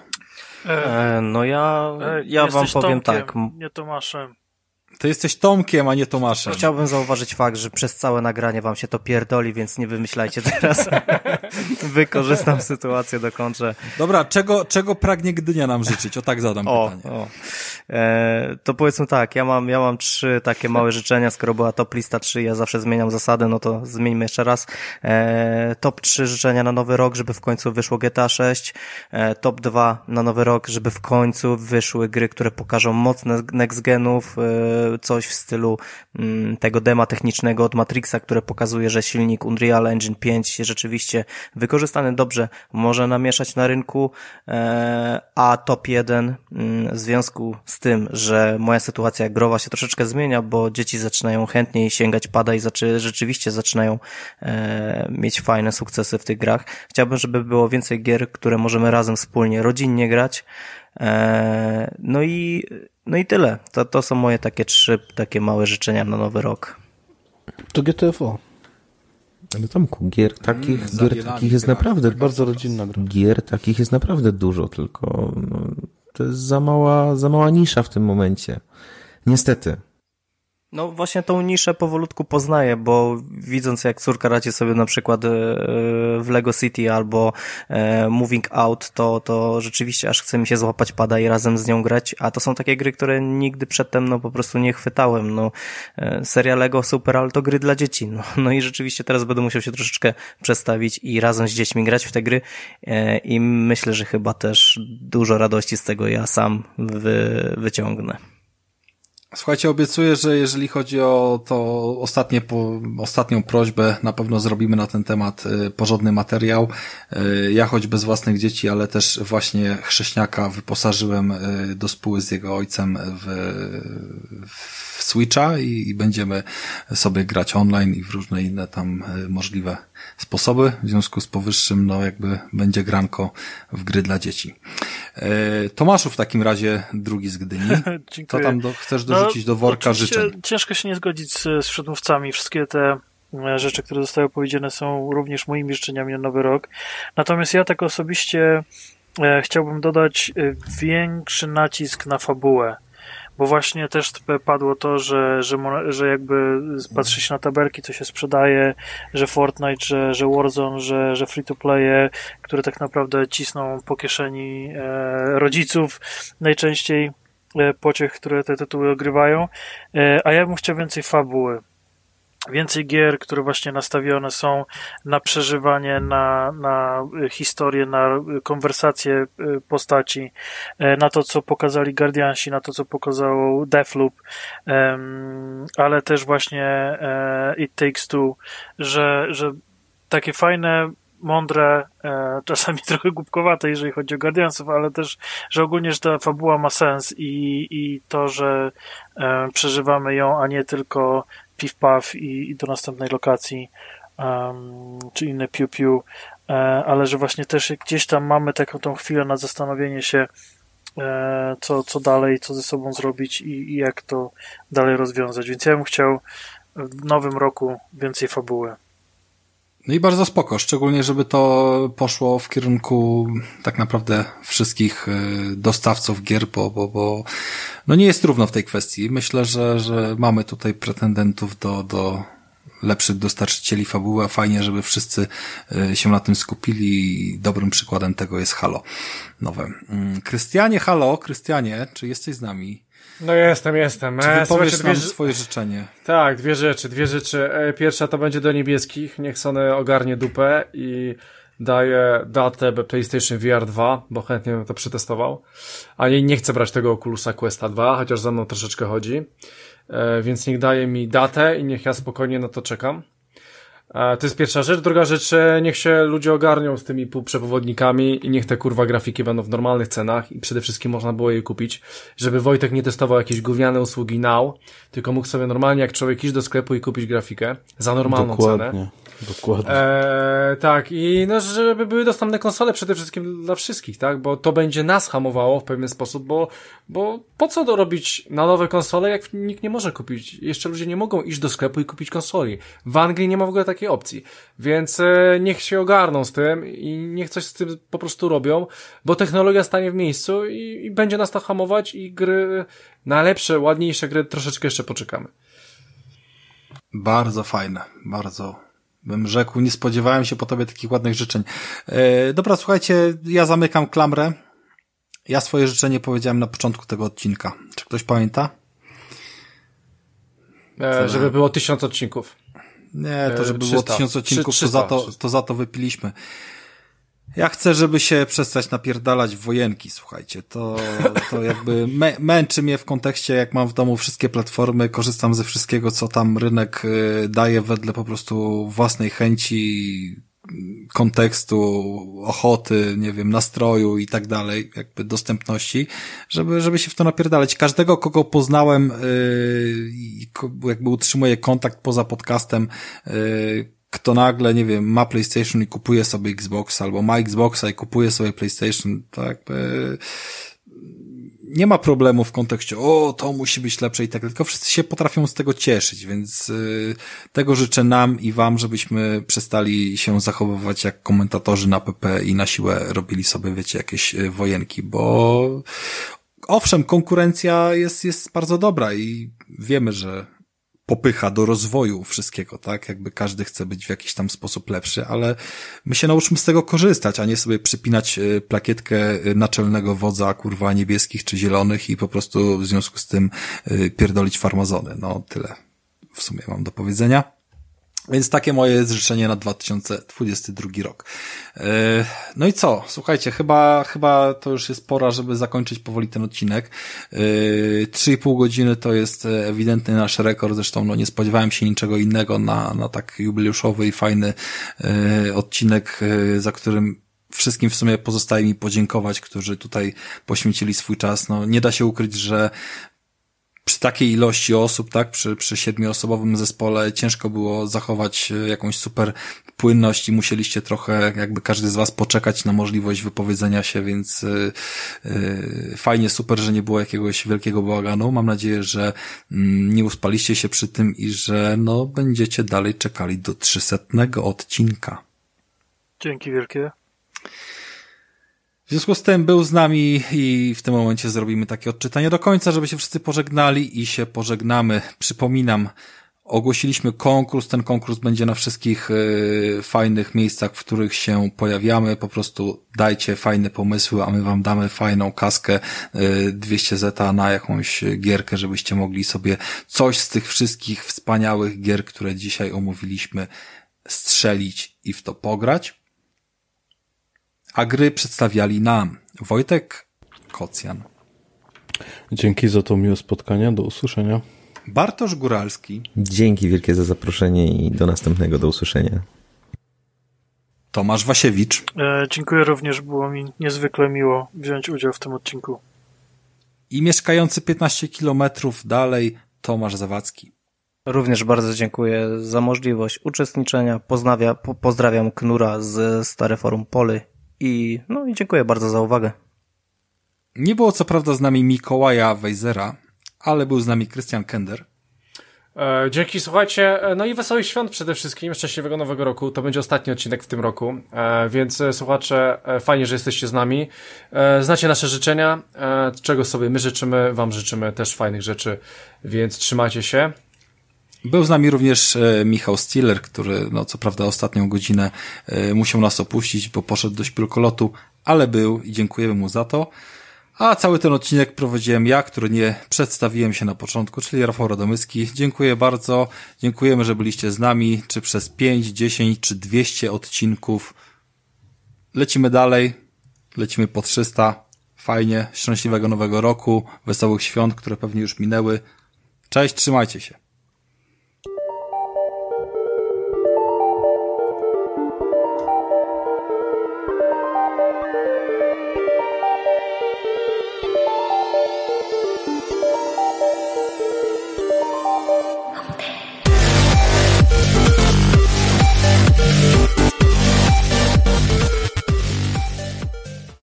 E, no ja, e, ja wam powiem Tomkiem, tak. Nie Tomaszem. Ty jesteś Tomkiem, a nie Tomaszem. Chciałbym zauważyć fakt, że przez całe nagranie wam się to pierdoli, więc nie wymyślajcie teraz. Wykorzystam sytuację, dokończę. Dobra, czego, czego pragnie Gdynia nam życzyć? O tak zadam o, pytanie. O. E, to powiedzmy tak, ja mam, ja mam trzy takie małe życzenia, skoro była top lista trzy, ja zawsze zmieniam zasadę, no to zmieńmy jeszcze raz. E, top trzy życzenia na nowy rok, żeby w końcu wyszło G T A sześć. E, top dwa na nowy rok, żeby w końcu wyszły gry, które pokażą mocne next genów, e, coś w stylu mm, tego dema technicznego od Matrixa, które pokazuje, że silnik Unreal Engine pięć rzeczywiście wykorzystany dobrze może namieszać na rynku, e, a top jeden mm, w związku z tym, że moja sytuacja growa się troszeczkę zmienia, bo dzieci zaczynają chętniej sięgać pada i zaczy, rzeczywiście zaczynają e, mieć fajne sukcesy w tych grach. Chciałbym, żeby było więcej gier, które możemy razem wspólnie, rodzinnie grać. E, no i No i tyle. To, to są moje takie trzy takie małe życzenia na nowy rok. To G T F O. Ale Tomku, gier takich, mm, gier takich jest gra, naprawdę gra, bardzo rodzinna gra. Gier takich jest naprawdę dużo, tylko no, to jest za mała, za mała nisza w tym momencie. Niestety. No właśnie tą niszę powolutku poznaję, bo widząc jak córka radzi sobie na przykład w Lego City albo Moving Out, to, to rzeczywiście aż chce mi się złapać pada i razem z nią grać, a to są takie gry, które nigdy przedtem no po prostu nie chwytałem. No seria Lego super, ale to gry dla dzieci. No, no i rzeczywiście teraz będę musiał się troszeczkę przestawić i razem z dziećmi grać w te gry i myślę, że chyba też dużo radości z tego ja sam wy, wyciągnę. Słuchajcie, obiecuję, że jeżeli chodzi o to ostatnie, po, ostatnią prośbę, na pewno zrobimy na ten temat porządny materiał. Ja choć bez własnych dzieci, ale też właśnie chrześniaka wyposażyłem do spóły z jego ojcem w, w Switcha i, i będziemy sobie grać online i w różne inne tam możliwe sposoby. W związku z powyższym, no jakby będzie granko w gry dla dzieci. E, Tomaszu w takim razie, drugi z Gdyni. Co tam do, chcesz dorzucić no, do worka życzeń? Ciężko się nie zgodzić z, z przedmówcami. Wszystkie te rzeczy, które zostały powiedziane, są również moimi życzeniami na Nowy Rok. Natomiast ja tak osobiście e, chciałbym dodać większy nacisk na fabułę. Bo właśnie też padło to, że, że, że jakby patrzy się na tabelki, co się sprzedaje, że Fortnite, że, że Warzone, że, że free-to-playe, które tak naprawdę cisną po kieszeni e, rodziców, najczęściej e, pociech, które te tytuły ogrywają. E, a ja bym chciał więcej fabuły. Więcej gier, które właśnie nastawione są na przeżywanie, na, na historię, na konwersacje postaci, na to, co pokazali Guardiansi, na to, co pokazało Deathloop, ale też właśnie It Takes Two, że, że takie fajne, mądre, czasami trochę głupkowate, jeżeli chodzi o Guardiansów, ale też, że ogólnie, że ta fabuła ma sens i, i to, że przeżywamy ją, a nie tylko piw-paw i, i do następnej lokacji, um, czy inne piu-piu, e, ale że właśnie też gdzieś tam mamy taką tą chwilę na zastanowienie się, e, co, co dalej, co ze sobą zrobić i, i jak to dalej rozwiązać. Więc ja bym chciał w nowym roku więcej fabuły. No i bardzo spoko, szczególnie żeby to poszło w kierunku tak naprawdę wszystkich dostawców gier, bo, bo, bo no nie jest równo w tej kwestii. Myślę, że, że mamy tutaj pretendentów do, do lepszych dostarczycieli fabuły, a fajnie, żeby wszyscy się na tym skupili i dobrym przykładem tego jest Halo nowe. Krystianie, halo, Krystianie, czy jesteś z nami? No jestem, jestem. Czy wypowiesz nam dwie... swoje życzenie? Tak, dwie rzeczy, dwie rzeczy. Pierwsza to będzie do niebieskich, niech Sony ogarnie dupę i daje datę PlayStation V R dwa, bo chętnie bym to przetestował. A nie, nie chcę brać tego Oculusa Questa dwa, chociaż za mną troszeczkę chodzi. E, więc niech daje mi datę i niech ja spokojnie na to czekam. E, to jest pierwsza rzecz. Druga rzecz, niech się ludzie ogarnią z tymi półprzewodnikami i niech te kurwa grafiki będą w normalnych cenach i przede wszystkim można było je kupić, żeby Wojtek nie testował jakieś gówniane usługi Now, tylko mógł sobie normalnie jak człowiek iść do sklepu i kupić grafikę za normalną Dokładnie. cenę. Dokładnie. Eee, tak, i no, żeby były dostępne konsole przede wszystkim dla wszystkich, tak, bo to będzie nas hamowało w pewien sposób, bo, bo po co dorobić na nowe konsole, jak nikt nie może kupić, jeszcze ludzie nie mogą iść do sklepu i kupić konsoli, w Anglii nie ma w ogóle takiej opcji, więc e, niech się ogarną z tym i niech coś z tym po prostu robią, bo technologia stanie w miejscu i, i będzie nas to hamować i gry, na lepsze, ładniejsze gry troszeczkę jeszcze poczekamy. Bardzo fajne, bardzo bym rzekł, nie spodziewałem się po tobie takich ładnych życzeń. E, dobra, słuchajcie, ja zamykam klamrę. Ja swoje życzenie powiedziałem na początku tego odcinka. Czy ktoś pamięta? E, żeby było tysiąc odcinków. Nie, to żeby trzysta było tysiąc odcinków, trzysta, to, za to, to za to wypiliśmy. Ja chcę, żeby się przestać napierdalać w wojenki, słuchajcie, to, to jakby mę, męczy mnie w kontekście, jak mam w domu wszystkie platformy, korzystam ze wszystkiego, co tam rynek daje wedle po prostu własnej chęci, kontekstu, ochoty, nie wiem, nastroju i tak dalej, jakby dostępności, żeby, żeby się w to napierdalać. Każdego, kogo poznałem, yy, jakby utrzymuję kontakt poza podcastem, yy, kto nagle, nie wiem, ma PlayStation i kupuje sobie Xbox, albo ma Xboxa i kupuje sobie PlayStation, to jakby nie ma problemu w kontekście, o, to musi być lepsze i tak, tylko wszyscy się potrafią z tego cieszyć, więc y, tego życzę nam i wam, żebyśmy przestali się zachowywać jak komentatorzy na P P i na siłę robili sobie, wiecie, jakieś wojenki, bo owszem, konkurencja jest, jest bardzo dobra i wiemy, że popycha do rozwoju wszystkiego, tak? Jakby każdy chce być w jakiś tam sposób lepszy, ale my się nauczmy z tego korzystać, a nie sobie przypinać plakietkę naczelnego wodza, kurwa, niebieskich czy zielonych i po prostu w związku z tym pierdolić farmazony. No, tyle w sumie mam do powiedzenia. Więc takie moje jest życzenie na dwa tysiące dwudziesty drugi rok. No i co? Słuchajcie, chyba chyba to już jest pora, żeby zakończyć powoli ten odcinek. trzy i pół godziny to jest ewidentny nasz rekord, zresztą no nie spodziewałem się niczego innego na, na tak jubileuszowy i fajny odcinek, za którym wszystkim w sumie pozostaje mi podziękować, którzy tutaj poświęcili swój czas. No nie da się ukryć, że przy takiej ilości osób, tak, przy, przy siedmioosobowym zespole ciężko było zachować jakąś super płynność i musieliście trochę, jakby każdy z was poczekać na możliwość wypowiedzenia się, więc yy, yy, fajnie, super, że nie było jakiegoś wielkiego bałaganu. Mam nadzieję, że yy, nie uspaliście się przy tym i że no będziecie dalej czekali do trzysetnego odcinka. Dzięki wielkie. W związku z tym był z nami i w tym momencie zrobimy takie odczytanie do końca, żeby się wszyscy pożegnali i się pożegnamy. Przypominam, ogłosiliśmy konkurs, ten konkurs będzie na wszystkich yy, fajnych miejscach, w których się pojawiamy. Po prostu dajcie fajne pomysły, a my wam damy fajną kaskę yy, dwieście zeta na jakąś gierkę, żebyście mogli sobie coś z tych wszystkich wspaniałych gier, które dzisiaj omówiliśmy, strzelić i w to pograć. A gry przedstawiali nam Wojtek Kocjan. Dzięki za to miłe spotkanie. Do usłyszenia. Bartosz Góralski. Dzięki wielkie za zaproszenie i do następnego. Do usłyszenia. Tomasz Wasiewicz. E, dziękuję również. Było mi niezwykle miło wziąć udział w tym odcinku. I mieszkający piętnaście kilometrów dalej Tomasz Zawadzki. Również bardzo dziękuję za możliwość uczestniczenia. Poznawia, po, pozdrawiam Knura z Stare Forum Poly. I, no i dziękuję bardzo za uwagę. Nie było co prawda z nami Mikołaja Wejzera, ale był z nami Krystian Kender. E, dzięki, słuchajcie. No i wesołych świąt przede wszystkim, szczęśliwego nowego roku. To będzie ostatni odcinek w tym roku, e, więc słuchacze, fajnie, że jesteście z nami. E, znacie nasze życzenia, e, czego sobie my życzymy, wam życzymy też fajnych rzeczy, więc trzymajcie się. Był z nami również e, Michał Stiller, który no co prawda ostatnią godzinę e, musiał nas opuścić, bo poszedł do śpiulkolotu, ale był i dziękujemy mu za to. A cały ten odcinek prowadziłem ja, który nie przedstawiłem się na początku, czyli Rafał Radomyski. Dziękuję bardzo, dziękujemy, że byliście z nami, czy przez pięć, dziesięć czy dwieście odcinków. Lecimy dalej, lecimy po trzysta, fajnie, szczęśliwego nowego roku, wesołych świąt, które pewnie już minęły. Cześć, trzymajcie się.